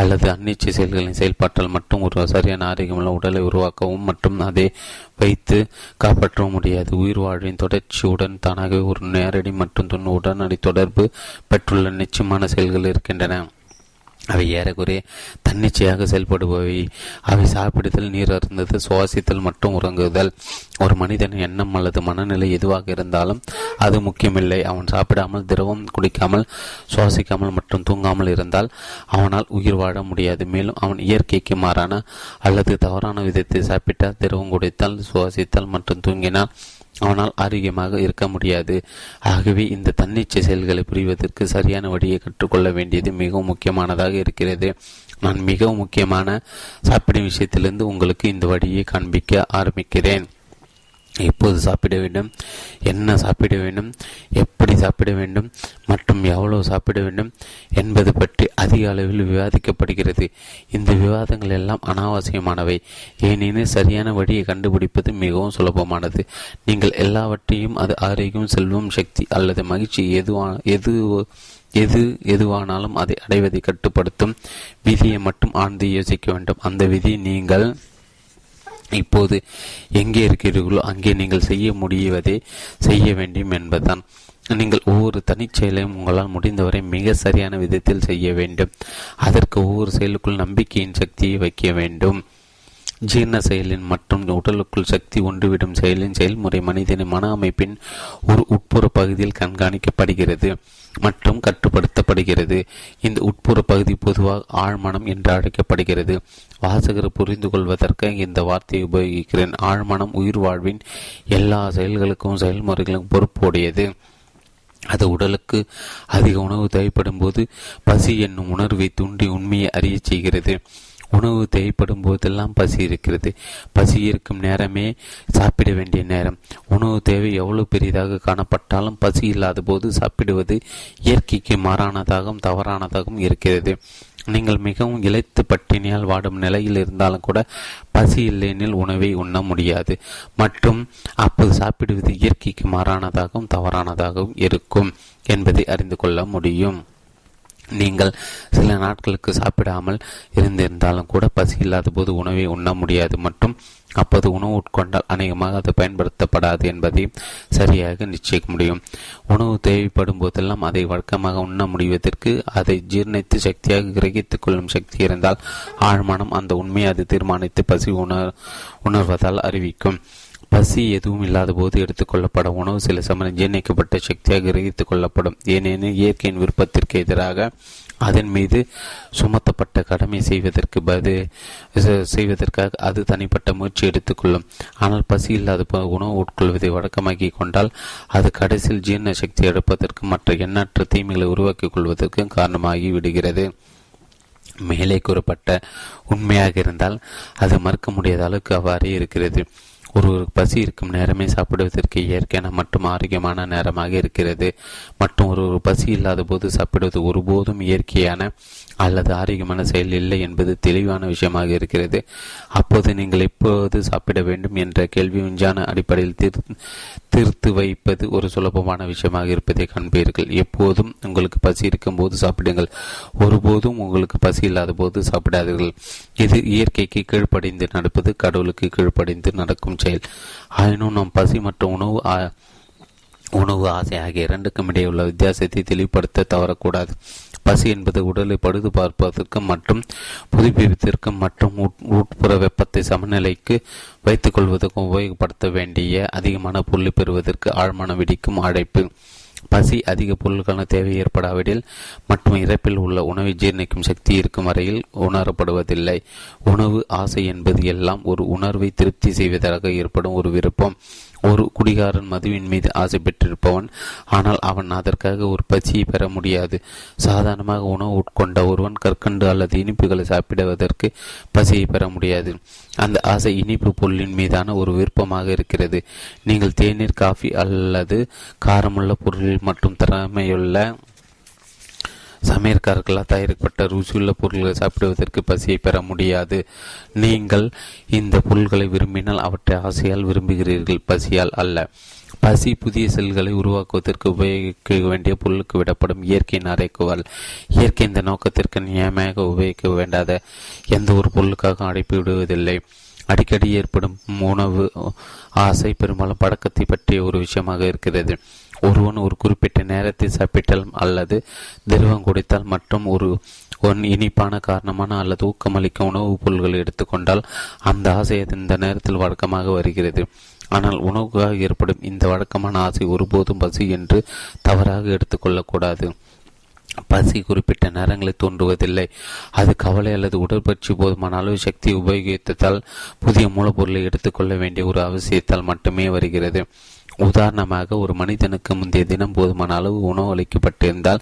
அல்லது அன்னிச்சை செயல்களின் செயல்பாட்டால் மட்டும் ஒரு சரியான ஆரோக்கியமுள்ள உடலை உருவாக்கவும் மற்றும் அதை வைத்து காப்பாற்றவும் முடியாது. உயிர் வாழ்வின் தொடர்ச்சியுடன் தானாகவே ஒரு நேரடி மற்றும் உடனடி தொடர்பு பெற்றுள்ள நிச்சயமான செயல்கள் இருக்கின்றன. அவை ஏறக்குறைய தன்னிச்சையாக செயல்படுபவை. அவை சாப்பிடுதல், நீர் அருந்தது, சுவாசித்தல் மற்றும் உறங்குதல். ஒரு மனிதன் எண்ணம் அல்லது மனநிலை எதுவாக இருந்தாலும் அது முக்கியமில்லை. அவன் சாப்பிடாமல், திரவம் குடிக்காமல், சுவாசிக்காமல் மற்றும் தூங்காமல் இருந்தால் அவனால் உயிர் வாழ முடியாது. மேலும் அவன் இயற்கைக்கு மாறான அல்லது தவறான விதத்தை சாப்பிட்டால், திரவம் குடித்தால், சுவாசித்தால் மற்றும் தூங்கினால் அவனால் ஆரோக்கியமாக இருக்க முடியாது. ஆகவே இந்த தன்னிச்சை செயல்களை புரிவதற்கு சரியான வழியை கற்றுக்கொள்ள வேண்டியது மிகவும் முக்கியமானதாக இருக்கிறது. நான் மிகவும் முக்கியமான சாப்பிடும் விஷயத்திலிருந்து உங்களுக்கு இந்த வழியை காண்பிக்க ஆரம்பிக்கிறேன். எப்போது சாப்பிட வேண்டும், என்ன சாப்பிட வேண்டும், எப்படி சாப்பிட வேண்டும் மற்றும் எவ்வளவு சாப்பிட வேண்டும் என்பது பற்றி அதிக அளவில் விவாதிக்கப்படுகிறது. இந்த விவாதங்கள் எல்லாம் அனாவசியமானவை, ஏனெனில் சரியான வழியை கண்டுபிடிப்பது மிகவும் சுலபமானது. நீங்கள் எல்லாவற்றையும், அது ஆரோக்கியம், செல்வம், சக்தி அல்லது மகிழ்ச்சி, எதுவானாலும் அதை அடைவதை கட்டுப்படுத்தும் விதியை மட்டும் ஆழ்ந்து யோசிக்க வேண்டும். அந்த விதி நீங்கள் இப்போது எங்கே இருக்கிறீர்களோ அங்கே நீங்கள் செய்ய முடிவதை செய்ய வேண்டும் என்பதுதான். நீங்கள் ஒவ்வொரு தனிச்செயலையும் உங்களால் முடிந்தவரை மிக சரியான விதத்தில் செய்ய வேண்டும். அதற்கு ஒவ்வொரு செயலுக்குள் நம்பிக்கையின் சக்தியை வைக்க வேண்டும். ஜீர்ண செயலின் மற்றும் உடலுக்குள் சக்தி ஒன்றுவிடும் செயலின் செயல்முறை மனிதனின் மன அமைப்பின் ஒரு உட்புற பகுதியில் கண்காணிக்கப்படுகிறது மற்றும் கட்டுப்படுத்தப்படுகிறது. இந்த உட்புற பகுதி பொதுவாக ஆழ்மனம் என்று அழைக்கப்படுகிறது. வாசகர் புரிந்து கொள்வதற்கு இந்த வார்த்தையை உபயோகிக்கிறேன். ஆழ்மனம் உயிர் வாழ்வின் எல்லா செயல்களுக்கும், செயல்முறைகளுக்கும் பொறுப்புடையது. அது உடலுக்கு அதிக உணவு தேவைப்படும் போது பசி என்னும் உணர்வை தூண்டி உண்மையை அறிய செய்கிறது. உணவு தேவைப்படும் போதெல்லாம் பசி இருக்கிறது. பசி இருக்கும் நேரமே சாப்பிட வேண்டிய நேரம். உணவு தேவை எவ்வளவு பெரியதாக காணப்பட்டாலும் பசி இல்லாத போது சாப்பிடுவது இயற்கைக்கு மாறானதாகவும் தவறானதாகவும் இருக்கிறது. நீங்கள் மிகவும் இழைத்து பட்டினியால் வாடும் நிலையில் இருந்தாலும் கூட பசி இல்லையெனில் உணவை உண்ண முடியாது மற்றும் அப்போது சாப்பிடுவது இயற்கைக்கு மாறானதாகவும் தவறானதாகவும் இருக்கும் என்பதை அறிந்து கொள்ள முடியும். நீங்கள் சில நாட்களுக்கு சாப்பிடாமல் இருந்திருந்தாலும் கூட பசி இல்லாத போது உணவை உண்ண முடியாது மற்றும் அப்போது உணவு உட்கொண்டால் அநேகமாக அது பயன்படுத்தப்படாது என்பதை சரியாக நிச்சயிக்க முடியும். உணவு தேவைப்படும் போதெல்லாம் அதை வழக்கமாக உண்ண முடிவதற்கு அதை ஜீர்ணித்து சக்தியாக கிரகித்துக் கொள்ளும் சக்தி இருந்தால் ஆழ்மனம் அந்த உண்மையை அது தீர்மானித்து பசி உணர்வதால் அறிவிக்கும். பசி எதுவும் இல்லாத போது எடுத்துக்கொள்ளப்படும் உணவு சில சமயம் ஜீர்ணிக்கப்பட்ட சக்தியாக கிரகித்துக் கொள்ளப்படும், ஏனெனில் இயற்கையின் விருப்பத்திற்கு எதிராக அதன் மீது சுமத்தப்பட்ட கடமை செய்வதற்காக அது தனிப்பட்ட முயற்சி எடுத்துக்கொள்ளும். ஆனால் பசி இல்லாத உணவு உட்கொள்வதை வழக்கமாக்கி கொண்டால் அது கடைசியில் ஜீர்ண சக்தி எடுப்பதற்கு மற்ற எண்ணற்ற தீமைகளை உருவாக்கிக் கொள்வதற்கு காரணமாகி விடுகிறது. மேலே கூறப்பட்ட உண்மையாக இருந்தால் அது மறுக்க முடியாத அளவுக்கு அவ்வாறே இருக்கிறது. ஒருவருக்கு பசி இருக்கும் நேரமே சாப்பிடுவதற்கு இயற்கையான மற்றும் ஆரோக்கியமான நேரமாக இருக்கிறது மற்றும் ஒருவர் பசி இல்லாத போது சாப்பிடுவது ஒருபோதும் இயற்கையான அல்லது ஆரோக்கியமான செயல் இல்லை என்பது தெளிவான விஷயமாக இருக்கிறது. அப்போது நீங்கள் எப்போது சாப்பிட வேண்டும் என்ற கேள்வி விஞ்ஞான அடிப்படையில் தீர்த்து வைப்பது ஒரு சுலபமான விஷயமாக இருப்பதை காண்பீர்கள். எப்போதும் உங்களுக்கு பசி இருக்கும் போது சாப்பிடுங்கள், ஒருபோதும் உங்களுக்கு பசி இல்லாத போது சாப்பிடாதீர்கள். இது இயற்கைக்கு கீழ்ப்படைந்து நடப்பது, கடவுளுக்கு கீழ்ப்படைந்து நடக்கும் செயல். ஆயினும் நாம் பசி மற்றும் உணவு ஆசை ஆகிய இரண்டுக்கும் இடையே உள்ள வித்தியாசத்தை தெளிவுபடுத்த தவறக்கூடாது. பசி என்பது உடலை படுது பார்ப்பதற்கும் மற்றும் புதுப்பிப்பதற்கும் மற்றும் உட்புற வெப்பத்தை சமநிலைக்கு வைத்துக் கொள்வதற்கும் உபயோகப்படுத்த வேண்டிய அதிகமான புள்ளி பெறுவதற்கு ஆழ்மனம் விடிக்கும் அழைப்பு. பசி அதிக பொருளுக்கான தேவை ஏற்படாவிடில் மற்றும் இறப்பில் உள்ள உணவை ஜீர்ணிக்கும் சக்தி இருக்கும் வரையில் உணரப்படுவதில்லை. உணவு ஆசை என்பது எல்லாம் ஒரு உணர்வை திருப்தி செய்வதாக ஏற்படும் ஒரு விருப்பம். ஒரு குடிகாரன் மதுவின் மீது ஆசை பெற்றிருப்பவன், ஆனால் அவன் அதற்காக ஒரு பசியை பெற முடியாது. சாதாரணமாக உணவு உட்கொண்ட ஒருவன் கற்கண்டு அல்லது இனிப்புகளை சாப்பிடுவதற்கு பசியை பெற முடியாது. அந்த ஆசை இனிப்பு பொருளின் மீதான ஒரு விருப்பமாக இருக்கிறது. நீங்கள் தேநீர், காஃபி அல்லது காரமுள்ள பொருள் மற்றும் திறமையுள்ள சமையற்காரர்களால் தயாரிக்கப்பட்ட ருசியுள்ள பொருள்களை சாப்பிடுவதற்கு பசியை பெற முடியாது. நீங்கள் இந்த பொருள்களை விரும்பினால் அவற்றை ஆசையால் விரும்புகிறீர்கள், பசியால் அல்ல. பசி புதிய செல்களை உருவாக்குவதற்கு உபயோகிக்க வேண்டிய பொருளுக்கு விடப்படும் இயற்கையின் அறைக்குவாள். இயற்கை இந்த நோக்கத்திற்கு நியாயமாக உபயோகிக்க வேண்டாத எந்த ஒரு பொருளுக்காக அடைப்பு விடுவதில்லை. அடிக்கடி ஏற்படும் உணவு ஆசை பெரும்பாலும் பழக்கத்தை பற்றிய ஒரு விஷயமாக இருக்கிறது. ஒருவன் ஒரு குறிப்பிட்ட நேரத்தில் சாப்பிட்டால் அல்லது திரவம் குடித்தால் மற்றும் ஒரு இனிப்பான காரணமான அல்லது ஊக்கமளிக்கும் உணவுப் பொருள்களை எடுத்துக்கொண்டால் அந்த ஆசை இந்த நேரத்தில் வழக்கமாக வருகிறது. ஆனால் உணவுக்காக ஏற்படும் இந்த வழக்கமான ஆசை ஒருபோதும் பசி என்று தவறாக எடுத்துக்கொள்ளக்கூடாது. பசி குறிப்பிட்ட நேரங்களை தோன்றுவதில்லை. அது கவலை அல்லது உடற்பயிற்சி போதுமான அளவு சக்தி உபயோகித்தால் புதிய மூலப்பொருளை எடுத்துக்கொள்ள வேண்டிய ஒரு அவசியத்தால் மட்டுமே வருகிறது. உதாரணமாக, ஒரு மனிதனுக்கு முந்தைய தினம் போதுமான அளவு உணவு அளிக்கப்பட்டிருந்தால்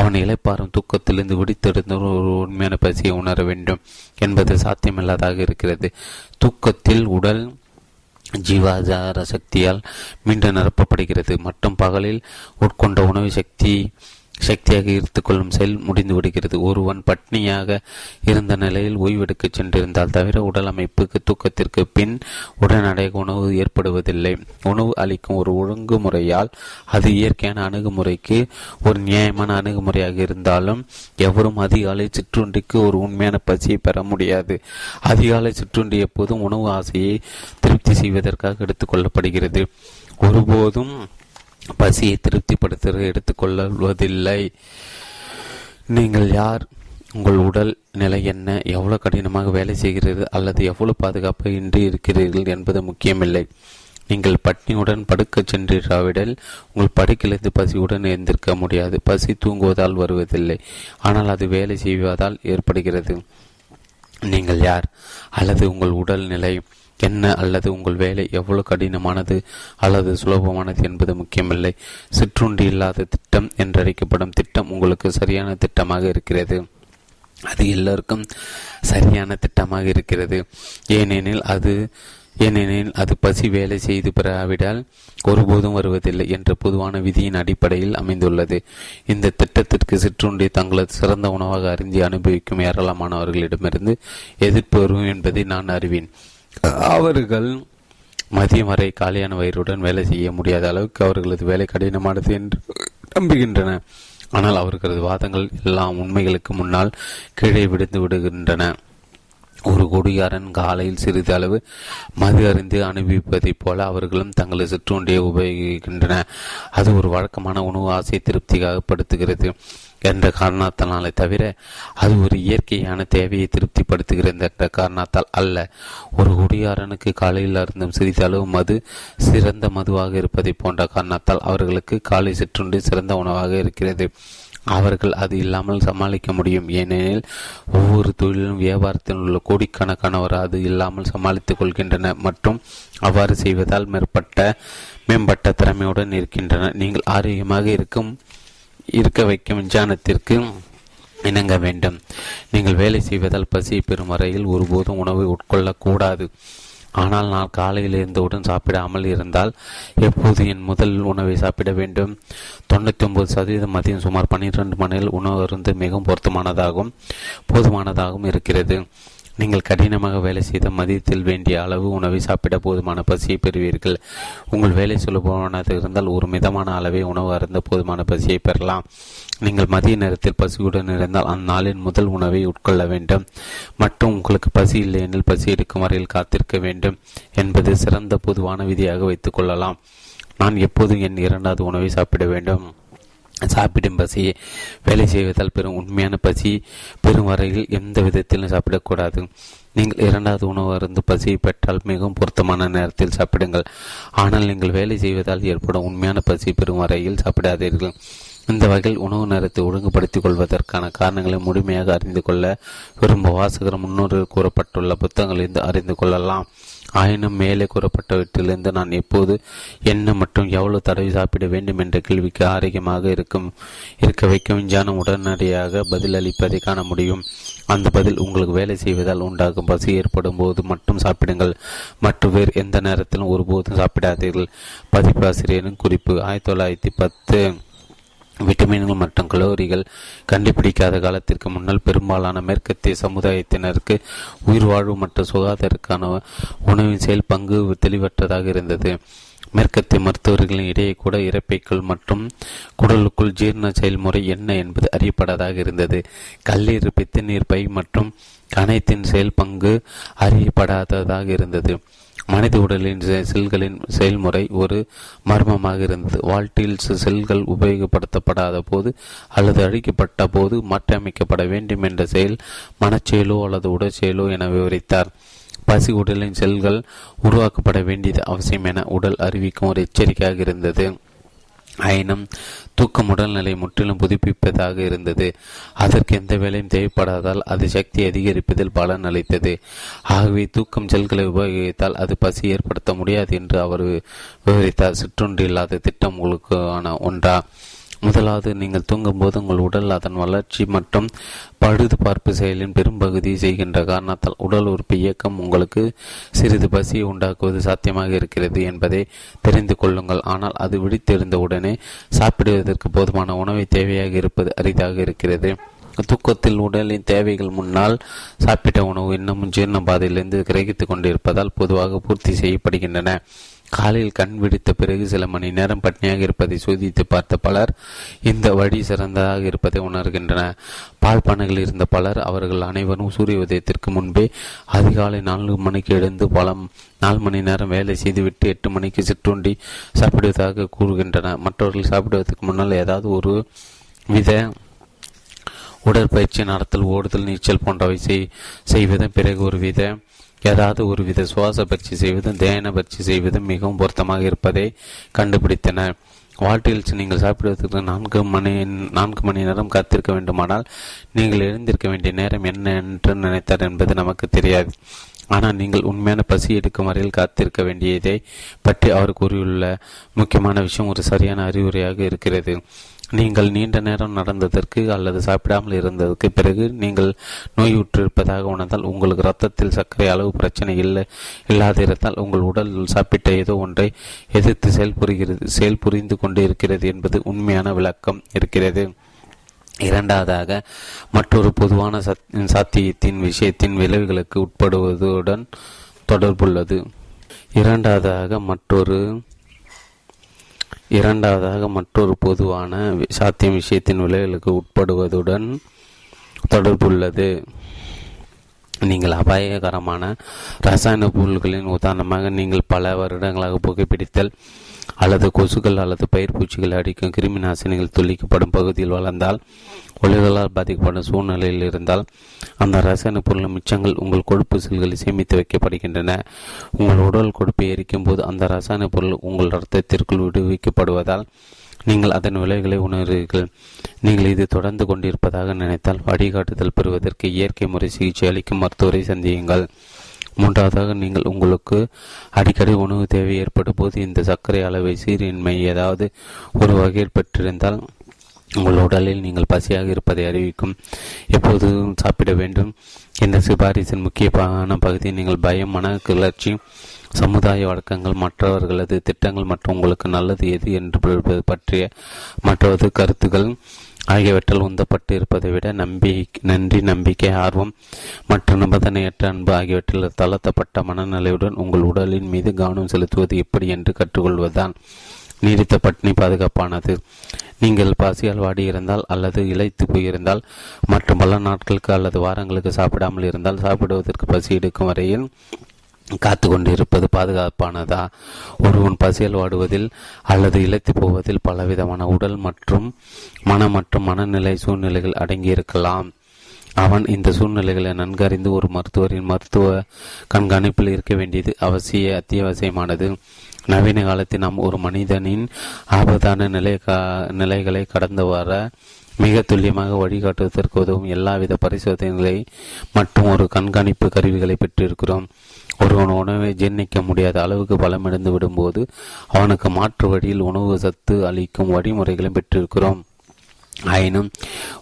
அவன் இளைப்பாறும் தூக்கத்திலிருந்து விடுத்தெடுத்து ஒரு உண்மையான பசியை உணர வேண்டும் என்பது சாத்தியமில்லாதாக இருக்கிறது. தூக்கத்தில் உடல் ஜீவாதார சக்தியால் மீண்டும் நிரப்பப்படுகிறது மற்றும் பகலில் உட்கொண்ட உணவு சக்தியாக ஈர்த்துக்கொள்ளும் செயல் முடிந்துவிடுகிறது. ஒருவன் பட்னியாக இருந்த நிலையில் ஓய்வெடுக்க சென்றிருந்தால் தவிர உடல் அமைப்புக்கு தூக்கத்திற்கு பின் உடனடியாக உணவு ஏற்படுவதில்லை. உணவு அளிக்கும் ஒரு ஒழுங்குமுறையால் அது இயற்கையான அணுகுமுறைக்கு ஒரு நியாயமான அணுகுமுறையாக இருந்தாலும் எவரும் அதிகாலை சிற்றுண்டிக்கு ஒரு உண்மையான பசியை பெற முடியாது. அதிகாலை சிற்றுண்டி எப்போதும் உணவு ஆசையை திருப்தி செய்வதற்காக எடுத்துக்கொள்ளப்படுகிறது, ஒருபோதும் பசியை திருப்திப்படுத்த எடுத்துக்கொள்வதில்லை. நீங்கள் யார், உங்கள் உடல் நிலை என்ன, எவ்வளவு கடினமாக வேலை செய்கிறீர்கள் அல்லது எவ்வளவு பாதுகாப்பு இன்றி இருக்கிறீர்கள் என்பது முக்கியமில்லை. நீங்கள் பட்னியுடன் படுக்க சென்றாவிடல் உங்கள் படுக்கிலிருந்து பசியுடன் எழுந்திருக்க முடியாது. பசி தூங்குவதால் வருவதில்லை, ஆனால் அது வேலை செய்வதால் ஏற்படுகிறது. நீங்கள் யார் அல்லது உங்கள் உடல் நிலை என்ன அல்லது உங்கள் வேலை எவ்வளவு கடினமானது அல்லது சுலபமானது என்பது முக்கியமில்லை. சிற்றுண்டி இல்லாத திட்டம் என்றழைக்கப்படும் திட்டம் உங்களுக்கு சரியான திட்டமாக இருக்கிறது. அது எல்லோருக்கும் சரியான திட்டமாக இருக்கிறது, ஏனெனில் அது பசி வேலை செய்து பெறாவிடால் ஒருபோதும் வருவதில்லை என்ற பொதுவான விதியின் அடிப்படையில் அமைந்துள்ளது. இந்த திட்டத்திற்கு சிற்றுண்டி தங்களது சிறந்த உணவாக அறிந்து அனுபவிக்கும் ஏராளமானவர்களிடமிருந்து எதிர்ப்பு வரும் என்பதை நான் அறிவேன். அவர்கள் மதியம் வரை காலியான வயிறுடன் வேலை செய்ய முடியாத அளவுக்கு அவர்களது வேலை கடினமானது என்று நம்புகின்றன. ஆனால் அவர்களது வாதங்கள் எல்லாம் உண்மைகளுக்கு முன்னால் கீழே விழுந்து விடுகின்றன. ஒரு குடிகாரன் காலையில் சிறிது அளவு மது அறிந்து அனுபவிப்பதைப் போல அவர்களும் தங்களது சிற்றுண்டியை உபயோகிக்கின்றன. அது ஒரு வழக்கமான உணவு ஆசையை திருப்திப்படுத்துகிறது என்ற காரணத்தினாலே தவிர அது ஒரு இயற்கையான தேவையை திருப்திப்படுத்துகிறது என்ற காரணத்தால் அல்ல. ஒரு குடியாரனுக்கு காலையில் அருந்தும் சிறிதளவு மது சிறந்த மதுவாக இருப்பதை போன்ற காரணத்தால் அவர்களுக்கு காலை சிற்றுண்டி சிறந்த உணவாக இருக்கிறது. அவர்கள் அது இல்லாமல் சமாளிக்க முடியும், ஏனெனில் ஒவ்வொரு தொழிலும் வியாபாரத்தில் உள்ள கோடிக்கணக்கானவர் அது இல்லாமல் சமாளித்துக் கொள்கின்றனர் மற்றும் அவ்வாறு செய்வதால் மேம்பட்ட திறமையுடன் இருக்கின்றனர். நீங்கள் ஆரோக்கியமாக இருக்க வைக்கும் விஞ்ஞானத்திற்கு இணங்க வேண்டும். நீங்கள் வேலை செய்வதால் பசியை பெறும் வரையில் ஒருபோதும் உணவை உட்கொள்ளக்கூடாது. ஆனால் நான் காலையில் இருந்தவுடன் சாப்பிடாமல் இருந்தால் எப்போது என் முதல் உணவை சாப்பிட வேண்டும்? 99% மதியம் சுமார் 12 மணியில் உணவு இருந்து மிகவும் போதுமானதாகவும் இருக்கிறது. நீங்கள் கடினமாக வேலை செய்த மதியத்தில் வேண்டிய அளவு உணவை சாப்பிட போதுமான பசியை பெறுவீர்கள். உங்கள் வேலை சுலபமானது இருந்தால் ஒரு மிதமான அளவை உணவு அருந்த போதுமான பசியை பெறலாம். நீங்கள் மதிய நேரத்தில் பசியுடன் இருந்தால் அந்நாளின் முதல் உணவை உட்கொள்ள வேண்டும் மற்றும் உங்களுக்கு பசி இல்லை எனில் பசி எடுக்கும் வரையில் காத்திருக்க வேண்டும் என்பது சிறந்த பொதுவான விதியாக வைத்துக் கொள்ளலாம். நான் எப்போதும் என் 2வது உணவை சாப்பிட வேண்டும். சாப்பிடும் பசியை வேலை செய்வதால் பெரும் உண்மையான பசி பெறும் வரையில் எந்த விதத்திலும் சாப்பிடக்கூடாது. நீங்கள் 2வது உணவு அருந்து பசியை பெற்றால் மிகவும் பொருத்தமான நேரத்தில் சாப்பிடுங்கள். ஆனால் நீங்கள் வேலை செய்வதால் ஏற்படும் உண்மையான பசி பெறும் வரையில் சாப்பிடாதீர்கள். இந்த வகையில் உணவு நேரத்தை ஒழுங்குபடுத்திக் கொள்வதற்கான காரணங்களை முழுமையாக அறிந்து கொள்ள விரும்ப வாசகர் முன்னோர்கள் கூறப்பட்டுள்ள புத்தகங்களிலிருந்து அறிந்து கொள்ளலாம். ஆயினும் மேலே கூறப்பட்டவற்றிலிருந்து நான் எப்போது என்ன மற்றும் எவ்வளவு தடவை சாப்பிட வேண்டும் என்ற கேள்விக்கு ஆரோக்கியமாக இருக்க வைக்கும் விஞ்ஞானம் உடனடியாக பதில் அளிப்பதை காண முடியும். அந்த பதில், உங்களுக்கு வேலை செய்வதால் உண்டாகும் பசி ஏற்படும் போது மட்டும் சாப்பிடுங்கள் மற்றும் வேறு எந்த நேரத்திலும் ஒருபோதும் சாப்பிடாதீர்கள். பதிப்பாசிரியரின் குறிப்பு 1910. விட்டமின்கள் மற்றும் கலோரிகள் கண்டுபிடிக்காத காலத்திற்கு முன்னால் பெரும்பாலான மேற்கத்திய சமுதாயத்தினருக்கு உயிர் வாழ்வு மற்றும் சுகாதாரத்திற்கான உணவின் செயல் பங்கு தெளிவற்றதாக இருந்தது. மேற்கத்திய மருத்துவர்களின் இடையே கூட இறப்பைக்குள் மற்றும் குடலுக்குள் ஜீரண செயல்முறை என்ன என்பது அறியப்படாதாக இருந்தது. கல்லீர், பித்தநீர், பை மற்றும் கணையத்தின் செயல் பங்கு அறியப்படாததாக இருந்தது. மனித உடலின் செல்களின் செயல்முறை ஒரு மர்மமாக இருந்தது. வால்டில்ஸ் செல்கள் உபயோகப்படுத்தப்படாத போது அல்லது அழிக்கப்பட்ட போது மாற்றியமைக்கப்பட வேண்டும் என்ற செயல் மனச்செயலோ அல்லது உடற்செயலோ என விவரித்தார். பசி உடலின் செல்கள் உருவாக்கப்பட வேண்டியது அவசியம் என உடல் அறிவிக்கும் ஒரு எச்சரிக்கையாக இருந்தது. ஆயினும் தூக்கம் உடல்நிலை முற்றிலும் புதுப்பிப்பதாக இருந்தது. அதற்கு எந்த வேலையும் தேவைப்படாதால் அது சக்தி அதிகரிப்பதில் பலன் அளித்தது. ஆகவே தூக்கம் செல்களை உபயோகித்தால் அது பசி ஏற்படுத்த முடியாது என்று அவர் விவரித்தார். சிற்றொன்று இல்லாத திட்டம் உங்களுக்கான ஒன்றா? முதலாவது, நீங்கள் தூங்கும்போது உங்கள் உடல் அதன் வளர்ச்சி மற்றும் பழுதுபார்ப்பு செயலின் பெரும்பகுதியை செய்கின்ற காரணத்தால் உடல் உறுப்பு இயக்கம் உங்களுக்கு சிறிது பசியை உண்டாக்குவது சாத்தியமாக இருக்கிறது என்பதை தெரிந்து கொள்ளுங்கள். ஆனால் அது விழித்தெழுந்த உடனே சாப்பிடுவதற்கு போதுமான உணவை தேவையாக இருப்பது அரிதாக இருக்கிறது. தூக்கத்தில் உடலின் தேவைகள் முன்னால் சாப்பிட்ட உணவு இன்னமும் ஜீரண பாதையிலிருந்து கிரகித்துக் கொண்டிருப்பதால் பொதுவாக பூர்த்தி செய்யப்படுகின்றன. காலையில் கண் விடுத்த பிறகு சில மணி நேரம் பட்னியாக இருப்பதை சோதித்து பார்த்த பலர் இந்த வழி சிறந்ததாக இருப்பதை உணர்கின்றனர். பால்பானைகள் இருந்த பலர் அவர்கள் அனைவரும் சூரிய உதயத்திற்கு முன்பே அதிகாலை 4 மணிக்கு எழுந்து 4 மணி நேரம் வேலை செய்துவிட்டு 8 மணிக்கு சிற்றுண்டி சாப்பிடுவதாக கூறுகின்றனர். மற்றவர்கள் சாப்பிடுவதற்கு முன்னால் ஏதாவது ஒரு வித உடற்பயிற்சி, நடத்தல், ஓடுதல், நீச்சல் போன்றவை செய்வதும் பிறகு ஏதாவது ஒரு வித சுவாச பயிற்சி செய்வதும் தியான பயிற்சி செய்வதும் மிகவும் பொருத்தமாக இருப்பதை கண்டுபிடித்தனர். வாழ்க்கையில் நீங்கள் சாப்பிடுவதற்கு 4 மணி நேரம் காத்திருக்க வேண்டுமானால் நீங்கள் எழுந்திருக்க வேண்டிய நேரம் என்ன என்று நினைத்தார் என்பது நமக்கு தெரியாது. ஆனால் நீங்கள் உண்மையான பசி எடுக்கும் வரையில் காத்திருக்க வேண்டியதை பற்றி அவர் கூறியுள்ள முக்கியமான விஷயம் ஒரு சரியான அறிவுரையாக இருக்கிறது. நீங்கள் நீண்ட நேரம் நடந்ததற்கு அல்லது சாப்பிடாமல் இருந்ததற்கு பிறகு நீங்கள் நோயுற்றிருப்பதாக உணர்ந்தால், உங்களுக்கு இரத்தத்தில் சர்க்கரை அளவு பிரச்சனை இல்லாதிருந்தால், உங்கள் உடல் சாப்பிட்ட ஏதோ ஒன்றை எதிர்த்து செயல்புரிந்து கொண்டு இருக்கிறது என்பது உண்மையான விளக்கம் இருக்கிறது. இரண்டாவதாக, மற்றொரு பொதுவான சாத்தியத்தின் விஷயத்தின் விளைவுகளுக்கு உட்படுவதுடன் தொடர்புள்ளது. இரண்டாவதாக மற்றொரு பொதுவான சாத்தியம் விஷயத்தின் விளைவுகளுக்கு உட்படுவதுடன் தொடர்புள்ளது. நீங்கள் அபாயகரமான இரசாயன பொருள்களின் உதாரணமாக நீங்கள் பல வருடங்களாக புகைப்பிடித்தல் அல்லது கொசுகள் அல்லது பயிர் பூச்சிகள் அடிக்கும் கிருமி நாசினிகள் துளிக்கப்படும் பகுதியில் வளர்ந்தால், ஒளிகளால் பாதிக்கப்படும் சூழ்நிலையில் இருந்தால், அந்த இரசாயன பொருள் மிச்சங்கள் உங்கள் கொழுப்பு செல்களில் சேமித்து வைக்கப்படுகின்றன. உங்கள் உடல் கொழுப்பை எரிக்கும் போது அந்த இரசாயன பொருள் உங்கள் இரத்தத்திற்குள் விடுவிக்கப்படுவதால் நீங்கள் அதன் விளைவுகளை உணர்கிறீர்கள். நீங்கள் இது தொடர்ந்து கொண்டிருப்பதாக நினைத்தால் வழிகாட்டுதல் பெறுவதற்கு இயற்கை முறை சிகிச்சை அளிக்கும் மருத்துவரை சந்தியுங்கள். மூன்றாவதாக, நீங்கள் உங்களுக்கு அடிக்கடி உணவு தேவை ஏற்படும் போது இந்த சர்க்கரை அளவை சீரின்மை ஏதாவது ஒரு வகையில் பெற்றிருந்தால், உங்கள் உடலில் நீங்கள் பசியாக இருப்பதை அறிவிக்கும். எப்போதும் சாப்பிட வேண்டும். இந்த சிபாரிசின் முக்கியமான பகுதி நீங்கள் பயம், மன கிளர்ச்சி, சமுதாய வழக்கங்கள், மற்றவர்களது திட்டங்கள் மற்றும் உங்களுக்கு நல்லது எது என்று பற்றிய மற்றவது கருத்துக்கள் ஆகியவற்றால் உந்தப்பட்டு இருப்பதை விட நம்பிக்கை, ஆர்வம் மற்றும் நிபந்தனையற்ற அன்பு ஆகியவற்றில் தளர்த்தப்பட்ட மனநிலையுடன் உங்கள் உடலின் மீது கவனம் செலுத்துவது எப்படி என்று கற்றுக்கொள்வதுதான் நீடித்த பட்டினி பாதுகாப்பானது. நீங்கள் பசியால் வாடியிருந்தால் அல்லது இழைத்து போயிருந்தால் மற்றும் பல நாட்களுக்கு அல்லது வாரங்களுக்கு சாப்பிடாமல் இருந்தால், சாப்பிடுவதற்கு பசி எடுக்கும் வரையில் காத்து கொண்டு இருப்பது பாதுகாப்பானதா? ஒருவன் பசியால் வாடுவதில் அல்லது இழைத்து போவதில் பலவிதமான உடல் மற்றும் மன மற்றும் மனநிலை சூழ்நிலைகள் அடங்கியிருக்கலாம். அவன் இந்த சூழ்நிலைகளை நன்கறிந்து ஒரு மருத்துவரின் மருத்துவ கண்காணிப்பில் இருக்க வேண்டியது அத்தியாவசியமானது. நவீன காலத்தில் நாம் ஒரு மனிதனின் ஆபத்தான நிலைகளை கடந்து வர மிக துல்லியமாக வழிகாட்டுவதற்கு உதவும் எல்லாவித பரிசோதனைகளை மற்றும் ஒரு கண்காணிப்பு கருவிகளை பெற்றிருக்கிறோம். ஒருவன் உணவை ஜீர்ணிக்க முடியாத அளவுக்கு பலமிழந்து விடும்போது அவனுக்கு மாற்று வழியில் உணவு சத்து அளிக்கும் வழிமுறைகளையும் பெற்றிருக்கிறோம். ஆயினும்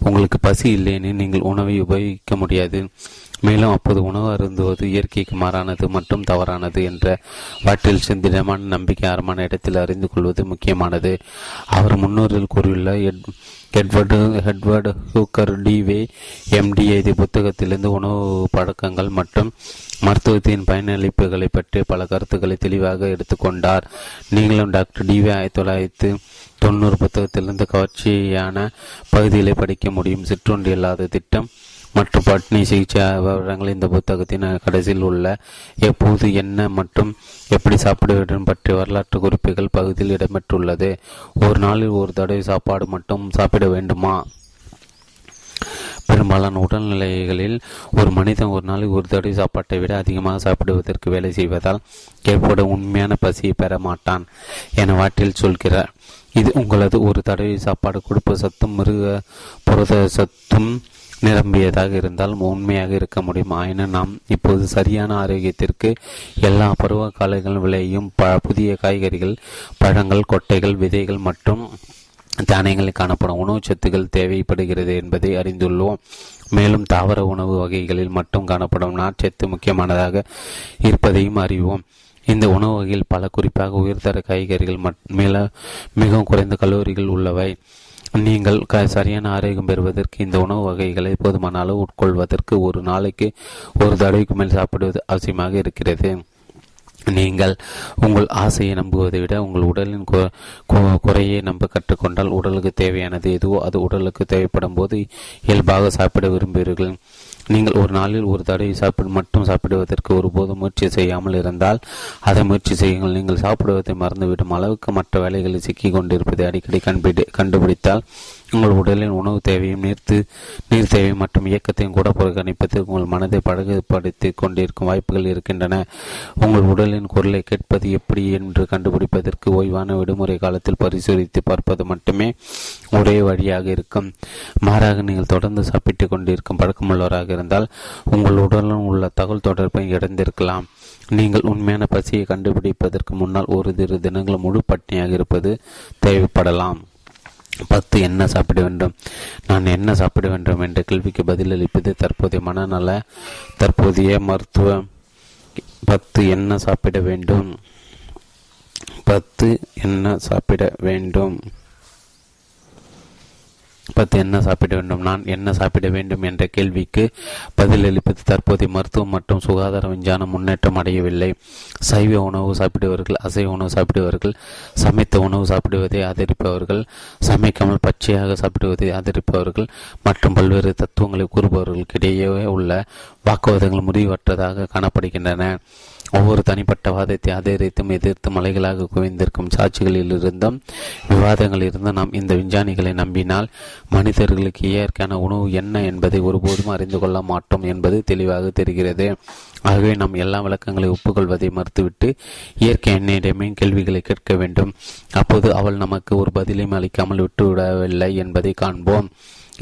உங்களுக்கு பசி இல்லைன்னு நீங்கள் உணவை உபயோகிக்க முடியாது. மேலும் அப்போது உணவு அருந்துவது இயற்கைக்கு மாறானது மற்றும் தவறானது என்ற வாட்டில் சிந்திரமான நம்பிக்கையாரமான இடத்தில் அறிந்து கொள்வது முக்கியமானது. அவர் முன்னோரில் கூறியுள்ள எட்வர்டு ஹூக்கர் டிவே எம்டி எழுதிய புத்தகத்திலிருந்து உணவு பழக்கங்கள் மற்றும் மருத்துவத்தின் பயனளிப்புகளை பற்றி பல கருத்துக்களை தெளிவாக எடுத்துக்கொண்டார். நீங்களும் டாக்டர் டிவே 1990 புத்தகத்திலிருந்து கவர்ச்சியான பகுதிகளை படிக்க முடியும். சிற்றுண்டு இல்லாத திட்டம் மற்றும் பட்னி சிகிச்சை விவரங்கள் இந்த புத்தகத்தின் கடைசியில் உள்ள எப்போது என்ன மற்றும் எப்படி சாப்பிட வேண்டும் பற்றிய வரலாற்று குறிப்புகள் பகுதியில் இடம்பெற்றுள்ளது. ஒரு நாளில் ஒரு தடவை சாப்பாடு மட்டும் சாப்பிட வேண்டுமா? பெரும்பாலான உடல்நிலைகளில் ஒரு மனிதன் ஒரு நாளைக்கு ஒரு தடவை சாப்பாட்டை விட அதிகமாக சாப்பிடுவதற்கு வேலை செய்வதால் ஏற்பட உண்மையான பசியை பெற மாட்டான் என வாட்டில் சொல்கிறார். இது உங்களது ஒரு தடவை சாப்பாடு கொடுப்பு சத்தும் மிருக புரத சத்தும் நிரம்பியதாக இருந்தால் உண்மையாக இருக்க முடியும். ஆயினும் நாம் இப்போது சரியான ஆரோக்கியத்திற்கு எல்லா பருவ காலங்களும் விளையும் புதிய காய்கறிகள், பழங்கள், கொட்டைகள், விதைகள் மற்றும் தானியங்களில் காணப்படும் உணவு சத்துக்கள் தேவைப்படுகிறது என்பதை அறிந்துள்ளோம். மேலும் தாவர உணவு வகைகளில் மட்டும் காணப்படும் நார்ச்சத்து முக்கியமானதாக இருப்பதையும் அறிவோம். இந்த உணவு வகையில் பல, குறிப்பாக உயர்தர காய்கறிகள் மிகவும் குறைந்த கலோரிகள் உள்ளவை. நீங்கள் சரியான ஆரோக்கியம் பெறுவதற்கு இந்த உணவு வகைகளை போதுமான அளவு உட்கொள்வதற்கு ஒரு நாளைக்கு ஒரு தடவைக்கு மேல் சாப்பிடுவது அவசியமாக இருக்கிறது. நீங்கள் உங்கள் ஆசையை நம்புவதை விட உங்கள் உடலின் குறையை நம்ப கற்றுக்கொண்டால் உடலுக்கு தேவையானது எதுவோ அது உடலுக்கு தேவைப்படும் போது இயல்பாக சாப்பிட விரும்புகிறீர்கள். நீங்கள் ஒரு நாளில் ஒரு தடவை மட்டும் சாப்பிடுவதற்கு ஒருபோதும் முயற்சி செய்யாமல் இருந்தால் அதை முயற்சி செய்யுங்கள். நீங்கள் சாப்பிடுவதை மறந்துவிடும் அளவுக்கு மற்ற வேலைகளை சிக்கிக் கொண்டிருப்பதை அடிக்கடி கண்டுபிடித்தால் உங்கள் உடலின் உணவு தேவையும் நீர் தேவையும் மற்றும் இயக்கத்தையும் கூட புறக்கணிப்பதற்கு உங்கள் மனதை பழகுபடுத்தி கொண்டிருக்கும் வாய்ப்புகள் இருக்கின்றன. உங்கள் உடலின் குரலை கேட்பது எப்படி என்று கண்டுபிடிப்பதற்கு ஓய்வான விடுமுறை காலத்தில் பரிசோதித்து பார்ப்பது மட்டுமே ஒரே வழியாக இருக்கும். மாறாக நீங்கள் தொடர்ந்து சாப்பிட்டு கொண்டிருக்கும் பழக்கமுள்ளவராக இருந்தால் உங்கள் உடலுடன் உள்ள தகவல் தொடர்பை இழந்திருக்கலாம். நீங்கள் உண்மையான பசியை கண்டுபிடிப்பதற்கு முன்னால் ஒரு இரு தினங்கள் முழு பட்டினியாக இருப்பது தேவைப்படலாம். 10 என்ன சாப்பிட வேண்டும்? நான் என்ன சாப்பிட வேண்டும் என்ற கேள்விக்கு பதிலளிப்பது தற்போதைய மனநல தற்போதைய மருத்துவ 10 என்ன சாப்பிட வேண்டும் நான் என்ன சாப்பிட வேண்டும் என்ற கேள்விக்கு பதிலளிப்பது தற்போதைய மருத்துவம் மற்றும் சுகாதார விஞ்ஞான முன்னேற்றம் அடையவில்லை. சைவ உணவு சாப்பிடுவர்கள், அசைவ உணவு சாப்பிடுவர்கள், சமைத்த உணவு சாப்பிடுவதை ஆதரிப்பவர்கள், சமைக்காமல் பச்சையாக சாப்பிடுவதை ஆதரிப்பவர்கள் மற்றும் பல்வேறு தத்துவங்களை கூறுபவர்களுக்கிடையே உள்ள வாக்குவாதங்கள் முடிவற்றதாக காணப்படுகின்றன. ஒவ்வொரு தனிப்பட்ட வாதத்தை ஆதரித்தும் எதிர்த்தும் மலைகளாக குவிந்திருக்கும் சாட்சிகளிலிருந்தும் விவாதங்களிலிருந்தும் நாம் இந்த விஞ்ஞானிகளை நம்பினால் மனிதர்களுக்கு இயற்கையான உணவு என்ன என்பதை ஒருபோதும் அறிந்து கொள்ள மாட்டோம் என்பது தெளிவாக தெரிகிறது. ஆகவே நாம் எல்லா விளக்கங்களை ஒப்புக்கொள்வதை மறுத்துவிட்டு இயற்கை எண்ணிடமே கேள்விகளை கேட்க வேண்டும். அப்போது அவள் நமக்கு ஒரு பதிலையும் அளிக்காமல் விட்டுவிடவில்லை என்பதை காண்போம்.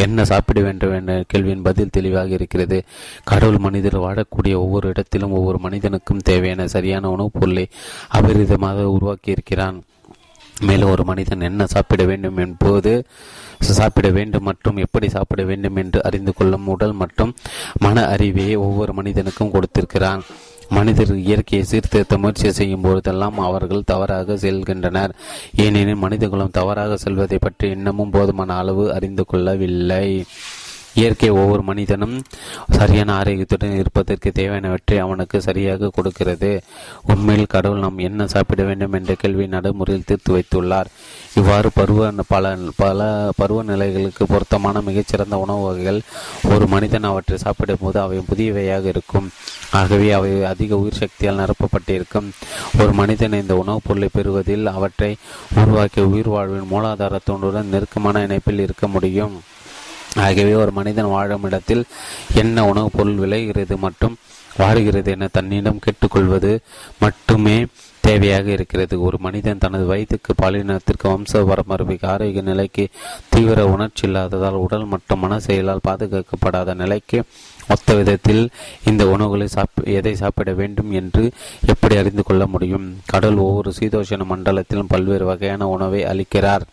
என்ன சாப்பிட வேண்டும் என்ற கேள்வியின் பதில் தெளிவாக இருக்கிறது. கடவுள் மனிதர் வாழக்கூடிய ஒவ்வொரு இடத்திலும் ஒவ்வொரு மனிதனுக்கும் தேவையான சரியான உணவுப் பொருளை அபரிதமாக உருவாக்கி இருக்கிறான். மேலும் ஒரு மனிதன் என்ன சாப்பிட வேண்டும் என்பது சாப்பிட வேண்டும் மற்றும் எப்படி சாப்பிட வேண்டும் என்று அறிந்து கொள்ளும் உடல் மற்றும் மன அறிவையை ஒவ்வொரு மனிதனுக்கும் கொடுத்திருக்கிறான். மனிதர்கள் இயற்கையை சீர்திருத்த முயற்சி செய்யும் போதெல்லாம் அவர்கள் தவறாக செல்கின்றனர். ஏனெனில் மனிதர்களும் தவறாக செல்வதை பற்றி இன்னமும் போதுமான அளவு அறிந்து கொள்ளவில்லை. இயற்கை ஒவ்வொரு மனிதனும் சரியான ஆரோக்கியத்துடன் இருப்பதற்கு தேவையானவற்றை அவனுக்கு சரியாக கொடுக்கிறது. உண்மையில் கடவுள் நாம் என்ன சாப்பிட வேண்டும் என்ற கேள்வி நடைமுறையில் தீர்த்து வைத்துள்ளார். இவ்வாறு பல பருவநிலைகளுக்கு பொருத்தமான மிகச்சிறந்த உணவு வகைகள் ஒரு மனிதன் அவற்றை சாப்பிடும் போது அவை புதியவையாக இருக்கும். ஆகவே அவை அதிக உயிர் சக்தியால் நிரப்பப்பட்டிருக்கும். ஒரு மனிதன் இந்த உணவுப் பொருளை பெறுவதில் அவற்றை உருவாக்கிய உயிர் வாழ்வின் மூலாதாரத்துடன் நெருக்கமான இணைப்பில் இருக்க முடியும். ஆகவே ஒரு மனிதன் வாழும் இடத்தில் என்ன உணவுப் பொருள் விளைகிறது மற்றும் வாடுகிறது என தன்னிடம் கேட்டுக்கொள்வது மட்டுமே தேவையாக இருக்கிறது. ஒரு மனிதன் தனது வயதுக்கு, பாலினத்திற்கு, வம்ச பரம்பரைக்கு, ஆரோக்கிய நிலைக்கு, தீவிர உணர்ச்சி இல்லாததால், உடல் மற்றும் மன செயலால் பாதுகாக்கப்படாத நிலைக்கு ஒத்த விதத்தில் இந்த உணவுகளை எதை சாப்பிட வேண்டும் என்று எப்படி அறிந்து கொள்ள முடியும்? கடல் ஒவ்வொரு சீதோஷண மண்டலத்திலும் பல்வேறு வகையான உணவை அளிக்கிறார்.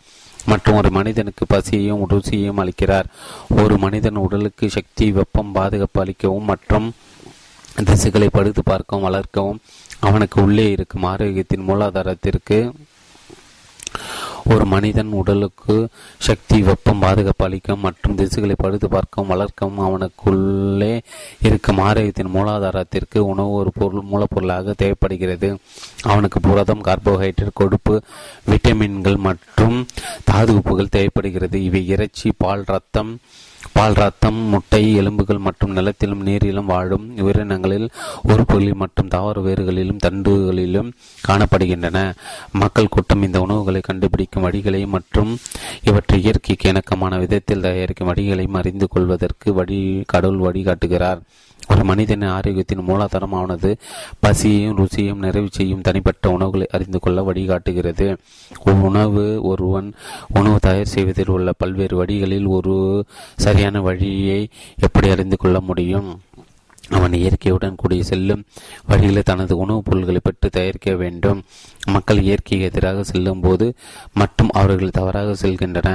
மற்றும் ஒரு மனிதனுக்கு பசியையும் ருசியையும் அளிக்கிறார். ஒரு மனிதன் உடலுக்கு சக்தி, வெப்பம், பாதுகாப்பு அளிக்கவும் மற்றும் திசுகளை படுத்து பார்க்கவும் வளர்க்கவும் அவனுக்கு உள்ளே இருக்கும் ஆரோக்கியத்தின் மூலாதாரத்திற்கு ஒரு மனிதன் உடலுக்கு சக்தி, வெப்பம், பாதுகாப்பு அளிக்கவும் மற்றும் திசுகளை படுத்து பார்க்கவும் வளர்க்கவும் அவனுக்குள்ளே இருக்கும் ஆரோக்கியத்தின் மூலாதாரத்திற்கு உணவு ஒரு பொருள் மூலப்பொருளாக தேவைப்படுகிறது. அவனுக்கு புரதம், கார்போஹைட்ரேட், கொழுப்பு, விட்டமின்கள் மற்றும் தாது உப்புகள் தேவைப்படுகிறது. இவை இறைச்சி, பால் ரத்தம், முட்டை, எலும்புகள் மற்றும் நிலத்திலும் நீரிலும் வாழும் உயிரினங்களில், உறுப்புகளில் மற்றும் தாவர வேறுகளிலும் தண்டுகளிலும் காணப்படுகின்றன. மக்கள் கூட்டம் இந்த உணவுகளை கண்டுபிடிக்கும் வழிகளையும் மற்றும் இவற்றை இயற்கைக்கு இணக்கமான விதத்தில் தயாரிக்கும் வழிகளையும் அறிந்து கொள்வதற்கு கடவுள் வழிகாட்டுகிறார். ஒரு மனிதன் ஆரோக்கியத்தின் மூலாதாரம் ஆனது பசியையும் ருசியையும் நிறைவு செய்யும் தனிப்பட்ட உணவுகளை அறிந்து கொள்ள வழிகாட்டுகிறது. ஒருவன் உணவு தயார் செய்வதில் உள்ள பல்வேறு வழிகளில் ஒரு சரியான வழியை எப்படி அறிந்து கொள்ள முடியும்? அவன் இயற்கையுடன் கூடிய செல்லும் வழிகளை தனது உணவுப் பொருள்களை பெற்று தயாரிக்க வேண்டும். மக்கள் இயற்கைக்கு எதிராக செல்லும் போது மற்றும் அவர்கள் தவறாக செல்கின்றன.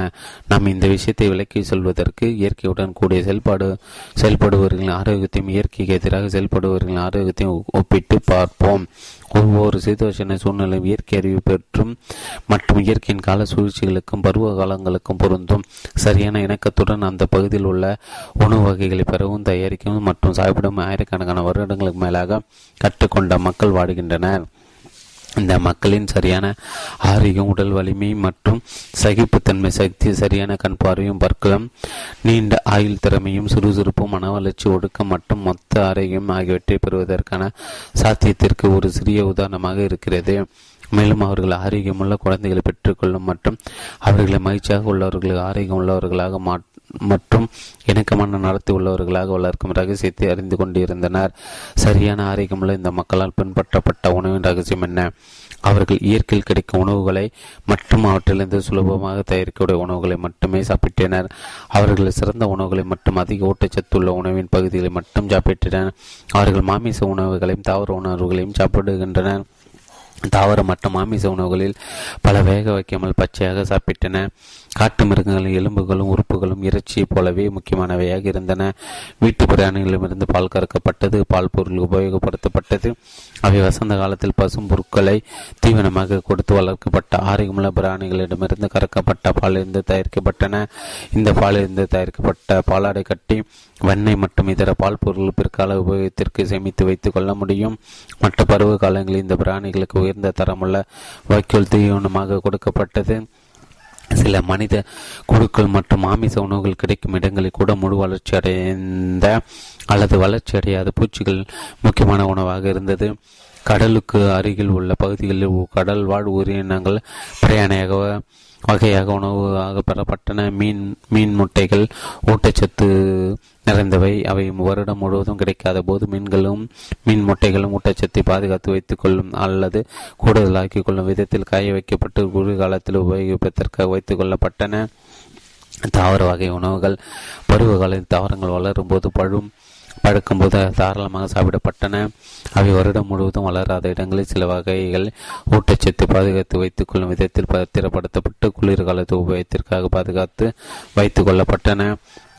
நாம் இந்த விஷயத்தை விளக்கி சொல்வதற்கு இயற்கையுடன் கூடிய செயல்படுபவர்களின் ஆரோக்கியத்தையும் இயற்கைக்கு எதிராக செயல்படுபவர்களின் ஆரோக்கியத்தையும் ஒப்பிட்டு பார்ப்போம். ஒவ்வொரு சீதோஷண சூழ்நிலை இயற்கை அறிவு பெற்றும் மற்றும் இயற்கையின் கால சூழ்ச்சிகளுக்கும் பருவ காலங்களுக்கும் பொருந்தும். சரியான இணக்கத்துடன் அந்த பகுதியில் உள்ள உணவு வகைகளை பெறவும் தயாரிக்கவும் மற்றும் சாப்பிடும் ஆயிரக்கணக்கான வருடங்களுக்கு மேலாக கற்றுக்கொண்ட மக்கள் வாடுகின்றனர். இந்த மக்களின் சரியான ஆரோக்கியம், உடல் வலிமை மற்றும் சகிப்புத்தன்மை, சக்தி, சரியான கண் பார்வையும் பற்களும், நீண்ட ஆயுள் திறமையும், சுறுசுறுப்பும், மன வளர்ச்சி, ஒடுக்கம் மற்றும் மொத்த ஆரோக்கியம் ஆகியவற்றை பெறுவதற்கான சாத்தியத்திற்கு ஒரு சிறிய உதாரணமாக இருக்கிறது. மேலும் அவர்கள் ஆரோக்கியமுள்ள குழந்தைகளை பெற்றுக்கொள்ளும் மற்றும் அவர்களை மகிழ்ச்சியாக உள்ளவர்களுக்கு ஆரோக்கியம் உள்ளவர்களாக மற்றும் இணக்கமான நடத்தி உள்ளவர்களாக வளர்க்கும் ரகசியத்தை அறிந்து கொண்டிருந்தனர். சரியான ஆரோக்கியமுள்ள இந்த மக்களால் பின்பற்றப்பட்ட உணவின் ரகசியம் என்ன? அவர்கள் இயற்கையில் கிடைக்கும் உணவுகளை மற்றும் அவற்றிலிருந்து சுலபமாக தயாரிக்கக்கூடிய உணவுகளை மட்டுமே சாப்பிட்டனர். அவர்கள் சிறந்த உணவுகளை மற்றும் அதிக ஊட்டச்சத்துள்ள உணவின் பகுதிகளை மட்டும் சாப்பிட்டனர். அவர்கள் மாமிச உணவுகளையும் தாவர உணவுகளையும் சாப்பிடுகின்றனர். தாவர மற்றும் மாமிச உணவுகளில் பல வேக வைக்காமல் பச்சையாக சாப்பிட்டன. காட்டு மிருகங்களின் எலும்புகளும் உறுப்புகளும் இறைச்சியை போலவே முக்கியமானவையாக இருந்தன. வீட்டு பிராணிகளிடமிருந்து பால் கறக்கப்பட்டது, பால் பொருள் உபயோகப்படுத்தப்பட்டது. அவை வசந்த காலத்தில் பசும் பொருட்களை தீவனமாக கொடுத்து வளர்க்கப்பட்ட ஆரோக்கியமுள்ள பிராணிகளிடமிருந்து கறக்கப்பட்ட பாலிலிருந்து தயாரிக்கப்பட்டன. இந்த பாலிலிருந்து தயாரிக்கப்பட்ட பாலாடை கட்டி வெண்ணெய் மற்றும் இதர பால் பொருள் பிற்கால உபயோகத்திற்கு சேமித்து வைத்துக் கொள்ள முடியும். மற்ற பருவ காலங்களில் இந்த பிராணிகளுக்கு உயர்ந்த தரமுள்ள வைக்கோல் தீவனமாக கொடுக்கப்பட்டது. சில மனித குழுக்கள் மற்றும் மாமிச உணவுகள் கிடைக்கும் இடங்களில் கூட முழு வளர்ச்சி அடைந்த அல்லது வளர்ச்சி அடையாத பூச்சிகள் முக்கியமான உணவாக இருந்தது. கடலுக்கு அருகில் உள்ள பகுதிகளில் கடல் வாழ் உயிரினங்கள் பிரயாணியாக வகையாக உணவாக பெறப்பட்டன. மீன் முட்டைகள் ஊட்டச்சத்து நிறைந்தவை. அவை வருடம் முழுவதும் கிடைக்காத போது மீன் முட்டைகளும் ஊட்டச்சத்தை பாதுகாத்து வைத்துக் கொள்ளும் அல்லது கூடுதலாக்கிக் கொள்ளும் விதத்தில் காய வைக்கப்பட்டு குளிர்காலத்தில் உபயோகிப்பதற்காக வைத்துக் கொள்ளப்பட்டன. தாவர வகை உணவுகள் பருவகாலில் தாவரங்கள் வளரும் போது பழுக்கும்போது தாராளமாக சாப்பிடப்பட்டன. அவை வருடம் முழுவதும் வளராத இடங்களில் சில வகைகள் ஊட்டச்சத்து பாதுகாத்து வைத்துக் கொள்ளும் விதத்தில் பத்திரப்படுத்தப்பட்டு குளிர்காலத்து உபயோகத்திற்காக பாதுகாத்து வைத்துக் கொள்ளப்பட்டன.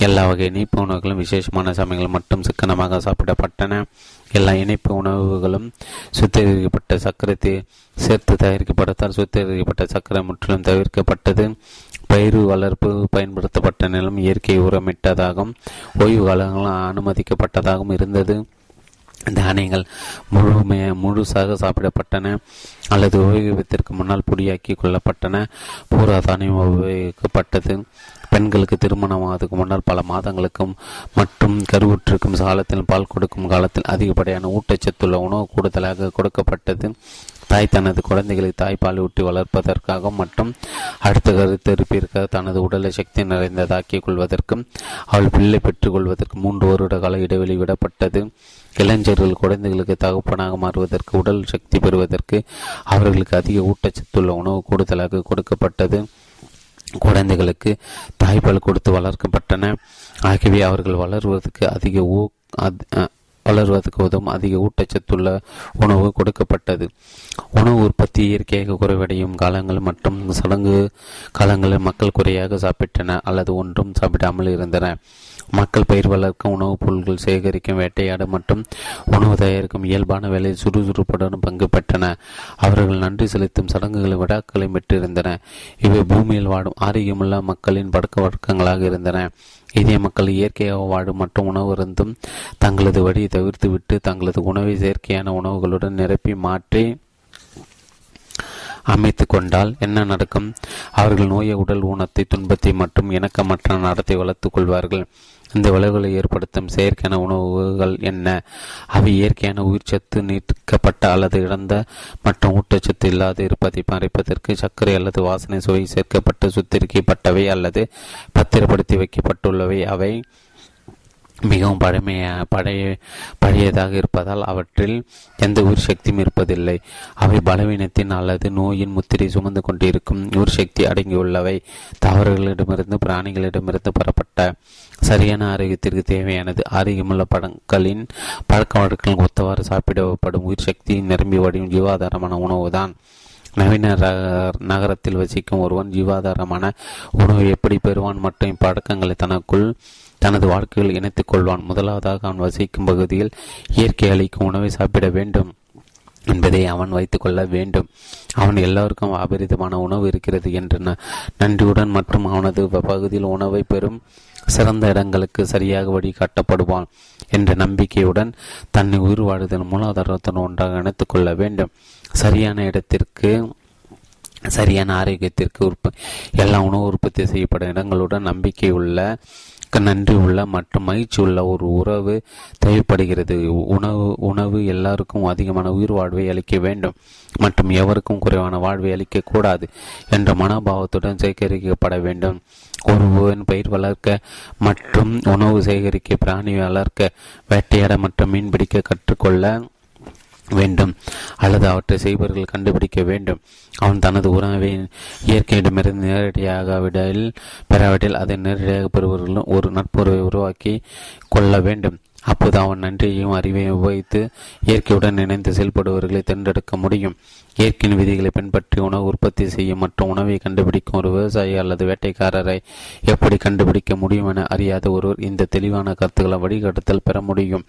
எல்லா வகை இனிப்பு உணவுகளும் விசேஷமான சமயங்கள் மட்டும் சிக்கனமாக சாப்பிடப்பட்டன. எல்லா இனிப்பு உணவுகளும் சுத்திகரிக்கப்பட்ட சர்க்கரை சேர்த்து தயாரிக்கப்பட்டதால் சுத்திகரிக்கப்பட்ட சர்க்கரை முற்றிலும் தவிர்க்கப்பட்டது. பயிறு வளர்ப்பு பயன்படுத்தப்பட்ட நிலம் இயற்கை உரமிட்டதாகவும் ஓய்வு காலங்கள் அனுமதிக்கப்பட்டதாகவும் இருந்தது. தானியங்கள் முழுசாக சாப்பிடப்பட்டன அல்லது உபயோகத்திற்கு முன்னால் பொடியாக்கி கொள்ளப்பட்டன. பூரா தானியம் உபயோகிக்கப்பட்டது. பெண்களுக்கு திருமணமாவதுக்கு முன்னால் பல மாதங்களுக்கும் மற்றும் கருவுற்றிருக்கும் காலத்தில் பால் கொடுக்கும் காலத்தில் அதிகப்படியான ஊட்டச்சத்துள்ள உணவு கூடுதலாக கொடுக்கப்பட்டது. தாய் தனது குழந்தைகளை தாய்ப்பால் ஊட்டி வளர்ப்பதற்காக மற்றும் அடுத்த கருத்தரிப்பிற்காக தனது உடலை சக்தி நிறைந்ததாக்கிக் கொள்வதற்கும் அவள் பிள்ளை பெற்றுக்கொள்வதற்கு 3 வருட கால இடைவெளி விடப்பட்டது. இளைஞர்கள் குழந்தைகளுக்கு தகப்பனாக மாறுவதற்கு, உடல் சக்தி பெறுவதற்கு அவர்களுக்கு அதிக ஊட்டச்சத்துள்ள உணவு கூடுதலாக கொடுக்கப்பட்டது. குழந்தைகளுக்கு தாய்ப்பால் கொடுத்து வளர்க்கப்பட்டன. ஆகவே அவர்கள் வளர்வதற்கு அதிக வளர்வதற்கு உதவும் அதிக ஊட்டச்சத்துள்ள உணவு கொடுக்கப்பட்டது. உணவு உற்பத்தி இயற்கையாக குறைவடையும் காலங்கள் மற்றும் சடங்கு காலங்களில் மக்கள் குறையாக சாப்பிட்டன அல்லது ஒன்றும் சாப்பிடாமல் இருந்தன. மக்கள் பயிர் வளர்க்கும், உணவுப் பொருட்கள் சேகரிக்கும், வேட்டையாடு மற்றும் உணவு தயாரிக்கும் இயல்பான வேலையில் சுறுசுறுப்புடன் பங்கு பெற்றன. அவர்கள் நன்றி செலுத்தும் சடங்குகளை விடாக்களை பெற்றிருந்தன. இவை பூமியில் வாடும் ஆரோக்கியமுள்ள மக்களின் பழக்க வழக்கங்களாக இருந்தன. இதே மக்கள் இயற்கையாக வாடும் மற்றும் உணவு இருந்தும் தங்களது வழியை தவிர்த்து விட்டு தங்களது உணவை செயற்கையான உணவுகளுடன் நிரப்பி மாற்றி அமைத்து கொண்டால் என்ன நடக்கும்? அவர்கள் நோயை, உடல் ஊனத்தை, துன்பத்தை மற்றும் இணக்கமற்ற நடத்தை வளர்த்துக் கொள்வார்கள். இந்த விளைவுகளை ஏற்படுத்தும் செயற்கையான உணவுகள் என்ன? அவை இயற்கையான உயிர்ச்சத்து நீக்கப்பட்ட அல்லது இழந்த மற்றும் ஊட்டச்சத்து இல்லாது இருப்பதை மறைப்பதற்கு சர்க்கரை அல்லது வாசனை சுவை சேர்க்கப்பட்டு சுத்திரிக்கப்பட்டவை அல்லது பத்திரப்படுத்தி வைக்கப்பட்டுள்ளவை. அவை மிகவும் பழையதாக இருப்பதால் அவற்றில் எந்த உயிர் சக்தியும் இருப்பதில்லை. அவை பலவீனத்தின் அல்லது நோயின் முத்திரை சுமந்து கொண்டிருக்கும் உயிர் சக்தி அடங்கியுள்ளவை. தாவரங்களிடமிருந்து பிராணிகளிடமிருந்து பெறப்பட்ட சரியான ஆரோக்கியத்திற்கு தேவையானது. ஆரோக்கியமுள்ள பழங்களின் பழக்க வழக்கங்கள் ஒத்தவாறு சாப்பிடப்படும் உயிர் சக்தி நிரம்பி வடியும் ஜீவாதாரமான உணவுதான். நவீன நகரத்தில் வசிக்கும் ஒருவன் ஜீவாதாரமான உணவு எப்படி பெறுவான் மற்றும் இப்பழக்கங்களை தனது வாழ்க்கையில் இணைத்துக் கொள்வான்? முதலாவதாக, அவன் வசிக்கும் பகுதியில் இயற்கை அளிக்கும் உணவை சாப்பிட வேண்டும் என்பதை அவன் வைத்துக்கொள்ள வேண்டும். அவன் எல்லோருக்கும் அபரிதமான உணவு இருக்கிறது என்று நன்றியுடன் மற்றும் அவனது பகுதியில் உணவை பெறும் சிறந்த இடங்களுக்கு சரியாக வழிகாட்டப்படுவான் என்ற நம்பிக்கையுடன் தன்னை உயிர் வாழ்தல் மூலாதாரத்துடன் ஒன்றாக இணைத்துக் கொள்ள வேண்டும். சரியான இடத்திற்கு சரியான ஆரோக்கியத்திற்கு எல்லா உணவு உற்பத்தி செய்யப்படும் இடங்களுடன் நன்றி உள்ள மற்றும் மகிழ்ச்சி உள்ள ஒரு உறவு தேவைப்படுகிறது. உணவு எல்லாருக்கும் அதிகமான உயிர் வாழ்வை அளிக்க வேண்டும் மற்றும் எவருக்கும் குறைவான வாழ்வை அளிக்கக்கூடாது என்ற மனோபாவத்துடன் சேகரிக்கப்பட வேண்டும். ஒருவன் பயிர் வளர்க்க மற்றும் உணவு சேகரிக்க, பிராணி வளர்க்க, வேட்டையாட மற்றும் மீன் பிடிக்க கற்றுக்கொள்ள வேண்டும் அல்லது அவற்றை செய்பவர்கள் கண்டுபிடிக்க வேண்டும். அவன் தனது உணவை இயற்கையிடமிருந்து நேரடியாக பெறாவிட்டால் அதை நேரடியாக பெறுவர்களும் ஒரு நட்புறவை உருவாக்கி கொள்ள வேண்டும். அப்போது அவன் நன்றியையும் அறிவையும் உபயோகித்து இயற்கையுடன் இணைந்து செயல்படுவர்களை தேர்ந்தெடுக்க முடியும். இயற்கையின் விதிகளை பின்பற்றி உணவு உற்பத்தி செய்யும் மற்றும் உணவை கண்டுபிடிக்கும் ஒரு விவசாயி அல்லது வேட்டைக்காரரை எப்படி கண்டுபிடிக்க முடியும் என அறியாத ஒருவர் இந்த தெளிவான கருத்துக்களை வழிகாட்டுதல் பெற முடியும்.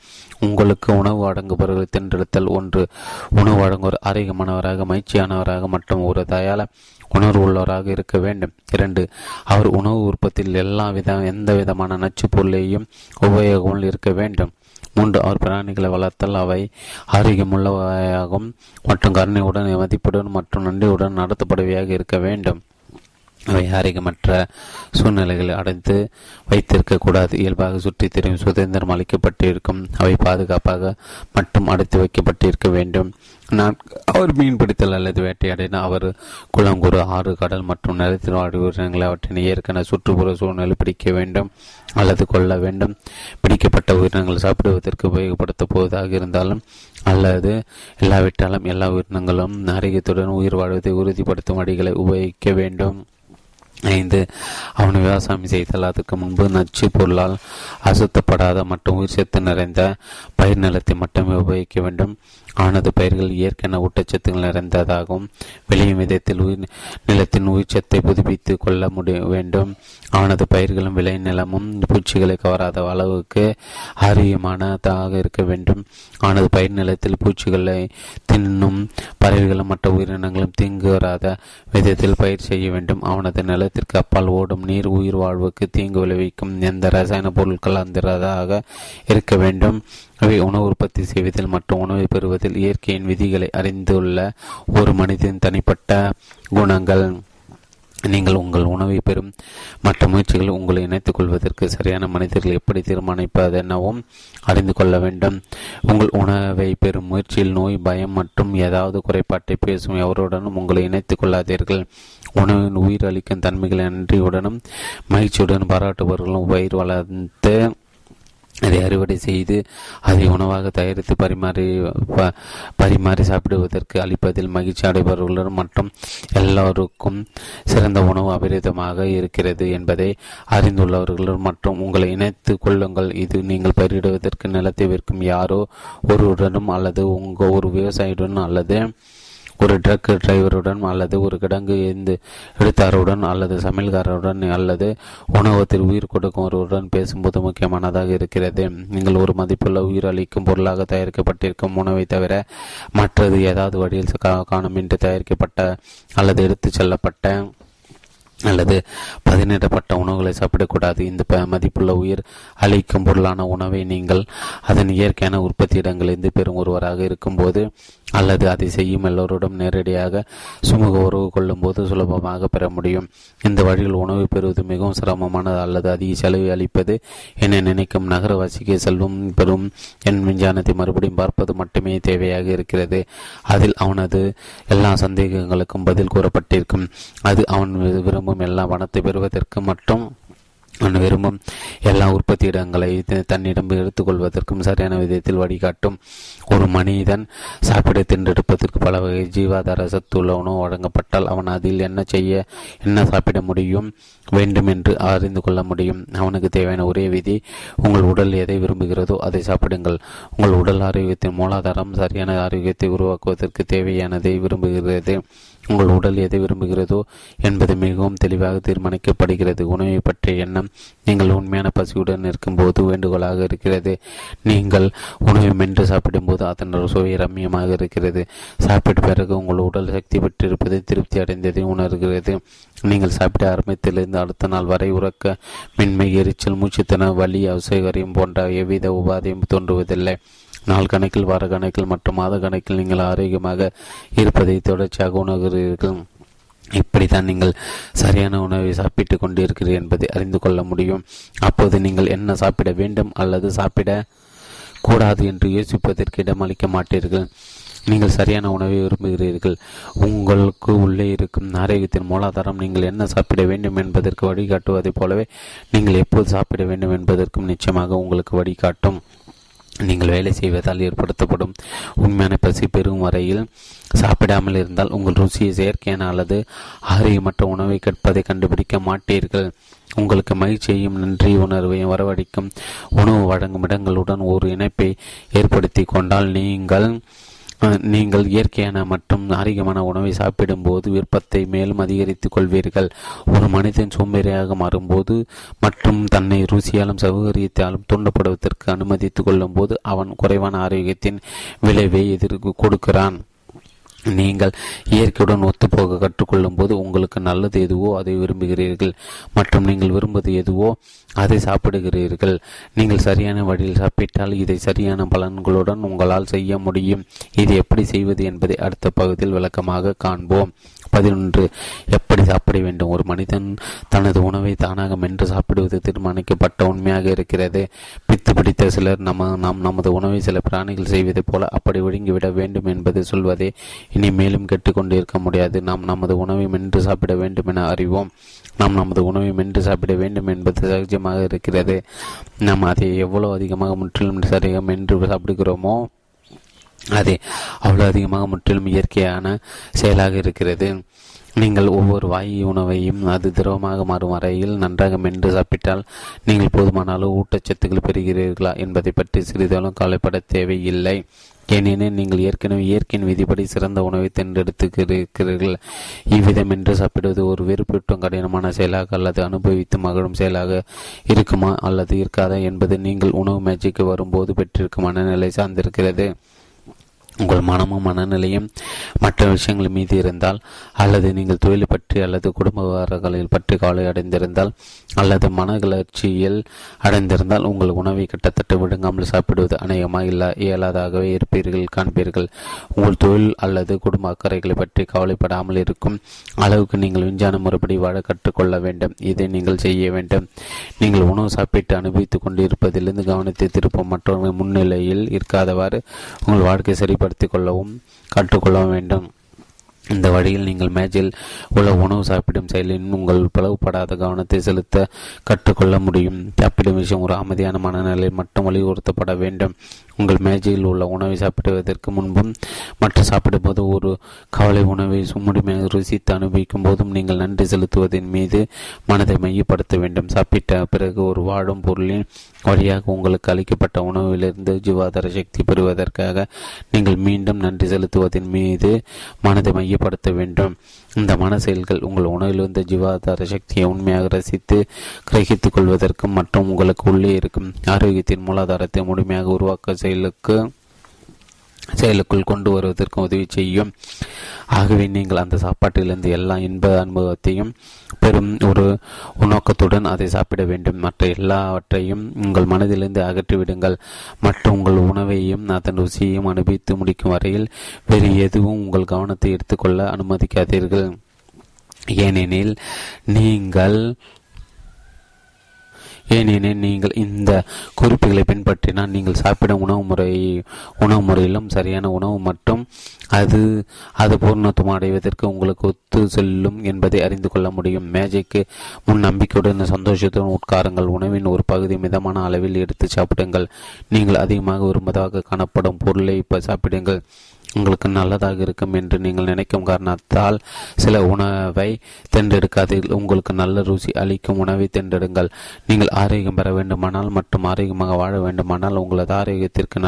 உங்களுக்கு உணவு அடங்குபவர்களை தேர்ந்தெடுத்தல் ஒன்று. உணவு அடங்குவர் ஆரோக்கியமானவராக, மகிழ்ச்சியானவராக மற்றும் ஒரு தயால உணர்வு உள்ளவராக இருக்க வேண்டும். 2, அவர் உணவு உற்பத்தியில் எந்த விதமான நச்சு பொருளையும் உபயோகமும் இருக்க வேண்டும். 3, அவர் பிராணிகளை வளர்த்தால் அவை ஆரோக்கியமுள்ளவையாகவும் மற்றும் கருணையுடன், மதிப்புடன் மற்றும் நன்றியுடன் நடத்தப்படுவையாக இருக்க வேண்டும். அவை ஆரோக்கியமற்ற சூழ்நிலைகளை அடைந்து வைத்திருக்கக்கூடாது. இயல்பாக சுற்றித் திரியும் சுதந்திரம் அளிக்கப்பட்டிருக்கும். அவை பாதுகாப்பாக மற்றும் அடைத்து வைக்கப்பட்டிருக்க வேண்டும். அவர் மீன் பிடித்தல் அல்லது வேட்டையாடினால் அவர் குளங்குறு, ஆறு, கடல் மற்றும் நிலத்தில் வாடி உயிரினங்களை அவற்றின் இயற்கன சுற்றுப்புற சூழ்நிலை பிடிக்க வேண்டும் அல்லது கொள்ள வேண்டும். பிடிக்கப்பட்ட உயிரினங்கள் சாப்பிடுவதற்கு உபயோகப்படுத்த போவதாக இருந்தாலும் அல்லது இல்லாவிட்டாலும் எல்லா உயிரினங்களும் ஆரோக்கியத்துடன் உயிர் வாழ்வதை உறுதிப்படுத்தும் அடிகளை உபயோகிக்க வேண்டும். 5, அவன் விவசாயம் செய்தால் அதற்கு முன்பு நச்சு பொருளால் அசுத்தப்படாத மற்றும் உயிர் சத்து நிறைந்த பயிர் நிலத்தை மட்டுமே உபயோகிக்க வேண்டும். அவனது பயிர்கள் இயற்கையான ஊட்டச்சத்துகள் நிறைந்ததாகவும் விளையும் விதத்தில் நிலத்தின் உயிர்ச்சத்தை புதுப்பித்து கொள்ள வேண்டும். அவனது பயிர்களும் விளை நிலமும் பூச்சிகளை கவராத அளவுக்கு ஆரோக்கியமானதாக இருக்க வேண்டும். அவனது பயிர் நிலத்தில் பூச்சிகளை தின்னும் பறவைகளும் மற்ற உயிரினங்களும் தீங்கு வராத விதத்தில் பயிர் செய்ய வேண்டும். அவனது நிலத்திற்கு அப்பால் ஓடும் நீர் உயிர் வாழ்வுக்கு தீங்கு விளைவிக்கும் எந்த ரசாயன பொருட்கள் அந்ததாக இருக்க வேண்டும். அவை உணவு உற்பத்தி செய்வதில் மற்றும் உணவை பெறுவதில் இயற்கையின் விதிகளை அறிந்துள்ள ஒரு மனிதன் தனிப்பட்ட குணங்கள். நீங்கள் உங்கள் உணவை பெறும் மற்ற முயற்சிகள் உங்களை இணைத்துக் கொள்வதற்கு சரியான மனிதர்கள் எப்படி தீர்மானிப்பதெனவும் அறிந்து கொள்ள வேண்டும். உங்கள் உணவை பெறும் முயற்சியில் நோய், பயம் மற்றும் ஏதாவது குறைபாட்டை பேசும் எவருடனும் உங்களை இணைத்துக் கொள்ளாதீர்கள். உணவின் உயிர் அளிக்கும் தன்மைகளை நன்றியுடனும் மகிழ்ச்சியுடன் பாராட்டுபவர்களும் உயிர் வளர்த்து அதை அறுவடை செய்து அதை உணவாக தயாரித்து பரிமாறி சாப்பிடுவதற்கு அளிப்பதில் மகிழ்ச்சி அடைபவர்களும் மற்றும் எல்லோருக்கும் சிறந்த உணவு அபரிதமாக இருக்கிறது என்பதை அறிந்துள்ளவர்களும் மற்றும் உங்களை இணைத்து கொள்ளுங்கள். இது நீங்கள் பயிரிடுவதற்கு நிலத்தை விற்கும் யாரோ ஒருவருடனும் அல்லது உங்கள் ஒரு விவசாயியுடன் அல்லது ஒரு ட்ரக் டிரைவருடன் அல்லது ஒரு கிடங்கு எடுத்தாருடன் அல்லது சமையல்காரருடன் அல்லது உணவகத்தில் உயிர் கொடுக்கும் ஒருவருடன் பேசும்போது முக்கியமானதாக இருக்கிறது. நீங்கள் ஒரு மதிப்புள்ள உயிர் அளிக்கும் பொருளாக தயாரிக்கப்பட்டிருக்கும் உணவை தவிர மற்றது ஏதாவது வழியில் காணமின்றி தயாரிக்கப்பட்ட அல்லது எடுத்து செல்லப்பட்ட அல்லது பதனிடப்பட்ட உணவுகளை சாப்பிடக்கூடாது. இந்த மதிப்புள்ள உயிர் அளிக்கும் பொருளான உணவை நீங்கள் அதன் இயற்கையான உற்பத்தி இடங்களிலிருந்து பெறும் ஒருவராக இருக்கும்போது அல்லது அதை செய்யும் எல்லோருடன் நேரடியாக சுமூக உறவு கொள்ளும் போது சுலபமாக பெற முடியும். இந்த வழியில் உணவு பெறுவது மிகவும் சிரமமானது அல்லது அதிக செலவு அளிப்பது என நினைக்கும் நகரவாசிக்கு செல்வம் பெறும் என் விஞ்ஞானத்தை மறுபடியும் பார்ப்பது மட்டுமே தேவையாக இருக்கிறது. அதில் அவனது எல்லா சந்தேகங்களுக்கும் பதில் கூறப்பட்டிருக்கும். அது அவன் விரும்பும் எல்லா வனத்தை பெறுவதற்கு மற்றும் அவன் விரும்பும் எல்லா உற்பத்தி இடங்களை தன்னிடம் எடுத்துக்கொள்வதற்கும் சரியான விதத்தில் வழிகாட்டும். ஒரு மனிதன் சாப்பிட தின்றெடுப்பதற்கு பல வகை ஜீவாதார சத்துள்ள உணவு வழங்கப்பட்டால் அவன் அதில் என்ன சாப்பிட முடியும் வேண்டும் என்று அறிந்து கொள்ள முடியும். அவனுக்கு தேவையான ஒரே விதி உங்கள் உடல் எதை விரும்புகிறதோ அதை சாப்பிடுங்கள். உங்கள் உடல் ஆரோக்கியத்தின் மூலாதாரம் சரியான ஆரோக்கியத்தை உருவாக்குவதற்கு தேவையானதை விரும்புகிறது. உங்கள் உடல் எதை விரும்புகிறதோ என்பது மிகவும் தெளிவாக தீர்மானிக்கப்படுகிறது. உணவை பற்றிய எண்ணம் நீங்கள் உண்மையான பசியுடன் இருக்கும்போது வேண்டுகோளாக இருக்கிறது. நீங்கள் உணவை மென்று சாப்பிடும்போது அதன் சுவை ரம்மியமாக இருக்கிறது. சாப்பிட்ட பிறகு உங்கள் உடல் சக்தி பெற்றிருப்பதை திருப்தி அடைந்ததை உணர்கிறது. நீங்கள் சாப்பிட ஆரம்பத்திலிருந்து அடுத்த நாள் வரை உறக்க மின்மை, எரிச்சல், மூச்சுத்தன, வலி, அவசகரியம் போன்ற எவ்வித உபாதையும் தோன்றுவதில்லை. நாள் கணக்கில், வார கணக்கில் மற்றும் மாத கணக்கில் நீங்கள் ஆரோக்கியமாக இருப்பதை தொடர்ச்சியாக உணர்கிறீர்கள். இப்படித்தான் நீங்கள் சரியான உணவை சாப்பிட்டு கொண்டிருக்கிறீர்கள் என்பதை அறிந்து கொள்ள முடியும். அப்போது நீங்கள் என்ன சாப்பிட வேண்டும் அல்லது சாப்பிட கூடாது என்று யோசிப்பதற்கு இடமளிக்க மாட்டீர்கள். நீங்கள் சரியான உணவை விரும்புகிறீர்கள். உங்களுக்கு உள்ளே இருக்கும் ஆரோக்கியத்தின் மூலாதாரம் நீங்கள் என்ன சாப்பிட வேண்டும் என்பதற்கு வழிகாட்டுவதைப் போலவே நீங்கள் எப்போது சாப்பிட வேண்டும் என்பதற்கும் நிச்சயமாக உங்களுக்கு வழிகாட்டும். நீங்கள் வேலை செய்வதால் ஏற்படுத்தப்படும் உண்மையான பசி பெறும் வரையில் சாப்பிடாமல் இருந்தால் உங்கள் ருசியை செயற்கையான அல்லது ஆரோக்கியமற்ற உணவை கேட்பதை கண்டுபிடிக்க மாட்டீர்கள். உங்களுக்கு மகிழ்ச்சியையும் நன்றி உணர்வையும் வரவழைக்கும் உணவு வழங்கும் இடங்களுடன் ஒரு இணைப்பை ஏற்படுத்தி கொண்டால் நீங்கள் இயற்கையான மற்றும் ஆரோக்கியமான உணவை சாப்பிடும்போது விருப்பத்தை மேலும் அதிகரித்துக் கொள்வீர்கள். ஒரு மனிதன் சோம்பேறியாக மாறும்போது மற்றும் தன்னை ருசியாலும் சௌகரியத்தாலும் தூண்டப்படுவதற்கு அனுமதித்துக் கொள்ளும் போது அவன் குறைவான ஆரோக்கியத்தின் விளைவை கொடுக்கிறான். நீங்கள் இயற்கையுடன் ஒத்துப்போக கற்றுக்கொள்ளும் போது உங்களுக்கு நல்லது எதுவோ அதை விரும்புகிறீர்கள் மற்றும் நீங்கள் விரும்புவது எதுவோ அதை சாப்பிடுகிறீர்கள். நீங்கள் சரியான வழியில் சாப்பிட்டால் இதை சரியான பலன்களுடன் உங்களால் செய்ய முடியும். இது எப்படி செய்வது என்பதை அடுத்த பகுதியில் விளக்கமாக காண்போம். 11. எப்படி சாப்பிட வேண்டும். ஒரு மனிதன் தனது உணவை தானாக மென்று சாப்பிடுவது தீர்மானிக்கப்பட்ட உண்மையாக இருக்கிறது. பித்து பிடித்த சிலர் நாம் நமது உணவை சில பிராணிகள் செய்வதைப் போல அப்படி ஒழுங்கிவிட வேண்டும் என்பது சொல்வதை இனி மேலும் கேட்டுக்கொண்டிருக்க முடியாது. நாம் நமது உணவை மென்று சாப்பிட வேண்டும் என அறிவோம். நாம் நமது உணவை மென்று சாப்பிட வேண்டும் என்பது சகஜமாக இருக்கிறது. நாம் அதை எவ்வளவு அதிகமாக முற்றிலும் சரியாக மென்று சாப்பிடுகிறோமோ அதே அவ்வளோ அதிகமாக முற்றிலும் இயற்கையான செயலாக இருக்கிறது. நீங்கள் ஒவ்வொரு வாயு உணவையும் அது திரவமாக மாறும் வரையில் நன்றாக மென்று சாப்பிட்டால் நீங்கள் போதுமான அளவு ஊட்டச்சத்துக்கள் பெறுகிறீர்களா என்பதை பற்றி சிறிதளவும் கவலைப்பட தேவையில்லை. ஏனெனில் நீங்கள் ஏற்கனவே இயற்கையின் விதிப்படி சிறந்த உணவை தேர்ந்தெடுத்துக்கிறீர்கள். இவ்விதம் என்று சாப்பிடுவது ஒரு வெறுப்பூட்டும் கடினமான செயலாக அல்லது அனுபவித்து மகிழும் செயலாக இருக்குமா அல்லது இருக்காதா என்பது நீங்கள் உணவு மேட்சிக்கு வரும்போது பெற்றிருக்கும் மனநிலை சார்ந்திருக்கிறது. உங்கள் மனமும் மனநிலையும் மற்ற விஷயங்கள் மீது இருந்தால் அல்லது நீங்கள் தொழில் பற்றி அல்லது குடும்ப விவகாரங்களில் பற்றி கவலை அடைந்திருந்தால் அல்லது மன கிளர்ச்சியில் அடைந்திருந்தால் உங்கள் உணவை கிட்டத்தட்ட விழுங்காமல் சாப்பிடுவது அநேகமாக இயலாதாகவே காண்பீர்கள். உங்கள் தொழில் அல்லது குடும்ப அக்கறைகளை பற்றி கவலைப்படாமல் இருக்கும் அளவுக்கு நீங்கள் விஞ்ஞான முறைப்படி வாழ கற்றுக்கொள்ள வேண்டும். இதை நீங்கள் செய்ய வேண்டும். நீங்கள் உணவு சாப்பிட்டு அனுபவித்துக் கொண்டு இருப்பதிலிருந்து கவனத்தை திருப்பும் மற்றவர்கள் முன்னிலையில் இருக்காதவாறு உங்கள் வாழ்க்கை சரிபடுத்திக் கொள்ளவும் கற்றுக்கொள்ள வேண்டும். இந்த வழியில் நீங்கள் மேஜையில் உள்ள உணவு சாப்பிடும் செயலில் உங்கள் பிளவுபடாத கவனத்தை செலுத்த கற்றுக்கொள்ள முடியும். சாப்பிடும் விஷயம் ஒரு அமைதியான மனநிலை மட்டும் வலியுறுத்தப்பட வேண்டும். உங்கள் மேஜையில் உள்ள உணவை சாப்பிடுவதற்கு முன்பும் மற்ற சாப்பிடும் போது ஒரு கவலை உணவை முழுமையாக ருசித்து அனுபவிக்கும் போதும் நீங்கள் நன்றி செலுத்துவதன் மீது மனதை மையப்படுத்த வேண்டும். சாப்பிட்ட பிறகு ஒரு வாழும் பொருளின் வழியாக உங்களுக்கு அளிக்கப்பட்ட உணவிலிருந்து ஜீவாதார சக்தி பெறுவதற்காக நீங்கள் மீண்டும் நன்றி செலுத்துவதன் மீது மனதை மையப்படுத்த வேண்டும். இந்த மன செயல்கள் உங்கள் உணவிலிருந்து ஜீவாதார சக்தியை உண்மையாக ரசித்து கிரகித்துக் கொள்வதற்கும் மற்றும் உங்களுக்கு உள்ளே இருக்கும் ஆரோக்கியத்தின் மூலாதாரத்தை முழுமையாக உருவாக்க செயலுக்குள் கொண்டு வருவதற்கும் உதவி செய்யும். ஆகவே நீங்கள் அந்த சாப்பாட்டிலிருந்து எல்லா இன்ப அனுபவத்தையும் பெரும் ஒரு நோக்கத்துடன் அதை சாப்பிட வேண்டும். மற்ற எல்லாவற்றையும் உங்கள் மனதிலிருந்து அகற்றிவிடுங்கள் மற்றும் உங்கள் உணவையும் அதன் ருசியையும் அனுபவித்து முடிக்கும் வரையில் வேறு எதுவும் உங்கள் கவனத்தை எடுத்துக்கொள்ள அனுமதிக்காதீர்கள். ஏனெனில் நீங்கள் இந்த குறிப்புகளை பின்பற்றினால் நீங்கள் சாப்பிடும் உணவு முறையிலும் சரியான உணவு மற்றும் அது பூர்ணத்துவம் அடைவதற்கு உங்களுக்கு ஒத்து செல்லும் என்பதை அறிந்து கொள்ள முடியும். மேஜைக்கு முன் நம்பிக்கையுடன் சந்தோஷத்துடன் உட்காருங்கள். உணவின் ஒரு பகுதி மிதமான அளவில் எடுத்து சாப்பிடுங்கள். நீங்கள் அதிகமாக விரும்புவதாக காணப்படும் பொருளை இப்போ சாப்பிடுங்கள். உங்களுக்கு நல்லதாக இருக்கும் என்று நீங்கள் நினைக்கும் காரணத்தால் சில உணவை தேர்ந்தெடுக்காதீர்கள். உங்களுக்கு நல்ல ருசி அளிக்கும் உணவை தேர்ந்தெடுங்கள். நீங்கள் ஆரோக்கியம் பெற வேண்டுமானால் மற்றும் ஆரோக்கியமாக வாழ வேண்டுமானால் உங்களது ஆரோக்கியத்திற்கு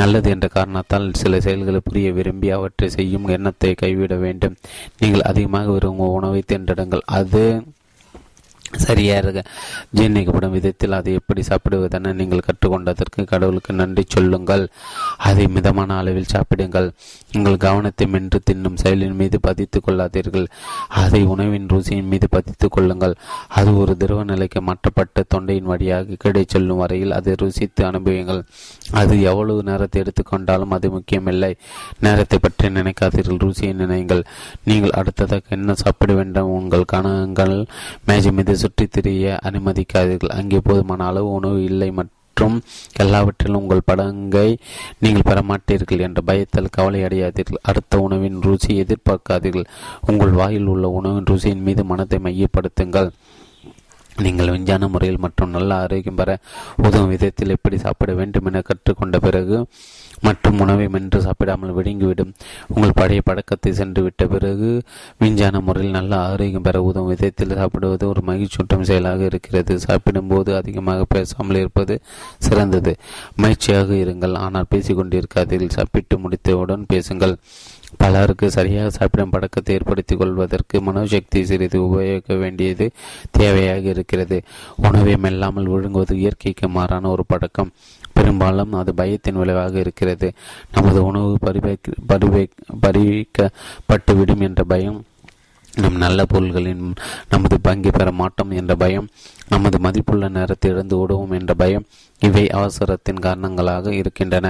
நல்லது என்ற காரணத்தால் சில செயல்களை புரிய விரும்பி அவற்றை செய்யும் எண்ணத்தை கைவிட வேண்டும். நீங்கள் அதிகமாக விரும்பும் உணவை தேர்ந்தெடுங்கள். அது சரியாக ஜீர்ணிக்கப்படும் விதத்தில் அதை எப்படி சாப்பிடுவதென நீங்கள் கற்றுக்கொண்டதற்கு கடவுளுக்கு நன்றி சொல்லுங்கள். அதை மிதமான அளவில் சாப்பிடுங்கள். உங்கள் கவனத்தை மென்று தின்னும் செயலின் மீது பதித்து கொள்ளாதீர்கள். அதை உணவின் ருசியின் மீது பதித்து கொள்ளுங்கள். அது ஒரு திரவ நிலைக்கு மாற்றப்பட்ட தொண்டையின் வழியாக கிடை சொல்லும் வரையில் அதை ருசித்து அனுபவியுங்கள். அது எவ்வளவு நேரத்தை எடுத்துக்கொண்டாலும் அது முக்கியமில்லை. நேரத்தை பற்றி நினைக்காதீர்கள், ருசியை நினைங்கள். நீங்கள் அடுத்ததாக என்ன சாப்பிட வேண்டும் உங்கள் கனங்கள் மேஜை மீது சுற்றித் திரிய அனுமதிக்காதீர்கள். அங்கே போதுமான அளவு உணவு இல்லை மற்றும் எல்லாவற்றிலும் உங்கள் படங்கை நீங்கள் பெறமாட்டீர்கள் என்ற பயத்தால் கவலை அடையாதீர்கள். அடுத்த உணவின் ருசியை எதிர்பார்க்காதீர்கள். உங்கள் வாயில் உள்ள உணவின் ருசியின் மீது மனத்தை மையப்படுத்துங்கள். நீங்கள் விஞ்ஞான முறையில் மற்றும் நல்ல ஆரோக்கியம் பெற உதவும் விதத்தில் எப்படி சாப்பிட வேண்டும் என கற்றுக்கொண்ட பிறகு மற்றும் உணவை மென்று சாப்பிடாமல் விடுங்கிவிடும் உங்கள் பழைய பழக்கத்தை சென்று விட்ட பிறகு விஞ்ஞான முறையில் நல்ல ஆரோக்கியம் பெற உதவும் விதத்தில் சாப்பிடுவது ஒரு மகிழ்ச்சியூட்டும் செயலாக இருக்கிறது. சாப்பிடும்போது அதிகமாக பேசாமல் இருப்பது சிறந்தது. மகிழ்ச்சியாக இருங்கள், ஆனால் பேசிக்கொண்டிருக்காதீர்கள். சாப்பிட்டு முடித்தவுடன் பேசுங்கள். பலருக்கு சரியாக சாப்பிடும் பழக்கத்தை ஏற்படுத்திக் கொள்வதற்கு மனோசக்தி சிறிது உபயோகிக்க வேண்டியது தேவையாக இருக்கிறது. உணவை மெல்லாமல் விழுங்குவது இயற்கைக்கு மாறான ஒரு பழக்கம். பெரும்பாலும் அது பயத்தின் விளைவாக இருக்கிறது. நமது உணவு பறிக்கப்பட்டுவிடும் என்ற பயம், நம் நல்ல பொருள்களின் நமது பங்கி பெற மாட்டோம் என்ற பயம், நமது மதிப்புள்ள நேரத்தை இழந்து ஓடுவோம் என்ற பயம் இவை அவசரத்தின் காரணங்களாக இருக்கின்றன.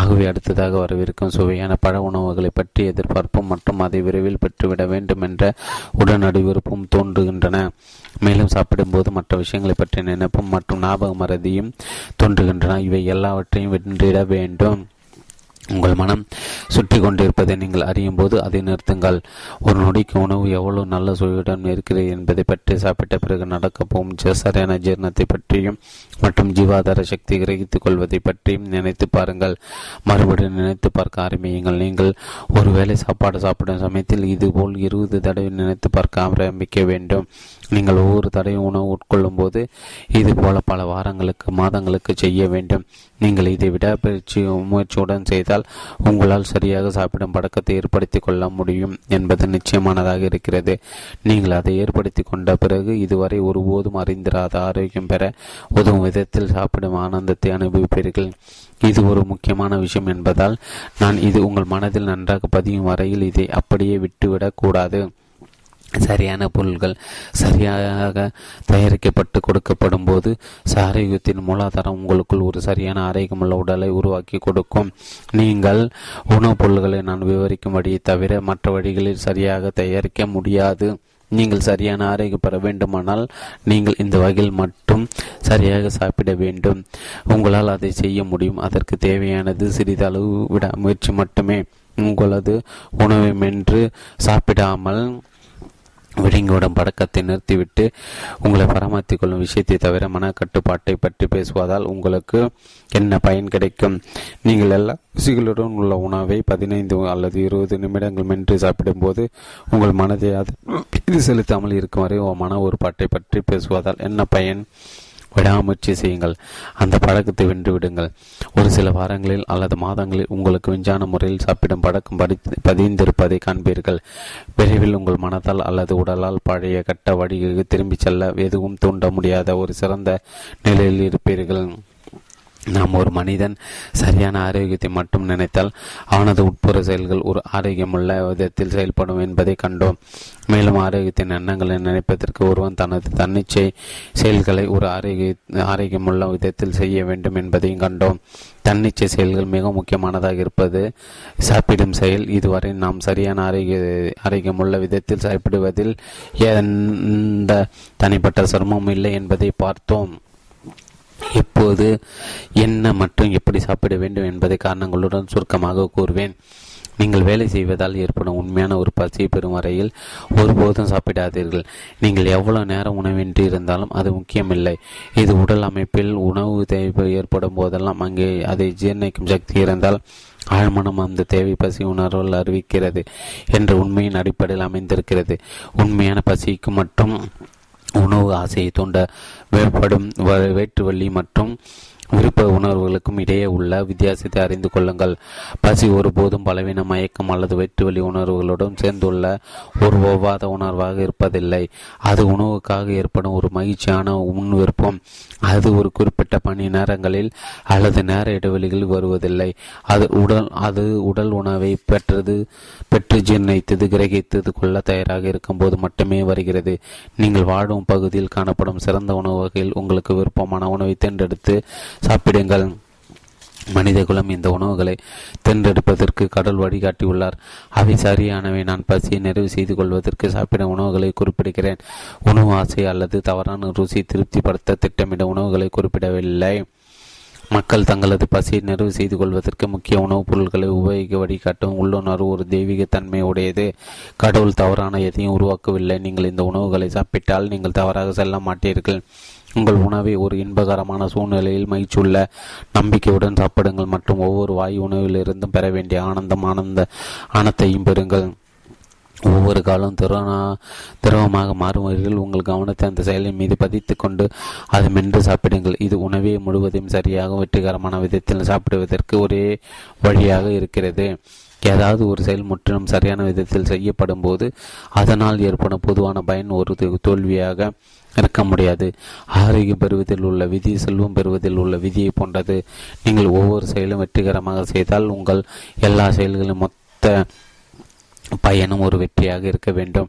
ஆகவே அடுத்ததாக வரவிருக்கும் சுவையான பழ உணவுகளை பற்றி எதிர்பார்ப்பும் மற்றும் அதை விரைவில் பெற்றுவிட வேண்டும் என்ற உடனடி விருப்பும் தோன்றுகின்றன. மேலும் சாப்பிடும்போது மற்ற விஷயங்களை பற்றிய நினைப்பும் மற்றும் ஞாபக மறதியும் தோன்றுகின்றன. இவை எல்லாவற்றையும் வென்றிட வேண்டும். உங்கள் மனம் சுற்றி கொண்டிருப்பதை நீங்கள் அறியும் போது அதை நிறுத்துங்கள். ஒரு நொடிக்கு உணவு எவ்வளவு நல்ல சுவையுடன் இருக்கிறது என்பதை பற்றி சாப்பிட்ட பிறகு நடக்கப்போகும் சரியான ஜீரணத்தை பற்றியும் மற்றும் ஜீவாதார சக்தி கிரகித்துக் கொள்வதை பற்றியும் நினைத்து பாருங்கள். மறுபடியும் நினைத்து பார்க்க ஆரம்பியுங்கள். நீங்கள் ஒருவேளை சாப்பாடு சாப்பிடும் சமயத்தில் இதுபோல் 20 தடவை நினைத்து பார்க்க ஆரம்பிக்க வேண்டும். நீங்கள் ஒவ்வொரு தடையும் உணவு உட்கொள்ளும் போது இதுபோல பல வாரங்களுக்கு மாதங்களுக்கு செய்ய வேண்டும். நீங்கள் இதை முயற்சியுடன் செய்தால் உங்களால் சரியாக சாப்பிடும் பழக்கத்தை ஏற்படுத்தி கொள்ள முடியும் என்பது நிச்சயமானதாக இருக்கிறது. நீங்கள் அதை ஏற்படுத்தி கொண்ட பிறகு இதுவரை ஒருபோதும் அறிந்திராத ஆரோக்கியம் பெற உதவும் விதத்தில் சாப்பிடும் ஆனந்தத்தை அனுபவிப்பீர்கள். இது ஒரு முக்கியமான விஷயம் என்பதால் நான் இது உங்கள் மனதில் நன்றாக பதியும் வரையில் இதை அப்படியே விட்டுவிடக் கூடாது. சரியான பொருள்கள் சரியாக தயாரிக்கப்பட்டு கொடுக்கப்படும் போது ஆரோக்கியத்தின் மூலாதாரம் உங்களுக்குள் ஒரு சரியான ஆரோக்கியமுள்ள உடலை உருவாக்கி கொடுக்கும். நீங்கள் உணவுப் பொருள்களை நான் விவரிக்கும் வழியை தவிர மற்ற வழிகளில் சரியாக தயாரிக்க முடியாது. நீங்கள் சரியான ஆரோக்கியம் பெற வேண்டுமானால் நீங்கள் இந்த வகையில் மட்டும் சரியாக சாப்பிட வேண்டும். உங்களால் அதை செய்ய முடியும். அதற்கு தேவையானது சிறிதளவு விடாமுயற்சி மட்டுமே. உங்களது உணவை மென்று சாப்பிடாமல் விழுங்கிவிடும் பழக்கத்தை நிறுத்திவிட்டு உங்களை பராமரித்துக் கொள்ளும் விஷயத்தை தவிர மனக்கட்டுப்பாட்டை பற்றி பேசுவதால் உங்களுக்கு என்ன பயன் கிடைக்கும்? நீங்கள் எல்லா ருசிகளுடன் உள்ள உணவை 15 அல்லது 20 நிமிடங்கள் மென்று சாப்பிடும்போது உங்கள் மனதை அது செலுத்தாமல் இருக்கும் வரை மன ஒருபாட்டை பற்றி பேசுவதால் என்ன பயன்? விடாமுயற்சி செய்யுங்கள். அந்த பழக்கத்தை வென்றுவிடுங்கள். ஒரு சில வாரங்களில் அல்லது மாதங்களில் உங்களுக்கு விஞ்ஞான முறையில் சாப்பிடும் பழக்கம் பதிந்திருப்பதை காண்பீர்கள். விரைவில் உங்கள் மனத்தால் அல்லது உடலால் பழைய கட்ட வழிகளுக்கு திரும்பிச் செல்ல எதுவும் தூண்ட முடியாத ஒரு சிறந்த நிலையில் இருப்பீர்கள். நாம் ஒரு மனிதன் சரியான ஆரோக்கியத்தை மட்டும் நினைத்தால் அவனது உட்புற செயல்கள் ஒரு ஆரோக்கியமுள்ள விதத்தில் செயல்படும் என்பதை கண்டோம். மேலும் ஆரோக்கியத்தின் எண்ணங்களை நினைப்பதற்கு ஒருவன் தனது தன்னிச்சை செயல்களை ஒரு ஆரோக்கியமுள்ள விதத்தில் செய்ய வேண்டும் என்பதையும் கண்டோம். தன்னிச்சை செயல்கள் மிக முக்கியமானதாக இருப்பது சாப்பிடும் செயல். இதுவரை நாம் சரியான ஆரோக்கியமுள்ள விதத்தில் சாப்பிடுவதில் எந்த தனிப்பட்ட சிரமமும் இல்லை என்பதை பார்த்தோம். இப்போது என்ன மற்றும் எப்படி சாப்பிட வேண்டும் என்பதை காரணங்களுடன் சுருக்கமாக கூறுவேன். நீங்கள் வேலை செய்வதால் ஏற்படும் உண்மையான ஒரு பசியை பெறும் வரையில் ஒருபோதும் சாப்பிடாதீர்கள். நீங்கள் எவ்வளவு நேரம் உணவின்றி இருந்தாலும் அது முக்கியமில்லை. இது உடல் அமைப்பில் உணவு தேவை ஏற்படும் போதெல்லாம் அங்கே அதை ஜீர்ணிக்கும் சக்தி இருந்தால் ஆழ்மனம் அந்த தேவை பசி உணர்வால் அறிவிக்கிறது என்ற உண்மையின் அடிப்படையில் அமைந்திருக்கிறது. உண்மையான பசிக்கு மற்றும் உணவு ஆசையை தூண்ட வேறுபடும் வேற்றுவழி மற்றும் விருப்ப உணர்வுகளுக்கும் இடையே உள்ள வித்தியாசத்தை அறிந்து கொள்ளுங்கள். பசி ஒருபோதும் பலவீன மயக்கம் அல்லது வேற்றுவழி உணர்வுகளுடன் சேர்ந்துள்ள ஒரு ஒவ்வாத உணர்வாக இருப்பதில்லை. அது உணவுக்காக ஏற்படும் ஒரு மகிழ்ச்சியான முன்விருப்பம். அது ஒரு குறிப்பிட்ட பணி நேரங்களில் அல்லது நேர இடைவெளிகளில் வருவதில்லை. அது உடல் உணவை பெற்று ஜீர்ணித்தது கிரகித்தது கொள்ள தயாராக இருக்கும் போது மட்டுமே வருகிறது. நீங்கள் வாழும் பகுதியில் காணப்படும் சிறந்த உணவு வகையில் உங்களுக்கு விருப்பமான உணவை தேர்ந்தெடுத்து சாப்பிடுங்கள். மனிதகுலம் இந்த உணவுகளை தேர்ந்தெடுப்பதற்கு கடல் வழிகாட்டியுள்ளார். அவை சரியானவை. நான் பசியை நிறைவு செய்து கொள்வதற்கு சாப்பிடும் உணவுகளை குறிப்பிடுகிறேன். உணவு ஆசை அல்லது தவறான ருசி திருப்திப்படுத்த திட்டமிட உணவுகளை குறிப்பிடவில்லை. மக்கள் தங்களது பசியை நிறைவு செய்து கொள்வதற்கு முக்கிய உணவுப் பொருட்களை உபயோகிக்க வழிகாட்டும் உள்ளுணர்வு ஒரு தெய்வீகத்தன்மை உடையது. கடவுள் தவறான எதையும் உருவாக்கவில்லை. நீங்கள் இந்த உணவுகளை சாப்பிட்டால் நீங்கள் தவறாக செல்ல மாட்டீர்கள். உங்கள் உணவை ஒரு இன்பகரமான சூழ்நிலையில் மகிழ்ச்சியுள்ள நம்பிக்கையுடன் சாப்பிடுங்கள் மற்றும் ஒவ்வொரு வாய் உணவிலிருந்தும் பெற வேண்டிய ஆனத்தையும் பெறுங்கள். ஒவ்வொரு காலம் திரவமாக மாறும் வகையில் உங்கள் கவனத்தை அந்த செயலின் மீது பதித்து கொண்டு அது மென்று சாப்பிடுங்கள். இது உணவை முழுவதையும் சரியாக வெற்றிகரமான விதத்தில் சாப்பிடுவதற்கு ஒரே வழியாக இருக்கிறது. ஏதாவது ஒரு செயல் முற்றிலும் சரியான விதத்தில் செய்யப்படும் போது அதனால் ஏற்படும் பொதுவான பயன் ஒரு தோல்வியாக இருக்க முடியாது. ஆரோக்கியம் பெறுவதில் உள்ள விதி செல்வம் பெறுவதில் உள்ள விதியை போன்றது. நீங்கள் ஒவ்வொரு செயலும் வெற்றிகரமாக செய்தால் உங்கள் எல்லா செயல்களின் மொத்த பயனும் ஒரு வெற்றியாக இருக்க வேண்டும்.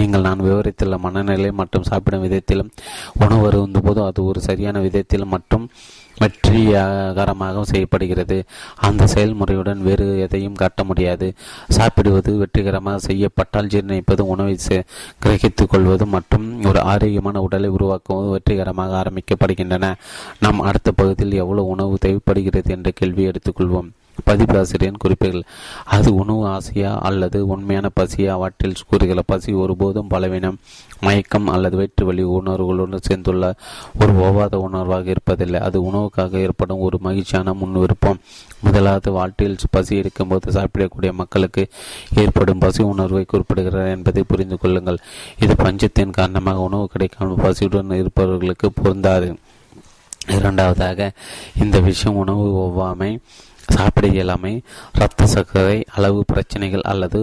நீங்கள் நான் விவரித்துள்ள மனநிலை மற்றும் சாப்பிடும் விதத்திலும் உணவு அருந்த போது அது ஒரு சரியான விதத்திலும் மற்றும் வெற்றிகரமாக செய்யப்படுகிறது. அந்த செயல்முறையுடன் வேறு எதையும் காட்ட முடியாது. சாப்பிடுவது வெற்றிகரமாக செய்யப்பட்டால் ஜீர்ணிப்பது உணவை கிரகித்துக் கொள்வது மற்றும் ஒரு ஆரோக்கியமான உடலை உருவாக்குவது வெற்றிகரமாக ஆரம்பிக்கப்படுகின்றன. நாம் அடுத்த பகுதியில் எவ்வளவு உணவு தேவைப்படுகிறது என்ற கேள்வியை எடுத்துக்கொள்வோம். பதிப்பாசிரியன் குறிப்புகள். அது உணவு ஆசையா அல்லது உண்மையான பசியா? அவற்றில் கூறுகிற பசி ஒருபோதும் பலவீனம் மயக்கம் அல்லது வயிற்று வலி உணர்வுகளுடன் சேர்ந்துள்ள ஒரு ஓவாத உணர்வாக இருப்பதில்லை. அது உணவுக்காக ஏற்படும் ஒரு மகிழ்ச்சியான முன்விருப்பம். முதலாவது வாழ்க்கையில் பசி எடுக்கும்போது சாப்பிடக்கூடிய மக்களுக்கு ஏற்படும் பசி உணர்வை குறிப்பிடுகிறார் என்பதை புரிந்து கொள்ளுங்கள். இது பஞ்சத்தின் காரணமாக உணவு கிடைக்காமல் பசியுடன் இருப்பவர்களுக்கு பொருந்தாது. இரண்டாவதாக, இந்த விஷயம் உணவு ஒவ்வாமை சாப்பிட இயலாமை இரத்த சர்க்கரை அளவு பிரச்சனைகள் அல்லது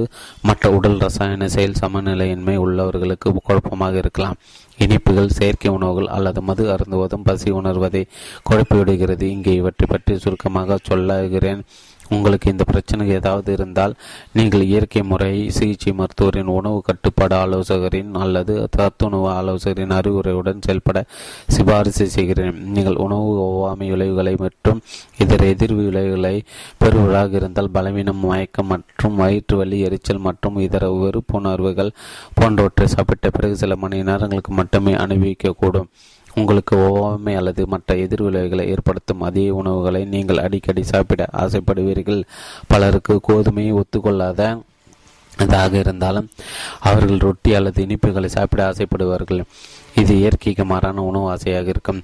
மற்ற உடல் ரசாயன செயல் சமநிலையின்மை உள்ளவர்களுக்கு குழப்பமாக இருக்கலாம். இனிப்புகள் செயற்கை உணவுகள் அல்லது மது அருந்துவதும் பசி உணர்வதை குழப்பிவிடுகிறது. இங்கே இவற்றை பற்றி சுருக்கமாக சொல்லுகிறேன். உங்களுக்கு இந்த பிரச்சனை ஏதாவது இருந்தால் நீங்கள் இயற்கை முறை சிகிச்சை மருத்துவரின் உணவு கட்டுப்பாடு ஆலோசகரின் அல்லது தத்துணவு ஆலோசகரின் அறிவுரையுடன் செயல்பட சிபாரிசு செய்கிறேன். நீங்கள் உணவு ஒவ்வாமை விளைவுகளை மற்றும் இதர எதிர் விளைவுகளை பெறுவதாக இருந்தால் பலவீனம் மயக்கம் மற்றும் வயிற்று வலி எரிச்சல் மற்றும் இதர வெறுப்புணர்வுகள் போன்றவற்றை சாப்பிட்ட பிறகு சில மணி நேரங்களுக்கு மட்டுமே அனுபவிக்கக்கூடும். உங்களுக்கு ஒவ்வாமை அல்லது மற்ற எதிர்விளைவுகளை ஏற்படுத்தும் அதே உணவுகளை நீங்கள் அடிக்கடி சாப்பிட ஆசைப்படுவீர்கள். பலருக்கு கோதுமையை ஒத்துக்கொள்ளாத இதாக இருந்தாலும் அவர்கள் ரொட்டி அல்லது இனிப்புகளை சாப்பிட ஆசைப்படுவார்கள். இது இயற்கைக்கு மாறான உணவு ஆசையாக இருக்கும்.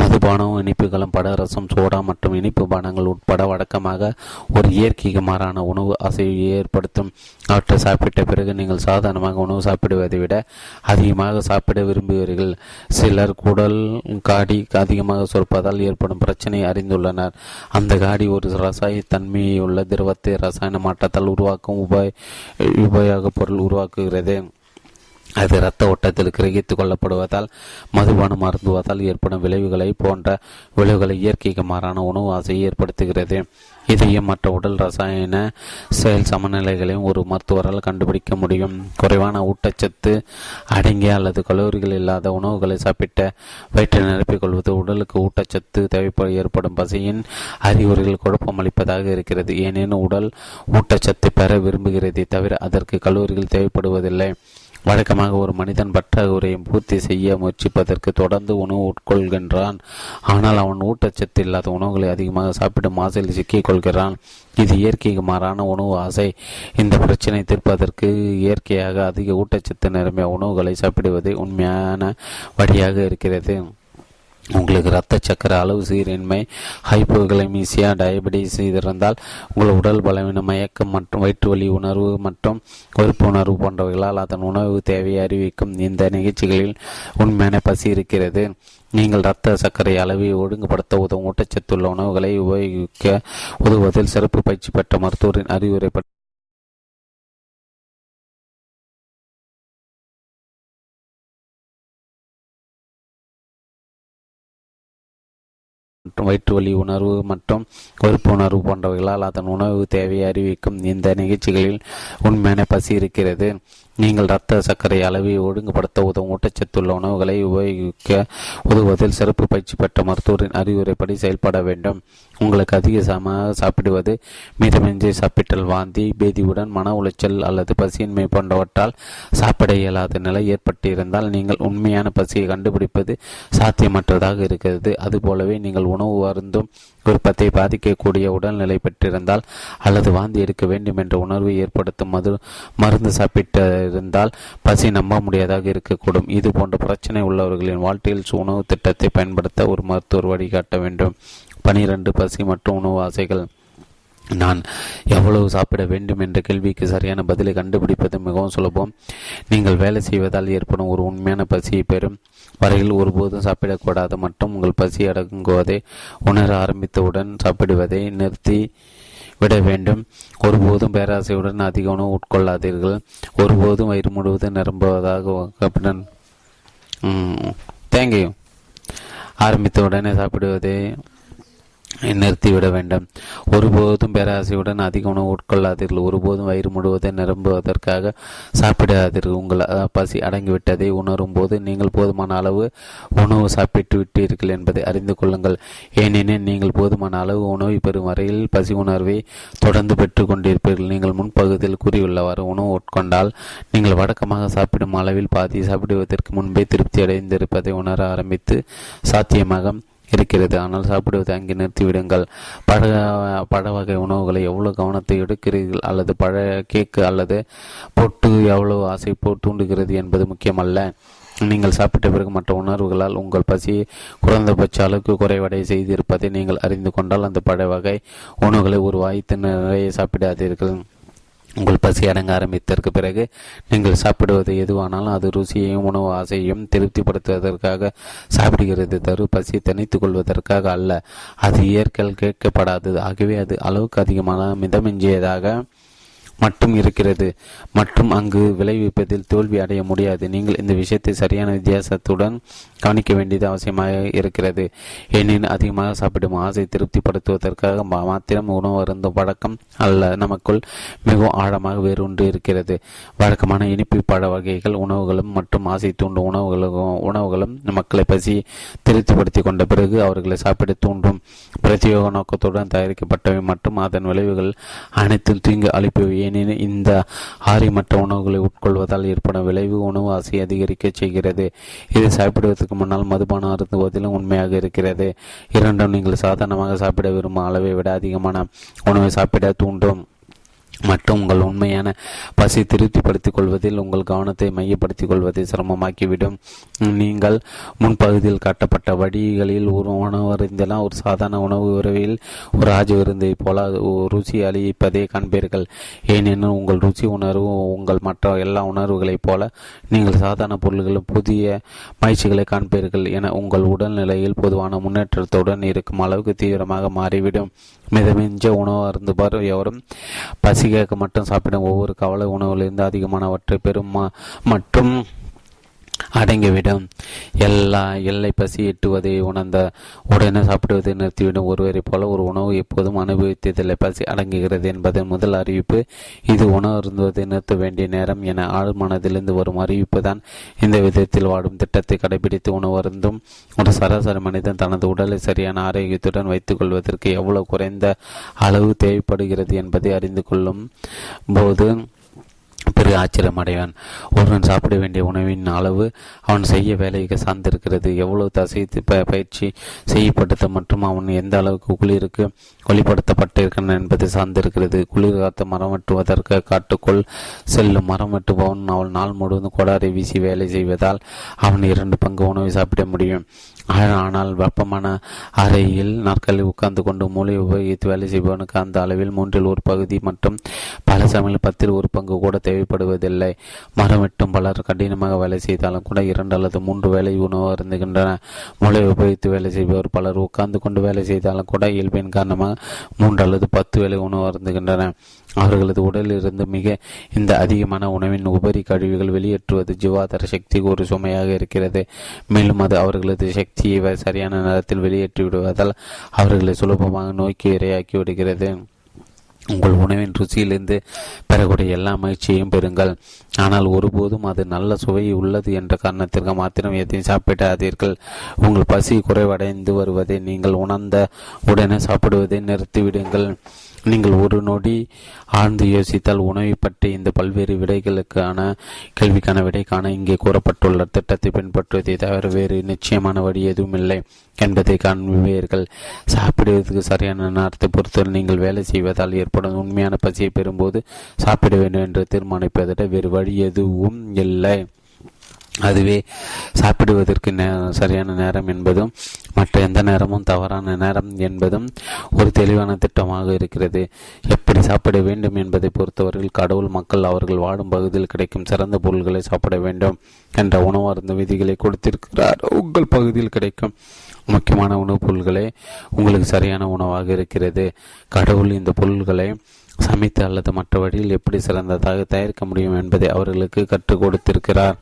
மதுபானமும் இனிப்புகளும் படரசம் சோடா மற்றும் இனிப்பு பானங்கள் உட்பட வழக்கமாக ஒரு இயற்கைக்கு மாறான உணவு ஆசையை ஏற்படுத்தும். அவற்றை சாப்பிட்ட பிறகு நீங்கள் சாதாரணமாக உணவு சாப்பிடுவதை விட அதிகமாக சாப்பிட விரும்புவீர்கள். சிலர் குடல் காடி அதிகமாக சுரப்பதால் ஏற்படும் பிரச்சனையை அறிந்துள்ளனர். அந்த காடி ஒரு ரசாய தன்மையுள்ள திரவத்தை ரசாயன மாற்றத்தால் உருவாக்கும் உபயோகப் பொருள் உருவாக்குகிறது. அது இரத்த ஓட்டத்தில் கிரகித்து கொள்ளப்படுவதால் மதுபானம் அருந்துவதால் ஏற்படும் விளைவுகளை போன்ற விளைவுகளை இயற்கைக்கு மாறான உணவு ஆசையை ஏற்படுத்துகிறது. இதையும் மற்ற உடல் ரசாயன செயல் சமநிலைகளையும் ஒரு மருத்துவரால் கண்டுபிடிக்க முடியும். குறைவான ஊட்டச்சத்து அடங்கிய அல்லது கலோரிகள் இல்லாத உணவுகளை சாப்பிட்ட வயிற்றை நிரப்பிக்கொள்வது உடலுக்கு ஊட்டச்சத்து தேவைப்பட ஏற்படும் பசியின் அறிகுறிகள் குழப்பமளிப்பதாக இருக்கிறது. ஏனெனும் உடல் ஊட்டச்சத்தை பெற விரும்புகிறதே தவிர அதற்கு கலோரிகள் தேவைப்படுவதில்லை. வழக்கமாக ஒரு மனிதன் பற்றாக்குறையை பூர்த்தி செய்ய முயற்சிப்பதற்கு தொடர்ந்து உணவு உட்கொள்கின்றான். ஆனால் அவன் ஊட்டச்சத்து இல்லாத உணவுகளை அதிகமாக சாப்பிடும் ஆசையில் சிக்கிக்கொள்கிறான். இது இயற்கைக்கு மாறான உணவு ஆசை. இந்த பிரச்சனை தீர்ப்பதற்கு இயற்கையாக அதிக ஊட்டச்சத்து நிரம்பிய உணவுகளை சாப்பிடுவதே உண்மையான வழியாக இருக்கிறது. உங்களுக்கு இரத்த சக்கர அளவு சீரின்மை ஹைப்போகிளைமீசியா டயபெட்டிஸ் இருந்தால் உங்கள் உடல் பலவீனம் மயக்கம் மற்றும் வயிற்றுவலி உணர்வு மற்றும் வெறுப்பு உணர்வு போன்றவர்களால் அதன் உணவு தேவையை அறிவிக்கும் இந்த நிகழ்ச்சிகளில் உண்மையான பசி இருக்கிறது. நீங்கள் இரத்த சர்க்கரை அளவை ஒழுங்குபடுத்த உதவும் ஊட்டச்சத்துள்ள உணவுகளை உபயோகிக்க உதவுவதில் சிறப்பு பயிற்சி பெற்ற மருத்துவரின் அறிவுரைப்படி மற்றும் வயிற்றுவலி உணர்வு மற்றும் வெறுப்பு உணர்வு போன்றவர்களால் அதன் உணவு தேவையை அறிவிக்கும் இந்த நிகழ்ச்சிகளில் உண்மையான பசி இருக்கிறது. நீங்கள் இரத்த சர்க்கரை அளவை ஒழுங்குபடுத்த உதவும் ஊட்டச்சத்துள்ள உணவுகளை உபயோகிக்க உதவுவதில் சிறப்பு பயிற்சி பெற்ற மருத்துவரின் அறிவுரைப்படி செயல்பட வேண்டும். உங்களுக்கு அதிகமாக சாப்பிடுவது மிதமின்றி சாப்பிட்டல் வாந்தி பேதியுடன் மன உளைச்சல் அல்லது பசியின்மை போன்றவற்றால் சாப்பிட இயலாத நிலை ஏற்பட்டிருந்தால் நீங்கள் உண்மையான பசியை கண்டுபிடிப்பது சாத்தியமற்றதாக இருக்கிறது. அதுபோலவே நீங்கள் உணவு அருந்தும் விருப்பத்தை பாதிக்கக்கூடிய உடல்நிலை பெற்றிருந்தால் அல்லது வாந்தி எடுக்க வேண்டும் என்ற உணர்வை ஏற்படுத்தும் மருந்து சாப்பிட்டு இருந்தால் பசி நம்ப முடியாதாக இருக்கக்கூடும். இது போன்ற பிரச்சனை உள்ளவர்களின் வாழ்க்கையில் உணவு திட்டத்தை பயன்படுத்த ஒரு மருத்துவர் வழிகாட்ட வேண்டும். 12 பசி மற்றும் உணவு ஆசைகள். நான் எவ்வளவு சாப்பிட வேண்டும் என்ற கேள்விக்கு சரியான பதிலை கண்டுபிடிப்பது மிகவும் சுலபம். நீங்கள் வேலை செய்வதால் ஏற்படும் ஒரு உண்மையான பசியை பெறும் வரையில் ஒருபோதும் சாப்பிடக்கூடாது மற்றும் உங்கள் பசி அடங்குவதை உணர ஆரம்பித்தவுடன் சாப்பிடுவதை நிறுத்தி விட வேண்டும். ஒருபோதும் பேராசையுடன் அதிக உணவு உட்கொள்ளாதீர்கள். ஒருபோதும் வயிறு முழுவதும் நிரம்புவதாக தேங்கையும் ஆரம்பித்த உடனே சாப்பிடுவதை நிறுத்திவிட வேண்டும். ஒருபோதும் பேராசையுடன் அதிக உணவு உட்கொள்ளாதீர்கள். ஒருபோதும் வயிறு முழுவதை நிரம்புவதற்காக சாப்பிடாதீர்கள். உங்கள் பசி அடங்கிவிட்டதை உணரும் போது நீங்கள் போதுமான அளவு உணவு சாப்பிட்டு விட்டீர்கள் என்பதை அறிந்து கொள்ளுங்கள். ஏனெனில் நீங்கள் போதுமான அளவு உணவை பெறும் வரையில் பசி உணர்வை தொடர்ந்து பெற்று கொண்டிருப்பீர்கள். நீங்கள் முன்பகுதியில் கூறியுள்ளவாறு உணவு உட்கொண்டால் நீங்கள் வழக்கமாக சாப்பிடும் அளவில் பாதி சாப்பிடுவதற்கு முன்பே திருப்தி அடைந்திருப்பதை உணர ஆரம்பித்து சாத்தியமாக இருக்கிறது. ஆனால் சாப்பிடுவதை அங்கே நிறுத்திவிடுங்கள். பழ வகை உணவுகளை எவ்வளவு கவனத்தை எடுக்கிறீர்கள் அல்லது பழ கேக்கு அல்லது பொட்டு எவ்வளவு ஆசை தூண்டுகிறது என்பது முக்கியமல்ல. நீங்கள் சாப்பிட்ட பிறகு மற்ற உணர்வுகளால் உங்கள் பசியை குறைந்தபட்ச அளவுக்கு குறைவடை செய்திருப்பதை நீங்கள் அறிந்து கொண்டால் அந்த பழ வகை உணவுகளை ஒரு வாய்த்து நிறைய சாப்பிடாதீர்கள். உங்கள் பசி அடங்க ஆரம்பித்ததற்கு பிறகு நீங்கள் சாப்பிடுவது எதுவானாலும் அது ருசியையும் உணவு ஆசையையும் திருப்திப்படுத்துவதற்காக சாப்பிடுகிறது. பசியை தனித்துக் கொள்வதற்காக அல்ல. அது இயற்கையில் கேட்கப்படாதது. ஆகவே அது அளவுக்கு அதிகமான மிதமிஞ்சியதாக மட்டும் இருக்கிறது மற்றும் அங்கு விளைவிப்பதில் தோல்வி அடைய முடியாது. நீங்கள் இந்த விஷயத்தை சரியான வித்தியாசத்துடன் கவனிக்க வேண்டியது அவசியமாக இருக்கிறது. ஏனெனில் அதிகமாக சாப்பிடும் ஆசை திருப்திப்படுத்துவதற்காக மாத்திரம் உணவு அருந்தும் பழக்கம் அல்ல நமக்குள் மிகவும் ஆழமாக வேரூன்றி இருக்கிறது. வழக்கமான இனிப்பு பழ வகைகள் உணவுகளும் மற்றும் ஆசை தூண்டும் உணவுகளும் மக்களை பசி திருப்திப்படுத்தி கொண்ட பிறகு அவர்களை சாப்பிட தூண்டும் பிரத்யோக நோக்கத்துடன் தயாரிக்கப்பட்டவை மற்றும் அதன் விளைவுகள் அனைத்தும் தீங்கு அளிப்பவை. ஏனெனில் இந்த ஆரி மற்ற உணவுகளை உட்கொள்வதால் ஏற்படும் விளைவு உணவு ஆசை அதிகரிக்க செய்கிறது. இதை சாப்பிடுவதற்கு முன்னால் மதுபானம் அருந்துவதிலும் உண்மையாக இருக்கிறது. இரண்டும் நீங்கள் சாதாரணமாக சாப்பிட விரும்பும் அளவை விட அதிகமான உணவை சாப்பிட தூண்டும் மற்றும் உங்கள் உண்மையான பசி திருப்திப்படுத்திக் கொள்வதில் உங்கள் கவனத்தை மையப்படுத்திக் கொள்வதை சிரமமாக்கிவிடும். நீங்கள் முன்பகுதியில் காட்டப்பட்ட வழிகளில் ஒரு உணவருந்தெல்லாம் ஒரு சாதாரண உணவு உறவில் ஒரு ராஜ விருந்தை போல ருசி அளிப்பதை காண்பீர்கள். ஏனெனில் உங்கள் ருசி உணர்வு உங்கள் மற்ற எல்லா உணர்வுகளைப் போல நீங்கள் சாதாரண பொருள்களும் புதிய முயற்சிகளை காண்பீர்கள் என உங்கள் உடல்நிலையில் பொதுவான முன்னேற்றத்துடன் இருக்கும் அளவுக்கு தீவிரமாக மாறிவிடும். மிதமிஞ்ச உணவு அருந்துபார் எவரும் பசி கேட்க மட்டும் சாப்பிடும் ஒவ்வொரு கவலை உணவுகளிலிருந்து அதிகமானவற்றை பெரும் மற்றும் அடங்கிவிடும். எல்லை பசி எட்டுவதை உணர்ந்த உடனே சாப்பிடுவதை நிறுத்திவிடும். ஒருவரை போல ஒரு உணவு எப்போதும் அனுபவித்ததில்லை. பசி அடங்குகிறது என்பதன் முதல் அறிவிப்பு இது உணவு அருந்துவதை நிறுத்த வேண்டிய நேரம் என ஆழ் மனதிலிருந்து வரும் அறிவிப்பு தான். இந்த விதத்தில் வாடும் திட்டத்தை கடைபிடித்து உணவு அருந்தும் ஒரு சராசரி மனிதன் தனது உடலை சரியான ஆரோக்கியத்துடன் வைத்துக் கொள்வதற்கு எவ்வளவு குறைந்த அளவு தேவைப்படுகிறது என்பதை அறிந்து கொள்ளும் போது பெரிய ஆச்சரியம் அடைவான். ஒருவன் சாப்பிட வேண்டிய உணவின் அளவு அவன் செய்ய வேலைக்கு சார்ந்திருக்கிறது. எவ்வளவு தசை பயிற்சி செய்யப்படுத்த மற்றும் அவன் எந்த அளவுக்கு குளிருக்கு வெளிப்படுத்தப்பட்டிருக்கிறான் என்பதை சார்ந்திருக்கிறது. குளிர் காத்த மரம் வெட்டுவதற்கு காட்டுக்குள் செல்லும் மரம் வெட்டுபவன் அவள் நாள் முழுவதும் கொடாரை வீசி வேலை செய்வதால் அவன் 2 பங்கு உணவை சாப்பிட முடியும். ஆனால் வெப்பமான அறையில் நாற்காலில் உட்கார்ந்து கொண்டு மூளை உபயோகித்து வேலை செய்பவனுக்கு அந்த அளவில் 1/3 மற்றும் பல சமயம் 10% கூட தேவைப்படுவதில்லை. மரம் வெட்டும் பலர் கடினமாக வேலை செய்தாலும் கூட 2 அல்லது 3 வேலை உணவு அருந்துகின்றன. மூளை உபயோகித்து வேலை செய்பவர் பலர் உட்கார்ந்து கொண்டு வேலை செய்தாலும் கூட இயல்பின் காரணமாக 3 அல்லது 10 வேலை உணவு அருந்துகின்றன. அவர்களது உடலிலிருந்து இந்த அதிகமான உணவின் உபரி கழிவுகள் வெளியேற்றுவது ஜீவாதார சக்திக்கு ஒரு சுமையாக இருக்கிறது. மேலும் அது அவர்களது சக்தியை சரியான நேரத்தில் வெளியேற்றி விடுவதால் அவர்களை சுலபமாக நோய்க்கு இரையாக்கி விடுகிறது. உங்கள் உணவின் ருசியிலிருந்து பெறக்கூடிய எல்லா முயற்சியையும் பெறுங்கள். ஆனால் ஒருபோதும் அது நல்ல சுவை உள்ளது என்ற காரணத்திற்கு மாத்திரம் எதையும் சாப்பிடாதீர்கள். உங்கள் பசி குறைவடைந்து வருவதை நீங்கள் உணர்ந்த உடனே சாப்பிடுவதை நிறுத்திவிடுங்கள். நீங்கள் ஒரு நொடி ஆழ்ந்து யோசித்தால் உணவை பற்றி இந்த பல்வேறு கேள்விக்கான விடைக்கான இங்கே கூறப்பட்டுள்ள திட்டத்தை பின்பற்றுவதை தவிர வேறு நிச்சயமான வழி எதுவும் இல்லை என்பதை காண்பீர்கள். சாப்பிடுவதற்கு சரியான நேரத்தை பொறுத்தவரை நீங்கள் வேலை செய்வதால் ஏற்படும் உண்மையான பசியை பெறும்போது சாப்பிட வேண்டும் என்று தீர்மானிப்பதை விட வேறு வழி எதுவும் இல்லை. அதுவே சாப்பிடுவதற்கு சரியான நேரம் என்பதும் மற்ற எந்த நேரமும் தவறான நேரம் என்பதும் ஒரு தெளிவான திட்டமாக இருக்கிறது. எப்படி சாப்பிட வேண்டும் என்பதை பொறுத்தவரையில் கடவுள் மக்கள் அவர்கள் வாடும் பகுதியில் கிடைக்கும் சிறந்த பொருள்களை சாப்பிட வேண்டும் என்ற உணவு அருந்த விதிகளை கொடுத்திருக்கிறார். உங்கள் பகுதியில் கிடைக்கும் முக்கியமான உணவுப் பொருள்களே உங்களுக்கு சரியான உணவாக இருக்கிறது. கடவுள் இந்த பொருள்களை சமைத்து அல்லது மற்ற வழியில் எப்படி சிறந்ததாக தயாரிக்க முடியும் என்பதை அவர்களுக்கு கற்றுக் கொடுத்திருக்கிறார்.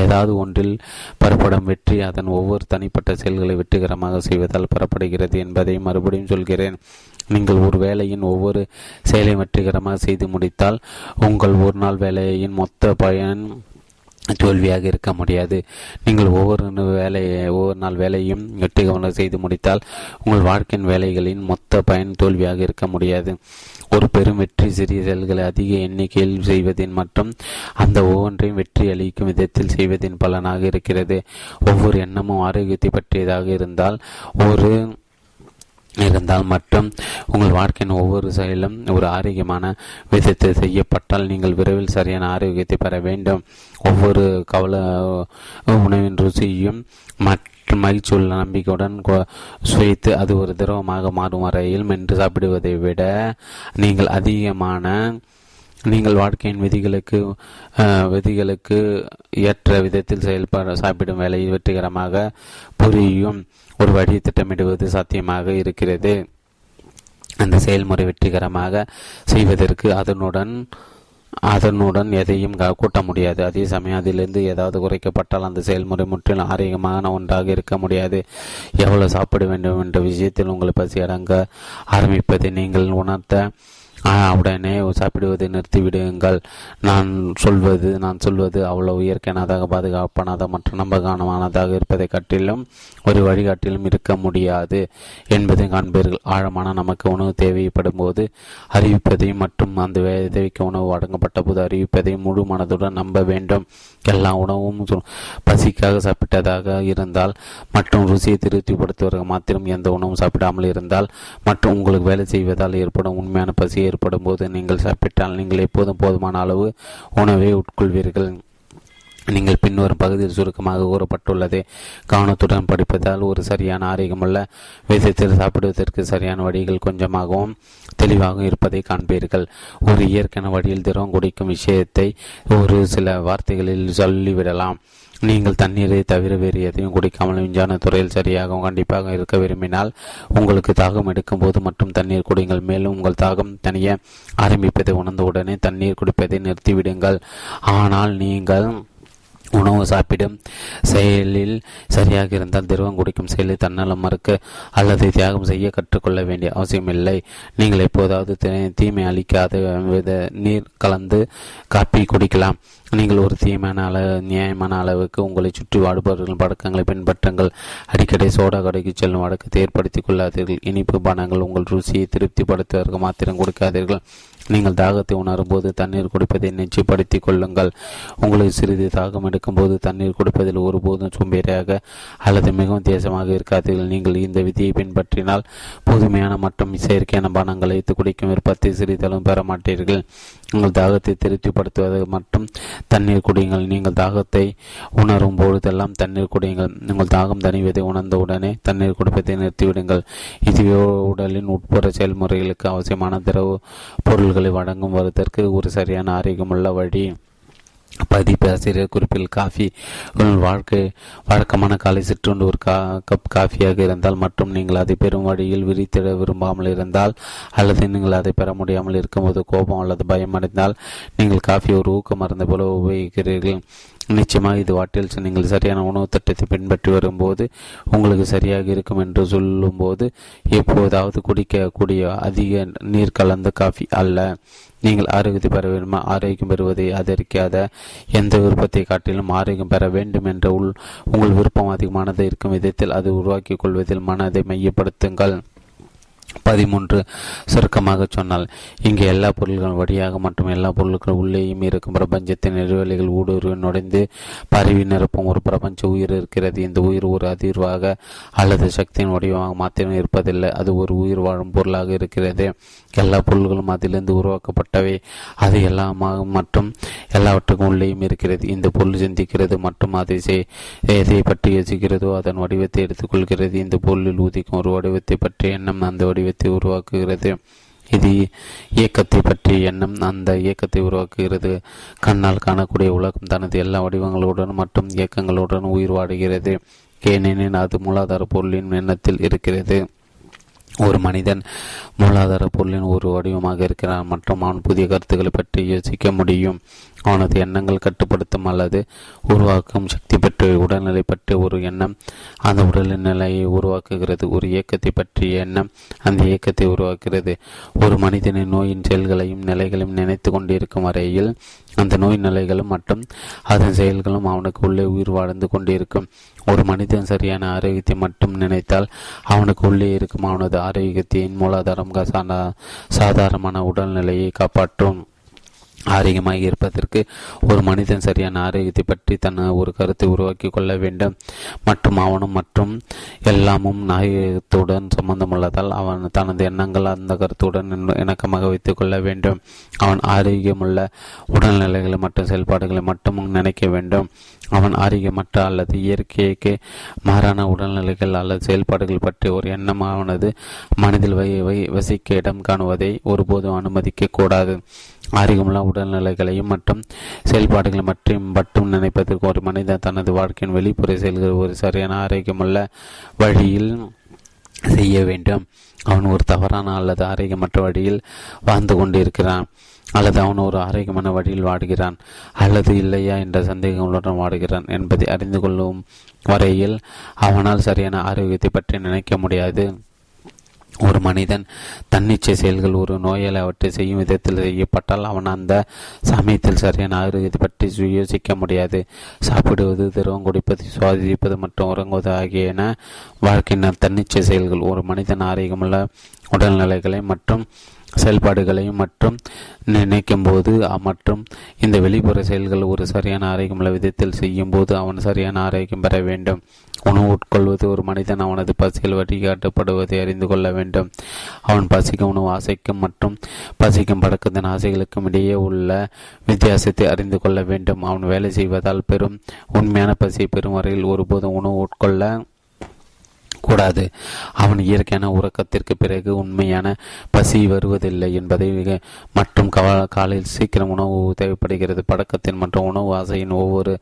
ஏதாவது ஒன்றில் பெறப்படும் வெற்றி அதன் ஒவ்வொரு தனிப்பட்ட செயல்களை வெற்றிகரமாக செய்வதால் பெறப்படுகிறது என்பதை மறுபடியும் சொல்கிறேன். நீங்கள் ஒரு வேலையின் ஒவ்வொரு செயலை வெற்றிகரமாக செய்து முடித்தால் உங்கள் ஒரு நாள் வேலையின் மொத்த பயன் தோல்வியாக இருக்க முடியாது. நீங்கள் ஒவ்வொரு நாள் வேலையும் வெற்றிகரமாக செய்து முடித்தால் உங்கள் வாழ்க்கையின் வேலைகளின் மொத்த பயன் தோல்வியாக இருக்க முடியாது. ஒரு பெரும் வெற்றி சிறிய செயல்களை அதிக எண்ணிக்கையில் செய்வதின் மற்றும் அந்த ஒவ்வொன்றையும் வெற்றி அளிக்கும் விதத்தில் செய்வதின் பலனாக இருக்கிறது. ஒவ்வொரு எண்ணமும் ஆரோக்கியத்தை பற்றியதாக இருந்தால் மற்றும் உங்கள் வாழ்க்கையின் ஒவ்வொரு செயலும் ஒரு ஆரோக்கியமான விதத்தை செய்யப்பட்டால் நீங்கள் விரைவில் சரியான ஆரோக்கியத்தை பெற வேண்டும். ஒவ்வொரு உணவின் ருசியும் மகிழ்ச்சியுள்ள நம்பிக்கையுடன் சுவைத்து அது ஒரு திரவமாக மாறும் வரையில் மென்று சாப்பிடுவதை விட நீங்கள் வாழ்க்கையின் விதிகளுக்கு ஏற்ற விதத்தில் சாப்பிடும் வேலையை வெற்றிகரமாக புரியும் ஒரு வழியை திட்டமிடுவது சாத்தியமாக இருக்கிறது. அந்த செயல்முறை வெற்றிகரமாக செய்வதற்கு அதனுடன் எதையும் கூட்ட முடியாது. அதே சமயம் அதிலிருந்து ஏதாவது குறைக்கப்பட்டால் அந்த செயல்முறை முற்றிலும் ஆரோக்கியமான ஒன்றாக இருக்க முடியாது. எவ்வளவு சாப்பிட வேண்டும் என்ற விஷயத்தில் உங்களை பசி அடங்க ஆரம்பிப்பதை நீங்கள் உணர்த்த உடனே சாப்பிடுவதை நிறுத்திவிடுங்கள். நான் சொல்வது அவ்வளவு இயற்கையானதாக, பாதுகாப்பானதாக மற்றும் நம்பகமானதாக இருப்பதை காட்டிலும் ஒரு வழிகாட்டிலும் இருக்க முடியாது என்பதை காண்பீர்கள். ஆழமான நமக்கு உணவு தேவைப்படும் போது அறிவிப்பதையும் மற்றும் அந்த தேவைக்கு உணவு வழங்கப்பட்ட போது அறிவிப்பதையும் முழு மனதுடன் நம்ப வேண்டும். எல்லா உணவும் பசிக்காக சாப்பிட்டதாக இருந்தால் மற்றும் ருசியை திருப்திப்படுத்துவதற்கு மாத்திரம் எந்த உணவும் சாப்பிடாமல் இருந்தால் மற்றும் உங்களுக்கு வேலை செய்வதால் ஏற்படும் உண்மையான பசியை ஏற்படும் போது நீங்கள் சாப்பிட்டால் நீங்கள் எப்போதும் போதுமான அளவு உணவை உட்கொள்வீர்கள். நீங்கள் பின்வரும் பகுதியில் சுருக்கமாக கூறப்பட்டுள்ளது கவனத்துடன் படிப்பதால் ஒரு சரியான ஆரோக்கியமுள்ள விதத்தில் சாப்பிடுவதற்கு சரியான வழிகள் கொஞ்சமாகவும் தெளிவாகவும் இருப்பதை காண்பீர்கள். ஒரு இயற்கையான வழியில் திரவம் குடிக்கும் விஷயத்தை ஒரு சில வார்த்தைகளில் சொல்லிவிடலாம். நீங்கள் தண்ணீரை தவிர வேறு எதையும் குடிக்காமல் விஞ்ஞான துறையில் சரியாகவும் கண்டிப்பாக இருக்க விரும்பினால் உங்களுக்கு தாகம் எடுக்கும் போது மட்டும் தண்ணீர் குடிங்கள். மேலும் உங்கள் தாகம் தனிய ஆரம்பிப்பதை உணர்ந்தவுடனே தண்ணீர் குடிப்பதை நிறுத்திவிடுங்கள். ஆனால் நீங்கள் உணவு சாப்பிடும் செயலில் சரியாக இருந்தால் திரவம் குடிக்கும் செயலை தன்னலம் மறுக்க அல்லது தியாகம் செய்ய கற்றுக்கொள்ள வேண்டிய அவசியமில்லை. நீங்கள் எப்போதாவது தீமை அளிக்காத நீர் கலந்து காப்பி குடிக்கலாம். நீங்கள் ஒரு நியாயமான அளவுக்கு உங்களை சுற்றி வாடுபவர்களின் பழக்கங்களை பின்பற்றுங்கள். அடிக்கடி சோடா கடைக்கு செல்லும் வழக்கத்தை ஏற்படுத்திக் கொள்ளாதீர்கள். இனிப்பு பானங்கள் உங்கள் ருசியை திருப்திப்படுத்துவதற்கு மாத்திரம் கொடுக்காதீர்கள். நீங்கள் தாகத்தை உணரும் போது தண்ணீர் குடிப்பதை நிச்சயப்படுத்திக் கொள்ளுங்கள். உங்களுக்கு சிறிது தாகம் எடுக்கும் போது தண்ணீர் குடிப்பதில் ஒருபோதும் சோம்பேறியாக அல்லது மிகவும் தேசமாக இருக்காதீர்கள். நீங்கள் இந்த விதியை பின்பற்றினால் புதுமையான மற்றும் செயற்கையான பானங்களை குடிக்கும் விருப்பத்தை சிறிதளவும் பெற மாட்டீர்கள். உங்கள் தாகத்தை திருப்திப்படுத்துவது மற்றும் தண்ணீர் குடியுங்கள். நீங்கள் தாகத்தை உணரும் பொழுதெல்லாம் தண்ணீர் குடியுங்கள். உங்கள் தாகம் தணிவதை உணர்ந்தவுடனே தண்ணீர் குடிப்பதை நிறுத்திவிடுங்கள். இதுவே உடலின் உட்புற செயல்முறைகளுக்கு அவசியமான திரவ பொருள்களை வழங்கும் வருவதற்கு ஒரு சரியான ஆரோக்கியமுள்ள வழி. பதிப்பாசிரியர் குறிப்பில் காஃபி வழக்கமான காலை சிற்றுண்டு ஒரு கப் காஃபியாக இருந்தால் மற்றும் நீங்கள் அதை பெறும் வழியில் விரித்திட விரும்பாமல் இருந்தால் அல்லது நீங்கள் அதை பெற முடியாமல் இருக்கும்போது கோபம் அல்லது பயம் அடைந்தால் நீங்கள் காஃபி ஒரு ஊக்க மருந்து போல உபயோகிக்கிறீர்கள். நிச்சயமாக இது வாட்டில் நீங்கள் சரியான உணவு திட்டத்தை பின்பற்றி வரும்போது உங்களுக்கு சரியாக இருக்கும் என்று சொல்லும்போது எப்போதாவது குடிக்கக்கூடிய அதிக நீர் கலந்த காஃபி அல்ல. நீங்கள் ஆரோக்கியத்தை பெற விரும்ப ஆரோக்கியம் பெறுவதை ஆதரிக்காத எந்த விருப்பத்தை காட்டிலும் ஆரோக்கியம் பெற வேண்டும் என்ற உங்கள் விருப்பம் அதிகமானது இருக்கும் விதத்தில் அது உருவாக்கிக் கொள்வதில் மனதை மையப்படுத்துங்கள். 13 சுருக்கமாக சொன்னால் இங்கே எல்லா பொருள்களும் வழியாக மற்றும் எல்லா பொருட்களும் உள்ளேயும் இருக்கும் பிரபஞ்சத்தின் நெடுவெளிகள் ஊடுருவி நுழைந்து பரவி நிரப்பும் ஒரு பிரபஞ்ச உயிர் இருக்கிறது. இந்த உயிர் ஒரு அதிர்வாக அல்லது சக்தியின் வடிவமாக மாத்திரம் இருப்பதில்லை, அது ஒரு உயிர் வாழும் பொருளாக இருக்கிறது. எல்லா பொருள்களும் அதிலிருந்து உருவாக்கப்பட்டவை. அது எல்லாமாக மற்றும் எல்லாவற்றுக்கும் உள்ளேயும் இருக்கிறது. இந்த பொருள் சிந்திக்கிறது மற்றும் அதை எதை பற்றி யோசிக்கிறதோ அதன் வடிவத்தை எடுத்துக்கொள்கிறது. இந்த பொருளில் ஊதிக்கும் ஒரு வடிவத்தை பற்றி எண்ணம் அந்த வடிவத்தை உருவாக்குகிறது. இது இயக்கத்தை பற்றிய எண்ணம் அந்த இயக்கத்தை உருவாக்குகிறது. கண்ணால் காணக்கூடிய உலகம் தனது எல்லா வடிவங்களுடன் மற்றும் இயக்கங்களுடன் உயிர் வாடுகிறது, ஏனெனில் அது மூலாதார பொருளின் எண்ணத்தில் இருக்கிறது. ஒரு மனிதன் மூலாதார பொருளின் ஒரு வடிவமாக இருக்கிறான் மற்றும் அவன் புதிய கருத்துக்களை பற்றி யோசிக்க முடியும். அவனது எண்ணங்கள் கட்டுப்படுத்தும் அல்லது உருவாக்கும் சக்தி பெற்ற உடல்நிலை பற்றிய ஒரு எண்ணம் அந்த உடல்நிலையை உருவாக்குகிறது. ஒரு இயக்கத்தை பற்றிய எண்ணம் அந்த இயக்கத்தை உருவாக்குகிறது. ஒரு மனிதனின் நோயின் செயல்களையும் நிலைகளையும் நினைத்து கொண்டிருக்கும் வரையில் அந்த நோய் நிலைகளும் மற்றும் அதன் செயல்களும் அவனுக்கு உள்ளே உயிர் வாழ்ந்து கொண்டிருக்கும். ஒரு மனிதன் சரியான ஆரோக்கியத்தை மட்டும் நினைத்தால் அவனுக்கு உள்ளே இருக்கும் அவனது ஆரோக்கியத்தின் மூலாதாரம் சாதாரணமான உடல்நிலையை காப்பாற்றும். ஆரோக்கியமாக இருப்பதற்கு ஒரு மனிதன் சரியான ஆரோக்கியத்தை பற்றி தன் ஒரு கருத்தை உருவாக்கி கொள்ள வேண்டும் மற்றும் அவனும் மற்றும் எல்லாமும் நாயகத்துடன் சம்பந்தமுள்ளதால் அவன் தனது எண்ணங்கள் அந்த கருத்துடன் இணக்கமாக வைத்துக் கொள்ள வேண்டும். அவன் ஆரோக்கியமுள்ள உடல்நிலைகளை மற்றும் செயல்பாடுகளை மட்டும் நினைக்க வேண்டும். அவன் ஆரோக்கியமற்ற அல்லது இயற்கைக்கு மாறான உடல்நிலைகள் அல்லது செயல்பாடுகள் பற்றிய ஒரு எண்ணம் அவனது மனதில் வசிக்க இடம் காணுவதை ஒருபோதும் அனுமதிக்க கூடாது. ஆரோக்கியமுள்ள உடல்நிலைகளையும் மற்றும் செயல்பாடுகளை மட்டும் நினைப்பதற்கு ஒரு மனிதன் தனது வாழ்க்கையின் வெளிப்புற செயல்கள் ஒரு சரியான ஆரோக்கியமுள்ள வழியில் செய்ய வேண்டும். அவன் ஒரு தவறான அல்லது ஆரோக்கியமற்ற வழியில் வாழ்ந்து கொண்டிருக்கிறான் அல்லது அவன் ஒரு ஆரோக்கியமான வழியில் வாடுகிறான் அல்லது இல்லையா என்ற சந்தேகங்களுடன் வாடுகிறான் என்பதை அறிந்து கொள்ளும் வரையில் அவனால் சரியான ஆரோக்கியத்தை பற்றி நினைக்க முடியாது. ஒரு மனிதன் தன்னிச்சை செயல்கள் ஒரு நோயால் அவற்றை செய்யும் விதத்தில் செய்யப்பட்டால் அவன் அந்த சமயத்தில் சரியான ஆரோக்கியத்தை பற்றி யோசிக்க முடியாது. சாப்பிடுவது, திரவம் குடிப்பது, சுவாசிப்பது மற்றும் உறங்குவது ஆகியன வாழ்க்கையினர் தன்னிச்சை செயல்கள். ஒரு மனிதன் ஆரோக்கியமுள்ள உடல்நிலைகளை மற்றும் செயல்பாடுகளையும் மற்றும் நினைக்கும் போது மற்றும் இந்த வெளிப்புற செயல்கள் ஒரு சரியான ஆரோக்கியமுள்ள விதத்தில் செய்யும் போது அவன் சரியான ஆரோக்கியம் பெற வேண்டும். உணவு உட்கொள்வது, ஒரு மனிதன் அவனது பசியில் வழிகாட்டப்படுவதை அறிந்து கொள்ள வேண்டும். அவன் பசிக்கும் உணவு ஆசைக்கும் மற்றும் பசிக்கும் பழக்கத்தின் ஆசைகளுக்கும் இடையே உள்ள வித்தியாசத்தை அறிந்து கொள்ள வேண்டும். அவன் வேலை செய்வதால் பெறும் உண்மையான பசியை பெறும் வரையில் ஒருபோதும் உணவு உட்கொள்ள கூடாது. அவன் இயற்கையான உறக்கத்திற்கு பிறகு உண்மையான பசி வருவதில்லை என்பதை மற்றும் காலையில் சீக்கிரம் உணவு தேவைப்படுகிறது பழக்கத்தின் மற்றும் உணவு ஆசையின் ஒவ்வொரு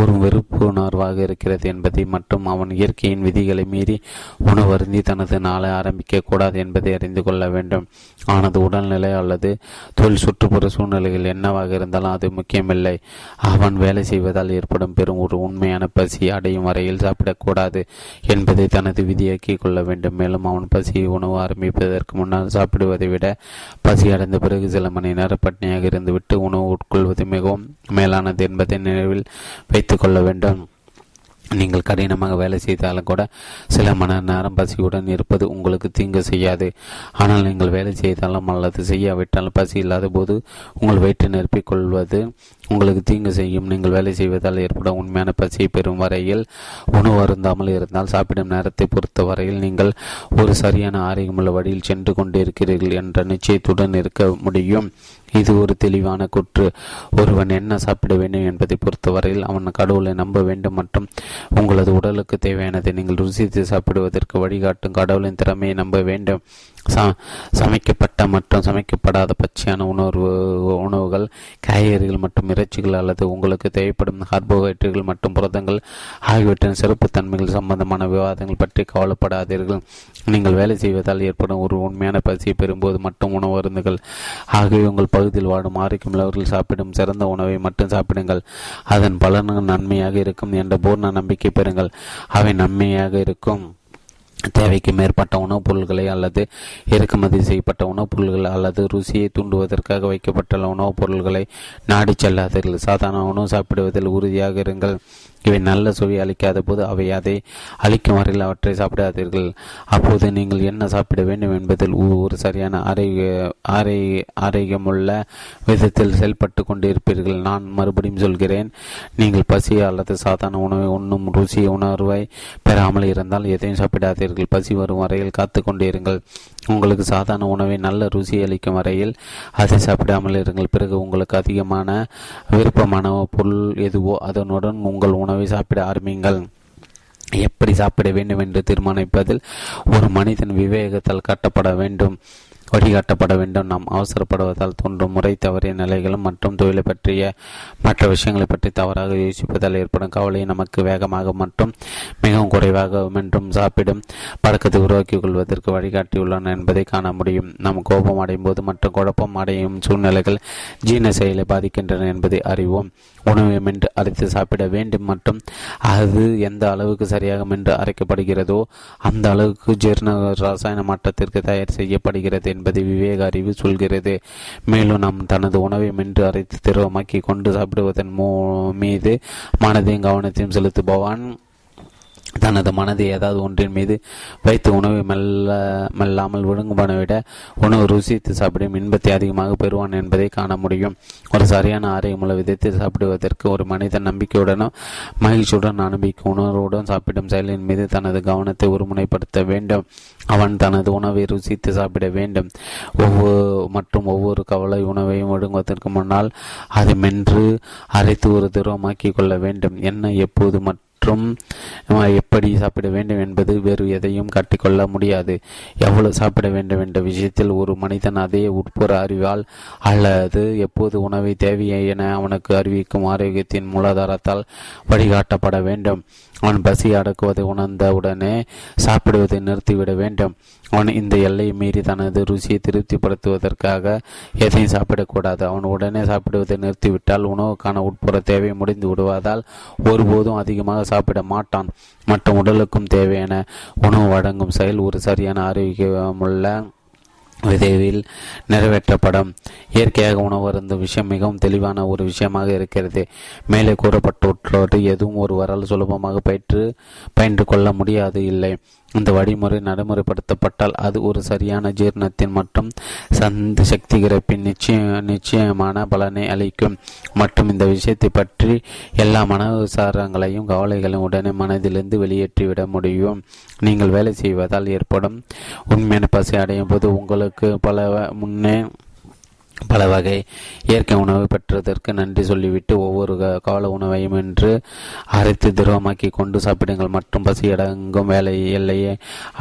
ஒரு வெறுப்புணர்வாக இருக்கிறது என்பதை மற்றும் அவன் இயற்கையின் விதிகளை மீறி உணவு அருந்தி தனது நாளை ஆரம்பிக்க கூடாது என்பதை அறிந்து கொள்ள வேண்டும். அவனது உடல்நிலை அல்லது தொழில் சுற்றுப்புற சூழ்நிலைகள் என்னவாக இருந்தாலும் அது முக்கியமில்லை. அவன் வேலை செய்வதால் ஏற்படும் பெரும் ஒரு உண்மையான பசி அடையும் வரையில் சாப்பிடக்கூடாது என்பதை தனது விதியாக்கிக் கொள்ள வேண்டும். மேலும் அவன் பசியை உணவு ஆரம்பிப்பதற்கு முன்னால் சாப்பிடுவதை விட பசி அடைந்த பிறகு சில மணி நேர பட்டினியாக இருந்துவிட்டு உணவு உட்கொள்வது மிகவும் மேலானது என்பதை நினைவில் வைத்துக் கொள்ள வேண்டும். நீங்கள் கடினமாக வேலை செய்தாலும் கூட சில மணி நேரம் பசியுடன் இருப்பது உங்களுக்கு தீங்கு செய்யாது. ஆனால் நீங்கள் வேலை செய்தாலும் அல்லது செய்யாவிட்டாலும் பசி இல்லாத போது உங்கள் வயிற்றை நிரப்பிக் கொள்வது உங்களுக்கு தீங்கு செய்யும். நீங்கள் வேலை செய்வதால் ஏற்படும் உண்மையான பசியை பெறும் வரையில் உணவு அருந்தாமல் இருந்தால் சாப்பிடும் நேரத்தை பொறுத்த வரையில் நீங்கள் ஒரு சரியான ஆரோக்கியமுள்ள வழியில் சென்று கொண்டிருக்கிறீர்கள் என்ற நிச்சயத்துடன் இருக்க முடியும். இது ஒரு தெளிவான கூற்று. ஒருவன் என்ன சாப்பிட வேண்டும் என்பதை பொறுத்தவரையில் அவன் கடவுளை நம்ப வேண்டும் மற்றும் உங்களது உடலுக்கு தேவையானதை நீங்கள் ருசித்து சாப்பிடுவதற்கு வழிகாட்டும் கடவுளின் திறமையை நம்ப வேண்டும். சமைக்கப்பட்ட மற்றும் சமைக்கப்படாத பச்சையான உணவுகள், காய்கறிகள் மற்றும் இறைச்சிகள் அல்லது உங்களுக்கு தேவைப்படும் கார்போஹைட்ரேட்டுகள் மற்றும் புரதங்கள் ஆகியவற்றின் சிறப்புத்தன்மைகள் சம்பந்தமான விவாதங்கள் பற்றி கவலைப்படாதீர்கள். நீங்கள் வேலை செய்வதால் ஏற்படும் ஒரு உண்மையான பசியை பெறும்போது மட்டும் உணவு அருந்துங்கள். ஆகியவை உங்கள் பகுதியில் வாடும் ஆரோக்கியம் உள்ளவர்கள் சாப்பிடும் சிறந்த உணவை மட்டும் சாப்பிடுங்கள். அதன் பலன்கள் நன்மையாக இருக்கும் என்ற பூர்ண நம்பிக்கை பெறுங்கள். அவை நன்மையாக இருக்கும். தேவைக்கு மேற்பட்ட உணவுப் பொருள்களை அல்லது இறக்குமதி செய்யப்பட்ட உணவுப் பொருள்கள் அல்லது ருசியை தூண்டுவதற்காக வைக்கப்பட்டுள்ள உணவுப் பொருள்களை நாடி செல்லாதீர்கள். சாதாரண உணவு சாப்பிடுவதில் உறுதியாக இருங்கள். இவை நல்ல சுவை அளிக்காத போது அவை அதை அளிக்கும் வரையில் அவற்றை சாப்பிடாதீர்கள். அப்போது நீங்கள் என்ன சாப்பிட வேண்டும் என்பதில் ஒரு சரியான ஆரோக்கியமுள்ள விதத்தில் செயல்பட்டு கொண்டிருப்பீர்கள். நான் மறுபடியும் சொல்கிறேன், நீங்கள் பசி அல்லது சாதாரண உணவை உண்ணும் ருசி உணர்வை பெறாமல் இருந்தால் எதையும் சாப்பிடாதீர்கள். பசி வரும் வரையில் காத்து கொண்டிருங்கள். உங்களுக்கு சாதாரண உணவை நல்ல ருசி அளிக்கும் வரையில் அதை சாப்பிடாமல் இருங்கள். பிறகு உங்களுக்கு அதிகமான விருப்பமான பொருள் எதுவோ அதனுடன் உங்கள் உணவை சாப்பிட ஆரம்பிங்கள். எப்படி சாப்பிட வேண்டும் என்று தீர்மானிப்பதில் ஒரு மனிதன் விவேகத்தால் வழிகாட்டப்பட வேண்டும். நாம் அவசரப்படுவதால் தோன்றும் முறை தவறிய நிலைகளும் மற்றும் தொழிலை பற்றிய மற்ற விஷயங்களை பற்றி தவறாக யோசிப்பதால் ஏற்படும் கவலை நமக்கு வேகமாக மற்றும் மிகவும் குறைவாக மற்றும் சாப்பிடும் பழக்கத்தை உருவாக்கிக் கொள்வதற்கு வழிகாட்டியுள்ளன என்பதை காண முடியும். நாம் கோபம் அடையும் போது மற்றும் குழப்பம் அடையும் சூழ்நிலைகள் ஜீரண செயலை பாதிக்கின்றன என்பதை அறிவோம். உணவை மென்று அரைத்து சாப்பிட வேண்டும் மற்றும் அது எந்த அளவுக்கு சரியாக மென்று அரைக்கப்படுகிறதோ அந்த அளவுக்கு ஜீரண ரசாயன மாற்றத்திற்கு தயார் செய்யப்படுகிறது என்பதை விவேக அறிவு சொல்கிறது. மேலும் நாம் தனது உணவை மென்று அரைத்து திரவமாக்கி கொண்டு சாப்பிடுவதன் மீது மனதையும் கவனத்தையும் செலுத்துபவன் தனது மனதை ஏதாவது ஒன்றின் மீது வைத்து உணவை மெல்லாமல் விழுங்குவனை விட உணவு ருசித்து சாப்பிடும் இன்பத்தை அதிகமாக பெறுவான் என்பதை காண முடியும். ஒரு சரியான ஆரோக்கியமுள்ள விதத்தை சாப்பிடுவதற்கு ஒரு மனிதன் நம்பிக்கையுடனும் மகிழ்ச்சியுடன் அனுபவிக்கும் உணர்வுடன் சாப்பிடும் செயலின் மீது தனது கவனத்தை ஒருமுனைப்படுத்த வேண்டும். அவன் தனது உணவை ருசித்து சாப்பிட வேண்டும். ஒவ்வொரு கவலை உணவையும் ஒடுங்குவதற்கு முன்னால் அதை மென்று அரைத்து ஒரு திரவமாக்கிக் கொள்ள வேண்டும். என்ன, எப்போது மற்றும் எப்படி சாப்பிட வேண்டும் என்பது வேறு எதையும் கட்டிக்கொள்ள முடியாது. எவ்வளவு சாப்பிட வேண்டும் என்ற விஷயத்தில் ஒரு மனிதன் அதே உட்புற அறிவால் அல்லது எப்போது உணவை தேவை என அவனுக்கு அறிவிக்கும் ஆரோக்கியத்தின் மூலாதாரத்தால் வழிகாட்டப்பட வேண்டும். அவன் பசி அடக்குவதை உணர்ந்த உடனே சாப்பிடுவதை நிறுத்திவிட வேண்டும். அவன் இந்த எல்லையை மீறி தனது ருசியை திருப்திப்படுத்துவதற்காக எதையும் சாப்பிடக்கூடாது. அவன் உடனே சாப்பிடுவதை நிறுத்திவிட்டால் உணவுக்கான உட்புற தேவை முடிந்து விடுவதால் ஒருபோதும் அதிகமாக சாப்பிட மாட்டான். மற்றும் உடலுக்கும் தேவையான உணவு வழங்கும் செயல் ஒரு சரியான ஆரோக்கியமுள்ள விதைவில் நிறைவேற்றப்படும். இயற்கையாக உணவு அருந்தும் விஷயம் மிகவும் தெளிவான ஒரு விஷயமாக இருக்கிறது. மேலே கூறப்பட்டுள்ளோடு எதுவும் ஒருவரால் சுலபமாக பயின்று கொள்ள முடியாது இல்லை. இந்த வழிமுறை நடைமுறைப்படுத்தப்பட்டால் அது ஒரு சரியான ஜீரணத்தின் மற்றும் சந்த சக்தி கிரப்பின் நிச்சயமான பலனை அளிக்கும். மற்றும் இந்த விஷயத்தை பற்றி எல்லா மன விசாரங்களையும் கவலைகளையும் உடனே மனதிலிருந்து வெளியேற்றிவிட முடியும். நீங்கள் வேலை செய்வதால் ஏற்படும் உண்மையான பசி அடையும் போது உங்களுக்கு பல வகை இயற்கை உணவை பெற்றதற்கு நன்றி சொல்லிவிட்டு ஒவ்வொரு கால உணவையும் என்று அரைத்து திரவமாக்கி கொண்டு சாப்பிடுங்கள். மற்றும் பசி அடங்கும் வேலை எல்லையை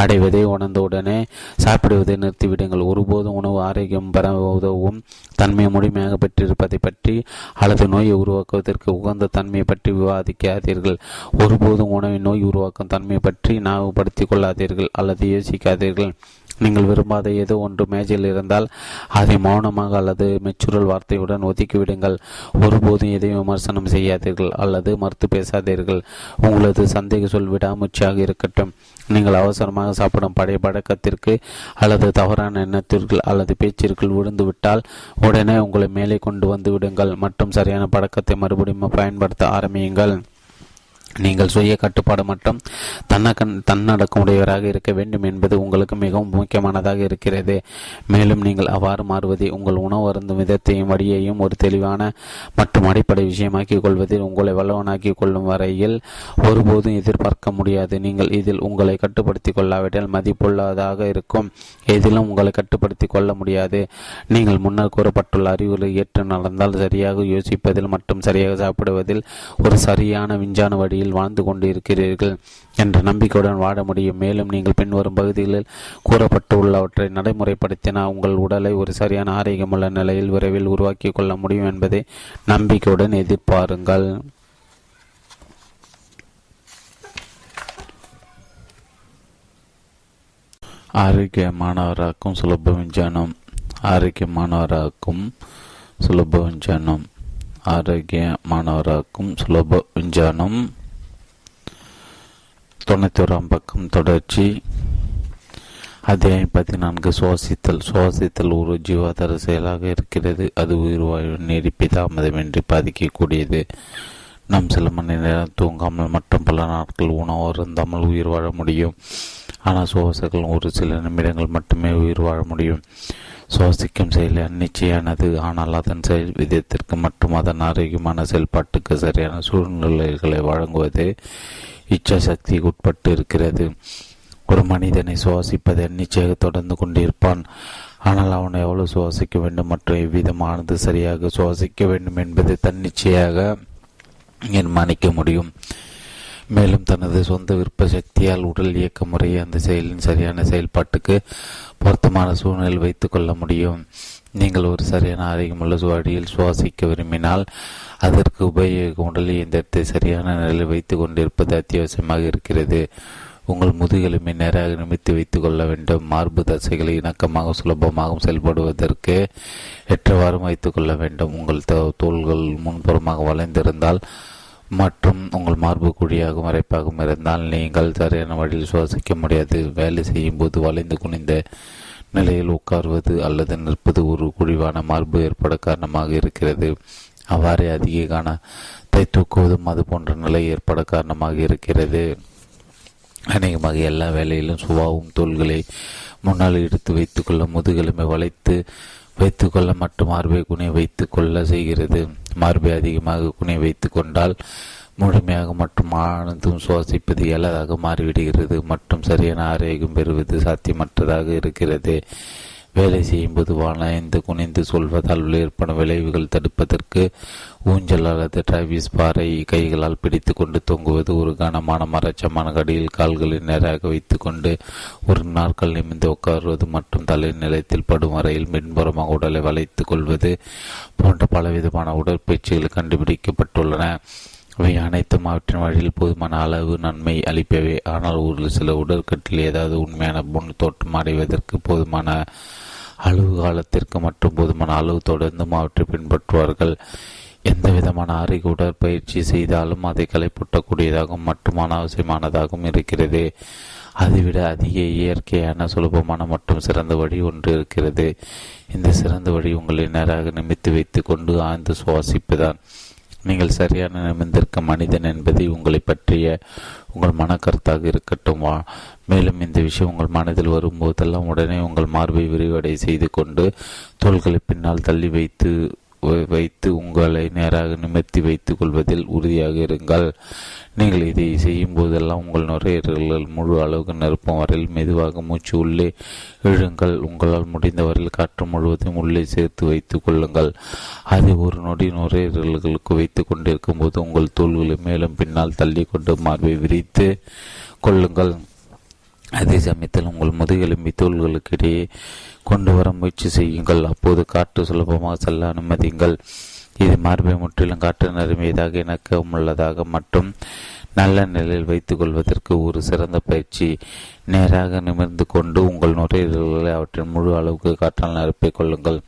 அடைவதை உணர்ந்தவுடனே சாப்பிடுவதை நிறுத்திவிடுங்கள். ஒருபோதும் உணவு ஆரோக்கியம் பெற உதவும் தன்மையை முழுமையாக பெற்றிருப்பதை பற்றி அல்லது நோயை உருவாக்குவதற்கு உகந்த தன்மையை பற்றி விவாதிக்காதீர்கள். ஒருபோதும் உணவை நோய் உருவாக்கும் தன்மையை பற்றி ஞாபகப்படுத்திக் கொள்ளாதீர்கள் அல்லது யோசிக்காதீர்கள். நீங்கள் விரும்பாத ஏதோ ஒன்று மேஜையில் இருந்தால் அதை மௌனமாக அல்லது மெச்சுரல் வார்த்தையுடன் ஒதுக்கிவிடுங்கள். ஒருபோதும் எதையும் விமர்சனம் செய்யாதீர்கள் அல்லது மறுத்து பேசாதீர்கள். உங்களது சந்தேக சொல் விடாமுச்சியாக இருக்கட்டும். நீங்கள் அவசரமாக சாப்பிடும் பழைய பழக்கத்திற்கு அல்லது தவறான எண்ணத்திற்குள் அல்லது பேச்சிற்குள் விழுந்துவிட்டால் உடனே உங்களை மேலே கொண்டு வந்து விடுங்கள் மற்றும் சரியான பழக்கத்தை மறுபடியும் பயன்படுத்த ஆரம்பியுங்கள். நீங்கள் சுய கட்டுப்பாடு மற்றும் தன்னடக்கமுடையவராக இருக்க வேண்டும் என்பது உங்களுக்கு மிகவும் முக்கியமானதாக இருக்கிறது. மேலும் நீங்கள் அவ்வாறு மாறுவதை உங்கள் உணவு அருந்தும் விதத்தையும் வழியையும் ஒரு தெளிவான மற்றும் அடிப்படை விஷயமாக்கிக் கொள்வதில் உங்களை வல்லவனாக்கிக் கொள்ளும் வரையில் ஒருபோதும் எதிர்பார்க்க முடியாது. நீங்கள் இதில் உங்களை கட்டுப்படுத்திக் கொள்ளாவிட்டால் மதிப்புள்ளதாக இருக்கும். எதிலும் உங்களை கட்டுப்படுத்திக் கொள்ள முடியாது. நீங்கள் முன்னர் கூறப்பட்டுள்ள அறிவுரை ஏற்று நடந்தால் சரியாக யோசிப்பதில் மற்றும் சரியாக சாப்பிடுவதில் ஒரு சரியான விஞ்ஞான வழி வாழ்ந்து கொண்டு இருக்கிறீர்கள் என்ற நம்பிக்கையுடன் வாழ முடியும். மேலும் நீங்கள் பின்வரும் பகுதிகளில் கூறப்பட்டுள்ளவற்றை நடைமுறைப்படுத்தினால் உங்கள் உடலை ஒரு சரியான ஆரோக்கியமுள்ள நிலையில் விரைவில் உருவாக்கி கொள்ள முடியும் என்பதை நம்பிக்கையுடன் எதிர்பாருங்கள். ஆரோக்கியமானவராக்கும் சுலப விஞ்ஞானம் 91 பக்கம் தொடர்ச்சி. அத்தியாயம் 14. சுவாசித்தல் ஒரு ஜீவாதார செயலாக இருக்கிறது. அது உயிர்வாயு நீடிப்பை தாமதமின்றி பாதிக்கக்கூடியது. நாம் சில மணி நேரம் தூங்காமல் மற்றும் பல நாட்கள் உணவு அருந்தாமல் உயிர் வாழ முடியும். ஆனால் சுவாசங்கள் ஒரு சில நிமிடங்கள் மட்டுமே உயிர் வாழ முடியும். சுவாசிக்கும் செயல் அந்நிச்சையானது. ஆனால் அதன் செயல் விதத்திற்கு மற்றும் அதன் ஆரோக்கியமான செயல்பாட்டுக்கு சரியான சூழ்நிலைகளை வழங்குவது இச்சா சக்திக்கு உட்பட்டு இருக்கிறது. ஒரு மனிதனை சுவாசிப்பதை அந்நிச்சையாக தொடர்ந்து கொண்டிருப்பான். ஆனால் அவனை எவ்வளவு சுவாசிக்க வேண்டும் மற்றும் எவ்விதமானது சரியாக சுவாசிக்க வேண்டும் என்பதை தன்னிச்சையாக நிர்மாணிக்க முடியும். மேலும் தனது சொந்த விருப்ப சக்தியால் உடல் இயக்க முறையை அந்த செயலின் சரியான செயல்பாட்டுக்கு பொருத்தமான சூழ்நிலை வைத்துக் கொள்ள முடியும். நீங்கள் ஒரு சரியான ஆரோக்கியமுள்ள வழியில் சுவாசிக்க விரும்பினால் அதற்கு உபயோக உடல் இயந்திரத்தை சரியான நிலையில் வைத்து கொண்டிருப்பது அத்தியாவசியமாக இருக்கிறது. உங்கள் முதுகெலும்பை நேராக நிமித்து வைத்துக் கொள்ள வேண்டும். மார்பு தசைகளை இணக்கமாக சுலபமாகவும் செயல்படுவதற்கு ஏற்றவாறும் வைத்துக் கொள்ள வேண்டும். உங்கள் தோள்கள் முன்புறமாக வளைந்திருந்தால் மற்றும் உங்கள் மார்பு குழியாக மறைப்பாகவும் இருந்தால் நீங்கள் சரியான வழியில் சுவாசிக்க முடியாது. வேலை செய்யும் போது வளைந்து குனிந்த நிலையில் உட்கார்வது அல்லது நிற்பது ஒரு குழிவான மார்பு ஏற்பட காரணமாக இருக்கிறது. அவ்வாறே அதிக கனத்தை தூக்குவதும் அது போன்ற நிலை ஏற்பட காரணமாக இருக்கிறது. அநேகமாக எல்லா வேலையிலும் சுவாவும் தோள்களை முன்னால் எடுத்து வைத்துக்கொள்ள முதுகெலும்பை வளைத்து வைத்துக்கொள்ள மற்றும் மார்பை குனிய வைத்துக் கொள்ள செய்கிறது. மார்பை அதிகமாக குனிய வைத்து கொண்டால் முழுமையாக மற்றும் ஆனந்தும் சுவாசிப்பது இயலாதாக மாறிவிடுகிறது மற்றும் சரியான ஆரோக்கியம் பெறுவது சாத்தியமற்றதாக இருக்கிறது. வேலை செய்யும்போது வளைந்து குனிந்து சொல்வதால் ஏற்படும் விளைவுகள் தடுப்பதற்கு ஊஞ்சல் அல்லது டிராவிஸ் பாறை கைகளால் பிடித்து கொண்டு தொங்குவது, ஒரு கனமான மரச்சமான கடியில் கால்களை நேராக வைத்து கொண்டு ஒரு நாற்கால் நிமிந்து உட்காருவது மற்றும் தலை நிலையத்தில் படும் வரையில் மின்புறமாக உடலை வளைத்து கொள்வது போன்ற பலவிதமான உடற்பயிற்சிகள் கண்டுபிடிக்கப்பட்டுள்ளன. இவை அனைத்தும் அவற்றின் வழியில் போதுமான அளவு நன்மை அளிப்பவை. ஆனால் ஒரு சில உடற்கட்டில் ஏதாவது உண்மையான பொன் தோற்றம் அடைவதற்கு போதுமான அளவு காலத்திற்கு மற்றும் போதுமான அளவு தொடர்ந்தும் அவற்றை பின்பற்றுவார்கள். எந்த விதமான ஆரோக்கிய உடற்பயிற்சி செய்தாலும் அதை களைப்பூட்டக்கூடியதாகவும் மற்றும் அனாவசியமானதாகவும் இருக்கிறது. அதைவிட அதிக இயற்கையான சுலபமான மற்றும் சிறந்த வழி ஒன்று இருக்கிறது. இந்த சிறந்த வழி உங்களை நேராக நிமித்து வைத்து கொண்டு ஆழ்ந்து சுவாசிப்புதான். நீங்கள் சரியான நிமிந்திருக்க மனிதன் என்பதை உங்களை பற்றிய உங்கள் மனக்கருத்தாக இருக்கட்டும். மேலும் இந்த விஷயம் உங்கள் மனதில் வரும்போதெல்லாம் உடனே உங்கள் மார்பை விரிவடை செய்து கொண்டு தோள்களை பின்னால் தள்ளி வைத்து உங்களை நேராக நிமிர்த்தி வைத்துக் கொள்வதில் உறுதியாக இருங்கள். நீங்கள் இதை செய்யும் போதெல்லாம் உங்கள் நுரையீரல்கள் முழு அளவுக்கு நிரப்பும் வரையில் மெதுவாக மூச்சு உள்ளே இழுங்கள். உங்களால் முடிந்தவரையில் காற்று முழுவதும் உள்ளே சேர்த்து வைத்துக் கொள்ளுங்கள். அதை ஒரு நொடி நுரையீரல்களுக்கு வைத்து கொண்டிருக்கும் போது உங்கள் தோள்களை மேலும் பின்னால் தள்ளி கொண்டு மார்பை விரித்து கொள்ளுங்கள். அதே சமயத்தில் உங்கள் முதுகெலும்பி தோள்களுக்கு இடையே கொண்டு வர முயற்சி செய்யுங்கள். அப்போது காற்று சுலபமாக செல்ல அனுமதிங்கள். இது மார்பை முற்றிலும் காற்று நிரம்பியதாக இணக்கமுள்ளதாக மற்றும் நல்ல நிலையில் வைத்துக் கொள்வதற்கு ஒரு சிறந்த பயிற்சி. நேராக நிமிர்ந்து கொண்டு உங்கள் நுரையீரல்களை அவற்றின் முழு அளவுக்கு காற்றால் நிரப்பிக் கொள்ளுங்கள்.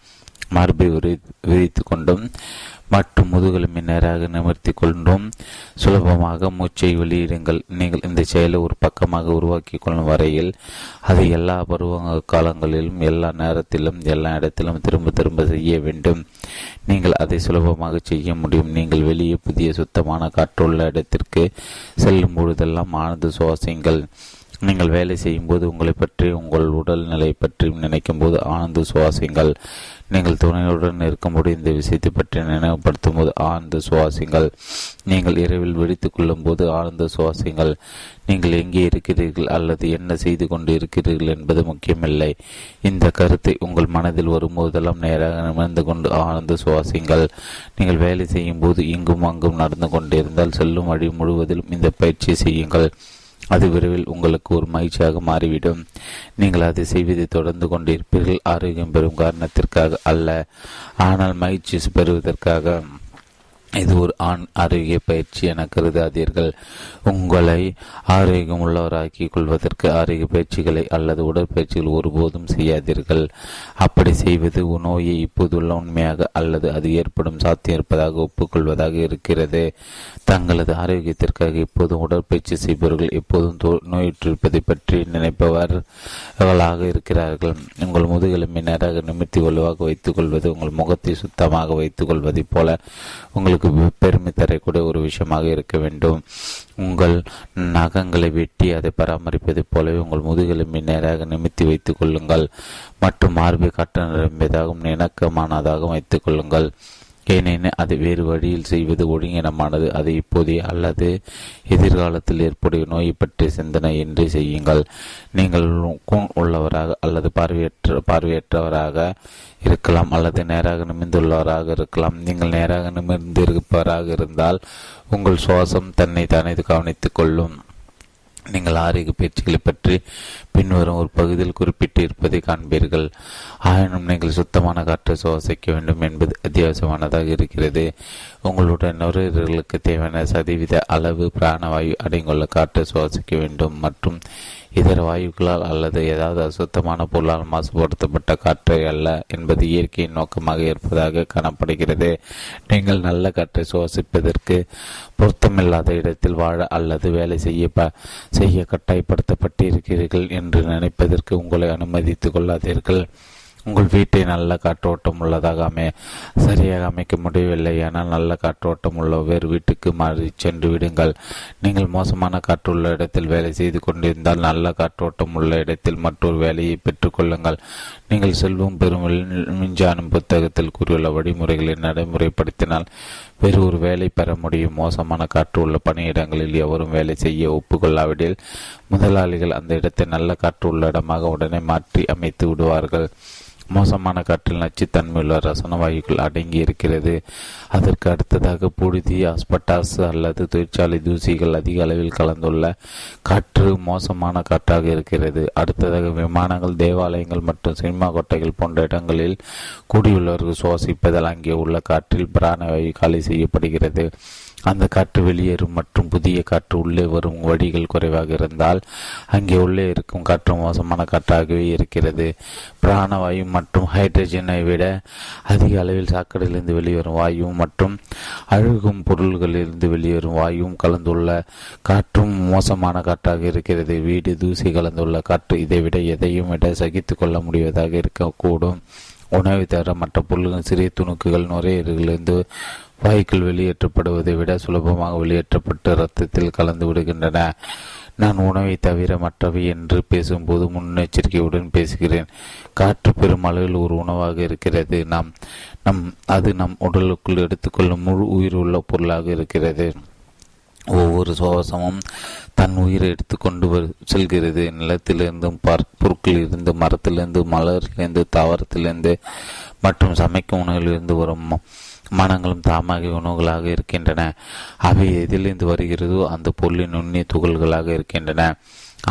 மார்பை விரித்து கொண்டும் மற்றும் முதுகெலும்பை நேராக நிமிர்த்தி கொண்டும் சுலபமாக மூச்சை வெளியிடுங்கள். நீங்கள் இந்த செயலை ஒரு பக்கமாக உருவாக்கி கொள்ளும் வரையில் அது எல்லா பருவ காலங்களிலும் எல்லா நேரத்திலும் எல்லா இடத்திலும் திரும்ப திரும்ப செய்ய வேண்டும். நீங்கள் அதை சுலபமாக செய்ய முடியும். நீங்கள் வெளியே புதிய சுத்தமான காற்றுள்ள இடத்திற்கு செல்லும் பொழுதெல்லாம் ஆழ்ந்து சுவாசிங்கள். நீங்கள் வேலை செய்யும் போது உங்களை பற்றி உங்கள் உடல்நிலை பற்றியும் நினைக்கும் போது ஆழ்ந்து சுவாசிங்கள். நீங்கள் துணையுடன் இருக்கும்போது இந்த விஷயத்தை பற்றி நினைவுபடுத்தும் போது ஆழ்ந்து சுவாசிங்கள். நீங்கள் இரவில் வெடித்துக் கொள்ளும் போது ஆழ்ந்து சுவாசிங்கள். நீங்கள் எங்கே இருக்கிறீர்கள் அல்லது என்ன செய்து கொண்டு இருக்கிறீர்கள் என்பது முக்கியமில்லை. இந்த கருத்தை உங்கள் மனதில் வரும்போதெல்லாம் நேராக நிமிர்ந்து கொண்டு ஆழ்ந்து சுவாசிங்கள். நீங்கள் வேலை செய்யும் போது இங்கும் அங்கும் நடந்து கொண்டிருந்தால் செல்லும் வழி முழுவதிலும் இந்த பயிற்சியை செய்யுங்கள். அது விரைவில் உங்களுக்கு ஒரு மகிழ்ச்சியாக மாறிவிடும். நீங்கள் அதை செய்வதை தொடர்ந்து கொண்டிருப்பீர்கள், ஆரோக்கியம் பெறும் காரணத்திற்காக அல்ல, ஆனால் மகிழ்ச்சி பெறுவதற்காக. இது ஒரு ஆண் ஆரோக்கிய பயிற்சி என கருதாதீர்கள். உங்களை ஆரோக்கியம் உள்ளவராக்கிக் கொள்வதற்கு ஆரோக்கிய பயிற்சிகளை அல்லது உடற்பயிற்சிகள் ஒருபோதும் செய்யாதீர்கள். அப்படி செய்வது நோயை இப்போதுள்ள உண்மையாக அல்லது அது ஏற்படும் சாத்தியம் இருப்பதாக ஒப்புக்கொள்வதாக இருக்கிறது. தங்களது ஆரோக்கியத்திற்காக இப்போதும் உடற்பயிற்சி செய்பவர்கள் எப்போதும் நோயுற்றிருப்பதை பற்றி நினைப்பவர்களாக இருக்கிறார்கள். உங்கள் முதுகெலும்பை நேராக நிமித்தி வலுவாக வைத்துக் கொள்வது உங்கள் முகத்தை சுத்தமாக வைத்துக் கொள்வதைப் போல உங்களுக்கு பெருமை தரக்கூடிய ஒரு விஷயமாக இருக்க வேண்டும். உங்கள் நகங்களை வெட்டி அதை பராமரிப்பதை போலவே உங்கள் முதுகெலும்பை நேராக நிமித்தி வைத்துக் கொள்ளுங்கள் மற்றும் மார்பை காற்று நிரம்பியதாகவும் இணக்கமானதாகவும் வைத்துக் கொள்ளுங்கள். ஏனெனில் அது வேறு வழியில் செய்வது ஒழுங்கினமானது. அதை இப்போதைய அல்லது எதிர்காலத்தில் ஏற்புடைய நோயை பற்றிய சிந்தனை இன்றி செய்யுங்கள். நீங்கள் கூண் உள்ளவராக அல்லது பார்வையற்றவராக இருக்கலாம் அல்லது நேராக நிமிர்ந்துள்ளவராக இருக்கலாம். நீங்கள் நேராக நிமிர்ந்திருப்பவராக இருந்தால் உங்கள் சுவாசம் தன்னை தானே கவனித்துக் கொள்ளும். நீங்கள் ஆரோக்கிய பயிற்சிகளை பற்றி பின்வரும் ஒரு பகுதியில் குறிப்பிட்டு இருப்பதை காண்பீர்கள். ஆயினும் நீங்கள் சுத்தமான காற்றை சுவாசிக்க வேண்டும் என்பது அத்தியாவசியமானதாக இருக்கிறது. உங்களுடைய நுரையீரலுக்கு தேவையான சதவீத அளவு பிராணவாயு அடங்கியுள்ள காற்றை சுவாசிக்க வேண்டும் மற்றும் இதர வாயுக்களால் அல்லது ஏதாவது அசுத்தமான பொருளால் மாசுபடுத்தப்பட்ட காற்றை அல்ல என்பது இயற்கையின் நோக்கமாக இருப்பதாக காணப்படுகிறது. நீங்கள் நல்ல காற்றை சுவாசிப்பதற்கு பொருத்தமில்லாத இடத்தில் வாழ அல்லது வேலை செய்ய கட்டாயப்படுத்தப்பட்டிருக்கிறீர்கள் என்று நினைப்பதற்கு உங்களை அனுமதித்துக் கொள்ளாதீர்கள். உங்கள் வீட்டை நல்ல காற்றோட்டம் உள்ளதாக சரியாக அமைக்க முடியவில்லை ஆனால் நல்ல காற்றோட்டம் உள்ள வேறு வீட்டுக்கு மாறி சென்று விடுங்கள். நீங்கள் மோசமான காற்றுள்ள இடத்தில் வேலை செய்து கொண்டிருந்தால் நல்ல காற்றோட்டம் உள்ள இடத்தில் மற்றொரு வேலையை பெற்றுக்கொள்ளுங்கள். நீங்கள் செல்வம் பெரும் மிஞ்சானும் புத்தகத்தில் கூறியுள்ள வழிமுறைகளை நடைமுறைப்படுத்தினால் வேறு ஒரு வேலை பெற முடியும். மோசமான காற்று உள்ள பணியிடங்களில் எவரும் வேலை செய்ய ஒப்புக்கொள்ளாவிடில் முதலாளிகள் அந்த இடத்தை நல்ல காற்று உள்ள இடமாக உடனே மாற்றி அமைத்து விடுவார்கள். மோசமான காற்றில் நச்சுத்தன்மையுள்ள ரசன வாயுக்கள் அடங்கி இருக்கிறது. அதற்கு அடுத்ததாக புழுதி, ஆஸ்பட்டாஸ் அல்லது தொழிற்சாலை தூசிகள் அதிக அளவில் கலந்துள்ள காற்று மோசமான காற்றாக இருக்கிறது. அடுத்ததாக விமானங்கள், தேவாலயங்கள் மற்றும் சினிமா கொட்டைகள் போன்ற இடங்களில் கூடியுள்ளவர்கள் சுவாசிப்பதால் அங்கே உள்ள காற்றில் பிராணவாயு காலி செய்யப்படுகிறது. அந்த காற்று வெளியேறும் மற்றும் புதிய காற்று உள்ளே வரும் வழிகள் குறைவாக இருந்தால் அங்கே உள்ளே இருக்கும் காற்று மோசமான காற்றாகவே இருக்கிறது. பிராணவாயு மற்றும் ஹைட்ரஜனை விட அதிக அளவில் சாக்கடையிலிருந்து வெளியேறும் வாயுவும் மற்றும் அழுகும் பொருள்களிலிருந்து வெளியேறும் வாயுவும் கலந்துள்ள காற்றும் மோசமான காற்றாக இருக்கிறது. வீடு தூசி கலந்துள்ள காற்று இதைவிட எதையும் விட சகித்து கொள்ள முடிவதாக இருக்கக்கூடும். உணவை தவிர மற்ற பொருள்கள் சிறிய துணுக்குகள் நுரையீரலிருந்து வாயுக்கள் வெளியேற்றப்படுவதை விட சுலபமாக வெளியேற்றப்பட்டு இரத்தத்தில் கலந்து விடுகின்றன. நான் உணவை தவிர மற்றவை என்று பேசும்போது முன்னெச்சரிக்கையுடன் பேசுகிறேன். காற்று பெருமளவில் ஒரு உணவாக இருக்கிறது. அது நம் உடலுக்குள் எடுத்துக்கொள்ளும் முழு உயிர் உள்ள பொருளாக இருக்கிறது. ஒவ்வொரு சுவாசமும் தன் உயிரை எடுத்துக்கொண்டு செல்கிறது. நிலத்திலிருந்தும் பொருட்களிலிருந்து மரத்திலிருந்து மலரிலிருந்து தாவரத்திலிருந்து மற்றும் சமைக்கும் உணவிலிருந்து வரும் மனங்களும் தாமாக உணவுகளாக இருக்கின்றன. அவை எதிலிருந்து வருகிறதோ அந்த பொருளின் நுண்ணிய துகள்களாக இருக்கின்றன.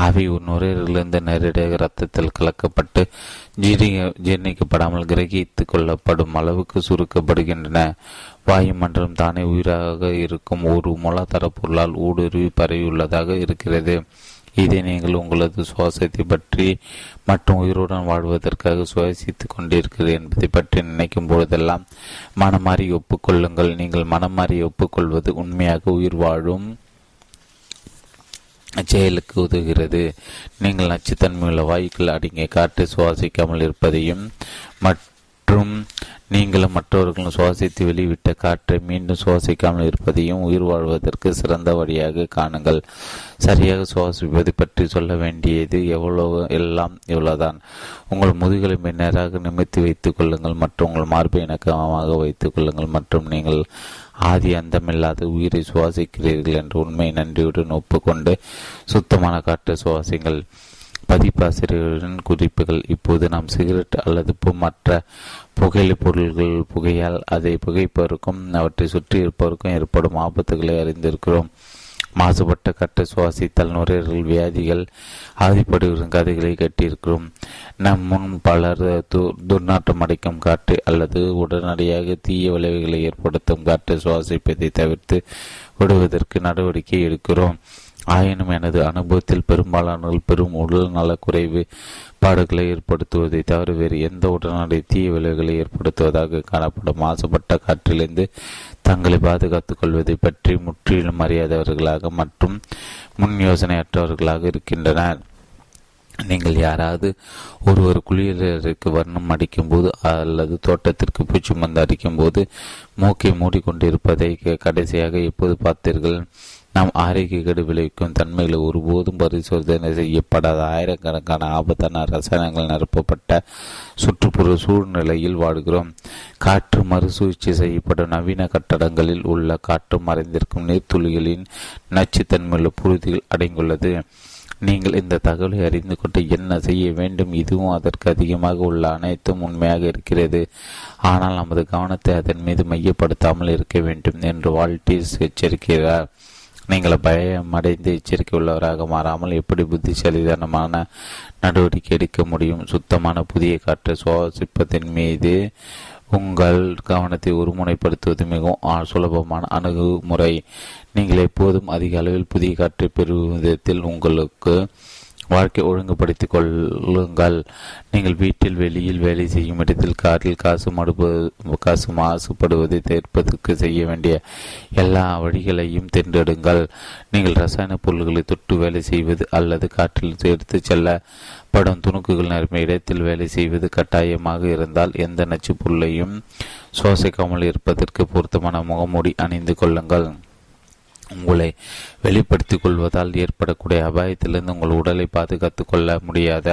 அவை நுரையீரலிருந்து நேரடியாக இரத்தத்தில் கலக்கப்பட்டு ஜீரணிக்கப்படாமல் கிரகித்து கொள்ளப்படும் அளவுக்கு சுருக்கப்படுகின்றன. வாயுமன்றம் தானே உயிராக இருக்கும் ஒரு மூலாதார பொருளால் ஊடுருவி பரவியுள்ளதாக இருக்கிறது. இதை நீங்கள் உங்களது சுவாசத்தை பற்றி மற்றும் உயிருடன் வாழ்வதற்காக சுவாசித்து கொண்டிருக்கிறீர்கள் என்பதை பற்றி நினைக்கும் பொழுதெல்லாம் மனமாறி ஒப்புக்கொள்ளுங்கள். நீங்கள் மனமாறி ஒப்புக்கொள்வது உண்மையாக உயிர் வாழும் செயலுக்கு உதவுகிறது. நீங்கள் நச்சுத்தன்மையுள்ள வாயுக்கள் அடங்கிய காற்றை சுவாசிக்காமல் இருப்பதையும் மற்றும் நீங்களும் மற்றவர்களும் சுவாசித்து வெளிவிட்ட காற்றை மீண்டும் சுவாசிக்காமல் இருப்பதையும் உயிர் வாழ்வதற்கு சிறந்த வழியாக காணுங்கள். சரியாக சுவாசிப்பது பற்றி சொல்ல வேண்டியது எவ்வளவுதான். உங்கள் முதுகலை நேராக நிமித்தி வைத்துக் கொள்ளுங்கள் மற்றும் உங்கள் மார்பை இணக்கமாக வைத்துக் கொள்ளுங்கள் மற்றும் நீங்கள் ஆதி அந்தமில்லாத உயிரை சுவாசிக்கிறீர்கள் என்ற உண்மையை நன்றியுடன் ஒப்புக்கொண்டு சுத்தமான காற்றை சுவாசிங்கள். பதிப்பாசிரியரின் குறிப்புகள். இப்போது நாம் சிகரெட் அல்லது மற்ற புகையிலை பொருள்கள் புகையால் அதை புகைப்பவருக்கும் அவற்றை சுற்றி இருப்பவருக்கும் ஏற்படும் ஆபத்துகளை அறிந்திருக்கிறோம். மாசுபட்ட கற்றை சுவாசித்தால் நுரையீரல் வியாதிகள் ஆதிப்படுவதன் கதைகளை கட்டியிருக்கிறோம். நம் முன் பலர் துர்நாற்றம் அடைக்கும் காற்று அல்லது உடனடியாக தீய விளைவுகளை ஏற்படுத்தும் காற்றை சுவாசிப்பதை தவிர்த்து விடுவதற்கு நடவடிக்கை எடுக்கிறோம். ஆயினும் எனது அனுபவத்தில் பெரும்பாலானவர்கள் பெரும் உடல் நலக்குறைவு பாடுகளை ஏற்படுத்துவதை தவிர வேறு எந்த உடனடி தீய விளைவுகளை ஏற்படுத்துவதாக காணப்படும் மாசுபட்ட காற்றிலிருந்து தங்களை பாதுகாத்துக் கொள்வதை பற்றி முற்றிலும் அறியாதவர்களாக மற்றும் முன் யோசனையற்றவர்களாக இருக்கின்றனர். நீங்கள் யாராவது ஒருவர் குளியலறைக்கு வர்ணம் அடிக்கும் போது அல்லது தோட்டத்திற்கு பூச்சி மருந்து அடிக்கும் போது மூக்கை மூடிக்கொண்டிருப்பதை கடைசியாக எப்போது பார்த்தீர்கள்? நாம் ஆரோக்கிய கெடு விளைவிக்கும் தன்மைகளை ஒருபோதும் பரிசோதனை செய்யப்படாத ஆயிரக்கணக்கான ஆபத்தான ரசாயனங்கள் நிரப்பப்பட்ட சுற்றுப்புற சூழ்நிலையில் வாழ்கிறோம். காற்று மறுசூழ்ச்சி செய்யப்படும் நவீன கட்டடங்களில் உள்ள காற்று மறைந்திருக்கும் நீர்த்துளிகளின் நச்சுத்தன்மையுள்ள புழுதிகள் அடங்குள்ளது. நீங்கள் இந்த தகவலை அறிந்து கொண்டு என்ன செய்ய வேண்டும்? இதுவும் அதற்கு அதிகமாக உள்ள அனைத்தும் உண்மையாக இருக்கிறது. ஆனால் நமது கவனத்தை அதன் மீது மையப்படுத்தாமல் இருக்க வேண்டும் என்று வால்டீஸ் எச்சரிக்கிறார். நீங்கள் பயமடைந்து எச்சரிக்கை உள்ளவராக மாறாமல் எப்படி புத்திசாலிதனமான நடவடிக்கை எடுக்க முடியும்? சுத்தமான புதிய காற்றை சுவாசிப்பதன் மீது உங்கள் கவனத்தை ஒருமுனைப்படுத்துவது மிகவும் சுலபமான அணுகுமுறை. நீங்கள் எப்போதும் அதிக அளவில் புதிய காற்றை பெறும் விதத்தில் உங்களுக்கு வாழ்க்கை ஒழுங்குபடுத்திக் கொள்ளுங்கள். நீங்கள் வீட்டில் வெளியில் வேலை செய்யும் இடத்தில் காரில் காசு மாசுபடுவதை தவிர்ப்பதற்கு செய்ய வேண்டிய எல்லா வழிகளையும் தேர்ந்தெடுங்கள். நீங்கள் ரசாயன பொருள்களை தொட்டு வேலை செய்வது அல்லது காற்றில் எடுத்து செல்லப்படும் துணுக்குகள் நிரம்பிய இடத்தில் வேலை செய்வது கட்டாயமாக இருந்தால் எந்த நச்சு பொருளையும் சுவாசிக்காமல் இருப்பதற்கு பொருத்தமான முகமூடி அணிந்து கொள்ளுங்கள். உங்களை வெளிப்படுத்திக் கொள்வதால் ஏற்படக்கூடிய அபாயத்திலிருந்து உங்கள் உடலை பாதுகாத்துக் கொள்ள முடியாத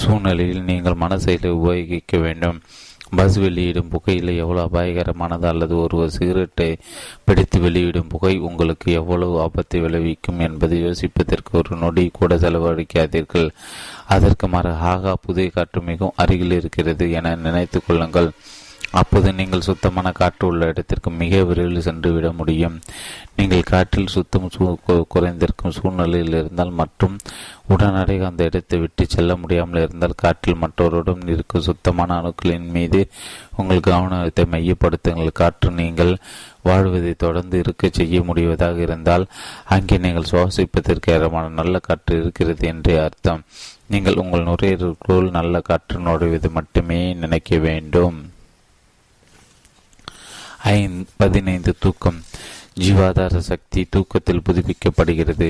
சூழ்நிலையில் நீங்கள் மனசைகளை உபயோகிக்க வேண்டும். பஸ் வெளியிடும் புகையில் எவ்வளவு அபாயகரமானது அல்லது ஒருவர் சிகரெட்டை பிடித்து வெளியிடும் புகை உங்களுக்கு எவ்வளவு ஆபத்தை விளைவிக்கும் என்பதை யோசிப்பதற்கு ஒரு நொடி கூட செலவழிக்காதீர்கள். அதற்கு மாறாக புதை காற்று மிகவும் அருகில் இருக்கிறது என நினைத்து கொள்ளுங்கள். அப்போது நீங்கள் சுத்தமான காற்று உள்ள இடத்திற்கு மிக விரைவில் சென்றுவிட முடியும். நீங்கள் காற்றில் சுத்தம் குறைந்திருக்கும் சூழ்நிலையில் இருந்தால் மற்றும் உடனடியாக அந்த இடத்தை விட்டு செல்ல முடியாமல் இருந்தால் காற்றில் மற்றவருடன் இருக்கும் சுத்தமான அணுக்களின் மீது உங்கள் கவனத்தை மையப்படுத்துங்கள். காற்று நீங்கள் வாழ்வதை தொடர்ந்து இருக்க செய்ய முடிவதாக இருந்தால் அங்கே நீங்கள் சுவாசிப்பதற்கு ஏறமான நல்ல காற்று இருக்கிறது என்று அர்த்தம். நீங்கள் உங்கள் நுரையீரலுக்குள் நல்ல காற்று நுழைவது மட்டுமே நினைக்க வேண்டும். 15. தூக்கம் ஜீவாதார சக்தி தூக்கத்தில் புதுப்பிக்கப்படுகிறது.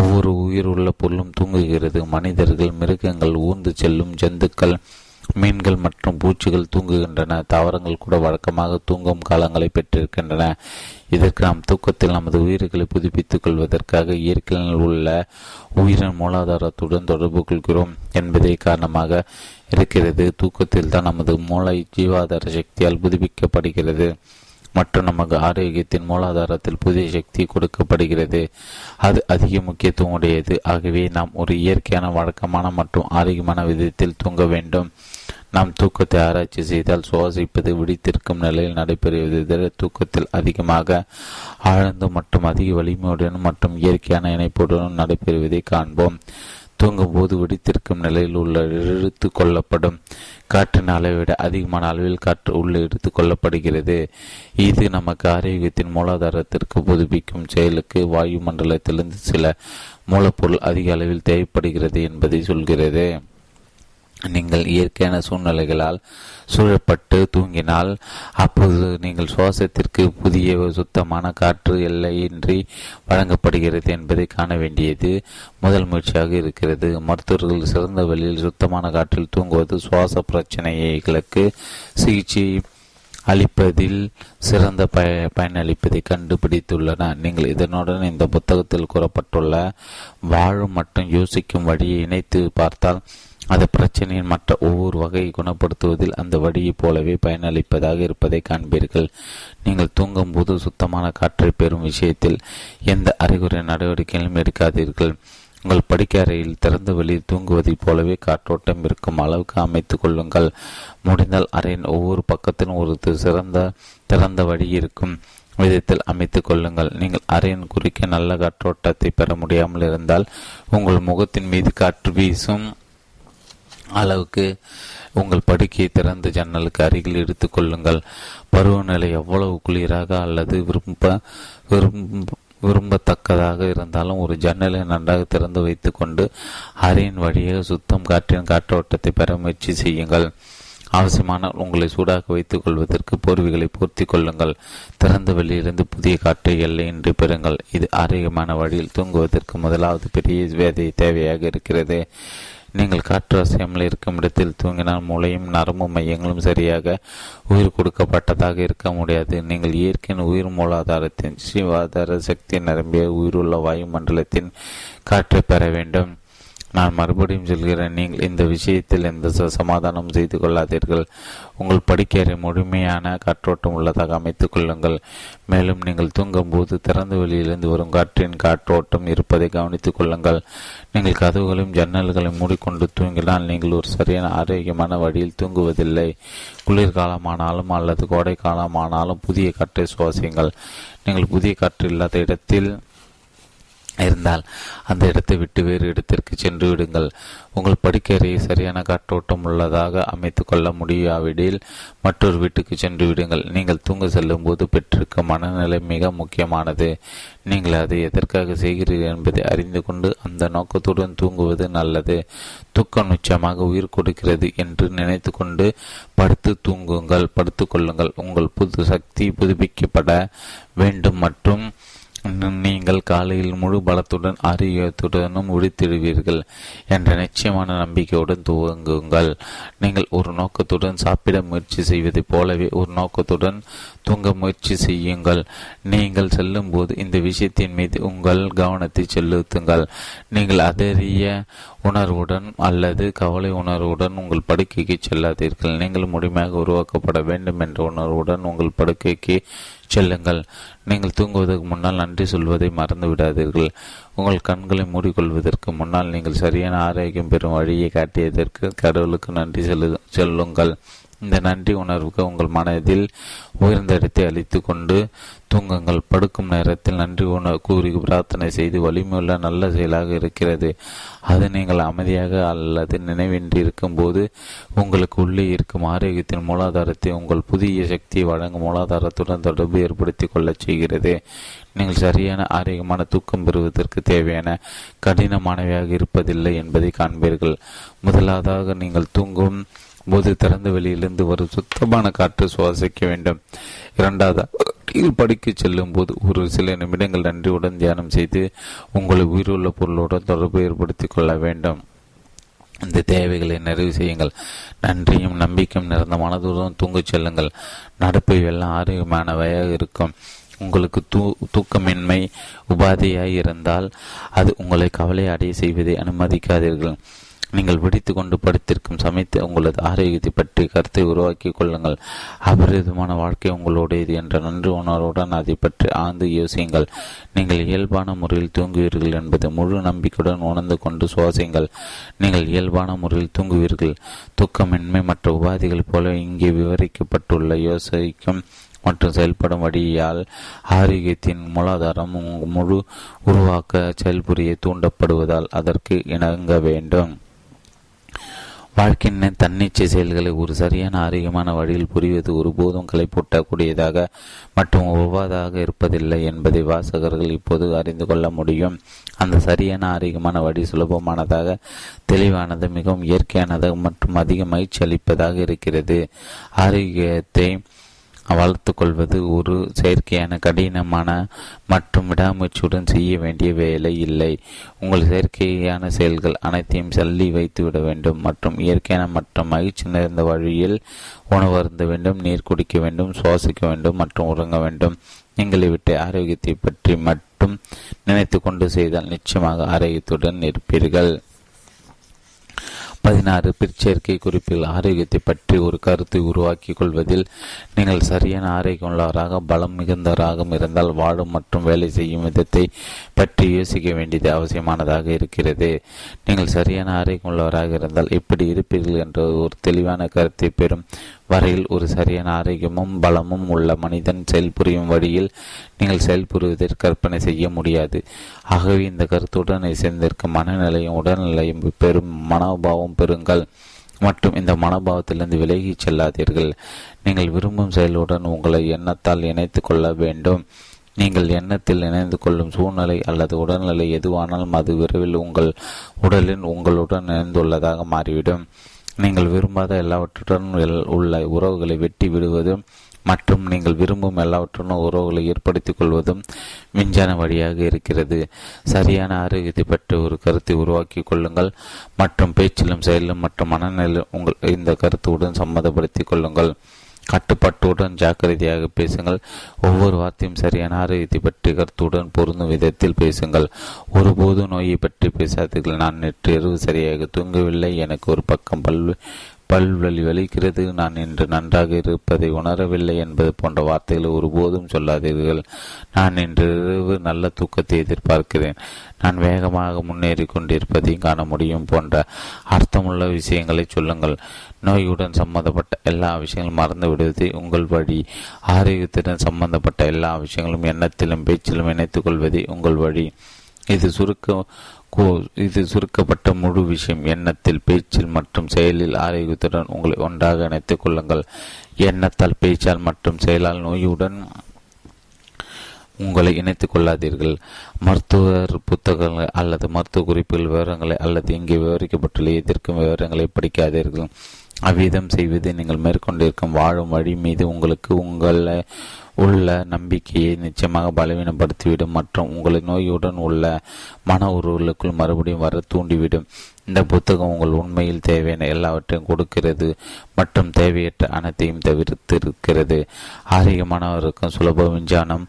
ஒவ்வொரு உயிர் உள்ள பொருளும் தூங்குகிறது. மனிதர்கள், மிருகங்கள், ஊர்ந்து செல்லும் ஜந்துக்கள், மீன்கள் மற்றும் பூச்சிகள் தூங்குகின்றன. தாவரங்கள் கூட வழக்கமாக தூங்கும் காலங்களை பெற்றிருக்கின்றன. இதற்கு நாம் தூக்கத்தில் நமது உயிர்களை புதுப்பித்துக் கொள்வதற்காக இயற்கையில் உள்ள உயிரின் மூலாதாரத்துடன் தொடர்பு கொள்கிறோம் என்பதே காரணமாக இருக்கிறது. தூக்கத்தில் தான் நமது மூளை ஜீவாதார சக்தியால் புதுப்பிக்கப்படுகிறது மற்றும் நமக்கு ஆரோக்கியத்தின் மூலாதாரத்தில் புதிய சக்தி கொடுக்கப்படுகிறது. அது அதிக முக்கியத்துவம் உடையது. ஆகவே நாம் ஒரு இயற்கையான, வழக்கமான மற்றும் ஆரோக்கியமான விதத்தில் தூங்க வேண்டும். நாம் தூக்கத்தை ஆராய்ச்சி செய்தால் சுவாசிப்பது விழித்திருக்கும் நிலையில் நடைபெறுவது. தூக்கத்தில் அதிகமாக ஆழ்ந்து மற்றும் அதிக வலிமையுடனும் மற்றும் இயற்கையான இணைப்புடனும் நடைபெறுவதை காண்போம். தூங்கும்போது வெடித்திருக்கும் நிலையில் உள்ள இழுத்து கொள்ளப்படும் காற்றின் அளவை விட அதிகமான அளவில் காற்று உள்ளே எடுத்து கொள்ளப்படுகிறது. இது நமக்கு ஆரோக்கியத்தின் மூலாதாரத்திற்கு புதுப்பிக்கும் செயலுக்கு வாயு மண்டலத்திலிருந்து சில மூலப்பொருள் அதிக அளவில் தேவைப்படுகிறது என்பதை சொல்கிறது. நீங்கள் இயற்கையான சூழ்நிலைகளால் சூழப்பட்டு தூங்கினால் அப்போது நீங்கள் சுவாசத்திற்கு புதிய சுத்தமான காற்று எல்லையின்றி வழங்கப்படுகிறது என்பதை காண வேண்டியது முதல் முயற்சியாக இருக்கிறது. மருத்துவர்கள் சிறந்த வழியில் சுத்தமான காற்றில் தூங்குவது சுவாச பிரச்சனைகளுக்கு சிகிச்சை அளிப்பதில் சிறந்த பயனளிப்பதை கண்டுபிடித்துள்ளன. நீங்கள் இதனுடன் இந்த புத்தகத்தில் கூறப்பட்டுள்ள வாழும் மற்றும் யோசிக்கும் வழியை இணைத்து பார்த்தால் அது பிரச்சனையின் மற்ற ஒவ்வொரு வகையை குணப்படுத்துவதில் அந்த வழியை போலவே பயனளிப்பதாக இருப்பதை காண்பீர்கள். நீங்கள் தூங்கும்போது சுத்தமான காற்றை பெறும் விஷயத்தில் எந்த அறிகுறி நடவடிக்கைகளும் எடுக்காதீர்கள். உங்கள் படுக்கை அறையில் திறந்த வெளியில் தூங்குவதைப் போலவே காற்றோட்டம் இருக்கும் அளவுக்கு அமைத்துக் கொள்ளுங்கள். முடிந்தால் அறையின் ஒவ்வொரு பக்கத்திலும் ஒரு திறந்த வழி இருக்கும் விதத்தில் அமைத்துக் கொள்ளுங்கள். நீங்கள் அறையின் குறிக்க நல்ல காற்றோட்டத்தை பெற முடியாமல் இருந்தால் உங்கள் முகத்தின் மீது காற்று வீசும் அளவுக்கு உங்கள் படுக்கையை திறந்த ஜன்னலுக்கு அருகில் எடுத்துக் கொள்ளுங்கள். பருவநிலை எவ்வளவு குளிராக அல்லது விரும்பத்தக்கதாக இருந்தாலும் ஒரு ஜன்னலை நன்றாக திறந்து வைத்துக்கொண்டு அறையின் வழியாக சுத்தம் காற்றின் காற்றோட்டத்தை பெற முயற்சி செய்யுங்கள். அவசியமான உங்களை சூடாக வைத்துக் கொள்வதற்கு போர்வைகளை பூர்த்தி கொள்ளுங்கள். திறந்த வெளியிலிருந்து புதிய காற்றை எல்லையின்றி பெறுங்கள். இது ஆரோக்கியமான வழியில் தூங்குவதற்கு முதலாவது பெரிய தேவையாக இருக்கிறது. நீங்கள் காற்று அசையாமல் இருக்கும் இடத்தில் தூங்கினால் மூளையும் நரம்பு மையங்களும் சரியாக உயிர் கொடுக்கப்பட்டதாக இருக்க முடியாது. நீங்கள் இயற்கையின் உயிர் மூலாதாரத்தின் ஜீவாதார சக்தி நிரம்பிய உயிருள்ள வாயுமண்டலத்தின் காற்றை பெற வேண்டும். நான் மறுபடியும் சொல்கிறேன், நீங்கள் இந்த விஷயத்தில் எந்த சமாதானம் செய்து கொள்ளாதீர்கள். உங்கள் படிக்கறை முழுமையான காற்றோட்டம் உள்ளதாக அமைத்துக் கொள்ளுங்கள். மேலும் நீங்கள் தூங்கும்போது திறந்த வெளியிலிருந்து வரும் காற்றின் காற்றோட்டம் இருப்பதை கவனித்துக் கொள்ளுங்கள். நீங்கள் கதவுகளையும் ஜன்னல்களையும் மூடிக்கொண்டு தூங்கினால் நீங்கள் ஒரு சரியான ஆரோக்கியமான வழியில் தூங்குவதில்லை. குளிர்காலமானாலும் அல்லது கோடை காலமானாலும் புதிய காற்றை சுவாசியுங்கள். நீங்கள் புதிய காற்று இல்லாத இடத்தில் இருந்தால் அந்த இடத்தை விட்டு வேறு இடத்திற்கு சென்று விடுங்கள். உங்கள் படுக்கையறையை சரியான காற்றோட்டம் உள்ளதாக அமைத்து கொள்ள முடியாவிடில் மற்றொரு வீட்டுக்கு சென்று விடுங்கள். நீங்கள் தூங்க செல்லும் போது பெற்றிருக்கும் மனநிலை மிக முக்கியமானது. நீங்கள் அதை எதற்காக செய்கிறீர்கள் என்பதை அறிந்து கொண்டு அந்த நோக்கத்துடன் தூங்குவது நல்லது. தூக்கம் நிச்சயமாக உயிர் கொடுக்கிறது என்று நினைத்து கொண்டு படுத்துக்கொள்ளுங்கள். உங்கள் புது சக்தி புதுப்பிக்கப்பட வேண்டும் மற்றும் நீங்கள் காலையில் முழு பலத்துடன் ஆரோக்கியத்துடனும் விழித்திடுவீர்கள் என்ற நிச்சயமான நம்பிக்கையுடன் துவங்குங்கள். நீங்கள் ஒரு நோக்கத்துடன் சாப்பிட முயற்சி செய்வதை போலவே ஒரு நோக்கத்துடன் தூங்க முயற்சி செய்யுங்கள். நீங்கள் செல்லும் போது இந்த விஷயத்தின் மீது உங்கள் கவனத்தை செலுத்துங்கள். நீங்கள் அதறிய உணர்வுடன் அல்லது கவலை உணர்வுடன் உங்கள் படுக்கைக்கு செல்லாதீர்கள். நீங்கள் முழுமையாக உருவாக்கப்பட வேண்டும் என்ற உணர்வுடன் உங்கள் படுக்கைக்கு செல்லுங்கள். நீங்கள் தூங்குவதற்கு முன்னால் நன்றி சொல்வதை மறந்து விடாதீர்கள். உங்கள் கண்களை மூடிக்கொள்வதற்கு முன்னால் நீங்கள் சரியான ஆரோக்கியம் பெறும் வழியை காட்டியதற்கு கடவுளுக்கு நன்றி சொல்லுங்கள். இந்த நன்றி உணர்வுக்கு உங்கள் மனதில் உயர்ந்த இடத்தை அளித்து கொண்டு தூங்குங்கள். படுக்கும் நேரத்தில் நன்றி உணர்வு கூறி பிரார்த்தனை செய்து வலிமையுள்ள நல்ல செயலாக இருக்கிறது. அது நீங்கள் அமைதியாக அல்லது நினைவின்றி இருக்கும்போது உங்களுக்கு உள்ளே இருக்கும் ஆரோக்கியத்தின் மூலாதாரத்தை உங்கள் புதிய சக்தியை வழங்கும் மூலாதாரத்துடன் தொடர்பு ஏற்படுத்தி கொள்ள செய்கிறது. நீங்கள் சரியான ஆரோக்கியமான தூக்கம் பெறுவதற்கு தேவையான கடினமானவையாக இருப்பதில்லை என்பதை காண்பீர்கள். முதலாவதாக நீங்கள் தூங்கும் போது திறந்த வெளியிலிருந்து வரும் சுத்தமான காற்று சுவாசிக்க வேண்டும். இரண்டாவது, படிக்க செல்லும் போது ஒரு சில நிமிடங்கள் நன்றியுடன் தியானம் செய்து உங்களை உயிருள்ள பொருளுடன் தொடர்பு ஏற்படுத்தி கொள்ள வேண்டும். இந்த தேவைகளை நிறைவு செய்யுங்கள். நன்றியும் நம்பிக்கையும் நிறந்த மனதுடன் தூங்கச் செல்லுங்கள். நடப்பை எல்லாம் ஆரோக்கியமானவையாக இருக்கும். உங்களுக்கு தூக்கமின்மை உபாதையாய் இருந்தால் அது உங்களை கவலை அடைய செய்வதை அனுமதிக்காதீர்கள். நீங்கள் வெடித்து கொண்டு படுத்திருக்கும் சமயத்தை உங்களது ஆரோக்கியத்தை பற்றி கருத்தை உருவாக்கி கொள்ளுங்கள். அபரிதமான வாழ்க்கை உங்களுடையது என்ற நன்றி உணர்வுடன் அதை பற்றி ஆழ்ந்து யோசியுங்கள். நீங்கள் இயல்பான முறையில் தூங்குவீர்கள் என்பது முழு நம்பிக்கையுடன் உணர்ந்து கொண்டு சுவாசியுங்கள். நீங்கள் இயல்பான முறையில் தூங்குவீர்கள். தூக்கமின்மை மற்ற உபாதைகள் போல இங்கே விவரிக்கப்பட்டுள்ள யோசிக்கும் மற்றும் செயல்படும் வழியால் ஆரோக்கியத்தின் மூலாதாரம் முழு உருவாக்க செயல்புரியை தூண்டப்படுவதால் அதற்கு இணங்க வேண்டும். வாழ்க்கையின தன்னிச்சை செயல்களை ஒரு சரியான ஆரோக்கியமான வழியில் புரிவது ஒருபோதும் களைப்பூட்டக்கூடியதாக மற்றும் ஒவ்வாதாக இருப்பதில்லை என்பதை வாசகர்கள் இப்போது அறிந்து கொள்ள முடியும். அந்த சரியான ஆரோக்கியமான வழி சுலபமானதாக, தெளிவானது, மிகவும் இயற்கையானதாக மற்றும் அதிக மகிழ்ச்சி அளிப்பதாக இருக்கிறது. ஆரோக்கியத்தை வளர்த்து கொள்வது ஒரு செயற்கையான, கடினமான மற்றும் விடாமுயற்சியுடன் செய்ய வேண்டிய வேலை இல்லை. உங்கள் செயற்கையான செயல்கள் அனைத்தையும் சல்லி வைத்து விட வேண்டும் மற்றும் இயற்கையான மற்றும் மகிழ்ச்சி நிறைந்த வழியில் உணவருந்த வேண்டும், நீர் குடிக்க வேண்டும், சுவாசிக்க வேண்டும் மற்றும் உறங்க வேண்டும். நீங்கள் விட்டு ஆரோக்கியத்தை பற்றி மட்டும் நினைத்து கொண்டு செய்தால் நிச்சயமாக ஆரோக்கியத்துடன் இருப்பீர்கள். 16. பிற்சேர்க்கை குறிப்பில் ஆரோக்கியத்தை பற்றி ஒரு கருத்தை உருவாக்கி கொள்வதில் நீங்கள் சரியான ஆரோக்கியம் உள்ளவராக, பலம் மிகுந்தவராக இருந்தால் வாழும் மற்றும் வேலை செய்யும் விதத்தை பற்றி யோசிக்க வேண்டியது அவசியமானதாக இருக்கிறது. நீங்கள் சரியான ஆரோக்கியம் உள்ளவராக இருந்தால் எப்படி இருப்பீர்கள் என்ற ஒரு தெளிவான கருத்தை பெறும் வரையில் ஒரு சரியான ஆரோக்கியமும் பலமும் உள்ள மனிதன் செயல்புரியும் வழியில் நீங்கள் செயல்புரிவதற்கு கற்பனை செய்ய முடியாது. ஆகவே இந்த கருத்துடன் சேர்ந்திருக்கும் மனநிலையும் உடல்நிலையும் பெரும் மனோபாவம் பெறுங்கள் மற்றும் இந்த மனோபாவத்திலிருந்து விலகி செல்லாதீர்கள். நீங்கள் விரும்பும் செயலுடன் உங்களை எண்ணத்தால் இணைத்து கொள்ள வேண்டும். நீங்கள் எண்ணத்தில் இணைந்து கொள்ளும் சூழ்நிலை அல்லது உடல்நிலை எதுவானாலும் அது விரைவில் உங்கள் உடலின் உங்களுடன் இணைந்துள்ளதாக மாறிவிடும். நீங்கள் விரும்பாத எல்லாவற்றுடன் உள்ள உறவுகளை வெட்டி விடுவதும் மற்றும் நீங்கள் விரும்பும் எல்லாவற்றுடன் உறவுகளை ஏற்படுத்திக் கொள்வதும் விஞ்ஞான வழியாக இருக்கிறது. சரியான ஆரோக்கியத்தை பற்றி ஒரு கருத்தை உருவாக்கி கொள்ளுங்கள் மற்றும் பேச்சிலும் செயலும் மற்றும் மனநிலும் உங்கள் இந்த கருத்துடன் சம்மதப்படுத்திக் கொள்ளுங்கள். கட்டுப்பாட்டுடன் ஜாக்கிரதையாக பேசுங்கள். ஒவ்வொரு வார்த்தையும் சரியான ஆரோக்கியத்தை பற்றி கருத்துடன் பொருந்தும் விதத்தில் பேசுங்கள். ஒருபோதும் நோயை பற்றி பேசாதீர்கள். நான் நேற்று இரவு சரியாக தூங்கவில்லை, எனக்கு ஒரு பக்கம் பல்வலி வலிக்கிறது, நான் இன்று நன்றாக இருப்பதை உணரவில்லை என்பது போன்ற வார்த்தைகளை ஒருபோதும் சொல்லாதீர்கள். நான் இன்று இரவு நல்ல தூக்கத்தை எதிர்பார்க்கிறேன், நான் வேகமாக முன்னேறி கொண்டிருப்பதையும் காண முடியும் போன்ற அர்த்தமுள்ள விஷயங்களை சொல்லுங்கள். நோயுடன் சம்பந்தப்பட்ட எல்லா விஷயங்களும் மறந்து விடுவது உங்கள் வழி. ஆரோக்கியத்துடன் சம்பந்தப்பட்ட எல்லா விஷயங்களும் எண்ணத்திலும் பேச்சிலும் இணைத்துக் கொள்வதே உங்கள் வழி. இது சுருக்கப்பட்ட முழு விஷயம். எண்ணத்தில், பேச்சில் மற்றும் செயலில் ஆரோக்கியத்துடன் உங்களை ஒன்றாக இணைத்துக் கொள்ளுங்கள். எண்ணத்தால், பேச்சால் மற்றும் செயலால் நோயுடன் உங்களை இணைத்துக் கொள்ளாதீர்கள். மருத்துவர் புத்தகங்கள் அல்லது மருத்துவ குறிப்புகள் விவரங்களை அல்லது இங்கே விவரிக்கப்பட்டுள்ள எதிர்க்கும் விவரங்களை படிக்காதீர்கள். அவ்விதம் செய்வது நீங்கள் மேற்கொண்டிருக்கும் வாழும் வழி மீது உங்களுக்கு உங்களை உள்ள நம்பிக்கையை நிச்சயமாக பலவீனப்படுத்திவிடும் மற்றும் உங்களை நோயுடன் உள்ள மன உறவுகளுக்குள் மறுபடியும் வர தூண்டிவிடும். இந்த புத்தகம் உங்கள் உண்மையில் தேவையான எல்லாவற்றையும் கொடுக்கிறது மற்றும் தேவையற்ற அனைத்தையும் தவிர்த்திருக்கிறது. ஆரோக்கியமானவருக்கும் சுலப விஞ்ஞானம்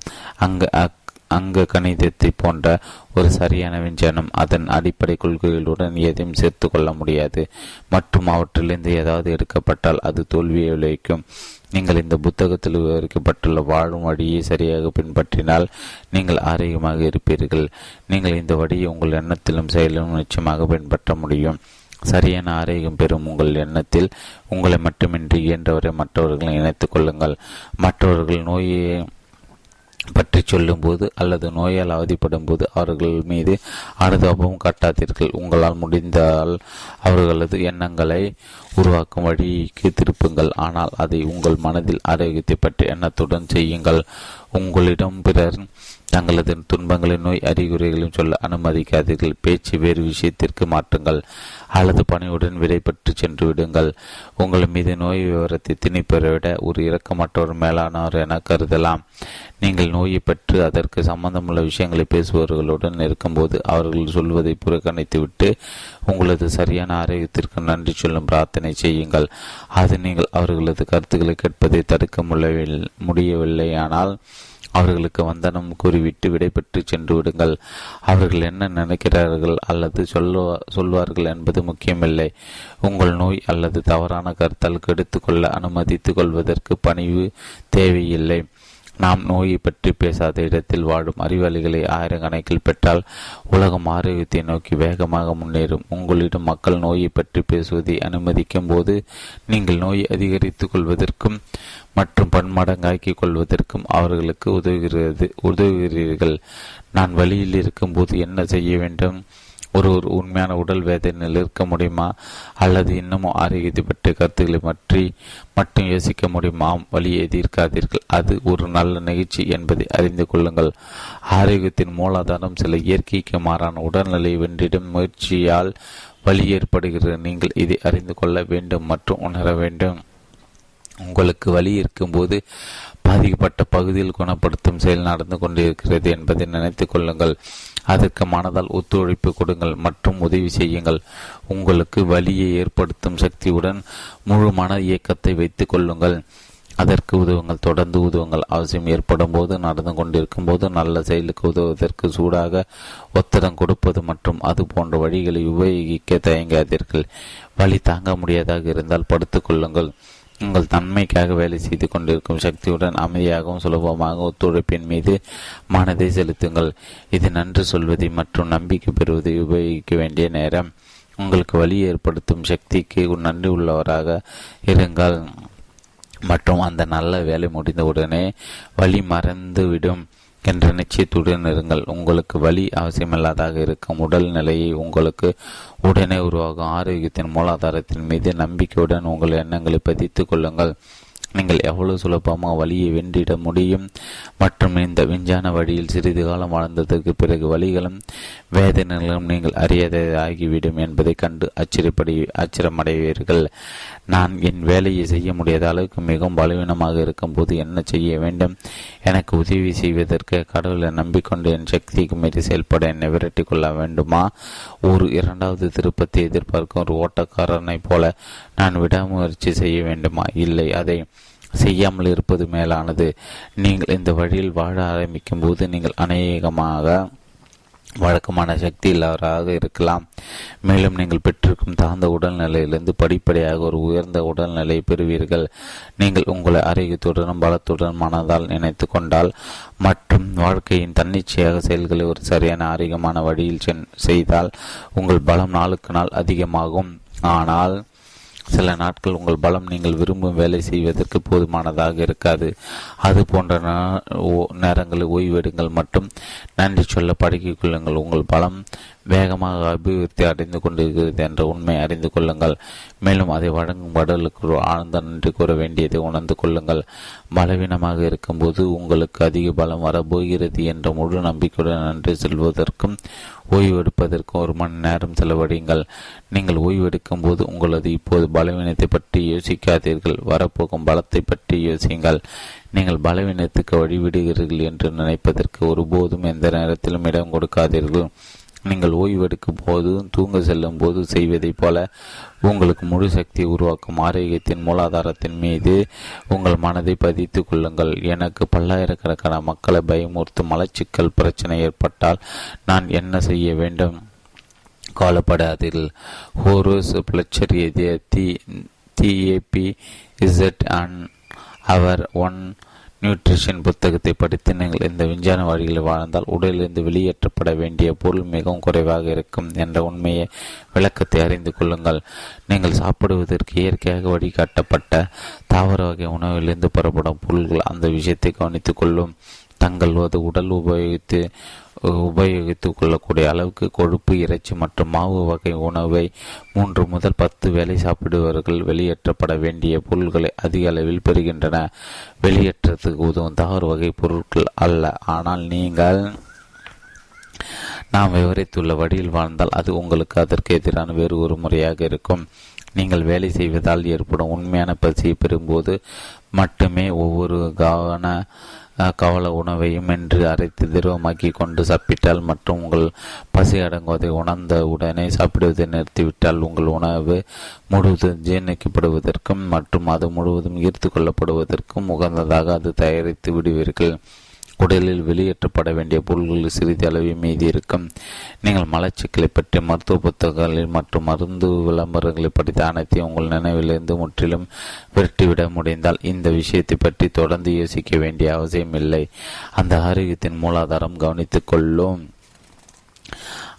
அங்க கணிதத்தை போன்ற ஒரு சரியான விஞ்ஞானம். அதன் அடிப்படை கொள்கைகளுடன் எதையும் சேர்த்து கொள்ள முடியாது மற்றும் அவற்றிலிருந்து ஏதாவது எடுக்கப்பட்டால் அது தோல்வியை விளைவிக்கும். நீங்கள் இந்த புத்தகத்தில் விவரிக்கப்பட்டுள்ள வாழும் வழியை சரியாக பின்பற்றினால் நீங்கள் ஆரோக்கியமாக இருப்பீர்கள். நீங்கள் இந்த வழியை உங்கள் எண்ணத்திலும் செயலிலும் நிச்சயமாக பின்பற்ற முடியும். சரியான ஆரோக்கியம் பெறும் உங்கள் எண்ணத்தில் உங்களை மட்டுமின்றி இயன்றவரை மற்றவர்களை இணைத்துக் கொள்ளுங்கள். மற்றவர்கள் நோயை பற்றி சொல்லும்போது அல்லது நோயால் அவதிப்படும் போது அவர்கள் மீது அனுதாபம் காட்டாதீர்கள். உங்களால் முடிந்தால் அவர்களது எண்ணங்களை உருவாக்கும் வழிக்கு திருப்புங்கள். ஆனால் அதை உங்கள் மனதில் ஆரோக்கியத்தை பற்றி எண்ணத்துடன் செய்யுங்கள். உங்களிடம் பிறர் தங்களது துன்பங்களின் நோய் அறிகுறிகளையும் சொல்ல அனுமதிக்காதீர்கள். பேச்சு வேறு விஷயத்திற்கு மாற்றுங்கள் அல்லது பணியுடன் விடைபெற்று சென்று விடுங்கள். உங்கள் மீது நோய் விவரத்தை திணிப்பதை விட ஒரு இரக்கமற்றவர் மேலானவர் என கருதலாம். நீங்கள் நோயை பற்றி அதற்கு சம்பந்தமுள்ள விஷயங்களை பேசுபவர்களுடன் இருக்கும்போது அவர்கள் சொல்வதை புறக்கணித்துவிட்டு உங்களது சரியான ஆரோக்கியத்திற்கு நன்றி சொல்லும் பிரார்த்தனை செய்யுங்கள். அது நீங்கள் அவர்களது கருத்துக்களை கேட்பதை தடுக்க முடியவில்லையானால் அவர்களுக்கு வந்தனம் கூறிவிட்டு விடைபெற்று சென்று விடுங்கள். அவர்கள் என்ன நினைக்கிறார்கள் அல்லது சொல்வார்கள் என்பது முக்கியமில்லை. உங்கள் நோய் அல்லது தவறான கருத்தால் கெடுத்துக்கொள்ள அனுமதித்துக் கொள்வதற்கு பணிவு தேவையில்லை. நாம் நோயை பற்றி பேசாத இடத்தில் வாழும் அறிவாளிகளை ஆயிரக்கணக்கில் பெற்றால் உலகம் ஆரோக்கியத்தை நோக்கி வேகமாக முன்னேறும். உங்களிடம் மக்கள் நோயை பற்றி பேசுவதை அனுமதிக்கும் போது நீங்கள் நோயை அதிகரித்துக் கொள்வதற்கும் மற்றும் பன்மடங்காக்கிக் கொள்வதற்கும் அவர்களுக்கு உதவுகிறீர்கள். நான் வழியில் இருக்கும்போது என்ன செய்ய வேண்டும்? ஒருவர் உண்மையான உடல் வேதனையில் இருக்க முடியுமா அல்லது இன்னமும் ஆரோக்கியத்தை பற்றிய கருத்துக்களை பற்றி மட்டும் யோசிக்க முடியுமா? வழியை எதிர்க்காதீர்கள். அது ஒரு நல்ல நிகழ்ச்சி என்பதை அறிந்து கொள்ளுங்கள். ஆரோக்கியத்தின் மூலாதாரம் சில இயற்கைக்கு மாறான உடல்நிலை வென்றிடும் முயற்சியால் வலி ஏற்படுகிறது. நீங்கள் இதை அறிந்து கொள்ள வேண்டும் மற்றும் உணர வேண்டும். உங்களுக்கு வலி இருக்கும்போது பாதிக்கப்பட்ட பகுதியில் குணப்படுத்தும் செயல் நடந்து கொண்டிருக்கிறது என்பதை நினைத்துக் கொள்ளுங்கள். அதற்கு மனதால் ஒத்துழைப்பு கொடுங்கள் மற்றும் உதவி செய்யுங்கள். உங்களுக்கு வலியை ஏற்படுத்தும் சக்தியுடன் முழு மன இயக்கத்தை வைத்துக் கொள்ளுங்கள். அதற்கு உதவுங்கள், தொடர்ந்து உதவுங்கள். அவசியம் ஏற்படும் போது நடந்து கொண்டிருக்கும் போது நல்ல செயலுக்கு உதவுவதற்கு சூடாக ஒத்தடம் கொடுப்பது மற்றும் அது போன்ற வழிகளை உபயோகிக்க தயங்காதீர்கள். வலி தாங்க முடியாதாக இருந்தால் படுத்துக் கொள்ளுங்கள். உங்கள் தன்மைக்காக வேலை செய்து கொண்டிருக்கும் சக்தியுடன் அமைதியாகவும் சுலபமாக ஒத்துழைப்பின் மீது மனதை செலுத்துங்கள். இது நன்றி சொல்வதை மற்றும் நம்பிக்கை பெறுவதை உபயோகிக்க வேண்டிய நேரம். உங்களுக்கு வலி ஏற்படுத்தும் சக்திக்கு நன்றி உள்ளவராக இருங்கள் மற்றும் அந்த நல்ல வேலை முடிந்தவுடனே வலி மறந்துவிடும் என்ற நிச்சயத்துடன் இருங்கள். உங்களுக்கு வலி அவசியமில்லாதாக இருக்கும் உடல் நிலையை உங்களுக்கு உடனே உருவாகும் ஆரோக்கியத்தின் மூலாதாரத்தின் மீது நம்பிக்கையுடன் உங்கள் எண்ணங்களை பதித்துக் கொள்ளுங்கள். நீங்கள் எவ்வளவு சுலபமாக வலியை வென்றிட முடியும் மற்றும் இந்த விஞ்ஞான வழியில் சிறிது காலம் வாழ்ந்ததற்கு பிறகு வலிகளும் வேதனைகளும் நீங்கள் அறியாததாகிவிடும் என்பதை கண்டு ஆச்சரியமடைவீர்கள். நான் என் வேலையை செய்ய முடியாத அளவுக்கு மிகவும் பலவீனமாக இருக்கும்போது என்ன செய்ய வேண்டும்? எனக்கு உதவி செய்வதற்கு கடவுளை நம்பிக்கொண்டு என் சக்திக்கு மீறி செயல்பட என்னை விரட்டி கொள்ள வேண்டுமா? ஒரு இரண்டாவது திருப்பத்தை எதிர்பார்க்கும் ஒரு ஓட்டக்காரனை போல நான் விடாமுயற்சி செய்ய வேண்டுமா? இல்லை, அதை செய்யாமல் இருப்பது மேலானது. நீங்கள் இந்த வழியில் வாழ ஆரம்பிக்கும் போது நீங்கள் அநேகமாக வழக்கமான சக்தி இல்லாதவராக இருக்கலாம். மேலும் நீங்கள் பெற்றிருக்கும் தாழ்ந்த உடல்நிலையிலிருந்து படிப்படியாக ஒரு உயர்ந்த உடல்நிலையை பெறுவீர்கள். நீங்கள் உங்களை ஆரோக்கியத்துடனும் பலத்துடன் மனதால் நினைத்து கொண்டால் மற்றும் வாழ்க்கையின் தன்னிச்சையாக செயல்களை ஒரு சரியான ஆரோக்கியமான வழியில் செய்தால் உங்கள் பலம் நாளுக்கு நாள் அதிகமாகும். ஆனால் சில நாட்கள் உங்கள் பலம் நீங்கள் விரும்பும் வேலை செய்வதற்கு போதுமானதாக இருக்காது. அது போன்ற நேரங்களை ஓய்வெடுங்கள் மற்றும் நன்றி சொல்ல பழக்கிக் கொள்ளுங்கள். உங்கள் பலம் வேகமாக அபிவிருத்தி அடைந்து கொண்டிருக்கிறது என்ற உண்மை அறிந்து கொள்ளுங்கள். மேலும் அதை வழங்கும் படலுக்கு ஆழ்ந்த நன்றி கூற வேண்டியதை உணர்ந்து கொள்ளுங்கள். பலவீனமாக இருக்கும்போது உங்களுக்கு அதிக பலம் வரப்போகிறது என்ற முழு நம்பிக்கையுடன் நன்றி செல்வதற்கும் ஓய்வெடுப்பதற்கும் ஒரு மணி நேரம் செலவழியுங்கள். நீங்கள் ஓய்வெடுக்கும் போது உங்களது இப்போது பலவீனத்தை பற்றி யோசிக்காதீர்கள், வரப்போகும் பலத்தை பற்றி யோசியுங்கள். நீங்கள் பலவீனத்துக்கு வழிவிடுகிறீர்கள் என்று நினைப்பதற்கு ஒருபோதும் எந்த நேரத்திலும் இடம் கொடுக்காதீர்கள். நீங்கள் ஓய்வெடுக்கும் போது, தூங்க செல்லும் போது செய்வதைப் போல உங்களுக்கு முழு சக்தி உருவாக்கும் ஆரோக்கியத்தின் மூலாதாரத்தின் மீது உங்கள் மனதை பதித்து கொள்ளுங்கள். எனக்கு பல்லாயிரக்கணக்கான மக்களை பயமுறுத்தும் மலச்சிக்கல் பிரச்சனை ஏற்பட்டால் நான் என்ன செய்ய வேண்டும்? கவலைப்படாதீர்கள். ஹோரஸ் பிளச்சர் எழுதிய the A B Z and our own nutrition புத்தகத்தை படித்து நீங்கள் இந்த விஞ்ஞான வழிகளை வாழ்ந்தால் உடலிலிருந்து வெளியேற்றப்பட வேண்டிய பொருள் மிகவும் குறைவாக இருக்கும் என்ற உண்மையை விளக்கத்தை அறிந்து கொள்ளுங்கள். நீங்கள் சாப்பிடுவதற்கு இயற்கையாக வழிகாட்டப்பட்ட தாவர வகை உணவிலிருந்து புறப்படும் பொருள்கள் அந்த விஷயத்தை கவனித்துக் கொள்ளும். தங்களது உடல் உபயோகித்து கொள்ளக்கூடிய அளவுக்கு கொழுப்பு, இறைச்சி மற்றும் மாவு வகை உணவை 3 முதல் 10 வேலை சாப்பிடுபவர்கள் வெளியேற்றப்பட வேண்டிய பொருள்களை அதிக அளவில் பெறுகின்றன. வெளியேற்றத்துக்கு உதவும் தாவர வகை பொருட்கள் அல்ல, ஆனால் நீங்கள் நாம் விவரித்துள்ள வழியில் வாழ்ந்தால் அது உங்களுக்கு அதற்கு எதிரான வேறு ஒரு முறையாக இருக்கும். நீங்கள் வேலை செய்வதால் ஏற்படும் உண்மையான பசியை பெறும்போது மட்டுமே ஒவ்வொரு கவல உணவையும் என்று அரைத்து திரவமாக்கி கொண்டு சாப்பிட்டால் மற்றும் உங்கள் பசி அடங்குவதை உணர்ந்த உடனே சாப்பிடுவதை நிறுத்திவிட்டால் உங்கள் உணவு முழுவதும் ஜீர்ணிக்கப்படுவதற்கும் மற்றும் அது முழுவதும் ஈர்த்து கொள்ளப்படுவதற்கும் உகந்ததாக அது தயாரித்து விடுவீர்கள். உடலில் வெளியேற்றப்பட வேண்டிய பொருள்கள் சிறிது அளவு மீதி இருக்கும். நீங்கள் மலச்சிக்கலை பற்றி மருத்துவ புத்தகங்களில் மற்றும் மருந்து விளம்பரங்களை படித்த அனைத்தையும் உங்கள் நினைவிலிருந்து முற்றிலும் விரட்டிவிட முடிந்தால் இந்த விஷயத்தை பற்றி தொடர்ந்து யோசிக்க வேண்டிய அவசியம் இல்லை. அந்த ஆரோக்கியத்தின் மூலாதாரம் கவனித்துக் கொள்ளும்.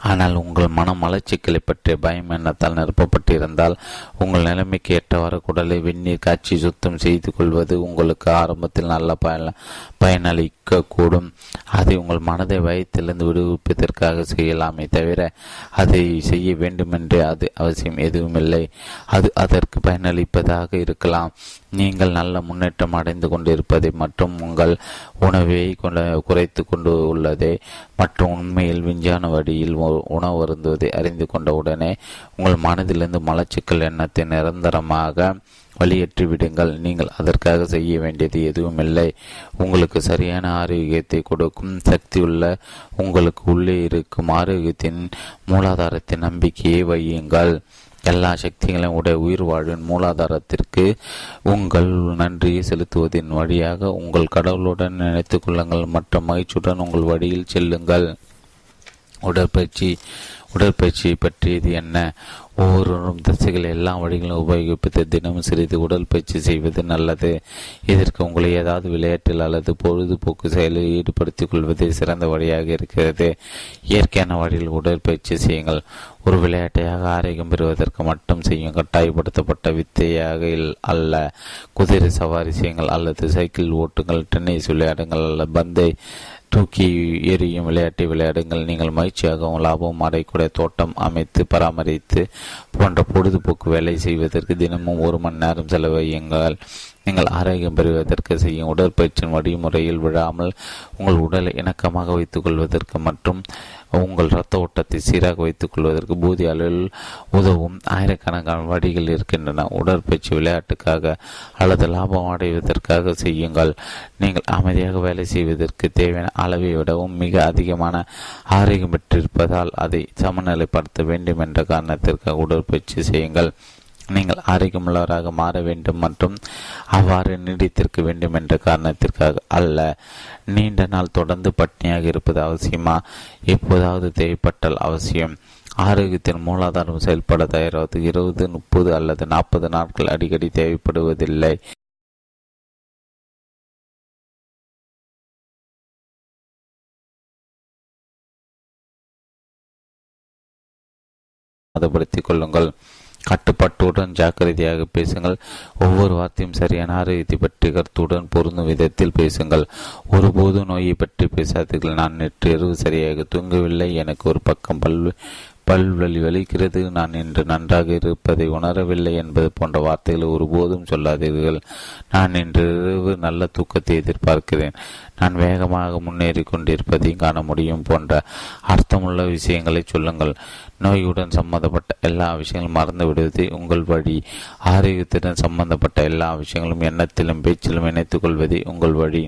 ஆனால் உங்கள் மனம் மலச்சிக்கலை பற்றிய பயம் எண்ணத்தால் நிரப்பப்பட்டிருந்தால் உங்கள் நிலைமைக்கு ஏற்றவாறு குடலை வெந்நீர் காய்ச்சி சுத்தம் செய்து கொள்வது உங்களுக்கு ஆரம்பத்தில் நல்ல பயனளிக்கக்கூடும். அதை உங்கள் மனதை வயத்திலிருந்து விடுவிப்பதற்காக செய்யலாமே தவிர அதை செய்ய வேண்டுமென்றே அது அவசியம் எதுவுமில்லை. அது அதற்கு பயனளிப்பதாக இருக்கலாம். நீங்கள் நல்ல முன்னேற்றம் அடைந்து கொண்டிருப்பதை மற்றும் உங்கள் உணவை குறைத்து கொண்டு உள்ளதை மற்றும் உண்மையில் விஞ்ஞான வழியில் உணவு அருந்துவதை அறிந்து கொண்ட உடனே உங்கள் மனதிலிருந்து மலச்சிக்கல் எண்ணத்தை நிரந்தரமாக வெளியேற்றி விடுங்கள். நீங்கள் அதற்காக செய்ய வேண்டியது எதுவும் இல்லை. உங்களுக்கு சரியான ஆரோக்கியத்தை கொடுக்கும் சக்தியுள்ள உங்களுக்கு உள்ளே இருக்கும் ஆரோக்கியத்தின் மூலாதாரத்தின் நம்பிக்கையை வையுங்கள். எல்லா சக்திகளையும் உடைய உயிர் வாழ்வின் மூலாதாரத்திற்கு உங்கள் நன்றியை செலுத்துவதன் வழியாக உங்கள் கடவுளுடன் நினைத்துக் கொள்ளுங்கள் மற்றும் மகிழ்ச்சியுடன் உங்கள் வழியில் செல்லுங்கள். உடற்பயிற்சியை பற்றியது என்ன? ஒவ்வொருவரும் தசைகள் எல்லா வழிகளும் உபயோகிப்பது தினமும் சிறிது உடற்பயிற்சி செய்வது நல்லது. இதற்கு உங்களை ஏதாவது விளையாட்டில் அல்லது பொழுதுபோக்கு செயலில் ஈடுபடுத்திக் கொள்வதே சிறந்த வழியாக இருக்கிறது. இயற்கையான வழியில் உடற்பயிற்சி செய்யுங்கள். ஒரு விளையாட்டையாக ஆரோக்கியம் பெறுவதற்கு மட்டும் செய்யும் கட்டாயப்படுத்தப்பட்ட வித்தையாக அல்ல. குதிரை சவாரி செய்யுங்கள் அல்லது சைக்கிள் ஓட்டுங்கள், டென்னிஸ் விளையாடுங்கள் அல்லது பந்தை தூக்கி எறியும் விளையாட்டை விளையாடுங்கள். நீங்கள் மகிழ்ச்சியாகவும் லாபமும் அடையக்கூடிய தோட்டம் அமைத்து பராமரித்து போன்ற பொழுதுபோக்கு வேலை செய்வதற்கு தினமும் 1 மணி நேரம் செலவழியுங்கள். நீங்கள் ஆரோக்கியம் பெறுவதற்கு செய்யும் உடற்பயிற்சியின் வழிமுறையில் விழாமல் உங்கள் உடலை இணக்கமாக வைத்துக் கொள்வதற்கு மற்றும் உங்கள் இரத்த ஓட்டத்தை சீராக வைத்துக் கொள்வதற்கு போதிய அளவில் உதவும் ஆயிரக்கணக்கான வழிகள் இருக்கின்றன. உடற்பயிற்சி விளையாட்டுக்காக அல்லது லாபம் அடைவதற்காக செய்யுங்கள். நீங்கள் அமைதியாக வேலை செய்வதற்கு தேவையான அளவை விடவும் மிக அதிகமான ஆரோக்கியம் பெற்றிருப்பதால் அதை சமநிலைப்படுத்த வேண்டும் என்ற காரணத்திற்காக உடற்பயிற்சி செய்யுங்கள். நீங்கள் ஆரோக்கியமுள்ளவராக மாற வேண்டும் மற்றும் அவ்வாறு நீடித்திருக்க வேண்டும் என்ற காரணத்திற்காக அல்ல. நீண்ட நாள் தொடர்ந்து பட்டினியாக இருப்பது அவசியமா? எப்போதாவது தேவைப்பட்டால் அவசியம். ஆரோக்கியத்தின் மூலாதாரம் செயல்பட தயாராவது 20, 30 அல்லது 40 நாட்கள் அடிக்கடி தேவைப்படுவதில்லை. படுத்திக் கொள்ளுங்கள். கட்டுப்பாட்டுடன் ஜாக்கிரதையாக பேசுங்கள். ஒவ்வொரு வார்த்தையும் சரியான ஆரோக்கியத்தை பற்றி கருத்துடன் பொருந்தும் விதத்தில் பேசுங்கள். ஒருபோதும் நோயை பற்றி பேசாதீர்கள். நான் நேற்று இரவு சரியாக தூங்கவில்லை. எனக்கு ஒரு பக்கம் பல்வலி வலிக்கிறது. நான் இன்று நன்றாக இருப்பதை உணரவில்லை என்பது போன்ற வார்த்தைகளை ஒருபோதும் சொல்லாதீர்கள். நான் இன்று இரவு நல்ல தூக்கத்தை எதிர்பார்க்கிறேன். நான் வேகமாக முன்னேறி கொண்டிருப்பதையும் காண முடியும் போன்ற அர்த்தமுள்ள விஷயங்களை சொல்லுங்கள். நோயுடன் சம்பந்தப்பட்ட எல்லா விஷயங்களும் மறந்து விடுவதை உங்கள் வழி. ஆரோக்கியத்துடன் சம்பந்தப்பட்ட எல்லா விஷயங்களும் எண்ணத்திலும் பேச்சிலும் இணைத்துக் கொள்வதே உங்கள் வழி.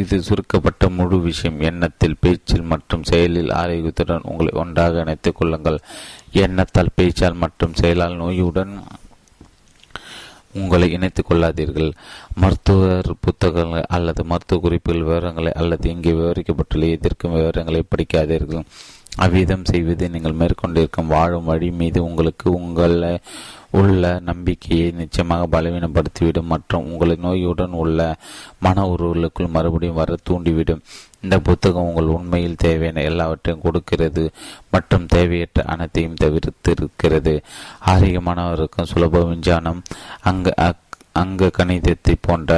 இது சுருக்கப்பட்ட முழு விஷயம். எண்ணத்தில், பேச்சில் மற்றும் செயலில் ஆரோக்கியத்துடன் உங்களை ஒன்றாக இணைத்துக் கொள்ளுங்கள். எண்ணத்தால், பேச்சால் மற்றும் செயலால் நோயுடன் உங்களை இணைத்துக் கொள்ளாதீர்கள். மருத்துவர் புத்தகங்கள் அல்லது மருத்துவ குறிப்புகள் விவரங்களை அல்லது இங்கே விவரிக்கப்பட்டுள்ள எதிர்க்கும் விவரங்களை படிக்காதீர்கள். அவ்விதம் செய்வது நீங்கள் மேற்கொண்டிருக்கும் வாழும் வழி மீது உங்களை உள்ள நம்பிக்கையை நிச்சயமாக பலவீனப்படுத்திவிடும் மற்றும் உங்களை நோயுடன் உள்ள மன உறவுகளுக்குள் மறுபடியும் வர தூண்டிவிடும். இந்த புத்தகம் உங்கள் உண்மையில் தேவையான எல்லாவற்றையும் கொடுக்கிறது மற்றும் தேவையற்ற அனைத்தையும் தவிர்த்திருக்கிறது. ஆரோக்கியமானவருக்கும் சுலப விஞ்ஞானம் அங்க கணிதத்தை போன்ற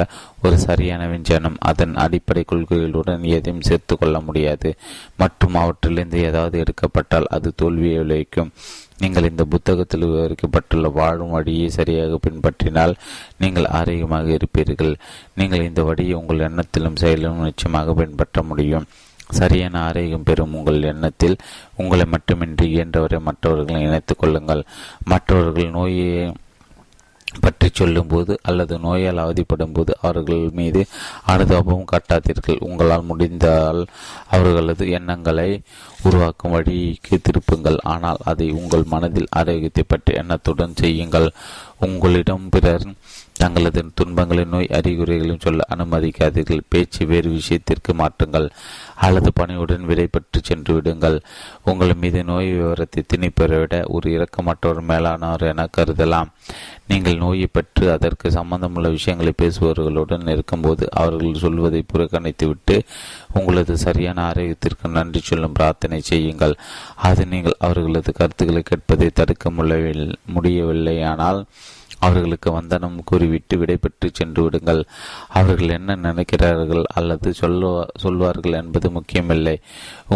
ஒரு சரியான விஞ்ஞானம் அதன் அடிப்படை கொள்கைகளுடன் எதையும் சேர்த்து கொள்ள முடியாது மற்றும் அவற்றிலிருந்து ஏதாவது எடுக்கப்பட்டால் அது தோல்வியை விளைவிக்கும். நீங்கள் இந்த புத்தகத்தில் விவரிக்கப்பட்டுள்ள வாழும் வழியை சரியாக பின்பற்றினால் நீங்கள் ஆரோக்கியமாக இருப்பீர்கள். நீங்கள் இந்த வழியை உங்கள் எண்ணத்திலும் செயலிலும் நிச்சயமாக பின்பற்ற முடியும். சரியான ஆரோக்கியம் பெறும் உங்கள் எண்ணத்தில் உங்களை மட்டுமின்றி இயன்றவரை மற்றவர்களை இணைத்துக் கொள்ளுங்கள். மற்றவர்கள் நோயை பற்றி சொல்லும்போது அல்லது நோயால் அவதிப்படும் போது அவர்கள் மீது அனுதாபம் காட்டாதீர்கள். உங்களால் முடிந்தால் அவர்களது எண்ணங்களை உருவாக்கும் வழிக்கு திருப்புங்கள், ஆனால் அதை உங்கள் மனதில் ஆரோக்கியத்தை பற்றி எண்ணத்துடன் செய்யுங்கள். உங்களிடம் பிறர் தங்களது துன்பங்களின் நோய் அறிகுறிகளையும் சொல்ல அனுமதிக்காதீர்கள். பேச்சு வேறு விஷயத்திற்கு மாற்றுங்கள் அல்லது பணியுடன் விடைபெற்று சென்று விடுங்கள். உங்கள் மீது நோய் விவரத்தை திணிப்பதை விட ஒரு இரக்கமற்றவர் மேலானவர் என கருதலாம். நீங்கள் நோயை பற்றி அதற்கு சம்பந்தமுள்ள விஷயங்களை பேசுபவர்களுடன் இருக்கும்போது அவர்கள் சொல்வதை புறக்கணித்துவிட்டு உங்களது சரியான ஆரோக்கியத்திற்கு நன்றி சொல்லும் பிரார்த்தனை செய்யுங்கள். அது நீங்கள் அவர்களது கருத்துக்களை கேட்பதை தடுக்க முடியவில்லையானால் அவர்களுக்கு வந்தனம் கூறிவிட்டு விடைபெற்று சென்று விடுங்கள். அவர்கள் என்ன நினைக்கிறார்கள் அல்லது சொல்வார்கள் என்பது முக்கியமில்லை.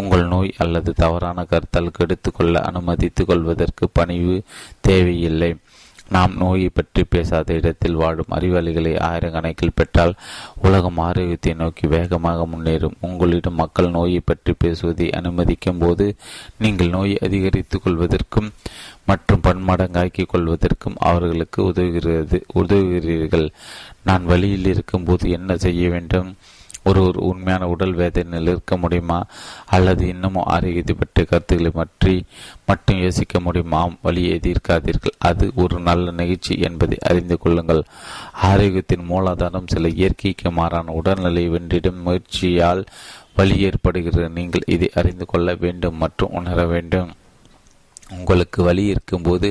உங்கள் நோய் அல்லது தவறான கருத்தால் கெடுத்துக்கொள்ள அனுமதித்துக் கொள்வதற்கு பணிவு தேவையில்லை. நாம் நோயை பற்றி பேசாத இடத்தில் வாழும் அறிவாளிகளை ஆயிரக்கணக்கில் பெற்றால் உலகம் ஆரோக்கியத்தை நோக்கி வேகமாக முன்னேறும். உங்களிடம் மக்கள் நோயை பற்றி பேசுவதை அனுமதிக்கும் போது நீங்கள் நோயை அதிகரித்துக் கொள்வதற்கும் மற்றும் பன்மடங்காக்கிக் கொள்வதற்கும் அவர்களுக்கு உதவுகிறீர்கள். நான் வழியில் இருக்கும்போது என்ன செய்ய வேண்டும்? ஒருவர் உண்மையான உடல் வேதனையில் இருக்க முடியுமா அல்லது இன்னமும் ஆரோக்கியத்தை பற்றிய கருத்துக்களை பற்றி மட்டும் யோசிக்க முடியுமா? வழியை எதிர்க்காதீர்கள். அது ஒரு நல்ல நிகழ்ச்சி என்பதை அறிந்து கொள்ளுங்கள். ஆரோக்கியத்தின் மூலாதாரம் சில இயற்கைக்கு மாறான உடல்நிலை வென்றிடும் முயற்சியால் வலி ஏற்படுகிறது. நீங்கள் இதை அறிந்து கொள்ள வேண்டும் மற்றும் உணர வேண்டும். உங்களுக்கு வலி இருக்கும்போது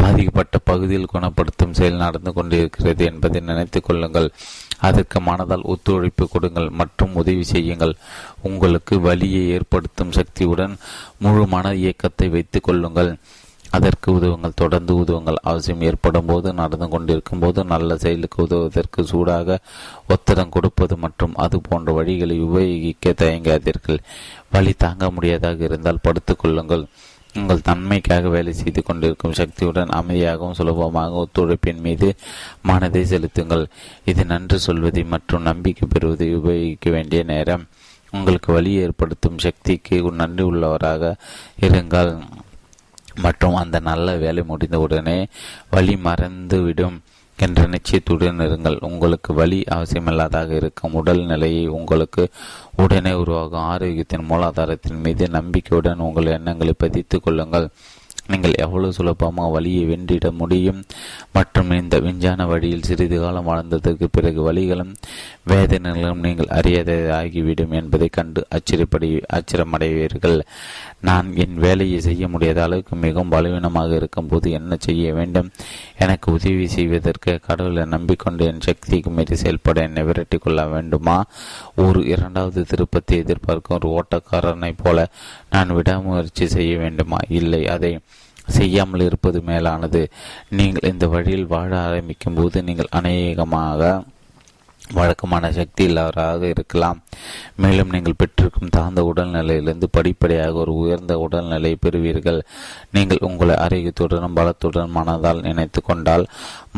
பாதிக்கப்பட்ட பகுதியில் குணப்படுத்தும் செயல் நடந்து கொண்டிருக்கிறது என்பதை நினைத்துக் கொள்ளுங்கள். அதற்கு மனதால் ஒத்துழைப்பு கொடுங்கள் மற்றும் உதவி செய்யுங்கள். உங்களுக்கு வலியை ஏற்படுத்தும் சக்தியுடன் முழு மன இயக்கத்தை வைத்துக் கொள்ளுங்கள். அதற்கு உதவுங்கள், தொடர்ந்து உதவுங்கள். அவசியம் ஏற்படும் போது நடந்து கொண்டிருக்கும் போது நல்ல செயலுக்கு உதவுவதற்கு சூடாக ஒத்தடம் கொடுப்பது மற்றும் அது போன்ற வழிகளை உபயோகிக்க தயங்காதீர்கள். வலி தாங்க முடியாதாக இருந்தால் படுத்துக் கொள்ளுங்கள். உங்கள் தன்மைக்காக வேலை செய்து கொண்டிருக்கும் சக்தியுடன் அமைதியாகவும் சுலபமாக ஒத்துழைப்பின் மீது மனதை செலுத்துங்கள். இது நன்றி சொல்வதை மற்றும் நம்பிக்கை பெறுவதை உபயோகிக்க வேண்டிய நேரம். உங்களுக்கு வலி ஏற்படுத்தும் சக்திக்கு நன்றி உள்ளவராக இருங்கள் மற்றும் அந்த நல்ல வேலை முடிந்தவுடனே வலி மறந்துவிடும் என்ற நிச்சயத்துடன் இருங்கள். உங்களுக்கு வலி அவசியமில்லாதாக இருக்கும் உடல் நிலையை உங்களுக்கு உடனே உருவாகும் ஆரோக்கியத்தின் மூலாதாரத்தின் மீது நம்பிக்கையுடன் உங்கள் எண்ணங்களை பதித்துக் கொள்ளுங்கள். நீங்கள் எவ்வளவு சுலபமாக வலியை வென்றிட முடியும் மற்றும் இந்த விஞ்ஞான வழியில் சிறிது காலம் வாழ்ந்ததற்கு பிறகு வலிகளும் வேதனைகளும் நீங்கள் அறியாததாகிவிடும் என்பதை கண்டு ஆச்சரியமடைவீர்கள். நான் என் வேலையை செய்ய முடியாத அளவுக்கு மிகவும் பலவீனமாக இருக்கும் போது என்ன செய்ய வேண்டும்? எனக்கு உதவி செய்வதற்கு கடவுளை நம்பிக்கொண்டு என் சக்திக்கு மீறி செயல்பட என்னை விரட்டி கொள்ள வேண்டுமா? ஒரு இரண்டாவது திருப்பத்தை எதிர்பார்க்கும் ஒரு ஓட்டக்காரனை போல நான் விடாமுயற்சி செய்ய வேண்டுமா? இல்லை, அதை செய்யாமல் இருப்பது மேலானது. நீங்கள் இந்த வழியில் வாழ ஆரம்பிக்கும் போது நீங்கள் அநேகமாக வழக்கமான சக்தி இல்லாதவராக இருக்கலாம். மேலும் நீங்கள் பெற்றிருக்கும் தாழ்ந்த உடல்நிலையிலிருந்து படிப்படியாக ஒரு உயர்ந்த உடல்நிலையை பெறுவீர்கள். நீங்கள் உங்களை ஆரோக்கியத்துடனும் பலத்துடன் மனதால் நினைத்து கொண்டால்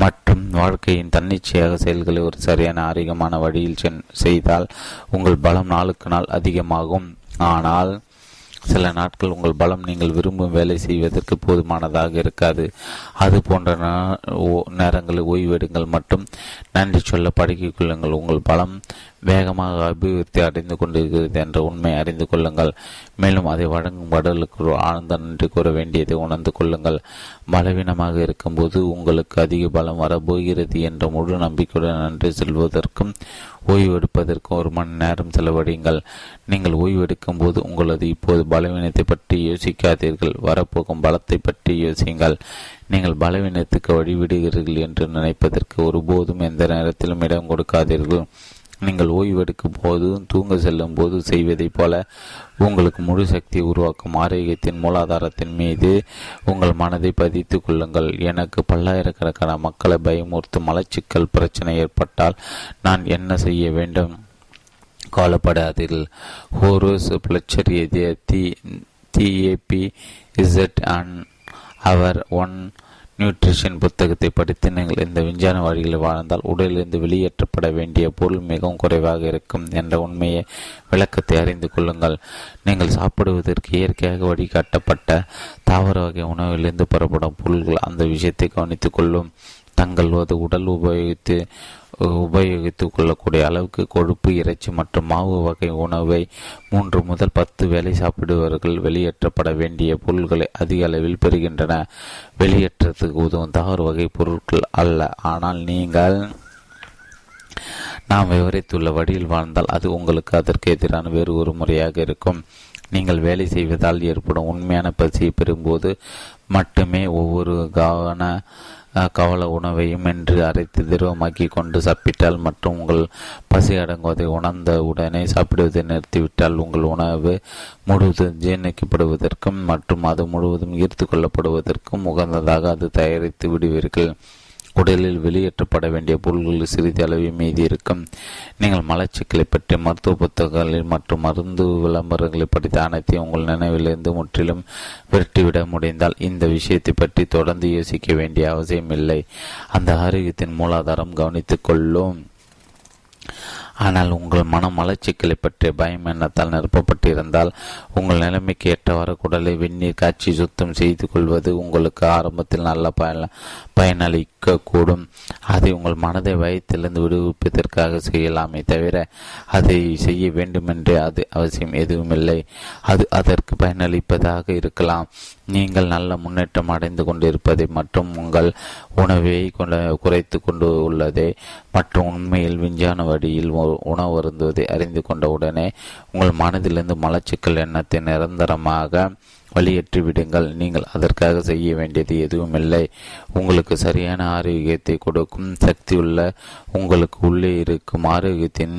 மற்றும் வாழ்க்கையின் தன்னிச்சையாக செயல்களை ஒரு சரியான ஆரோக்கியமான வழியில் செய்தால் உங்கள் பலம் நாளுக்கு நாள் அதிகமாகும். ஆனால் சில நாட்கள் உங்கள் பலம் நீங்கள் விரும்பும் வேலை செய்வதற்கு போதுமானதாக இருக்காது. அது போன்ற நேரங்களை ஓய்வெடுங்கள் மற்றும் நன்றி சொல்ல பழகிக் கொள்ளுங்கள். உங்கள் பலம் வேகமாக அபிவிருத்தி அடைந்து கொண்டிருக்கிறது என்ற உண்மை அறிந்து கொள்ளுங்கள். மேலும் அதை வழங்கும் கடவுளுக்கு ஆழ்ந்த நன்றி கூற வேண்டியதை உணர்ந்து கொள்ளுங்கள். பலவீனமாக இருக்கும்போது உங்களுக்கு அதிக பலம் வரப்போகிறது என்ற முழு நம்பிக்கையுடன் நன்றி செல்வதற்கும் ஓய்வெடுப்பதற்கும் ஒரு மணி நேரம் செலவழியுங்கள். நீங்கள் ஓய்வெடுக்கும் போது உங்களது இப்போது பலவீனத்தை பற்றி யோசிக்காதீர்கள், வரப்போகும் பலத்தை பற்றி யோசியுங்கள். நீங்கள் பலவீனத்துக்கு வழிவிடுகிறீர்கள் என்று நினைப்பதற்கு ஒருபோதும் எந்த நேரத்திலும் இடம் கொடுக்காதீர்கள். நீங்கள் ஓய்வெடுக்கும் போதும் தூங்க செல்லும் போது செய்வதைப் போல உங்களுக்கு முழு சக்தியை உருவாக்கும் ஆரோக்கியத்தின் மூலாதாரத்தின் மீது உங்கள் மனதை பதித்துக் கொள்ளுங்கள். எனக்கு பல்லாயிரக்கணக்கான மக்களை பயமுறுத்தும் மலச்சிக்கல் பிரச்சனை ஏற்பட்டால் நான் என்ன செய்ய வேண்டும்? கவலைப்படாதீர்கள். ஹோரஸ் பிளச்சர் எதிய TAP Z and our own nutrition புத்தகத்தை படித்து நீங்கள் இந்த விஞ்ஞான வழிகளில் வாழ்ந்தால் உடலிலிருந்து வெளியேற்றப்பட வேண்டிய பொருள் மிகவும் குறைவாக இருக்கும் என்ற உண்மையை விளக்கத்தை அறிந்து கொள்ளுங்கள். நீங்கள் சாப்பிடுவதற்கு இயற்கையாக வழிகாட்டப்பட்ட தாவர வகை உணவிலிருந்து புறப்படும் பொருள்கள் அந்த விஷயத்தை கவனித்துக் கொள்ளும். தங்கள் உடல் உபயோகித்துக் கொள்ளக்கூடிய அளவுக்கு கொழுப்பு, இறைச்சி மற்றும் மாவு வகை உணவை 3 முதல் 10 வேலை சாப்பிடுபவர்கள் வெளியேற்றப்பட வேண்டிய பொருட்களை அதிக அளவில் பெறுகின்றன. வெளியேற்றத்துக்கு உதவும் தாவர வகை பொருட்கள் அல்ல, ஆனால் நீங்கள் நாம் விவரித்துள்ள வழியில் வாழ்ந்தால் அது உங்களுக்கு அதற்கு எதிரான வேறு ஒரு முறையாக இருக்கும். நீங்கள் வேலை செய்வதால் ஏற்படும் உண்மையான பசியை பெறும்போது மட்டுமே ஒவ்வொரு கவலை உணவையும் என்று அரைத்து திரவமாக்கி கொண்டு சாப்பிட்டால் மற்றும் உங்கள் பசி அடங்குவதை உணர்ந்த உடனே சாப்பிடுவதை நிறுத்திவிட்டால் உங்கள் உணவு முழுவதும் ஜீர்ணிக்கப்படுவதற்கும் மற்றும் அது முழுவதும் ஈர்த்து கொள்ளப்படுவதற்கும் உகந்ததாக அது தயாரித்து விடுவீர்கள். உடலில் வெளியேற்றப்பட வேண்டிய பொருள்கள் சிறிது அளவு மீதி இருக்கும். நீங்கள் மலச்சிக்கலை பற்றி மருத்துவ புத்தகங்களில் மற்றும் மருந்து விளம்பரங்களை படித்த அனைத்தையும் உங்கள் நினைவிலிருந்து முற்றிலும் விரட்டிவிட முடிந்தால் இந்த விஷயத்தை பற்றி தொடர்ந்து யோசிக்க வேண்டிய அவசியம் இல்லை. அந்த ஆரோக்கியத்தின் மூலாதாரம் கவனித்துக் கொள்ளும். ஆனால் உங்கள் மனம் மலச்சிக்கலை பற்றிய பயம் எண்ணத்தால் நிரப்பப்பட்டிருந்தால் உங்கள் நிலைமைக்கு ஏற்றவாறு குடலை வெந்நீர் காய்ச்சி சுத்தம் செய்து கொள்வது உங்களுக்கு ஆரம்பத்தில் நல்ல பயனளிக்கக்கூடும். அதை உங்கள் மனதை வயத்திலிருந்து விடுவிப்பதற்காக செய்யலாமே தவிர அதை செய்ய வேண்டுமென்று அது அவசியம் எதுவுமில்லை. அது அதற்கு பயனளிப்பதாக இருக்கலாம். நீங்கள் நல்ல முன்னேற்றம் அடைந்து கொண்டிருப்பதை மற்றும் உங்கள் உணவை குறைத்து கொண்டு உள்ளதை மற்றும் உண்மையில் விஞ்ஞான வழியில் உணவு வருந்துவதை அறிந்து கொண்ட உடனே உங்கள் மனதிலிருந்து மலச்சிக்கல் எண்ணத்தை நிரந்தரமாக வெளியேற்றி விடுங்கள். நீங்கள் அதற்காக செய்ய வேண்டியது எதுவும் இல்லை. உங்களுக்கு சரியான ஆரோக்கியத்தை கொடுக்கும் சக்தியுள்ள உங்களுக்கு உள்ளே இருக்கும் ஆரோக்கியத்தின்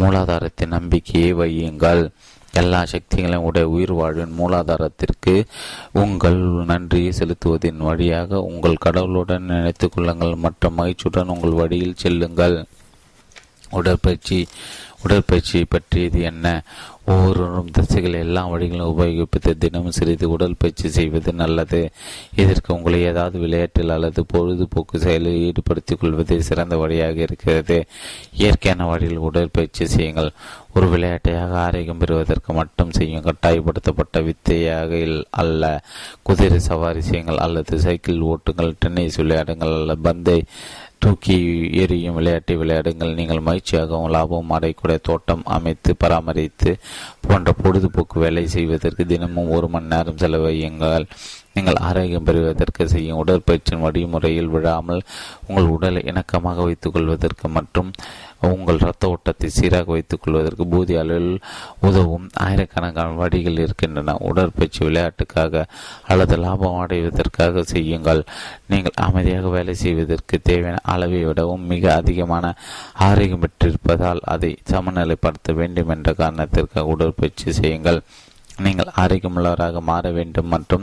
மூலாதாரத்தின் நம்பிக்கையை வையுங்கள். எல்லா சக்திகளையும் உடைய உயிர் வாழ்வின் மூலாதாரத்திற்கு உங்கள் நன்றியை செலுத்துவதின் வழியாக உங்கள் கடவுளுடன் நினைத்துக் கொள்ளுங்கள் மற்றும் மகிழ்ச்சியுடன் உங்கள் வழியில் செல்லுங்கள். உடற்பயிற்சியை பற்றியது என்ன? ஒவ்வொருவரும் தசைகளை எல்லா வழிகளும் உபயோகிப்பது தினமும் சிறிது உடற்பயிற்சி செய்வது நல்லது. இதற்கு உங்களை ஏதாவது விளையாட்டில் அல்லது பொழுதுபோக்கு செயலில் ஈடுபடுத்திக் கொள்வதே சிறந்த வழியாக இருக்கிறது. இயற்கையான வழியில் உடற்பயிற்சி செய்யுங்கள். ஒரு விளையாட்டையாக ஆரோக்கியம் பெறுவதற்கு மட்டும் செய்யும் கட்டாயப்படுத்தப்பட்ட வித்தையாக அல்ல. குதிரை சவாரி செய்யுங்கள் அல்லது சைக்கிள் ஓட்டுங்கள், டென்னிஸ் விளையாடுங்கள் அல்ல பந்தை தூக்கி எறியும் விளையாட்டை விளையாடுங்கள். நீங்கள் மகிழ்ச்சியாகவும் லாபமும் அடையக்கூடிய தோட்டம் அமைத்து பராமரித்து போன்ற பொழுதுபோக்கு வேலை செய்வதற்கு தினமும் 1 மணி நேரம் செலவழியுங்கள். நீங்கள் ஆரோக்கியம் பெறுவதற்கு செய்யும் உடற்பயிற்சியின் வழிமுறையில் விழாமல் உங்கள் உடலை இணக்கமாக வைத்துக் கொள்வதற்கு மற்றும் உங்கள் இரத்த ஓட்டத்தை சீராக வைத்துக் கொள்வதற்கு போதிய அளவில் உதவும் ஆயிரக்கணக்கான வழிகள் இருக்கின்றன. உடற்பயிற்சி விளையாட்டுக்காக அல்லது லாபம் அடைவதற்காக செய்யுங்கள். நீங்கள் அமைதியாக வேலை செய்வதற்கு தேவையான அளவை விடவும் மிக அதிகமான ஆரோக்கியம் பெற்றிருப்பதால் அதை சமநிலைப்படுத்த வேண்டும் என்ற காரணத்திற்காக உடற்பயிற்சி செய்யுங்கள். நீங்கள் ஆரோக்கியமுள்ளவராக மாற வேண்டும் மற்றும்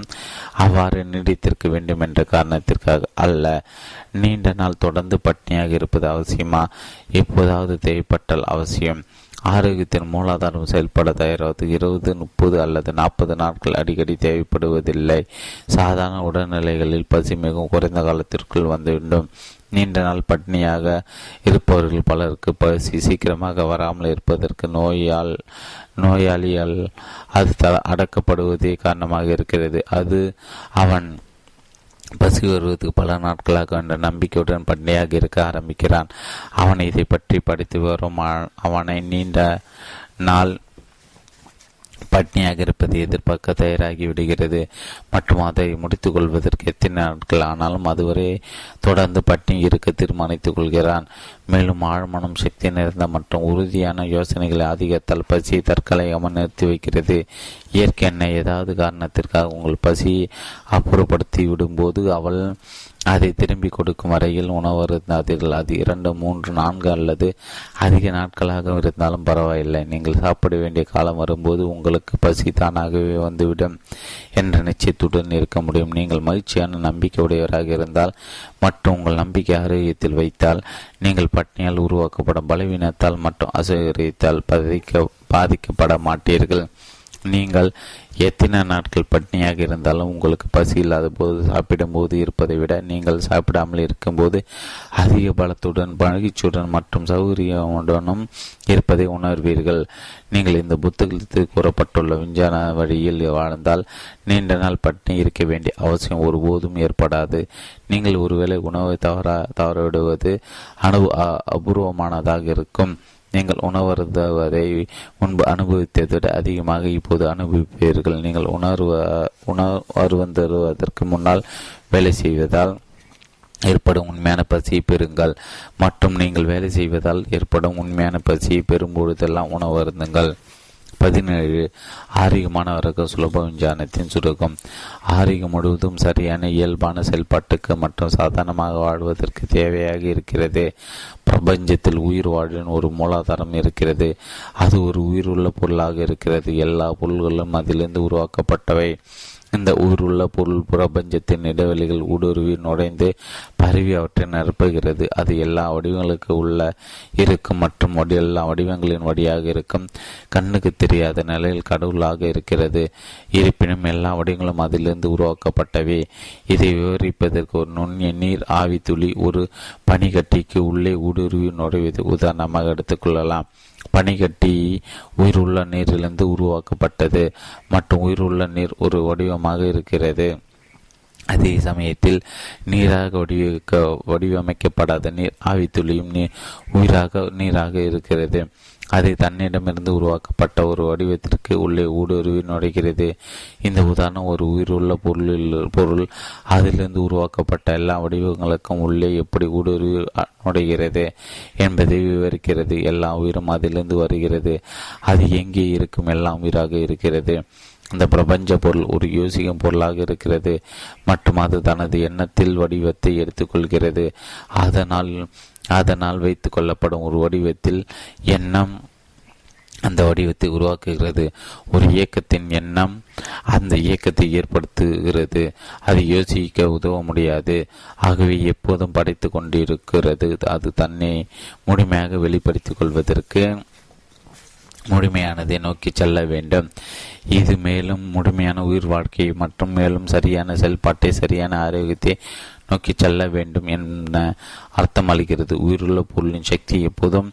அவ்வாறு நீடித்திருக்க வேண்டும் என்ற காரணத்திற்காக அல்ல. நீண்ட நாள் தொடர்ந்து பட்டினியாக இருப்பது அவசியமா? எப்போதாவது தேவைப்பட்டால் அவசியம். ஆரோக்கியத்தின் மூலாதாரம் செயல்பட தயாராவது 20, 30 அல்லது 40 நாட்கள் அடிக்கடி தேவைப்படுவதில்லை. சாதாரண உடல்நிலைகளில் பசி மிகவும் குறைந்த காலத்திற்குள் வந்துவிடும். நீண்ட நாள் பட்னியாக இருப்பவர்கள் பலருக்கு பசி சீக்கிரமாக வராமல் இருப்பதற்கு நோயாளியால் அது அடக்கப்படுவதே காரணமாக இருக்கிறது. அது அவன் பசி வருவதற்கு பல நாட்களாக என்ற நம்பிக்கையுடன் பட்னியாக இருக்க ஆரம்பிக்கிறான். அவன் இதை பற்றி படித்து வரும் அவனை நீண்ட நாள் பட்னியாக இருப்பதை எதிர்பார்க்க தயாராகி விடுகிறது மற்றும் அதை முடித்துக் கொள்வதற்கு எத்தனை நாட்கள் ஆனாலும் அதுவரை தொடர்ந்து பட்னி இருக்க தீர்மானித்துக் கொள்கிறான். மேலும் ஆழ்மனம், சக்தி நிறைந்த மற்றும் உறுதியான யோசனைகளை அதிகத்தால் பசியை தற்காலிகமாக நிறுத்தி வைக்கிறது. இயற்கை எண்ணெய் ஏதாவது காரணத்திற்காக உங்கள் பசியை அப்புறப்படுத்தி விடும்போது அவள் அதை திரும்பி கொடுக்கும் வரையில் உணவு இருந்தாதீர்கள். அது 2, 3, 4 அல்லது அதிக நாட்களாக இருந்தாலும் பரவாயில்லை. நீங்கள் சாப்பிட வேண்டிய காலம் வரும்போது உங்களுக்கு பசி தானாகவே வந்துவிடும் என்ற நிச்சயத்துடன் இருக்க முடியும். நீங்கள் மகிழ்ச்சியான நம்பிக்கையுடையவராக இருந்தால் மற்றும் உங்கள் நம்பிக்கை ஆரோக்கியத்தில் வைத்தால் நீங்கள் பட்னியால் உருவாக்கப்படும் பலவீனத்தால் மற்றும் அசௌகரியத்தால் பாதிக்கப்பட மாட்டீர்கள். நீங்கள் எத்தனை நாட்கள் பட்னியாக இருந்தாலும் உங்களுக்கு பசி இல்லாத போது சாப்பிடும்போது இருப்பதை விட நீங்கள் சாப்பிடாமல் இருக்கும்போது அதிக பலத்துடன், மகிழ்ச்சியுடன் மற்றும் சௌகரியமுடனும் இருப்பதை உணர்வீர்கள். நீங்கள் இந்த புத்தகத்தில் கூறப்பட்டுள்ள விஞ்ஞான வழியில் வாழ்ந்தால் நீண்ட நாள் பட்னி இருக்க வேண்டிய அவசியம் ஒருபோதும் ஏற்படாது. நீங்கள் ஒருவேளை உணவை தவறவிடுவது அபூர்வமானதாக இருக்கும். நீங்கள் உணவருந்துவதை முன்பு அனுபவித்ததை விட அதிகமாக இப்போது அனுபவிப்பீர்கள். நீங்கள் உணர்வருவதற்கு முன்னால் வேலை செய்வதால் ஏற்படும் உண்மையான பசியை பெறுங்கள் மற்றும் நீங்கள் வேலை செய்வதால் ஏற்படும் உண்மையான பசியை பெறும்பொழுதெல்லாம் உணவருந்துங்கள். 17 ஆரோக்கியமானவர்கள் சுலப விஞ்ஞானத்தின் சுருக்கம். ஆரோக்கியம் முழுவதும் சரியான இயல்பான செயல்பாட்டுக்கு மற்றும் சாதாரணமாக வாழ்வதற்கு தேவையாக இருக்கிறது. பிரபஞ்சத்தில் உயிர் வாழ்வின் ஒரு மூலாதாரம் இருக்கிறது. அது ஒரு உயிருள்ள பொருளாக இருக்கிறது. எல்லா பொருள்களும் அதிலிருந்து உருவாக்கப்பட்டவை. இந்த உயிருள்ள பொருள் பிரபஞ்சத்தின் இடைவெளிகள் ஊடுருவி நுழைந்து பரவி அவற்றை நிரப்புகிறது. அது எல்லா வடிவங்களுக்கு உள்ள இருக்கும் மற்றும் எல்லா வடிவங்களின் வழியாக இருக்கும். கண்ணுக்கு தெரியாத நிலையில் கடவுளாக இருக்கிறது. இருப்பினும் எல்லா வடிவங்களும் அதிலிருந்து உருவாக்கப்பட்டவை. இதை விவரிப்பதற்கு ஒரு நுண்ணிய நீர் ஆவி துளி ஒரு பனிக்கட்டிக்கு உள்ளே ஊடுருவி நுழைவது உதாரணமாக எடுத்துக்கொள்ளலாம். பனிக்கட்டி உயிருள்ள நீரிலிருந்து உருவாக்கப்பட்டது மற்றும் உயிருள்ள நீர் ஒரு வடிவமாக இருக்கிறது. அதே சமயத்தில் நீராக வடிவமைக்கப்படாத நீர் ஆவித்துளியும் நீராக இருக்கிறது. அதை தன்னிடமிருந்து உருவாக்கப்பட்ட ஒரு வடிவத்திற்கு உள்ளே ஊடுருவி நுழைகிறது. இந்த உதாரணம் ஒரு உயிருள்ள பொருள் அதிலிருந்து உருவாக்கப்பட்ட எல்லா வடிவங்களுக்கும் உள்ளே எப்படி ஊடுருவி நுழைகிறது என்பதை விவரிக்கிறது. எல்லா உயிரும் அதிலிருந்து வருகிறது. அது எங்கே இருக்கும்? எல்லா உயிராக இருக்கிறது. இந்த பிரபஞ்ச பொருள் ஒரு யோசிக்கும் பொருளாக இருக்கிறது மற்றும் அது தனது எண்ணத்தில் வடிவத்தை எடுத்துக்கொள்கிறது. அதனால் வைத்து கொள்ளப்படும் ஒரு வடிவத்தில் எண்ணம் அந்த வடிவத்தை உருவாக்குகிறது. ஒரு இயக்கத்தின் எண்ணம் அந்த இயக்கத்தை ஏற்படுத்துகிறது. அது யோசிக்க உதவ முடியாது. ஆகவே எப்போதும் படைத்து கொண்டிருக்கிறது. அது தன்னை முழுமையாக வெளிப்படுத்திக் கொள்வதற்கு முழுமையானதை நோக்கி செல்ல வேண்டும். இது மேலும் முழுமையான உயிர் வாழ்க்கையை மற்றும் மேலும் சரியான செயல்பாட்டை, சரியான ஆரோக்கியத்தை நோக்கி செல்ல வேண்டும் என அர்த்தம் அளிக்கிறது. உயிருள்ள பொருளின் சக்தி எப்போதும்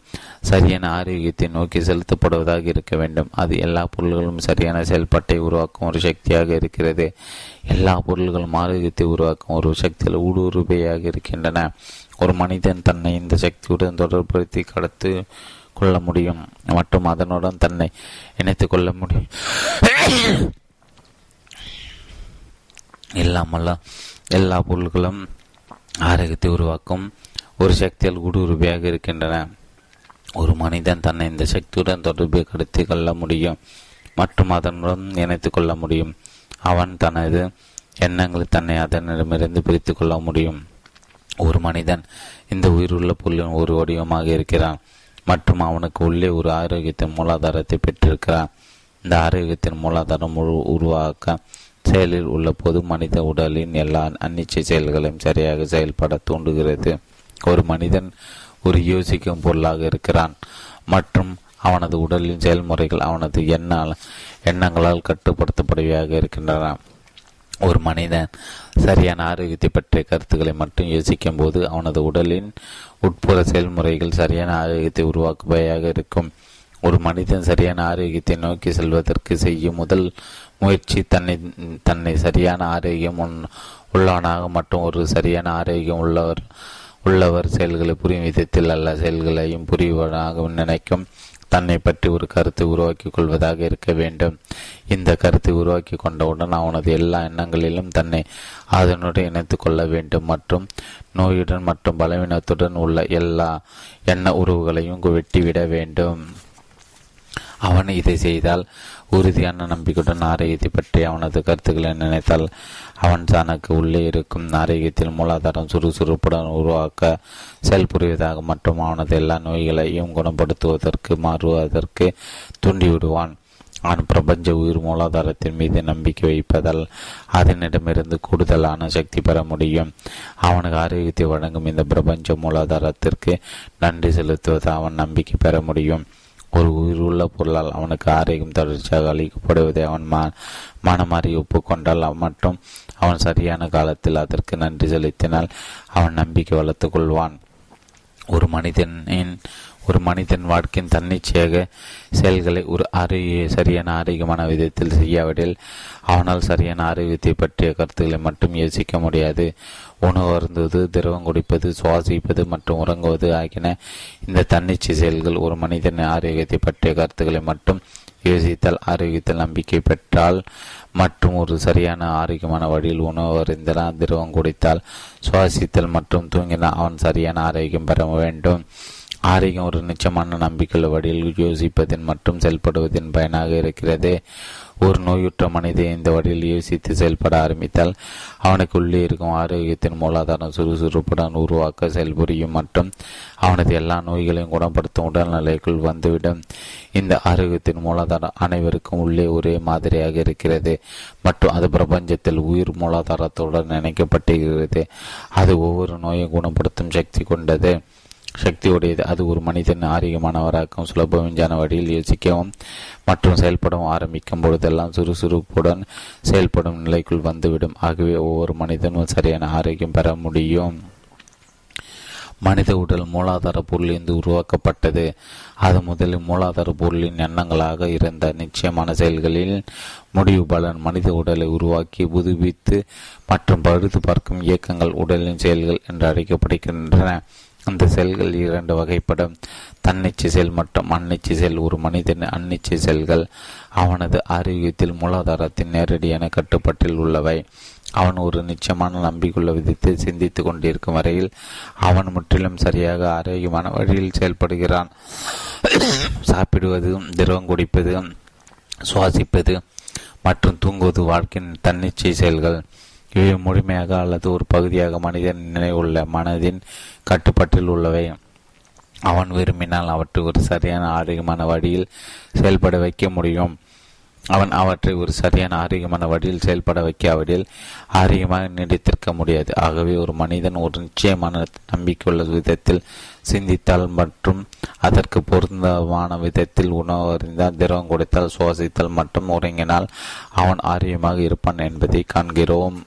சரியான ஆரோக்கியத்தை நோக்கி செலுத்தப்படுவதாக இருக்க வேண்டும். அது எல்லா பொருள்களும் சரியான செயல்பாட்டை உருவாக்கும் ஒரு சக்தியாக இருக்கிறது. எல்லா பொருள்களும் ஆரோக்கியத்தை உருவாக்கும் ஒரு சக்தியில் ஊடுருவையாக இருக்கின்றன. ஒரு மனிதன் தன்னை இந்த சக்தியுடன் தொடர்புபடுத்தி கடத்து கொள்ள முடியும் மற்றும் அதனுடன் தன்னை இணைத்துக் கொள்ள முடியும். எல்லா பொருள்களும் ஆரோக்கியத்தை உருவாக்கும் ஒரு சக்தியால் ஊடுருவியாக இருக்கின்றன. ஒரு மனிதன் தன்னை இந்த சக்தியுடன் தொடர்பு கடத்தி கொள்ள முடியும் மற்றும் அதனுடன் இணைத்துக் கொள்ள முடியும். அவன் தனது எண்ணங்களை தன்னை அதனிடமிருந்து பிரித்து கொள்ள முடியும். ஒரு மனிதன் இந்த உயிருள்ள பொருளின் ஒரு வடிவமாக இருக்கிறான் மற்றும் அவனுக்கு உள்ளே ஒரு ஆரோக்கியத்தின் மூலாதாரத்தை பெற்றிருக்கிறான். இந்த ஆரோக்கியத்தின் மூலாதாரம் உருவாக்க செயலில் உள்ள பொது மனித உடலின் எல்லா அன்னிச்சை செயல்களையும் சரியாக செயல்பட தூண்டுகிறது. ஒரு மனிதன் ஒரு யோசிக்கும் பொருளாக இருக்கிறான் மற்றும் அவனது உடலின் செயல்முறைகள் அவனது எண்ணங்களால் கட்டுப்படுத்தப்படுவையாக இருக்கின்றன. ஒரு மனிதன் சரியான ஆரோக்கியத்தை பற்றிய கருத்துக்களை மட்டும் யோசிக்கும் போது அவனது உடலின் உட்புற செயல்முறைகள் சரியான ஆரோக்கியத்தை உருவாக்குவையாக இருக்கும். ஒரு மனிதன் சரியான ஆரோக்கியத்தை நோக்கி செல்வதற்கு செய்யும் முதல் முயற்சி தன்னை சரியான ஆரோக்கியம் உள்ளவனாக மற்றும் ஒரு சரியான ஆரோக்கியம் உள்ளவர் செயல்களை புரியும் விதத்தில் அல்ல, செயல்களையும் புரிவதாக நினைக்கும் தன்னை பற்றி ஒரு கருத்தை உருவாக்கி கொள்வதாக இருக்க வேண்டும். இந்த கருத்தை உருவாக்கி கொண்டவுடன் அவனது எல்லா எண்ணங்களிலும் தன்னை அதனுடன் இணைத்து கொள்ள வேண்டும் மற்றும் நோயுடன் மற்றும் பலவீனத்துடன் உள்ள எல்லா எண்ண உறவுகளையும் வெட்டிவிட வேண்டும். அவன் இதை செய்தால் உறுதியான நம்பிக்கையுடன் ஆரோக்கியத்தை பற்றி அவனது கருத்துக்களை நினைத்தால் அவன் தனக்கு உள்ளே இருக்கும் ஆரோக்கியத்தில் மூலாதாரம் சுறுசுறுப்புடன் உருவாக்க செயல்புரிவதாக மற்றும் அவனது எல்லா நோய்களையும் குணப்படுத்துவதற்கு மாறுவதற்கு தூண்டிவிடுவான். அவன் பிரபஞ்ச உயிர் மூலாதாரத்தின் மீது நம்பிக்கை வைப்பதால் அதனிடமிருந்து கூடுதலான சக்தி பெற முடியும். அவனுக்கு ஆரோக்கியத்தை வழங்கும் இந்த பிரபஞ்ச மூலாதாரத்திற்கு நன்றி செலுத்துவது அவன் நம்பிக்கை பெற முடியும். ஒரு உயிர் உள்ள பொருளால் அவனுக்கு ஆரோக்கியம் தொடர்ச்சியாக அளிக்கப்படுவதை அவன் மனமாறி ஒப்புக்கொண்டால் மற்றும் அவன் சரியான காலத்தில் அதற்கு நன்றி செலுத்தினால் அவன் நம்பிக்கை வளர்த்து கொள்வான். ஒரு மனிதன் வாழ்க்கையின் தன்னிச்சையாக செயல்களை சரியான ஆரோக்கியமான விதத்தில் செய்யாவிடில் அவனால் சரியான ஆரோக்கியத்தை பற்றிய கருத்துக்களை மட்டும் யோசிக்க முடியாது. உணவு அருந்துவது, திரவம் குடிப்பது, சுவாசிப்பது மற்றும் உறங்குவது ஆகியன இந்த தன்னிச்சை செயல்கள் ஒரு மனிதனின் ஆரோக்கியத்தை பற்றிய கருத்துக்களை மட்டும் யோசித்தால் ஆரோக்கியத்தில் நம்பிக்கை பெற்றால் மற்றும் ஒரு சரியான ஆரோக்கியமான வழியில் உணவு அறிந்தால், திரவம் குடித்தால், சுவாசித்தல் மற்றும் தூங்கினால் அவன் சரியான ஆரோக்கியம் பெற வேண்டும். ஆரோக்கியம் ஒரு நிச்சயமான நம்பிக்கையுள்ள வழியில் யோசிப்பதின் மற்றும் செயல்படுவதின் பயனாக இருக்கிறது. ஒரு நோயுற்ற மனிதன் இந்த வழியில் யோசித்து செயல்பட ஆரம்பித்தால் அவனுக்கு உள்ளே இருக்கும் ஆரோக்கியத்தின் மூலாதாரம் சுறுசுறுப்புடன் உருவாக்க செயல்புரியும் மற்றும் அவனது எல்லா நோய்களையும் குணப்படுத்தும் உடல்நிலைக்குள் வந்துவிடும். இந்த ஆரோக்கியத்தின் மூலாதாரம் அனைவருக்கும் உள்ளே ஒரே மாதிரியாக இருக்கிறது மற்றும் அது பிரபஞ்சத்தில் உயிர் மூலாதாரத்துடன் இணைக்கப்பட்டிருக்கிறது. அது ஒவ்வொரு நோயும் குணப்படுத்தும் சக்தி உடையது. அது ஒரு மனிதன் ஆரோக்கியமானவராகவும் சுலபமான வழியில் யோசிக்கவும் மற்றும் செயல்படவும் ஆரம்பிக்கும் பொழுதெல்லாம் சுறுசுறுப்புடன் செயல்படும் நிலைக்குள் வந்துவிடும். ஆகவே ஒவ்வொரு மனிதனும் சரியான ஆரோக்கியம் பெற முடியும். மனித உடல் மூலாதார பொருளிலிருந்து உருவாக்கப்பட்டது. அது முதலில் மூலாதார பொருளின் எண்ணங்களாக இருந்த நிச்சயமான செயல்களில் முடிவு பலன் மனித உடலை உருவாக்கி புதுப்பித்து மற்றும் பழுது பார்க்கும் இயக்கங்கள் உடலின் செயல்கள் என்று அழைக்கப்படுகின்றன. அந்த செல்கள் இரண்டு வகைப்படும்: தன்னிச்சை செல் மற்றும் அன்னிச்சை செல். ஒரு மனிதனின் அன்னிச்சை செல்கள் அவனது ஆரோக்கியத்தில் மூலாதாரத்தின் நேரடியான கட்டுப்பாட்டில் உள்ளவை. அவன் ஒரு நிச்சயமான நம்பிக்கையுள்ள விதத்தை சிந்தித்து கொண்டிருக்கும் வரையில் அவன் முற்றிலும் சரியாக ஆரோக்கியமான வழியில் செயல்படுகிறான். சாப்பிடுவது, திரவம் குடிப்பது, சுவாசிப்பது மற்றும் தூங்குவது வாழ்க்கையின் தன்னிச்சை செயல்கள். இவை முழுமையாக அல்லது ஒரு பகுதியாக மனிதன் நினைவுள்ள மனதின் கட்டுப்பாட்டில் உள்ளவை. அவன் விரும்பினால் அவற்றை ஒரு சரியான ஆரோக்கியமான வழியில் செயல்பட வைக்க முடியும். அவன் அவற்றை ஒரு சரியான ஆரோக்கியமான வழியில் செயல்பட வைக்காவிடில் ஆரோக்கியமாக நீடித்திருக்க முடியாது. ஆகவே ஒரு மனிதன் ஒரு நிச்சயமான நம்பிக்கையுள்ள விதத்தில் சிந்தித்தால் மற்றும் அதற்கு பொருந்தமான விதத்தில் உணவு அறிந்தால், திரவம் கொடுத்தால், சுவாசித்தால் மற்றும் உறங்கினால் அவன் ஆரோக்கியமாக இருப்பான் என்பதை காண்கிறோம்.